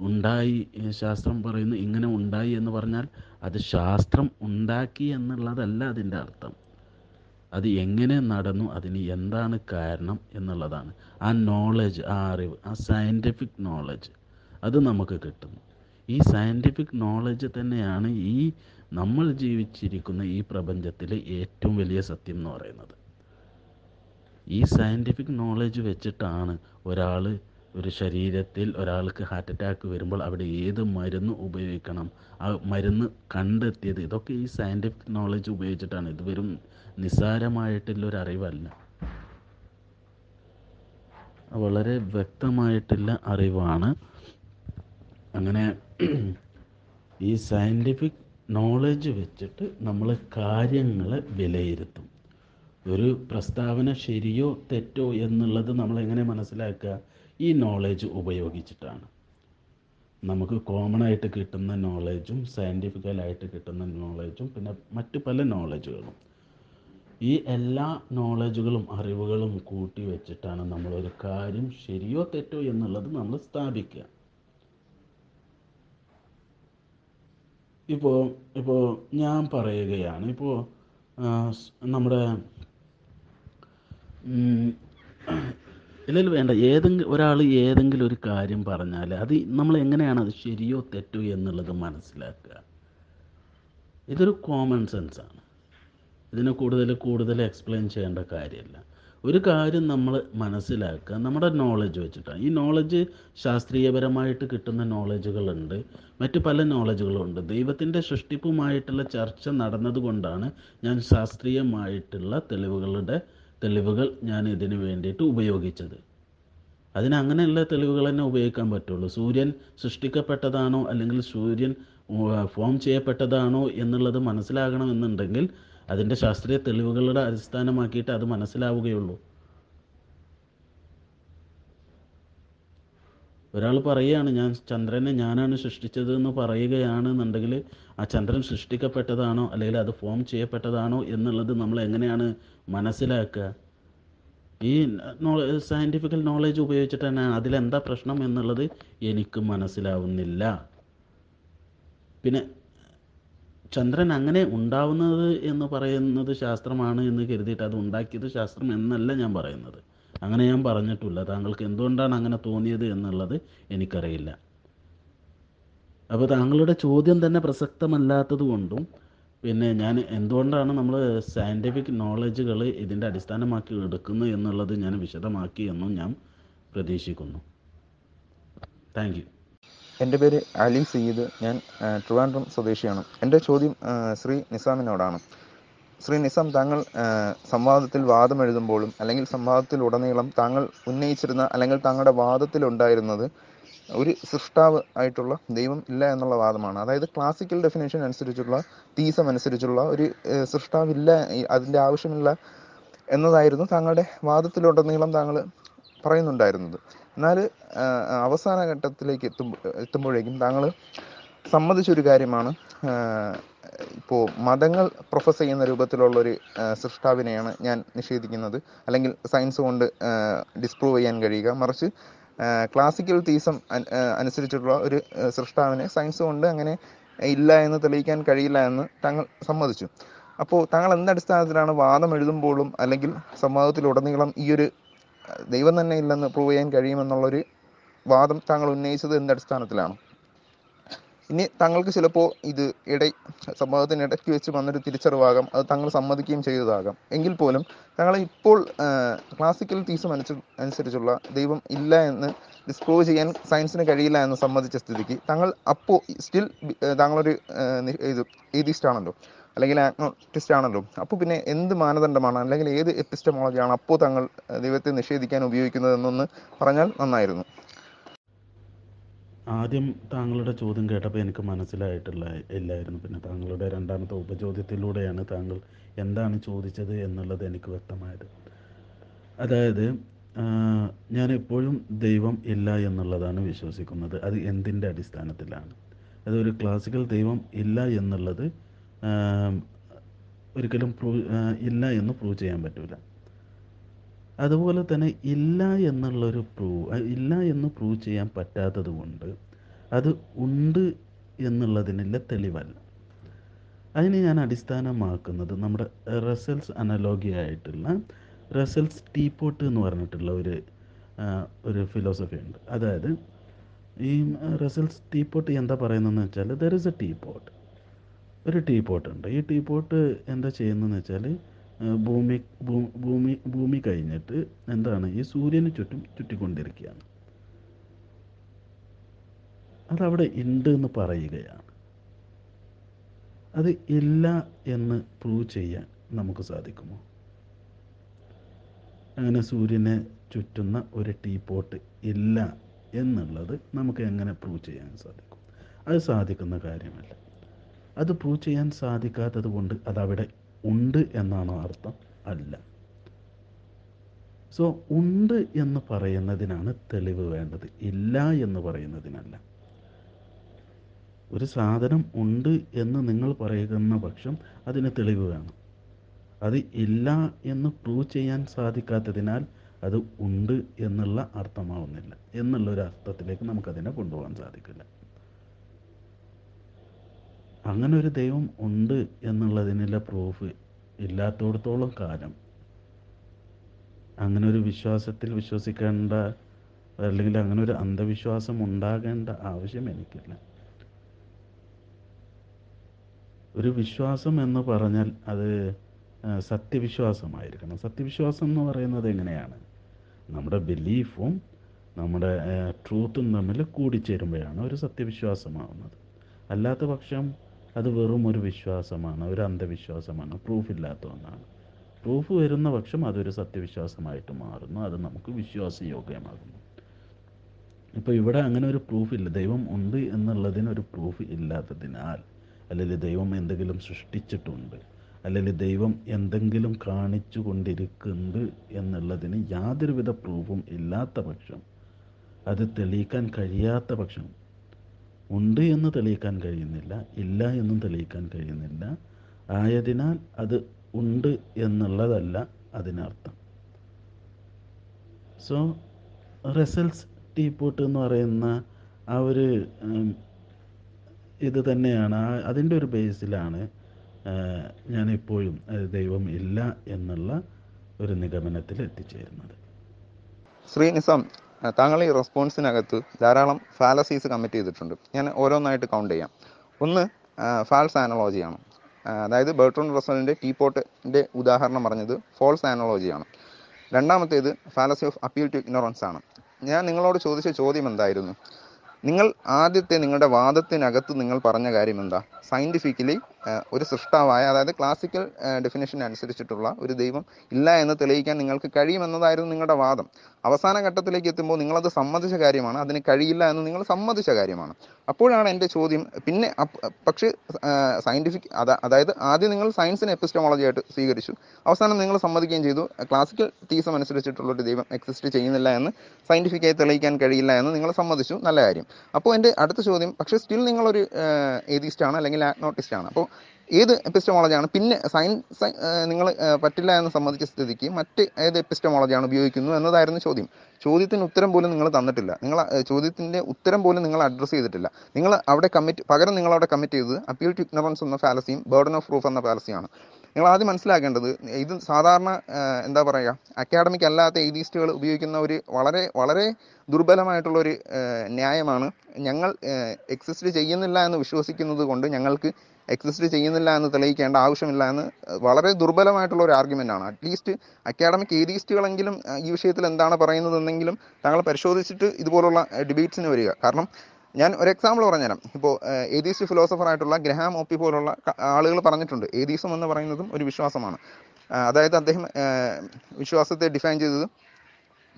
ഉണ്ടായി, ശാസ്ത്രം പറയുന്നു ഇങ്ങനെ ഉണ്ടായി എന്ന് പറഞ്ഞാൽ അത് ശാസ്ത്രം ഉണ്ടാക്കി എന്നുള്ളതല്ല അതിൻ്റെ അർത്ഥം. അത് എങ്ങനെ നടന്നു, അതിന് എന്താണ് കാരണം എന്നുള്ളതാണ്. ആ നോളജ്, ആ അറിവ്, ആ സയൻറ്റിഫിക് നോളജ് അത് നമുക്ക് കിട്ടുന്നു. ഈ സയൻറ്റിഫിക് നോളജ് തന്നെയാണ് ഈ നമ്മൾ ജീവിച്ചിരിക്കുന്ന ഈ പ്രപഞ്ചത്തിലെ ഏറ്റവും വലിയ സത്യം എന്ന് പറയുന്നത്. ഈ സയൻറ്റിഫിക് നോളജ് വെച്ചിട്ടാണ് ഒരാൾ ഒരു ശരീരത്തിൽ ഒരാൾക്ക് ഹാർട്ട് അറ്റാക്ക് വരുമ്പോൾ അവിടെ ഏത് മരുന്ന് ഉപയോഗിക്കണം, ആ മരുന്ന് കണ്ടെത്തിയത്, ഇതൊക്കെ ഈ സയൻറ്റിഫിക് നോളജ് ഉപയോഗിച്ചിട്ടാണ്. ഇത് വെറും നിസ്സാരമായിട്ടുള്ളൊരു അറിവല്ല, വളരെ വ്യക്തമായിട്ടുള്ള അറിവാണ്. അങ്ങനെ ഈ സയൻറ്റിഫിക് നോളജ് വെച്ചിട്ട് നമ്മൾ കാര്യങ്ങളെ വിലയിരുത്തും. ഒരു പ്രസ്താവന ശരിയോ തെറ്റോ എന്നുള്ളത് നമ്മളെങ്ങനെ മനസ്സിലാക്കുക? ഈ നോളജ് ഉപയോഗിച്ചിട്ടാണ്. നമുക്ക് കോമണായിട്ട് കിട്ടുന്ന നോളജും സയൻറ്റിഫിക്കലായിട്ട് കിട്ടുന്ന നോളജും പിന്നെ മറ്റു പല നോളജുകളും, ഈ എല്ലാ നോളജുകളും അറിവുകളും കൂട്ടി വെച്ചിട്ടാണ് നമ്മളൊരു കാര്യം ശരിയോ തെറ്റോ എന്നുള്ളത് നമ്മൾ സ്ഥാപിക്കുക. ഇപ്പോൾ ഇപ്പോൾ ഞാൻ പറയുകയാണ്, ഇപ്പോൾ നമ്മുടെ ഇല്ലെങ്കിൽ വേണ്ട ഏതെങ്കിലും ഒരാൾ ഏതെങ്കിലും ഒരു കാര്യം പറഞ്ഞാൽ അത് നമ്മൾ എങ്ങനെയാണ് അത് ശരിയോ തെറ്റോ എന്നുള്ളത് മനസ്സിലാക്കുക? ഇതൊരു കോമൺ സെൻസാണ്, ഇതിനെ കൂടുതൽ കൂടുതൽ എക്സ്പ്ലെയിൻ ചെയ്യേണ്ട കാര്യമില്ല. ഒരു കാര്യം നമ്മൾ മനസ്സിലാക്കുക നമ്മുടെ നോളജ് വെച്ചിട്ടാണ്. ഈ നോളജ് ശാസ്ത്രീയപരമായിട്ട് കിട്ടുന്ന നോളജുകളുണ്ട്, മറ്റു പല നോളജുകളുമുണ്ട്. ദൈവത്തിൻ്റെ സൃഷ്ടിപ്പുമായിട്ടുള്ള ചർച്ച നടന്നതുകൊണ്ടാണ് ഞാൻ ശാസ്ത്രീയമായിട്ടുള്ള തെളിവുകളുടെ തെളിവുകൾ ഞാൻ ഇതിന് വേണ്ടിയിട്ട് ഉപയോഗിച്ചത്. അതിനങ്ങനെയുള്ള തെളിവുകൾ തന്നെ ഉപയോഗിക്കാൻ പറ്റുള്ളൂ. സൂര്യൻ സൃഷ്ടിക്കപ്പെട്ടതാണോ അല്ലെങ്കിൽ സൂര്യൻ ഫോം ചെയ്യപ്പെട്ടതാണോ എന്നുള്ളത് മനസ്സിലാകണമെന്നുണ്ടെങ്കിൽ അതിൻ്റെ ശാസ്ത്രീയ തെളിവുകളുടെ അടിസ്ഥാനമാക്കിയിട്ട് അത് മനസ്സിലാവുകയുള്ളൂ. ഒരാൾ പറയുകയാണ് ഞാൻ ചന്ദ്രനെ ഞാനാണ് സൃഷ്ടിച്ചത് എന്ന് പറയുകയാണെന്നുണ്ടെങ്കിൽ ആ ചന്ദ്രൻ സൃഷ്ടിക്കപ്പെട്ടതാണോ അല്ലെങ്കിൽ അത് ഫോം ചെയ്യപ്പെട്ടതാണോ എന്നുള്ളത് നമ്മൾ എങ്ങനെയാണ് മനസ്സിലാക്കുക? ഈ നോളജ് സയൻറ്റിഫിക്കൽ നോളജ് ഉപയോഗിച്ചിട്ട് തന്നെയാണ്. അതിലെന്താ പ്രശ്നം എന്നുള്ളത് എനിക്ക് മനസ്സിലാവുന്നില്ല. പിന്നെ ചന്ദ്രൻ അങ്ങനെ ഉണ്ടാവുന്നത് എന്ന് പറയുന്നത് ശാസ്ത്രമാണ് എന്ന് കരുതിയിട്ട് അത് ഉണ്ടാക്കിയത് ശാസ്ത്രം എന്നല്ല ഞാൻ പറയുന്നത്. അങ്ങനെ ഞാൻ പറഞ്ഞിട്ടില്ല. താങ്കൾക്ക് എന്തുകൊണ്ടാണ് അങ്ങനെ തോന്നിയത് എന്നുള്ളത് എനിക്കറിയില്ല. അപ്പോൾ താങ്കളുടെ ചോദ്യം തന്നെ പ്രസക്തമല്ലാത്തത് കൊണ്ടും പിന്നെ ഞാൻ എന്തുകൊണ്ടാണ് നമ്മൾ സയൻറ്റിഫിക് നോളജുകൾ ഇതിൻ്റെ അടിസ്ഥാനമാക്കി എടുക്കുന്നത് എന്നുള്ളത് ഞാൻ വിശദമാക്കി എന്നും ഞാൻ പ്രതീക്ഷിക്കുന്നു. Thank you. എൻ്റെ പേര് അലി സയ്യിദ്, ഞാൻ ട്രിവാൻഡ്രം സ്വദേശിയാണ്. എൻ്റെ ചോദ്യം ശ്രീ നിസാമിനോടാണ്. ശ്രീ നിസാം, താങ്കൾ സംവാദത്തിൽ വാദം എഴുതുമ്പോഴും അല്ലെങ്കിൽ സംവാദത്തിലുടനീളം താങ്കൾ ഉന്നയിച്ചിരുന്ന അല്ലെങ്കിൽ താങ്കളുടെ വാദത്തിലുണ്ടായിരുന്നത് ഒരു സൃഷ്ടാവ് ആയിട്ടുള്ള ദൈവം ഇല്ല എന്നുള്ള വാദമാണ്. അതായത് ക്ലാസിക്കൽ ഡെഫിനേഷൻ അനുസരിച്ചുള്ള തീസം അനുസരിച്ചുള്ള ഒരു സൃഷ്ടാവില്ല, അതിൻ്റെ ആവശ്യമില്ല എന്നതായിരുന്നു താങ്കളുടെ വാദത്തിലുടനീളം താങ്കൾ പറയുന്നുണ്ടായിരുന്നത്. എന്നാൽ അവസാന ഘട്ടത്തിലേക്ക് എത്തുമ്പോൾ എത്തുമ്പോഴേക്കും താങ്കൾ സമ്മതിച്ചൊരു കാര്യമാണ്, ഇപ്പോൾ മതങ്ങൾ പ്രൊഫസ് ചെയ്യുന്ന രൂപത്തിലുള്ളൊരു സൃഷ്ടാവിനെയാണ് ഞാൻ നിഷേധിക്കുന്നത്, അല്ലെങ്കിൽ സയൻസ് കൊണ്ട് ഡിസ്പ്രൂവ് ചെയ്യാൻ കഴിയുക. മറിച്ച് ക്ലാസിക്കൽ തീസം അനുസരിച്ചിട്ടുള്ള ഒരു സൃഷ്ടാവിനെ സയൻസ് കൊണ്ട് അങ്ങനെ ഇല്ല എന്ന് തെളിയിക്കാൻ കഴിയില്ല എന്ന് താങ്കൾ സമ്മതിച്ചു. അപ്പോൾ താങ്കൾ എന്തടിസ്ഥാനത്തിലാണ് വാദം എഴുതുമ്പോഴും അല്ലെങ്കിൽ സംവാദത്തിലുടനീളം ഈ ഒരു ദൈവം തന്നെ ഇല്ലെന്ന് പ്രൂവ് ചെയ്യാൻ കഴിയുമെന്നുള്ളൊരു വാദം താങ്കൾ ഉന്നയിച്ചത് എന്തടിസ്ഥാനത്തിലാണ്? ഇനി തങ്ങൾക്ക് ചിലപ്പോൾ ഇത് ഇട സംഭവത്തിന് ഇടയ്ക്ക് വെച്ച് വന്നൊരു തിരിച്ചറിവാകാം, അത് തങ്ങൾ സമ്മതിക്കുകയും ചെയ്തതാകാം. എങ്കിൽ പോലും തങ്ങളെ ഇപ്പോൾ ക്ലാസിക്കൽ തീസം അനുസരിച്ചുള്ള ദൈവം ഇല്ല എന്ന് ഡിസ്പ്രൂവ് ചെയ്യാൻ സയൻസിന് കഴിയില്ല എന്ന് സമ്മതിച്ച സ്ഥിതിക്ക് തങ്ങൾ അപ്പോൾ സ്റ്റിൽ താങ്കളൊരു ഇത് ഏതീസ്റ്റ് ആണല്ലോ, അല്ലെങ്കിൽ ആഗ്നോസ്റ്റിസ്റ്റ് ആണല്ലോ. അപ്പോൾ പിന്നെ എന്ത് മാനദണ്ഡമാണ് അല്ലെങ്കിൽ ഏത് എപ്പിസ്റ്റമോളജിയാണ് അപ്പോൾ തങ്ങൾ ദൈവത്തെ നിഷേധിക്കാൻ ഉപയോഗിക്കുന്നത് എന്നൊന്ന് പറഞ്ഞാൽ നന്നായിരുന്നു. ആദ്യം താങ്കളുടെ ചോദ്യം കേട്ടപ്പോൾ എനിക്ക് മനസ്സിലായിട്ടില്ല ഇല്ലായിരുന്നു. പിന്നെ താങ്കളുടെ രണ്ടാമത്തെ ഉപചോദ്യത്തിലൂടെയാണ് താങ്കൾ എന്താണ് ചോദിച്ചത് എന്നുള്ളത് എനിക്ക് വ്യക്തമായത്. അതായത് ഞാൻ എപ്പോഴും ദൈവം ഇല്ല എന്നുള്ളതാണ് വിശ്വസിക്കുന്നത്. അത് എന്തിൻ്റെ അടിസ്ഥാനത്തിലാണ്? അതൊരു ക്ലാസിക്കൽ ദൈവം ഇല്ല എന്നുള്ളത് ഒരിക്കലും പ്രൂവ് ഇല്ല എന്ന് പ്രൂവ് ചെയ്യാൻ പറ്റില്ല. അതുപോലെ തന്നെ ഇല്ല എന്നുള്ളൊരു പ്രൂവ് ഇല്ല എന്ന് പ്രൂവ് ചെയ്യാൻ പറ്റാത്തത് കൊണ്ട് അത് ഉണ്ട് എന്നുള്ളതിനുള്ള തെളിവല്ല. അതിന് ഞാൻ അടിസ്ഥാനമാക്കുന്നത് നമ്മുടെ റസൽസ് അനലോഗി ആയിട്ടുള്ള റസൽസ് ടീപോട്ട് എന്ന് പറഞ്ഞിട്ടുള്ള ഒരു ഒരു ഫിലോസഫി ഉണ്ട്. അതായത് ഈ റസൽസ് ടീപോട്ട് എന്താ പറയുന്നതെന്ന് വെച്ചാൽ, ദർ ഇസ് എ ടീപോട്ട്, ഒരു ടീപോട്ടുണ്ട്. ഈ ടീപോട്ട് എന്താ ചെയ്യുന്നതെന്ന് വെച്ചാൽ, ഭൂമി ഭൂമി ഭൂമി കഴിഞ്ഞിട്ട് എന്താണ് ഈ സൂര്യന് ചുറ്റും ചുറ്റിക്കൊണ്ടിരിക്കുകയാണ്. അതവിടെ ഉണ്ട് എന്ന് പറയുകയാണ്. അത് ഇല്ല എന്ന് പ്രൂവ് ചെയ്യാൻ നമുക്ക് സാധിക്കുമോ? അങ്ങനെ സൂര്യനെ ചുറ്റുന്ന ഒരു ടീപോട്ട് ഇല്ല എന്നുള്ളത് നമുക്ക് എങ്ങനെ പ്രൂവ് ചെയ്യാൻ സാധിക്കും? അത് സാധിക്കുന്ന കാര്യമല്ല. അത് പ്രൂവ് ചെയ്യാൻ സാധിക്കാത്തത് കൊണ്ട് അതവിടെ ഉണ്ട് എന്നാണ് അർത്ഥം? അല്ല. സോ ഉണ്ട് എന്ന് പറയുന്നതിനാണ് തെളിവ് വേണ്ടത്, ഇല്ല എന്ന് പറയുന്നതിനല്ല. ഒരു സാധനം ഉണ്ട് എന്ന് നിങ്ങൾ പറയുന്ന പക്ഷം അതിന് തെളിവ് വേണം. അത് ഇല്ല എന്ന് പ്രൂവ് ചെയ്യാൻ സാധിക്കാത്തതിനാൽ അത് ഉണ്ട് എന്നുള്ള അർത്ഥമാവുന്നില്ല എന്നുള്ളൊരു അർത്ഥത്തിലേക്ക് നമുക്കതിനെ കൊണ്ടുപോകാൻ സാധിക്കില്ല. അങ്ങനെ ഒരു ദൈവം ഉണ്ട് എന്നുള്ളതിനുള്ള പ്രൂഫ് ഇല്ലാത്തടത്തോളം കാലം അങ്ങനെ ഒരു വിശ്വാസത്തിൽ വിശ്വസിക്കേണ്ട, അല്ലെങ്കിൽ അങ്ങനെ ഒരു അന്ധവിശ്വാസം ഉണ്ടാകേണ്ട ആവശ്യം എനിക്കില്ല. ഒരു വിശ്വാസം എന്ന് പറഞ്ഞാൽ അത് സത്യവിശ്വാസമായിരിക്കണം. സത്യവിശ്വാസം എന്ന് പറയുന്നത് എങ്ങനെയാണ്? നമ്മുടെ ബിലീഫും നമ്മുടെ ട്രൂത്തും തമ്മിൽ കൂടിച്ചേരുമ്പോഴാണ് ഒരു സത്യവിശ്വാസമാവുന്നത്. അല്ലാത്ത പക്ഷം അത് വെറും ഒരു വിശ്വാസമാണ്, ഒരു അന്ധവിശ്വാസമാണ്, പ്രൂഫില്ലാത്ത ഒന്നാണ്. പ്രൂഫ് വരുന്ന പക്ഷം അതൊരു സത്യവിശ്വാസമായിട്ട് മാറുന്നു, അത് നമുക്ക് വിശ്വാസയോഗ്യമാകുന്നു. ഇപ്പോൾ ഇവിടെ അങ്ങനെ ഒരു പ്രൂഫില്ല. ദൈവം ഉണ്ട് എന്നുള്ളതിനൊരു പ്രൂഫ് ഇല്ലാത്തതിനാൽ, അല്ലെങ്കിൽ ദൈവം എന്തെങ്കിലും സൃഷ്ടിച്ചിട്ടുണ്ട്, അല്ലെങ്കിൽ ദൈവം എന്തെങ്കിലും കാണിച്ചു കൊണ്ടിരിക്കുന്നുണ്ട് എന്നുള്ളതിന് യാതൊരുവിധ പ്രൂഫും ഇല്ലാത്ത പക്ഷം, അത് തെളിയിക്കാൻ കഴിയാത്ത പക്ഷം, ഉണ്ട് എന്ന് തെളിയിക്കാൻ കഴിയുന്നില്ല, ഇല്ല എന്നും തെളിയിക്കാൻ കഴിയുന്നില്ല, ആയതിനാൽ അത് ഉണ്ട് എന്നുള്ളതല്ല അതിനർത്ഥം. സോ റസൽസ് ടീപോട്ട് എന്ന് പറയുന്ന ആ ഒരു ഇത് തന്നെയാണ്, അതിൻ്റെ ഒരു ബേസിലാണ് ഞാനിപ്പോഴും ദൈവം ഇല്ല എന്നുള്ള ഒരു നിഗമനത്തിൽ എത്തിച്ചേരുന്നത്. ശ്രീ നിസാം, താങ്കൾ ഈ റെസ്പോൺസിനകത്ത് ധാരാളം ഫാലസീസ് കമ്മിറ്റ് ചെയ്തിട്ടുണ്ട്. ഞാൻ ഓരോന്നായിട്ട് കൗണ്ട് ചെയ്യാം. ഒന്ന് ഫാൾസ് ആനോളജിയാണ്. അതായത് ബെർട്രാൻഡ് റസ്സലിൻ്റെ ടീപോട്ടിൻ്റെ ഉദാഹരണം പറഞ്ഞത് ഫോൾസ് ആനോളജിയാണ്. രണ്ടാമത്തേത് fallacy of appeal to ignorance ആണ്. ഞാൻ നിങ്ങളോട് ചോദിച്ച ചോദ്യം എന്തായിരുന്നു? നിങ്ങൾ ആദ്യത്തെ നിങ്ങളുടെ വാദത്തിനകത്ത് നിങ്ങൾ പറഞ്ഞ കാര്യം എന്താ? സയൻറ്റിഫിക്കലി ഒരു സൃഷ്ടാവായ, അതായത് ക്ലാസിക്കൽ ഡെഫിനേഷൻ അനുസരിച്ചിട്ടുള്ള ഒരു ദൈവം ഇല്ല എന്ന് തെളിയിക്കാൻ നിങ്ങൾക്ക് കഴിയുമെന്നതായിരുന്നു നിങ്ങളുടെ വാദം. അവസാന ഘട്ടത്തിലേക്ക് എത്തുമ്പോൾ നിങ്ങളത് സമ്മതിച്ച കാര്യമാണ്, അതിന് കഴിയില്ല എന്ന് നിങ്ങൾ സമ്മതിച്ച കാര്യമാണ്. അപ്പോഴാണ് എൻ്റെ ചോദ്യം. പിന്നെ പക്ഷേ സയൻറ്റിഫിക് അതാ അതായത് ആദ്യം നിങ്ങൾ സയൻസിനെ എപ്പിസ്റ്റമോളജി ആയിട്ട് സ്വീകരിച്ചു, അവസാനം നിങ്ങൾ സമ്മതിക്കുകയും ചെയ്തു ക്ലാസിക്കൽ തീസം അനുസരിച്ചിട്ടുള്ളൊരു ദൈവം എക്സിസ്റ്റ് ചെയ്യുന്നില്ല എന്ന്, സയൻറ്റിഫിക്കായി തെളിയിക്കാൻ കഴിയില്ല എന്ന് നിങ്ങൾ സമ്മതിച്ചു. നല്ല കാര്യം. അപ്പോൾ എൻ്റെ അടുത്ത ചോദ്യം, പക്ഷേ സ്റ്റിൽ നിങ്ങളൊരു ഏതീസ്റ്റാണ് അല്ലെങ്കിൽ ആഗ്നോസ്റ്റിസ്റ്റാണ്. അപ്പോൾ ഏത് എപ്പിസ്റ്റമോളജിയാണ് പിന്നെ സയൻസ് നിങ്ങൾ പറ്റില്ല എന്ന് സംബന്ധിച്ച സ്ഥിതിക്ക് മറ്റ് ഏത് എപ്പിസ്റ്റമോളജിയാണ് ഉപയോഗിക്കുന്നു എന്നതായിരുന്നു ചോദ്യം. ചോദ്യത്തിന് ഉത്തരം പോലും നിങ്ങൾ തന്നിട്ടില്ല. നിങ്ങൾ ചോദ്യത്തിൻ്റെ ഉത്തരം പോലും നിങ്ങൾ അഡ്രസ്സ് ചെയ്തിട്ടില്ല. നിങ്ങൾ അവിടെ കമ്മിറ്റ് പകരം നിങ്ങളവിടെ കമ്മിറ്റ് ചെയ്തത് അപ്പീൽ ടു ഇഗ്നോറൻസ് എന്ന ഫാലസിയും ബേർഡൻ ഓഫ് പ്രൂഫ് എന്ന ഫാലസിയാണ്. നിങ്ങൾ ആദ്യം മനസ്സിലാക്കേണ്ടത് ഇത് സാധാരണ എന്താ പറയുക അക്കാഡമിക് അല്ലാത്ത എയ്തീസ്റ്റുകൾ ഉപയോഗിക്കുന്ന ഒരു വളരെ വളരെ ദുർബലമായിട്ടുള്ളൊരു ന്യായമാണ്. ഞങ്ങൾ എക്സിസ്റ്റ് ചെയ്യുന്നില്ല എന്ന് വിശ്വസിക്കുന്നത് കൊണ്ട് ഞങ്ങൾക്ക് എക്സിസ്റ്റ് ചെയ്യുന്നില്ല എന്ന് തെളിയിക്കേണ്ട ആവശ്യമില്ല എന്ന് വളരെ ദുർബലമായിട്ടുള്ള ഒരു ആർഗ്യുമെൻ്റാണ്. അറ്റ്ലീസ്റ്റ് അക്കാഡമിക് എയ്തീസ്റ്റുകളെങ്കിലും ഈ വിഷയത്തിൽ എന്താണ് പറയുന്നതെന്നെങ്കിലും താങ്കൾ പരിശോധിച്ചിട്ട് ഇതുപോലുള്ള ഡിബേറ്റ്സിന് വരിക. കാരണം ഞാൻ ഒരു എക്സാമ്പിൾ പറഞ്ഞുതരാം. ഇപ്പോൾ ഏതീസ്റ്റ് ഫിലോസഫറായിട്ടുള്ള ഗ്രഹാം ഒപ്പി പോലുള്ള ആളുകൾ പറഞ്ഞിട്ടുണ്ട് ഏതീസം എന്ന് പറയുന്നതും ഒരു വിശ്വാസമാണ്. അതായത് അദ്ദേഹം വിശ്വാസത്തെ ഡിഫൈൻ ചെയ്തത്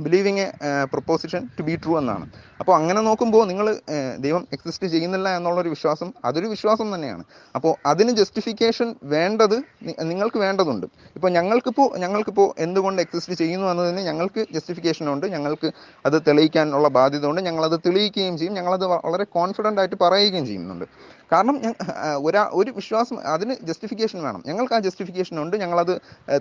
believing a proposition to be true എന്നാണ്. അപ്പോൾ അങ്ങനെ നോക്കുമ്പോൾ നിങ്ങൾ ദൈവം എക്സിസ്റ്റ് ചെയ്യുന്നില്ല എന്നുള്ളൊരു വിശ്വാസം അതൊരു വിശ്വാസം തന്നെയാണ്. അപ്പോൾ അതിന് ജസ്റ്റിഫിക്കേഷൻ വേണ്ടത് നിങ്ങൾക്ക് വേണ്ടതുണ്ട്. ഇപ്പോൾ ഞങ്ങൾക്കിപ്പോൾ ഞങ്ങൾക്കിപ്പോൾ എന്തുകൊണ്ട് എക്സിസ്റ്റ് ചെയ്യുന്നു എന്നതിന് ഞങ്ങൾക്ക് ജസ്റ്റിഫിക്കേഷനുണ്ട്, ഞങ്ങൾക്ക് അത് തെളിയിക്കാനുള്ള ബാധ്യത ഉണ്ട്, ഞങ്ങളത് തെളിയിക്കുകയും ചെയ്യും, ഞങ്ങളത് വളരെ കോൺഫിഡൻ്റ് ആയിട്ട് പറയുകയും ചെയ്യുന്നുണ്ട്. കാരണം ഒരാ ഒരു വിശ്വാസം അതിന് ജസ്റ്റിഫിക്കേഷൻ വേണം. ഞങ്ങൾക്ക് ആ ജസ്റ്റിഫിക്കേഷനുണ്ട്, ഞങ്ങളത്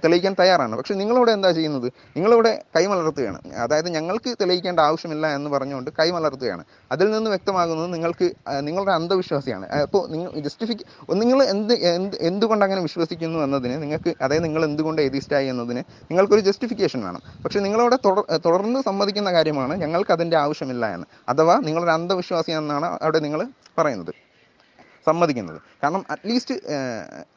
തെളിയിക്കാൻ തയ്യാറാണ്. പക്ഷേ നിങ്ങളിവിടെ എന്താ ചെയ്യുന്നത്? നിങ്ങളിവിടെ കൈമലർത്തുകയാണ്. അതായത് ഞങ്ങൾക്ക് തെളിയിക്കേണ്ട ആവശ്യമില്ല എന്ന് പറഞ്ഞുകൊണ്ട് കൈമലർത്തുകയാണ്. അതിൽ നിന്ന് വ്യക്തമാകുന്നത് നിങ്ങൾക്ക് നിങ്ങളുടെ അന്ധവിശ്വാസിയാണ്. അപ്പോൾ നിങ്ങൾ ജസ്റ്റിഫിക്ക നിങ്ങൾ എന്ത് എന്ത് എന്തുകൊണ്ട് അങ്ങനെ വിശ്വസിക്കുന്നു എന്നതിന് നിങ്ങൾക്ക്, അതായത് നിങ്ങൾ എന്തുകൊണ്ട് എതിസ്റ്റായി എന്നതിന് നിങ്ങൾക്കൊരു ജസ്റ്റിഫിക്കേഷൻ വേണം. പക്ഷേ നിങ്ങളവിടെ തുടർ തുടർന്ന് സമ്മതിക്കുന്ന കാര്യമാണ് ഞങ്ങൾക്കതിൻ്റെ ആവശ്യമില്ല എന്ന്. അഥവാ നിങ്ങളൊരു അന്ധവിശ്വാസിയാണെന്നാണ് അവിടെ നിങ്ങൾ പറയുന്നത്, സമ്മതിക്കുന്നത്. കാരണം അറ്റ്ലീസ്റ്റ്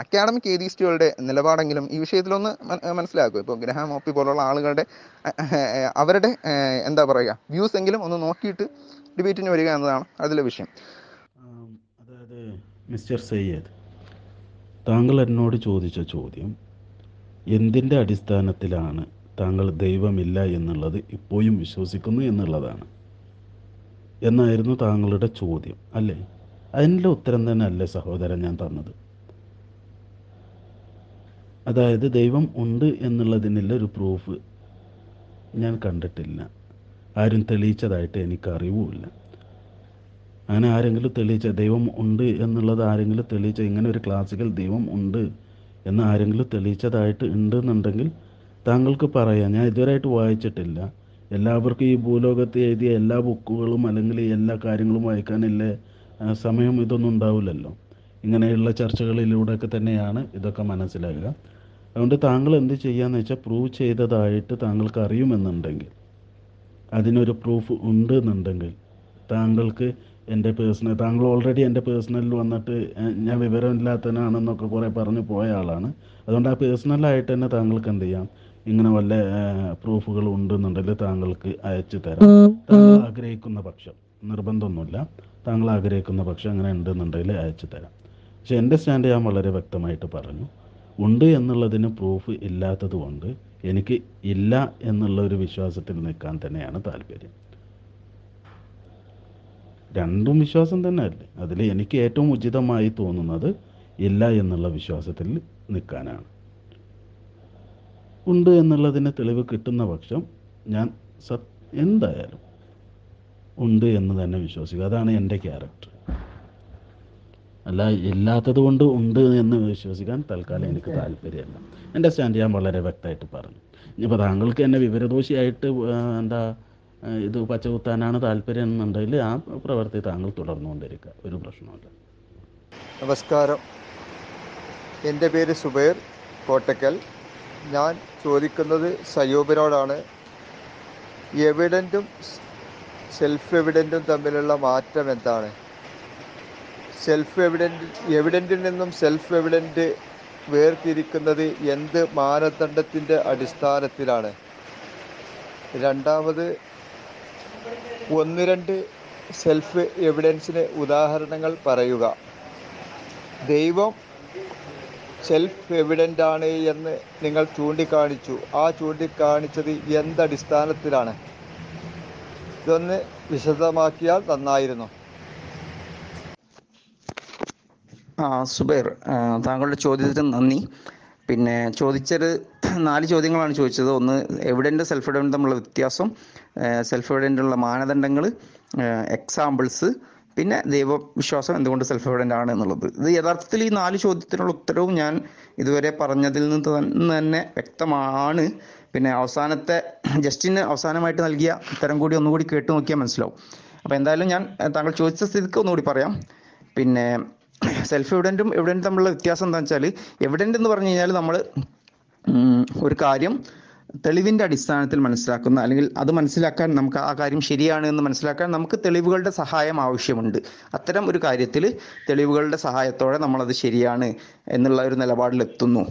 അക്കാഡമിക് ഏതീസ്റ്റുകളുടെ നിലപാടെങ്കിലും ഈ വിഷയത്തിലൊന്ന് മനസ്സിലാക്കുക. ഇപ്പോൾ ഗ്രഹാം ഒപ്പി പോലുള്ള ആളുകളുടെ അവരുടെ എന്താ പറയുക വ്യൂസ് എങ്കിലും ഒന്ന് നോക്കിയിട്ട് ഡിബേറ്റിന് വരിക എന്നതാണ് അതിലെ വിഷയം. അതായത് മിസ്റ്റർ സയ്യിദ്, താങ്കൾ എന്നോട് ചോദിച്ച ചോദ്യം എന്തിൻ്റെ അടിസ്ഥാനത്തിലാണ് താങ്കൾ ദൈവമില്ല എന്നുള്ളത് ഇപ്പോഴും വിശ്വസിക്കുന്നു എന്നുള്ളതാണ് എന്നായിരുന്നു താങ്കളുടെ ചോദ്യം അല്ലേ? അതിൻ്റെ ഉത്തരം തന്നെ അല്ലേ സഹോദരൻ ഞാൻ തന്നത്. അതായത് ദൈവം ഉണ്ട് എന്നുള്ളതിനുള്ള ഒരു പ്രൂഫ് ഞാൻ കണ്ടിട്ടില്ല, ആരും തെളിയിച്ചതായിട്ട് എനിക്കറിവുമില്ല. അങ്ങനെ ആരെങ്കിലും തെളിയിച്ച ദൈവം ഉണ്ട് എന്നുള്ളത് ആരെങ്കിലും തെളിയിച്ച ഇങ്ങനെ ഒരു ക്ലാസിക്കൽ ദൈവം ഉണ്ട് എന്ന് ആരെങ്കിലും തെളിയിച്ചതായിട്ട് ഉണ്ട് എന്നുണ്ടെങ്കിൽ താങ്കൾക്ക് പറയാം. ഞാൻ ഇതുവരെയായിട്ട് വായിച്ചിട്ടില്ല. എല്ലാവർക്കും ഈ ഭൂലോകത്ത് എഴുതിയ എല്ലാ ബുക്കുകളും അല്ലെങ്കിൽ എല്ലാ കാര്യങ്ങളും വായിക്കാനില്ലേ സമയം ഇതൊന്നും ഉണ്ടാവില്ലല്ലോ. ഇങ്ങനെയുള്ള ചർച്ചകളിലൂടെയൊക്കെ തന്നെയാണ് ഇതൊക്കെ മനസ്സിലാകുക. അതുകൊണ്ട് താങ്കൾ എന്ത് ചെയ്യാന്ന് വെച്ചാൽ പ്രൂവ് ചെയ്തതായിട്ട് താങ്കൾക്ക് അറിയുമെന്നുണ്ടെങ്കിൽ, അതിനൊരു പ്രൂഫ് ഉണ്ട് എന്നുണ്ടെങ്കിൽ, താങ്കൾക്ക് എൻ്റെ പേഴ്സണൽ താങ്കൾ ഓൾറെഡി എൻ്റെ പേഴ്സണലിൽ വന്നിട്ട് ഞാൻ വിവരമില്ലാത്തവനാണെന്നൊക്കെ കുറേ പറഞ്ഞു പോയ ആളാണ്. അതുകൊണ്ട് ആ പേഴ്സണലായിട്ട് തന്നെ താങ്കൾക്ക് എന്ത് ചെയ്യാം, ഇങ്ങനെ വല്ല പ്രൂഫുകൾ ഉണ്ടെന്നുണ്ടെങ്കിൽ താങ്കൾക്ക് അയച്ചു തരാം. താങ്കൾ ആഗ്രഹിക്കുന്ന പക്ഷം, നിർബന്ധമൊന്നുമില്ല, താങ്കൾ ആഗ്രഹിക്കുന്ന പക്ഷെ അങ്ങനെ ഉണ്ടെന്നുണ്ടെങ്കിൽ അയച്ചു തരാം. പക്ഷെ എൻ്റെ സ്റ്റാൻഡ് ഞാൻ വളരെ വ്യക്തമായിട്ട് പറഞ്ഞു. ഉണ്ട് എന്നുള്ളതിന് പ്രൂഫ് ഇല്ലാത്തത് കൊണ്ട് എനിക്ക് ഇല്ല എന്നുള്ള ഒരു വിശ്വാസത്തിൽ നിൽക്കാൻ തന്നെയാണ് താല്പര്യം. രണ്ടും വിശ്വാസം തന്നെ അല്ലേ, അതിൽ എനിക്ക് ഏറ്റവും ഉചിതമായി തോന്നുന്നത് ഇല്ല എന്നുള്ള വിശ്വാസത്തിൽ നിൽക്കാനാണ്. ഉണ്ട് എന്നുള്ളതിന് തെളിവ് കിട്ടുന്ന പക്ഷം ഞാൻ സത് എന്തായാലും ഉണ്ട് എന്ന് തന്നെ വിശ്വസിക്കുക. അതാണ് എൻ്റെ ക്യാരക്ടർ. അല്ല ഇല്ലാത്തത് കൊണ്ട് ഉണ്ട് എന്ന് വിശ്വസിക്കാൻ തൽക്കാലം എനിക്ക് താല്പര്യമല്ല. എൻ്റെ സ്റ്റാൻഡ് ഞാൻ വളരെ വ്യക്തമായിട്ട് പറഞ്ഞു. ഇനിയിപ്പോൾ താങ്കൾക്ക് എന്നെ വിവരദോഷിയായിട്ട് എന്താ ഇത് പച്ചകുത്താനാണ് താല്പര്യം എന്നുണ്ടെങ്കിൽ ആ പ്രവൃത്തി താങ്കൾ തുടർന്നുകൊണ്ടിരിക്കുക, ഒരു പ്രശ്നമില്ല. നമസ്കാരം, എൻ്റെ പേര് സുബൈർ കോട്ടക്കൽ. ഞാൻ ചോദിക്കുന്നത് സയ്യൂബിനോടാണ്. എവിഡൻറ്റും സെൽഫ് എവിഡൻറ്റും തമ്മിലുള്ള മാറ്റം എന്താണ്? സെൽഫ് എവിഡൻറ്റ് എവിഡൻറ്റിൽ നിന്നും സെൽഫ് എവിഡൻറ്റ് വേർതിരിക്കുന്നത് എന്ത് മാനദണ്ഡത്തിൻ്റെ അടിസ്ഥാനത്തിലാണ്? രണ്ടാമത്, ഒന്ന് രണ്ട് സെൽഫ് എവിഡൻസിന് ഉദാഹരണങ്ങൾ പറയുക. ദൈവം സെൽഫ് എവിഡൻ്റ് ആണ് എന്ന് നിങ്ങൾ ചൂണ്ടിക്കാണിച്ചു. ആ ചൂണ്ടിക്കാണിച്ചത് എന്തടിസ്ഥാനത്തിലാണ്? ഇതൊന്ന് വിശദമാക്കിയാൽ നന്നായിരുന്നു. ആ സുബൈർ, താങ്കളുടെ ചോദ്യത്തിന് നന്ദി. പിന്നെ ചോദിച്ചത് നാല് ചോദ്യങ്ങളാണ് ചോദിച്ചത്. ഒന്ന്, എവിഡൻ്റ് സെൽഫ് എവിഡൻ്റ് തമ്മിലുള്ള വ്യത്യാസം, സെൽഫ് എവിഡൻ്റുള്ള മാനദണ്ഡങ്ങൾ, എക്സാമ്പിൾസ്, പിന്നെ ദൈവവിശ്വാസം എന്തുകൊണ്ട് സെൽഫ് എവിഡൻ്റ് ആണ് എന്നുള്ളത്. ഇത് യഥാർത്ഥത്തിൽ ഈ നാല് ചോദ്യത്തിനുള്ള ഉത്തരവും ഞാൻ ഇതുവരെ പറഞ്ഞതിൽ നിന്ന് തന്നെ വ്യക്തമാണ്. പിന്നെ അവസാനത്തെ ജസ്റ്റിന് അവസാനമായിട്ട് നൽകിയ ഉത്തരം കൂടി ഒന്നുകൂടി കേട്ടു നോക്കിയാൽ മനസ്സിലാവും. അപ്പോൾ എന്തായാലും ഞാൻ താങ്കൾ ചോദിച്ച സ്ഥിതിക്ക് ഒന്നുകൂടി പറയാം. പിന്നെ സെൽഫ് എവിഡൻറ്റും എവിഡൻറ്റും തമ്മിലുള്ള വ്യത്യാസം എന്താണെന്ന് വെച്ചാൽ, എവിഡൻറ്റ് എന്ന് പറഞ്ഞു കഴിഞ്ഞാൽ നമ്മൾ ഒരു കാര്യം തെളിവിൻ്റെ അടിസ്ഥാനത്തിൽ മനസ്സിലാക്കുന്ന, അല്ലെങ്കിൽ അത് മനസ്സിലാക്കാൻ നമുക്ക് ആ കാര്യം ശരിയാണ് എന്ന് മനസ്സിലാക്കാൻ നമുക്ക് തെളിവുകളുടെ സഹായം ആവശ്യമുണ്ട്. അത്തരം ഒരു കാര്യത്തിൽ തെളിവുകളുടെ സഹായത്തോടെ നമ്മളത് ശരിയാണ് എന്നുള്ള ഒരു നിലപാടിലെത്തുന്നു.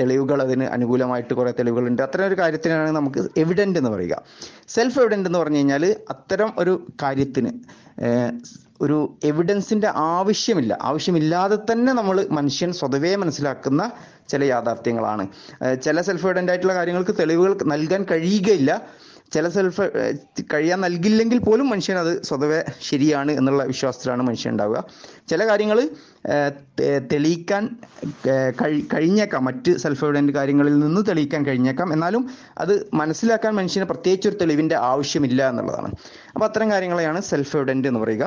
തെളിവുകൾ അതിന് അനുകൂലമായിട്ട് കുറേ തെളിവുകളുണ്ട്. അത്തരം ഒരു കാര്യത്തിനാണ് നമുക്ക് എവിഡൻ്റ് എന്ന് പറയുക. സെൽഫ് എവിഡൻ്റ് എന്ന് പറഞ്ഞു കഴിഞ്ഞാൽ അത്തരം ഒരു കാര്യത്തിന് ഒരു എവിഡൻസിൻ്റെ ആവശ്യമില്ല, ആവശ്യമില്ലാതെ തന്നെ നമ്മൾ മനുഷ്യൻ സ്വതവേ മനസ്സിലാക്കുന്ന ചില യാഥാർത്ഥ്യങ്ങളാണ്. ചില സെൽഫ് എവിഡൻ്റ് ആയിട്ടുള്ള കാര്യങ്ങൾക്ക് തെളിവുകൾ നൽകാൻ കഴിയുകയില്ല. ചില സെൽഫ് കഴിയാൻ നൽകില്ലെങ്കിൽ പോലും മനുഷ്യൻ അത് സ്വതവേ ശരിയാണ് എന്നുള്ള വിശ്വാസത്തിലാണ് മനുഷ്യൻ ഉണ്ടാവുക. ചില കാര്യങ്ങൾ തെളിയിക്കാൻ കഴി കഴിഞ്ഞേക്കാം, മറ്റ് സെൽഫ് എവിഡൻ്റ് കാര്യങ്ങളിൽ നിന്ന് തെളിയിക്കാൻ കഴിഞ്ഞേക്കാം. എന്നാലും അത് മനസ്സിലാക്കാൻ മനുഷ്യന് പ്രത്യേകിച്ച് ഒരു തെളിവിൻ്റെ ആവശ്യമില്ല എന്നുള്ളതാണ്. അപ്പോൾ അത്തരം കാര്യങ്ങളെയാണ് സെൽഫ് എവിഡൻ്റ് എന്ന് പറയുക.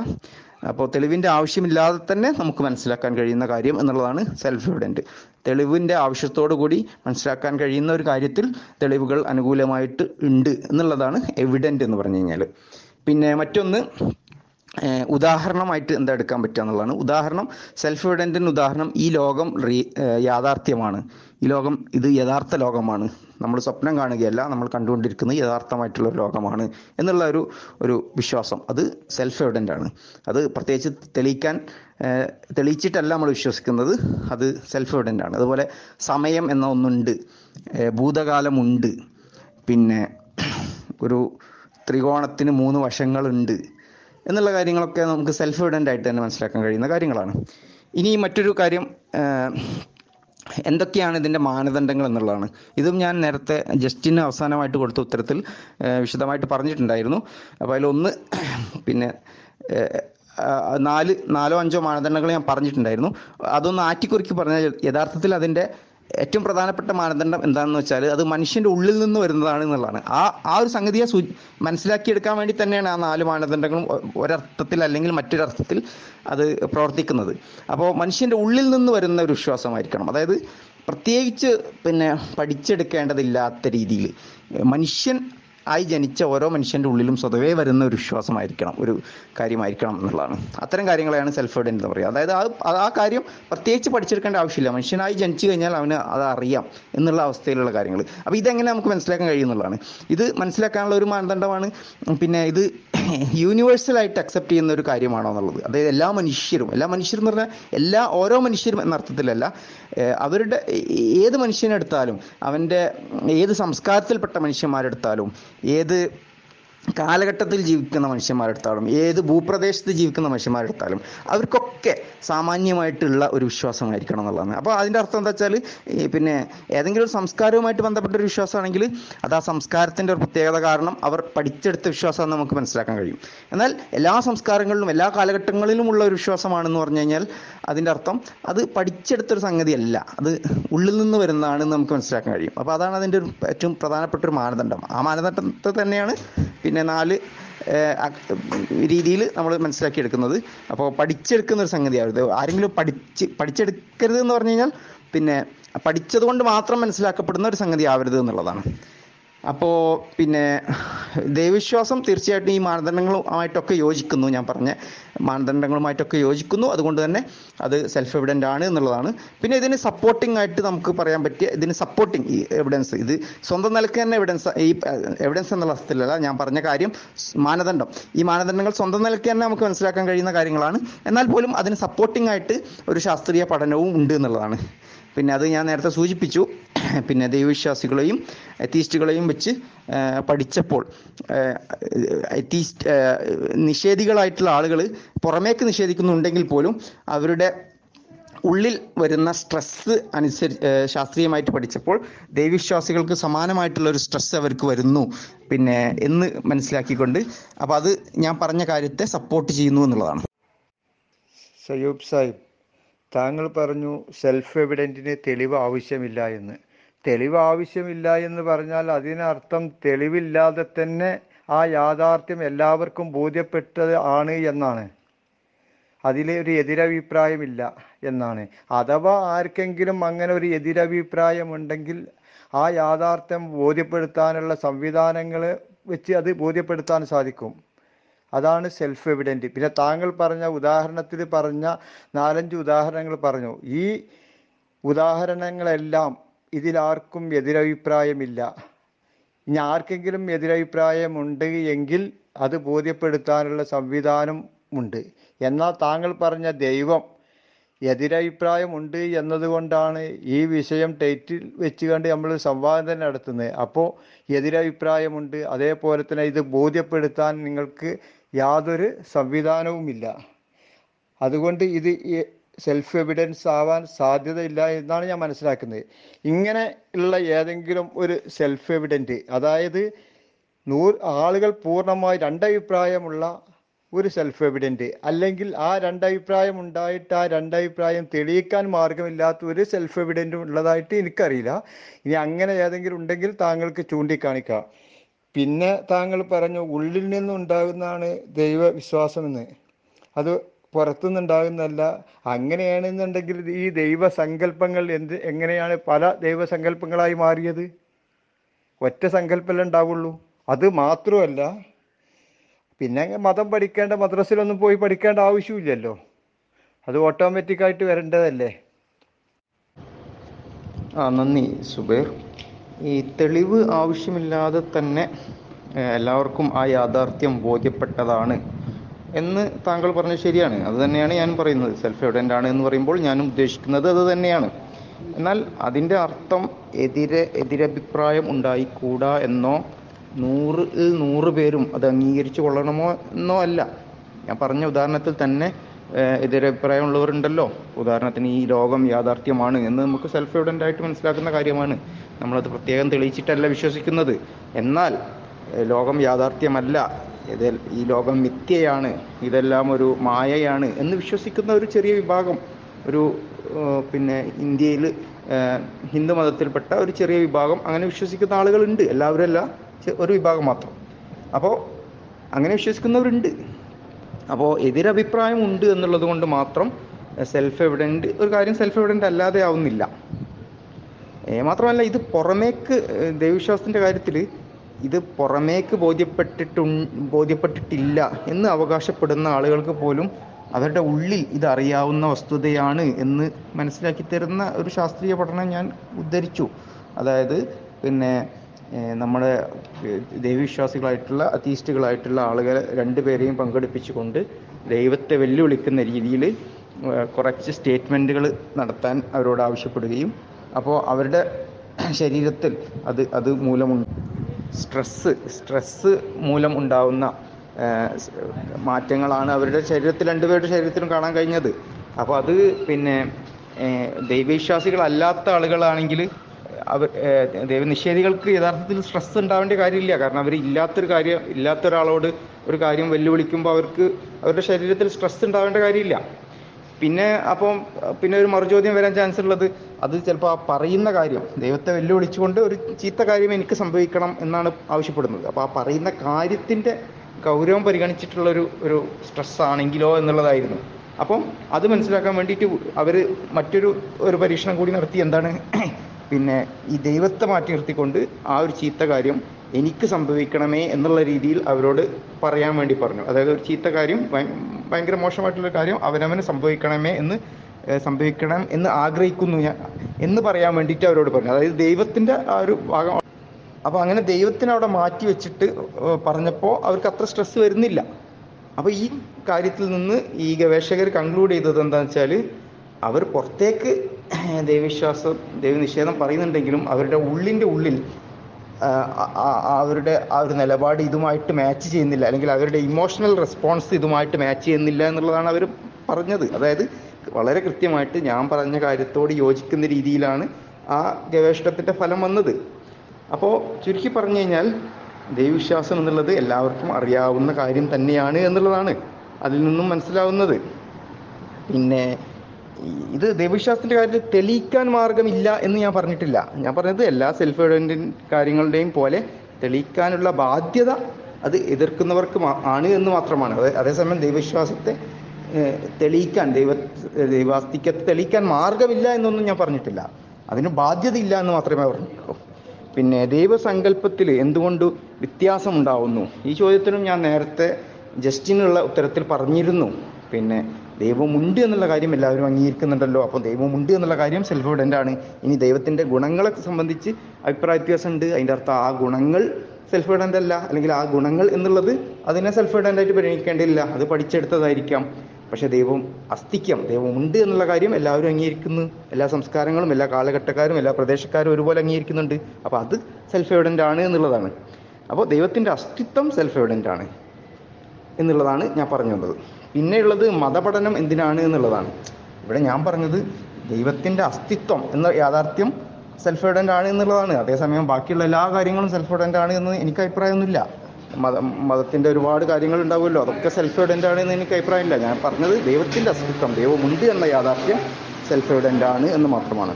അപ്പോൾ തെളിവിൻ്റെ ആവശ്യമില്ലാതെ തന്നെ നമുക്ക് മനസ്സിലാക്കാൻ കഴിയുന്ന കാര്യം എന്നുള്ളതാണ് സെൽഫ് എവിഡൻറ്റ്. തെളിവിൻ്റെ ആവശ്യത്തോടു കൂടി മനസ്സിലാക്കാൻ കഴിയുന്ന ഒരു കാര്യത്തിൽ തെളിവുകൾ അനുകൂലമായിട്ട് ഉണ്ട് എന്നുള്ളതാണ് എവിഡൻറ്റ് എന്ന് പറഞ്ഞു കഴിഞ്ഞാൽ. പിന്നെ മറ്റൊന്ന് ഉദാഹരണമായിട്ട് എന്താ എടുക്കാൻ പറ്റുക എന്നുള്ളതാണ്. ഉദാഹരണം, സെൽഫ് എവിഡൻറ്റിന് ഉദാഹരണം ഈ ലോകം റീ യാഥാർത്ഥ്യമാണ്, ഈ ലോകം ഇത് യഥാർത്ഥ ലോകമാണ്, നമ്മൾ സ്വപ്നം കാണുകയല്ല, നമ്മൾ കണ്ടുകൊണ്ടിരിക്കുന്നത് യഥാർത്ഥമായിട്ടുള്ള ഒരു ലോകമാണ് എന്നുള്ള ഒരു ഒരു വിശ്വാസം, അത് സെൽഫ് എവിഡൻ്റ് ആണ്. അത് പ്രത്യേകിച്ച് തെളിയിക്കാൻ തെളിയിച്ചിട്ടല്ല നമ്മൾ വിശ്വസിക്കുന്നത്, അത് സെൽഫ് എവിഡൻ്റ് ആണ്. അതുപോലെ സമയം എന്ന ഒന്നുണ്ട്, ഭൂതകാലമുണ്ട്, പിന്നെ ഒരു ത്രികോണത്തിന് മൂന്ന് വശങ്ങളുണ്ട് എന്നുള്ള കാര്യങ്ങളൊക്കെ നമുക്ക് സെൽഫ് എവിഡൻ്റ് ആയിട്ട് തന്നെ മനസ്സിലാക്കാൻ കഴിയുന്ന കാര്യങ്ങളാണ്. ഇനി മറ്റൊരു കാര്യം, എന്തൊക്കെയാണ് ഇതിൻ്റെ മാനദണ്ഡങ്ങൾ എന്നുള്ളതാണ്. ഇതും ഞാൻ നേരത്തെ ജസ്റ്റിന് അവസാനമായിട്ട് കൊടുത്ത ഉത്തരത്തിൽ വിശദമായിട്ട് പറഞ്ഞിട്ടുണ്ടായിരുന്നു. അപ്പോൾ അതിലൊന്ന് പിന്നെ നാല് നാലോ അഞ്ചോ മാനദണ്ഡങ്ങൾ ഞാൻ പറഞ്ഞിട്ടുണ്ടായിരുന്നു. അതൊന്ന് ആറ്റിക്കുറിക്ക് പറഞ്ഞാൽ യഥാർത്ഥത്തിൽ അതിൻ്റെ ഏറ്റവും പ്രധാനപ്പെട്ട മാനദണ്ഡം എന്താണെന്ന് വെച്ചാൽ അത് മനുഷ്യൻ്റെ ഉള്ളിൽ നിന്ന് വരുന്നതാണ് എന്നുള്ളതാണ്. ആ ആ ഒരു സംഗതിയെ സൂ മനസ്സിലാക്കിയെടുക്കാൻ വേണ്ടി തന്നെയാണ് ആ നാല് മാനദണ്ഡങ്ങളും ഒരർത്ഥത്തിൽ അല്ലെങ്കിൽ മറ്റൊരർത്ഥത്തിൽ അത് പ്രവർത്തിക്കുന്നത്. അപ്പോൾ മനുഷ്യൻ്റെ ഉള്ളിൽ നിന്ന് വരുന്ന ഒരു വിശ്വാസമായിരിക്കണം. അതായത് പ്രത്യേകിച്ച് പിന്നെ പഠിച്ചെടുക്കേണ്ടതില്ലാത്ത രീതിയിൽ മനുഷ്യൻ ആയി ജനിച്ച ഓരോ മനുഷ്യൻ്റെ ഉള്ളിലും സ്വതവേ വരുന്ന ഒരു വിശ്വാസമായിരിക്കണം, ഒരു കാര്യമായിരിക്കണം എന്നുള്ളതാണ്. അത്തരം കാര്യങ്ങളെയാണ് സെൽഫ് എവിഡൻറ്റ് എന്ന് പറയുക. അതായത് ആ ആ കാര്യം പ്രത്യേകിച്ച് പഠിച്ചെടുക്കേണ്ട ആവശ്യമില്ല, മനുഷ്യനായി ജനിച്ചു കഴിഞ്ഞാൽ അവന് അത് അറിയാം എന്നുള്ള അവസ്ഥയിലുള്ള കാര്യങ്ങൾ. അപ്പോൾ ഇതെങ്ങനെ നമുക്ക് മനസ്സിലാക്കാൻ കഴിയുന്നുള്ളതാണ്. ഇത് മനസ്സിലാക്കാനുള്ള ഒരു മാനദണ്ഡമാണ്. പിന്നെ ഇത് യൂണിവേഴ്സലായിട്ട് അക്സെപ്റ്റ് ചെയ്യുന്ന ഒരു കാര്യമാണോ എന്നുള്ളത്. അതായത് എല്ലാ മനുഷ്യരും, എല്ലാ മനുഷ്യരും എന്ന് പറഞ്ഞാൽ എല്ലാ ഓരോ മനുഷ്യരും എന്ന അർത്ഥത്തിലല്ല, അവരുടെ ഏത് മനുഷ്യനെടുത്താലും, അവൻ്റെ ഏത് സംസ്കാരത്തിൽപ്പെട്ട മനുഷ്യന്മാരെടുത്താലും, ഏത് കാലഘട്ടത്തിൽ ജീവിക്കുന്ന മനുഷ്യന്മാരെടുത്താലും, ഏത് ഭൂപ്രദേശത്ത് ജീവിക്കുന്ന മനുഷ്യന്മാരെടുത്താലും അവർക്കൊക്കെ സാമാന്യമായിട്ടുള്ള ഒരു വിശ്വാസമായിരിക്കണം എന്നുള്ളതാണ്. അപ്പോൾ അതിൻ്റെ അർത്ഥം എന്താ വെച്ചാൽ, പിന്നെ ഏതെങ്കിലും ഒരു സംസ്കാരവുമായിട്ട് ബന്ധപ്പെട്ടൊരു വിശ്വാസമാണെങ്കിൽ അത് ആ സംസ്കാരത്തിൻ്റെ ഒരു പ്രത്യേകത കാരണം അവർ പഠിച്ചെടുത്ത വിശ്വാസമെന്ന് നമുക്ക് മനസ്സിലാക്കാൻ കഴിയും. എന്നാൽ എല്ലാ സംസ്കാരങ്ങളിലും എല്ലാ കാലഘട്ടങ്ങളിലുമുള്ള ഒരു വിശ്വാസമാണെന്ന് പറഞ്ഞു കഴിഞ്ഞാൽ അതിൻ്റെ അർത്ഥം അത് പഠിച്ചെടുത്തൊരു സംഗതിയല്ല, അത് ഉള്ളിൽ നിന്ന് വരുന്നതാണെന്ന് നമുക്ക് മനസ്സിലാക്കാൻ കഴിയും. അപ്പോൾ അതാണ് അതിൻ്റെ ഒരു ഏറ്റവും പ്രധാനപ്പെട്ട ഒരു മാനദണ്ഡം. ആ മാനദണ്ഡത്തെ തന്നെയാണ് പിന്നെ നാല് രീതിയിൽ നമ്മൾ മനസ്സിലാക്കിയെടുക്കുന്നത്. അപ്പോൾ പഠിച്ചെടുക്കുന്ന ഒരു സംഗതിയായിരുന്നു. ആരെങ്കിലും പഠിച്ച് പഠിച്ചെടുക്കരുത് എന്ന് പറഞ്ഞു കഴിഞ്ഞാൽ പിന്നെ പഠിച്ചത് കൊണ്ട് മാത്രം മനസ്സിലാക്കപ്പെടുന്ന ഒരു സംഗതി ആവരുത് എന്നുള്ളതാണ്. അപ്പോൾ പിന്നെ ദൈവവിശ്വാസം തീർച്ചയായിട്ടും ഈ മാനദണ്ഡങ്ങളുമായിട്ടൊക്കെ യോജിക്കുന്നു, ഞാൻ പറഞ്ഞ മാനദണ്ഡങ്ങളുമായിട്ടൊക്കെ യോജിക്കുന്നു. അതുകൊണ്ട് തന്നെ അത് സെൽഫ് എവിഡൻ്റ് ആണ് എന്നുള്ളതാണ്. പിന്നെ ഇതിന് സപ്പോർട്ടിംഗ് ആയിട്ട് നമുക്ക് പറയാൻ പറ്റിയ, ഇതിന് സപ്പോർട്ടിംഗ് ഈ എവിഡൻസ്, ഇത് സ്വന്തം നിലയ്ക്ക് തന്നെ എവിഡൻസ്, ഈ എവിഡൻസ് എന്നുള്ള അർത്ഥത്തിലല്ല ഞാൻ പറഞ്ഞ കാര്യം, മാനദണ്ഡം, ഈ മാനദണ്ഡങ്ങൾ സ്വന്തം നിലയ്ക്ക് തന്നെ നമുക്ക് മനസ്സിലാക്കാൻ കഴിയുന്ന കാര്യങ്ങളാണ്. എന്നാൽ പോലും അതിന് സപ്പോർട്ടിംഗ് ആയിട്ട് ഒരു ശാസ്ത്രീയ പഠനവും ഉണ്ട് എന്നുള്ളതാണ്. പിന്നെ അത് ഞാൻ നേരത്തെ സൂചിപ്പിച്ചു. പിന്നെ ദൈവവിശ്വാസികളെയും എത്തീസ്റ്റുകളെയും വെച്ച് പഠിച്ചപ്പോൾ എത്തീസ്റ്റ് നിഷേധികളായിട്ടുള്ള ആളുകൾ പുറമേക്ക് നിഷേധിക്കുന്നുണ്ടെങ്കിൽ പോലും അവരുടെ ഉള്ളിൽ വരുന്ന സ്ട്രെസ്സ് അനുസരിച്ച് ശാസ്ത്രീയമായിട്ട് പഠിച്ചപ്പോൾ ദൈവവിശ്വാസികൾക്ക് സമാനമായിട്ടുള്ളൊരു സ്ട്രെസ്സ് അവർക്ക് വരുന്നു പിന്നെ എന്ന് മനസ്സിലാക്കിക്കൊണ്ട് അപ്പോൾ അത് ഞാൻ പറഞ്ഞ കാര്യത്തെ സപ്പോർട്ട് ചെയ്യുന്നു എന്നുള്ളതാണ്. സയൂബ് സാഹിബ്, താങ്കൾ പറഞ്ഞു സെൽഫ് എവിഡൻറ്റിന് തെളിവ് ആവശ്യമില്ല എന്ന്. തെളിവ് ആവശ്യമില്ല എന്ന് പറഞ്ഞാൽ അതിനർത്ഥം തെളിവില്ലാതെ തന്നെ ആ യാഥാർത്ഥ്യം എല്ലാവർക്കും ബോധ്യപ്പെട്ടത് ആണ് എന്നാണ്, അതിലെ ഒരു എതിരഭിപ്രായമില്ല എന്നാണ്. അഥവാ ആർക്കെങ്കിലും അങ്ങനെ ഒരു എതിരഭിപ്രായമുണ്ടെങ്കിൽ ആ യാഥാർത്ഥ്യം ബോധ്യപ്പെടുത്താനുള്ള സംവിധാനങ്ങൾ വെച്ച് അത് ബോധ്യപ്പെടുത്താൻ സാധിക്കും. അതാണ് സെൽഫ് എവിഡൻറ്റ്. പിന്നെ താങ്കൾ പറഞ്ഞ ഉദാഹരണത്തിൽ പറഞ്ഞ നാലഞ്ച് ഉദാഹരണങ്ങൾ പറഞ്ഞു. ഈ ഉദാഹരണങ്ങളെല്ലാം ഇതിലാർക്കും എതിരഭിപ്രായമില്ല. ഇനി ആർക്കെങ്കിലും എതിരഭിപ്രായമുണ്ട് എങ്കിൽ അത് ബോധ്യപ്പെടുത്താനുള്ള സംവിധാനം ഉണ്ട്. എന്നാൽ താങ്കൾ പറഞ്ഞ ദൈവം എതിരഭിപ്രായമുണ്ട് എന്നതുകൊണ്ടാണ് ഈ വിഷയം ടൈറ്റിൽ വെച്ച് കണ്ട് നമ്മൾ സംവാദം തന്നെ നടത്തുന്നത്. അപ്പോൾ എതിരഭിപ്രായമുണ്ട്, അതേപോലെ തന്നെ ഇത് ബോധ്യപ്പെടുത്താൻ നിങ്ങൾക്ക് യാതൊരു സംവിധാനവുമില്ല. അതുകൊണ്ട് ഇത് സെൽഫ് എവിഡൻസ് ആവാൻ സാധ്യതയില്ല എന്നാണ് ഞാൻ മനസ്സിലാക്കുന്നത്. ഇങ്ങനെ ഉള്ള ഏതെങ്കിലും ഒരു സെൽഫ് എവിഡൻറ്റ്, അതായത് നൂറ് ആളുകൾ പൂർണ്ണമായി രണ്ടഭിപ്രായമുള്ള ഒരു സെൽഫ് എവിഡൻറ്റ്, അല്ലെങ്കിൽ ആ രണ്ടഭിപ്രായം ഉണ്ടായിട്ട് ആ രണ്ടഭിപ്രായം തെളിയിക്കാൻ മാർഗമില്ലാത്ത ഒരു സെൽഫ് എവിഡൻറ്റും ഉള്ളതായിട്ട് എനിക്കറിയില്ല. ഇനി അങ്ങനെ ഏതെങ്കിലും ഉണ്ടെങ്കിൽ താങ്കൾക്ക് ചൂണ്ടിക്കാണിക്കാം. പിന്നെ താങ്കൾ പറഞ്ഞു ഉള്ളിൽ നിന്നുണ്ടാകുന്നതാണ് ദൈവവിശ്വാസമെന്ന്, അത് പുറത്തുനിന്നുണ്ടാകുന്നതല്ല. അങ്ങനെയാണെന്നുണ്ടെങ്കിൽ ഈ ദൈവസങ്കല്പങ്ങൾ എന്ത് എങ്ങനെയാണ് പല ദൈവസങ്കല്പങ്ങളായി മാറിയത്? ഒറ്റ സങ്കല്പമല്ല ഉണ്ടാവുള്ളൂ. അത് മാത്രമല്ല, പിന്നെ മതം പഠിക്കേണ്ട മദ്രസയിലൊന്നും പോയി പഠിക്കേണ്ട ആവശ്യമില്ലല്ലോ, അത് ഓട്ടോമാറ്റിക്കായിട്ട് വരേണ്ടതല്ലേ. ആ നന്ദി സുബൈർ. ഈ തെളിവ് ആവശ്യമില്ലാതെ തന്നെ എല്ലാവർക്കും ആ യാഥാർത്ഥ്യം ബോധ്യപ്പെട്ടതാണ് എന്ന് താങ്കൾ പറഞ്ഞത് ശരിയാണ്. അത് തന്നെയാണ് ഞാൻ പറയുന്നത്. സെൽഫ് എവിഡൻ്റ് ആണ് എന്ന് പറയുമ്പോൾ ഞാൻ ഉദ്ദേശിക്കുന്നത് അത് തന്നെയാണ്. എന്നാൽ അതിൻ്റെ അർത്ഥം എതിരെ എതിരഭിപ്രായം ഉണ്ടായിക്കൂടാ എന്നോ നൂറിൽ നൂറ് പേരും അത് അംഗീകരിച്ചു കൊള്ളണമോ എന്നോ അല്ല. ഞാൻ പറഞ്ഞ ഉദാഹരണത്തിൽ തന്നെ എതിരഭിപ്രായമുള്ളവരുണ്ടല്ലോ. ഉദാഹരണത്തിന് ഈ ലോകം യാഥാർത്ഥ്യമാണ് എന്ന് നമുക്ക് സെൽഫ് എവിഡൻ്റ് ആയിട്ട് മനസ്സിലാക്കുന്ന കാര്യമാണ്. നമ്മളത് പ്രത്യേകം തെളിയിച്ചിട്ടല്ല വിശ്വസിക്കുന്നത്. എന്നാൽ ലോകം യാഥാർത്ഥ്യമല്ല, ഇത് ഈ ലോകം മിഥ്യയാണ്, ഇതെല്ലാം ഒരു മായയാണ് എന്ന് വിശ്വസിക്കുന്ന ഒരു ചെറിയ വിഭാഗം, ഒരു പിന്നെ ഇന്ത്യയിൽ ഹിന്ദുമതത്തിൽപ്പെട്ട ഒരു ചെറിയ വിഭാഗം അങ്ങനെ വിശ്വസിക്കുന്ന ആളുകളുണ്ട്. എല്ലാവരും അല്ല, ഒരു വിഭാഗം മാത്രം. അപ്പോൾ അങ്ങനെ വിശ്വസിക്കുന്നവരുണ്ട്. അപ്പോൾ എതിരഭിപ്രായം ഉണ്ട് എന്നുള്ളത് കൊണ്ട് മാത്രം സെൽഫ് എവിഡൻറ്റ് ഒരു കാര്യം സെൽഫ് എവിഡൻറ്റ് അല്ലാതെ ആവുന്നില്ല. മാത്രമല്ല, ഇത് പുറമേക്ക് ദൈവവിശ്വാസത്തിൻ്റെ കാര്യത്തിൽ ഇത് പുറമേക്ക് ബോധ്യപ്പെട്ടിട്ടു ബോധ്യപ്പെട്ടിട്ടില്ല എന്ന് അവകാശപ്പെടുന്ന ആളുകൾക്ക് പോലും അവരുടെ ഉള്ളിൽ ഇതറിയാവുന്ന വസ്തുതയാണ് എന്ന് മനസ്സിലാക്കി തരുന്ന ഒരു ശാസ്ത്രീയ പഠനം ഞാൻ ഉദ്ധരിച്ചു. അതായത് പിന്നെ നമ്മുടെ ദൈവവിശ്വാസികളായിട്ടുള്ള അതീസ്റ്റുകളായിട്ടുള്ള ആളുകളെ രണ്ടുപേരെയും പങ്കെടുപ്പിച്ചുകൊണ്ട് ദൈവത്തെ വെല്ലുവിളിക്കുന്ന രീതിയിൽ കുറച്ച് സ്റ്റേറ്റ്മെൻറ്റുകൾ നടത്താൻ അവരോട് ആവശ്യപ്പെടുകയും അപ്പോൾ അവരുടെ ശരീരത്തിൽ അത് അത് മൂലമുണ്ട് സ്ട്രെസ്സ് സ്ട്രെസ്സ് മൂലം ഉണ്ടാവുന്ന മാറ്റങ്ങളാണ് അവരുടെ ശരീരത്തിൽ രണ്ടുപേരുടെ ശരീരത്തിലും കാണാൻ കഴിഞ്ഞത്. അപ്പോൾ അത് പിന്നെ ദൈവവിശ്വാസികളല്ലാത്ത ആളുകളാണെങ്കിൽ അവർ ദൈവനിഷേധികൾക്ക് യഥാർത്ഥത്തിൽ സ്ട്രെസ് ഉണ്ടാവേണ്ട കാര്യമില്ല. കാരണം അവർ ഇല്ലാത്തൊരു കാര്യം ഇല്ലാത്ത ഒരാളോട് ഒരു കാര്യം വെല്ലുവിളിക്കുമ്പോൾ അവർക്ക് അവരുടെ ശരീരത്തിൽ സ്ട്രെസ് ഉണ്ടാവേണ്ട കാര്യമില്ല. പിന്നെ അപ്പം പിന്നെ ഒരു മറുചോദ്യം വരാൻ ചാൻസ് ഉള്ളത് അത് ചിലപ്പോൾ ആ പറയുന്ന കാര്യം ദൈവത്തെ വെല്ലുവിളിച്ചുകൊണ്ട് ഒരു ചീത്ത കാര്യം എനിക്ക് സംഭവിക്കണം എന്നാണ് ആവശ്യപ്പെടുന്നത്. അപ്പോൾ ആ പറയുന്ന കാര്യത്തിൻ്റെ ഗൗരവം പരിഗണിച്ചിട്ടുള്ളൊരു ഒരു സ്ട്രെസ് ആണെങ്കിലോ എന്നുള്ളതായിരുന്നു. അപ്പം അത് മനസ്സിലാക്കാൻ വേണ്ടിയിട്ട് അവർ മറ്റൊരു ഒരു പരീക്ഷണം കൂടി നടത്തി. എന്താണ്? പിന്നെ ഈ ദൈവത്തെ മാറ്റി നിർത്തിക്കൊണ്ട് ആ ഒരു ചീത്ത കാര്യം എനിക്ക് സംഭവിക്കണമേ എന്നുള്ള രീതിയിൽ അവരോട് പറയാൻ വേണ്ടി പറഞ്ഞു. അതായത് ഒരു ചീത്ത കാര്യം ഭയങ്കര മോശമായിട്ടുള്ള കാര്യം അവനവന് സംഭവിക്കണമേ എന്ന് സംഭവിക്കണം എന്ന് ആഗ്രഹിക്കുന്നു ഞാൻ എന്ന് പറയാൻ വേണ്ടിയിട്ട് അവരോട് പറഞ്ഞു. അതായത് ദൈവത്തിൻ്റെ ആ ഒരു ഭാഗം. അപ്പോൾ അങ്ങനെ ദൈവത്തിനെ അവിടെ മാറ്റി വെച്ചിട്ട് പറഞ്ഞപ്പോൾ അവർക്ക് അത്ര സ്ട്രെസ് വരുന്നില്ല. അപ്പോൾ ഈ കാര്യത്തിൽ നിന്ന് ഈ ഗവേഷകർ കൺക്ലൂഡ് ചെയ്തത് എന്താണെന്ന് വെച്ചാൽ അവർ പുറത്തേക്ക് ദൈവവിശ്വാസം ദൈവനിഷേധം പറയുന്നുണ്ടെങ്കിലും അവരുടെ ഉള്ളിൻ്റെ ഉള്ളിൽ അവരുടെ ആ ഒരു നിലപാട് ഇതുമായിട്ട് മാച്ച് ചെയ്യുന്നില്ല, അല്ലെങ്കിൽ അവരുടെ ഇമോഷണൽ റെസ്പോൺസ് ഇതുമായിട്ട് മാച്ച് ചെയ്യുന്നില്ല എന്നുള്ളതാണ് അവർ പറഞ്ഞത്. അതായത് വളരെ കൃത്യമായിട്ട് ഞാൻ പറഞ്ഞ കാര്യത്തോട് യോജിക്കുന്ന രീതിയിലാണ് ആ ഗവേഷണത്തിൻ്റെ ഫലം വന്നത്. അപ്പോൾ ചുരുക്കി പറഞ്ഞു കഴിഞ്ഞാൽ ദൈവവിശ്വാസം എന്നുള്ളത് എല്ലാവർക്കും അറിയാവുന്ന കാര്യം തന്നെയാണ് എന്നുള്ളതാണ് അതിൽ നിന്നും മനസ്സിലാവുന്നത്. പിന്നെ ഇത് ദൈവവിശ്വാസത്തിൻ്റെ കാര്യത്തിൽ തെളിയിക്കാൻ മാർഗമില്ല എന്ന് ഞാൻ പറഞ്ഞിട്ടില്ല. ഞാൻ പറഞ്ഞത് എല്ലാ സെൽഫ് എവിഡൻ്റ് കാര്യങ്ങളുടെയും പോലെ തെളിയിക്കാനുള്ള ബാധ്യത അത് എതിർക്കുന്നവർക്ക് ആണ് എന്ന് മാത്രമാണ്. അത് അതേസമയം ദൈവവിശ്വാസത്തെ തെളിയിക്കാൻ ദൈവ ദൈവാസ്തിത്വത്തെ തെളിയിക്കാൻ മാർഗമില്ല എന്നൊന്നും ഞാൻ പറഞ്ഞിട്ടില്ല. അതിന് ബാധ്യതയില്ല എന്ന് മാത്രമേ പറഞ്ഞിട്ടുള്ളൂ. പിന്നെ ദൈവസങ്കല്പത്തിൽ എന്തുകൊണ്ട് വ്യത്യാസമുണ്ടാവുന്നു ഈ ചോദ്യത്തിനും ഞാൻ നേരത്തെ ജസ്റ്റിനുള്ള ഉത്തരത്തിൽ പറഞ്ഞിരുന്നു. പിന്നെ ദൈവമുണ്ട് എന്നുള്ള കാര്യം എല്ലാവരും അംഗീകരിക്കുന്നുണ്ടല്ലോ. അപ്പോൾ ദൈവമുണ്ട് എന്നുള്ള കാര്യം സെൽഫ് എവിഡൻ്റ് ആണ്. ഇനി ദൈവത്തിൻ്റെ ഗുണങ്ങളെ സംബന്ധിച്ച് അഭിപ്രായ വ്യത്യാസമുണ്ട്. അതിൻ്റെ അർത്ഥം ആ ഗുണങ്ങൾ സെൽഫ് എവിഡൻ്റ് അല്ല, അല്ലെങ്കിൽ ആ ഗുണങ്ങൾ എന്നുള്ളത് അതിനെ സെൽഫ് എവിഡൻ്റ് ആയിട്ട് പരിഗണിക്കേണ്ടിയില്ല, അത് പഠിച്ചെടുത്തതായിരിക്കാം. പക്ഷേ ദൈവം അസ്തിക്യം, ദൈവമുണ്ട് എന്നുള്ള കാര്യം എല്ലാവരും അംഗീകരിക്കുന്നു. എല്ലാ സംസ്കാരങ്ങളും എല്ലാ കാലഘട്ടക്കാരും എല്ലാ പ്രദേശക്കാരും ഒരുപോലെ അംഗീകരിക്കുന്നുണ്ട്. അപ്പോൾ അത് സെൽഫ് എവിഡൻ്റ് ആണ് എന്നുള്ളതാണ്. അപ്പോൾ ദൈവത്തിൻ്റെ അസ്തിത്വം സെൽഫ് എവിഡൻ്റ് ആണ് എന്നുള്ളതാണ് ഞാൻ പറഞ്ഞു വന്നത്. പിന്നെയുള്ളത് മതപഠനം എന്തിനാണ് എന്നുള്ളതാണ്. ഇവിടെ ഞാൻ പറഞ്ഞത് ദൈവത്തിൻ്റെ അസ്തിത്വം എന്ന യാഥാർത്ഥ്യം സെൽഫ് എവിഡൻ്റ് ആണ് എന്നുള്ളതാണ്. അതേസമയം ബാക്കിയുള്ള എല്ലാ കാര്യങ്ങളും സെൽഫ് എവിഡൻ്റ് ആണ് എന്ന് എനിക്ക് അഭിപ്രായമൊന്നുമില്ല. മത മതത്തിൻ്റെ ഒരുപാട് കാര്യങ്ങൾ ഉണ്ടാവുമല്ലോ, അതൊക്കെ സെൽഫ് എവിഡൻ്റ് ആണ് എന്ന് എനിക്ക് അഭിപ്രായമില്ല. ഞാൻ പറഞ്ഞത് ദൈവത്തിൻ്റെ അസ്തിത്വം, ദൈവമുണ്ട് എന്ന യാഥാർത്ഥ്യം സെൽഫ് എവിഡൻ്റ് ആണ് എന്ന് മാത്രമാണ്.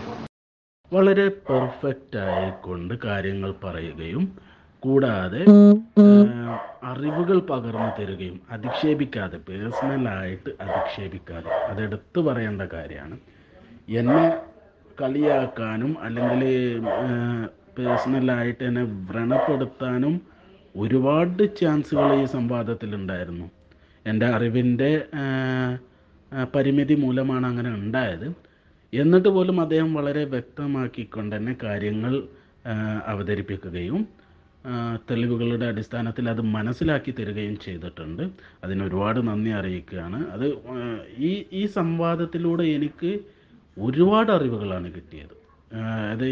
വളരെ പെർഫെക്റ്റ് ആയിക്കൊണ്ട് കാര്യങ്ങൾ പറയുകയും കൂടാതെ അറിവുകൾ പകർന്നു തരികയും അധിക്ഷേപിക്കാതെ, പേഴ്സണലായിട്ട് അധിക്ഷേപിക്കാതെ, അതെടുത്തു പറയേണ്ട കാര്യമാണ്. എന്നെ കളിയാക്കാനും അല്ലെങ്കിൽ പേഴ്സണലായിട്ട് എന്നെ വ്രണപ്പെടുത്താനും ഒരുപാട് ചാൻസുകൾ ഈ സംവാദത്തിലുണ്ടായിരുന്നു. എൻ്റെ അറിവിൻ്റെ പരിമിതി മൂലമാണ് അങ്ങനെ ഉണ്ടായത്. എന്നിട്ട് പോലും അദ്ദേഹം വളരെ വ്യക്തമാക്കിക്കൊണ്ട് തന്നെ കാര്യങ്ങൾ അവതരിപ്പിക്കുകയും തെളിവുകളുടെ അടിസ്ഥാനത്തിൽ അത് മനസ്സിലാക്കി തരികയും ചെയ്തിട്ടുണ്ട്. അതിനൊരുപാട് നന്ദി അറിയിക്കുകയാണ്. അത് ഈ ഈ സംവാദത്തിലൂടെ എനിക്ക് ഒരുപാട് അറിവുകളാണ് കിട്ടിയത്. അത്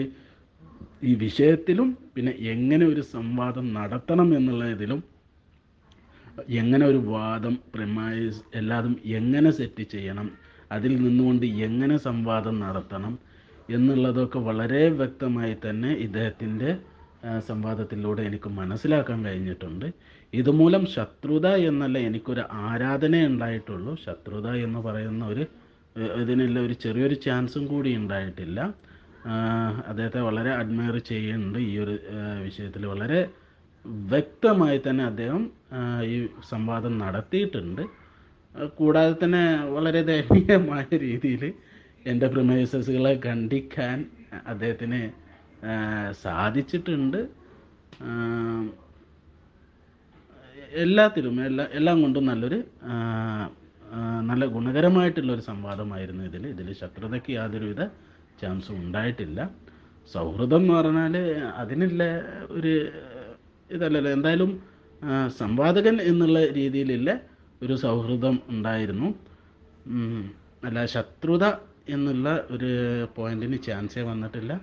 ഈ വിഷയത്തിലും പിന്നെ എങ്ങനെ ഒരു സംവാദം നടത്തണം എന്നുള്ള ഇതിലും, എങ്ങനെ ഒരു വാദം പ്രിമൈസ് എല്ലാതും എങ്ങനെ സെറ്റ് ചെയ്യണം, അതിൽ നിന്നുകൊണ്ട് എങ്ങനെ സംവാദം നടത്തണം എന്നുള്ളതൊക്കെ വളരെ വ്യക്തമായി തന്നെ ഇദ്ദേഹത്തിൻ്റെ സംവാദത്തിലൂടെ എനിക്ക് മനസ്സിലാക്കാൻ കഴിഞ്ഞിട്ടുണ്ട്. ഇതുമൂലം ശത്രുത എന്നല്ല, എനിക്കൊരു ആരാധന ഉണ്ടായിട്ടുള്ളൂ. ശത്രുത എന്ന് പറയുന്ന ഒരു ഇതിനെല്ലാം ഒരു ചെറിയൊരു ചാൻസും കൂടി ഉണ്ടായിട്ടില്ല. അദ്ദേഹത്തെ വളരെ അഡ്മയർ ചെയ്യുന്നുണ്ട്. ഈ ഒരു വിഷയത്തിൽ വളരെ വ്യക്തമായി തന്നെ അദ്ദേഹം ഈ സംവാദം നടത്തിയിട്ടുണ്ട്. കൂടാതെ തന്നെ വളരെ ദയനീയമായ രീതിയിൽ എൻ്റെ പ്രിമൈസസുകളെ ഖണ്ഡിക്കാൻ അദ്ദേഹത്തിന് സാധിച്ചിട്ടുണ്ട്. എല്ലാത്തിലും എല്ലാ എല്ലാം കൊണ്ടും നല്ലൊരു നല്ല ഗുണകരമായിട്ടുള്ളൊരു സംവാദമായിരുന്നു ഇതിൽ. ഇതിൽ ശത്രുതയ്ക്ക് യാതൊരുവിധ ചാൻസും ഉണ്ടായിട്ടില്ല. സൗഹൃദം എന്ന് പറഞ്ഞാൽ അതിനുള്ള ഒരു ഇതല്ലല്ലോ. എന്തായാലും സംവാദകൻ എന്നുള്ള രീതിയിലുള്ള ഒരു സൗഹൃദം ഉണ്ടായിരുന്നു. അല്ല, ശത്രുത എന്നുള്ള ഒരു പോയിന്റിന് ചാൻസേ വന്നിട്ടില്ല.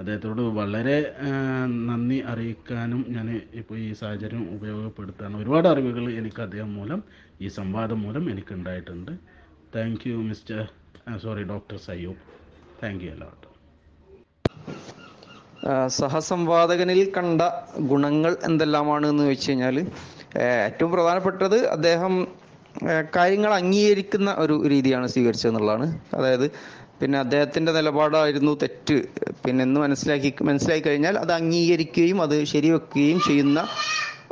അദ്ദേഹത്തോട് വളരെ നന്ദി അറിയിക്കാനും ഞാൻ ഇപ്പോൾ ഈ സാഹചര്യം ഉപയോഗപ്പെടുത്താനും ഒരുപാട് അറിവുകൾ എനിക്ക് അദ്ദേഹം മൂലം, ഈ സംവാദം മൂലം എനിക്കുണ്ടായിട്ടുണ്ട്. Thank you mister sorry doctor Sayyub. Thank you a lot. സഹസംവാദകനിൽ കണ്ട ഗുണങ്ങൾ എന്തെല്ലാമാണ് എന്ന് വെച്ച് കഴിഞ്ഞാൽ, ഏറ്റവും പ്രധാനപ്പെട്ടത് അദ്ദേഹം കാര്യങ്ങൾ അംഗീകരിക്കുന്ന ഒരു രീതിയാണ് സ്വീകരിച്ചതെന്നുള്ളതാണ്. അതായത് പിന്നെ അദ്ദേഹത്തിൻ്റെ നിലപാടായിരുന്നു തെറ്റ് പിന്നെന്ന് മനസ്സിലാക്കി മനസ്സിലാക്കി കഴിഞ്ഞാൽ അത് അംഗീകരിക്കുകയും അത് ശരിവെക്കുകയും ചെയ്യുന്ന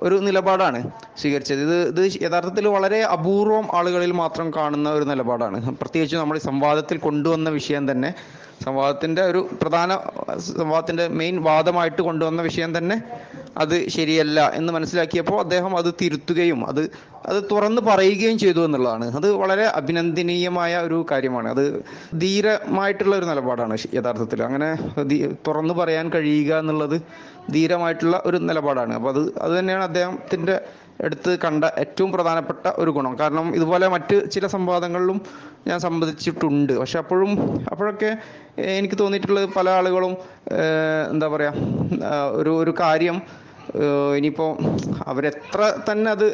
ഒരു നിലപാടാണ് സ്വീകരിച്ചത്. ഇത് ഇത് യഥാർത്ഥത്തിൽ വളരെ അപൂർവം ആളുകളിൽ മാത്രം കാണുന്ന ഒരു നിലപാടാണ്. പ്രത്യേകിച്ച് നമ്മൾ സംവാദത്തിൽ കൊണ്ടുവന്ന വിഷയം തന്നെ, സംവാദത്തിൻ്റെ ഒരു പ്രധാന സംവാദത്തിൻ്റെ മെയിൻ വാദമായിട്ട് കൊണ്ടുവന്ന വിഷയം തന്നെ അത് ശരിയല്ല എന്ന് മനസ്സിലാക്കിയപ്പോൾ അദ്ദേഹം അത് തിരുത്തുകയും അത് അത് തുറന്ന് പറയുകയും ചെയ്തു എന്നുള്ളതാണ്. അത് വളരെ അഭിനന്ദനീയമായ ഒരു കാര്യമാണ്. അത് ധീരമായിട്ടുള്ള ഒരു നിലപാടാണ് യഥാർത്ഥത്തിൽ. അങ്ങനെ തുറന്നു പറയാൻ കഴിയുക എന്നുള്ളത് ധീരമായിട്ടുള്ള ഒരു നിലപാടാണ്. അപ്പോൾ അത് അത് തന്നെയാണ് അദ്ദേഹത്തിൻ്റെ എടുത്ത് കണ്ട ഏറ്റവും പ്രധാനപ്പെട്ട ഒരു ഗുണം. കാരണം ഇതുപോലെ മറ്റ് ചില സംവാദങ്ങളിലും ഞാൻ സംബന്ധിച്ചിട്ടുണ്ട്. പക്ഷെ അപ്പോഴും അപ്പോഴൊക്കെ എനിക്ക് തോന്നിയിട്ടുള്ളത് പല ആളുകളും എന്താ പറയുക, ഒരു ഒരു കാര്യം ഇനിയിപ്പോൾ അവരെത്ര തന്നെ അത്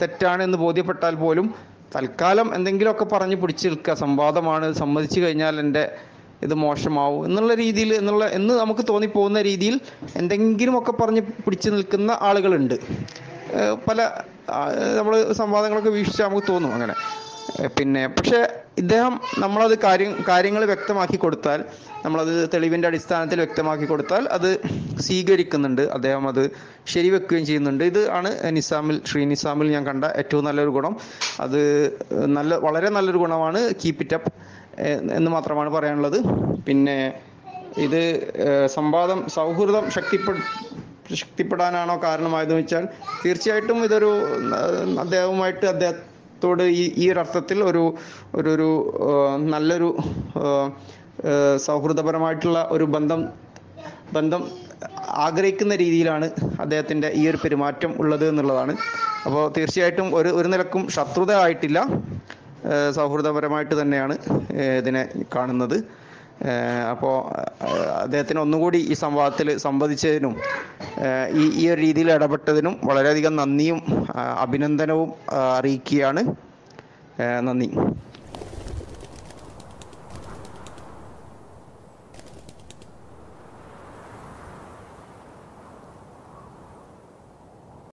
തെറ്റാണെന്ന് ബോധ്യപ്പെട്ടാൽ പോലും തൽക്കാലം എന്തെങ്കിലുമൊക്കെ പറഞ്ഞ് പിടിച്ചു നിൽക്കുക. സംവാദമാണ്, സമ്മതിച്ചു കഴിഞ്ഞാൽ എൻ്റെ ഇത് മോശമാവും എന്നുള്ള രീതിയിൽ എന്നുള്ള എന്ന് നമുക്ക് തോന്നിപ്പോകുന്ന രീതിയിൽ എന്തെങ്കിലുമൊക്കെ പറഞ്ഞ് പിടിച്ചു നിൽക്കുന്ന ആളുകളുണ്ട്. പല നമ്മൾ സംവാദങ്ങളൊക്കെ വീക്ഷിച്ചാൽ നമുക്ക് തോന്നും അങ്ങനെ. പിന്നെ പക്ഷേ ഇദ്ദേഹം നമ്മളത് കാര്യം കാര്യങ്ങൾ വ്യക്തമാക്കി കൊടുത്താൽ, നമ്മളത് തെളിവിൻ്റെ അടിസ്ഥാനത്തിൽ വ്യക്തമാക്കി കൊടുത്താൽ അത് സ്വീകരിക്കുന്നുണ്ട്, അദ്ദേഹം അത് ശരിവെക്കുകയും ചെയ്യുന്നുണ്ട്. ഇത് ആണ് നിസാമിൽ ശ്രീ നിസാമിൽ ഞാൻ കണ്ട ഏറ്റവും നല്ലൊരു ഗുണം. അത് നല്ല വളരെ നല്ലൊരു ഗുണമാണ്. കീപ്പ് ഇറ്റ് അപ്പ് എന്ന് മാത്രമാണ് പറയാനുള്ളത്. പിന്നെ ഇത് സംവാദം സൗഹൃദം ശക്തിപ്പെടു ശക്തിപ്പെടാനാണോ കാരണമായതെന്ന് വെച്ചാൽ തീർച്ചയായിട്ടും ഇതൊരു അദ്ദേഹവുമായിട്ട് അദ്ദേഹത്തോട് ഈ ഈ ഒരർത്ഥത്തിൽ ഒരു ഒരു നല്ലൊരു സൗഹൃദപരമായിട്ടുള്ള ഒരു ബന്ധം ബന്ധം ആഗ്രഹിക്കുന്ന രീതിയിലാണ് അദ്ദേഹത്തിൻ്റെ ഈ ഒരു പെരുമാറ്റം ഉള്ളത് എന്നുള്ളതാണ്. അപ്പോൾ തീർച്ചയായിട്ടും ഒരു ഒരു നിലക്കും ശത്രുത ആയിട്ടില്ല, സൗഹൃദപരമായിട്ട് തന്നെയാണ് ഇതിനെ കാണുന്നത്. അപ്പോൾ അദ്ദേഹത്തിന് ഒന്നുകൂടി ഈ സംവാദത്തിൽ സംവദിച്ചതിനും ഈ ഈ ഒരു രീതിയിൽ ഇടപെട്ടതിനും വളരെയധികം നന്ദിയും അഭിനന്ദനവും അറിയിക്കുകയാണ്. നന്ദി.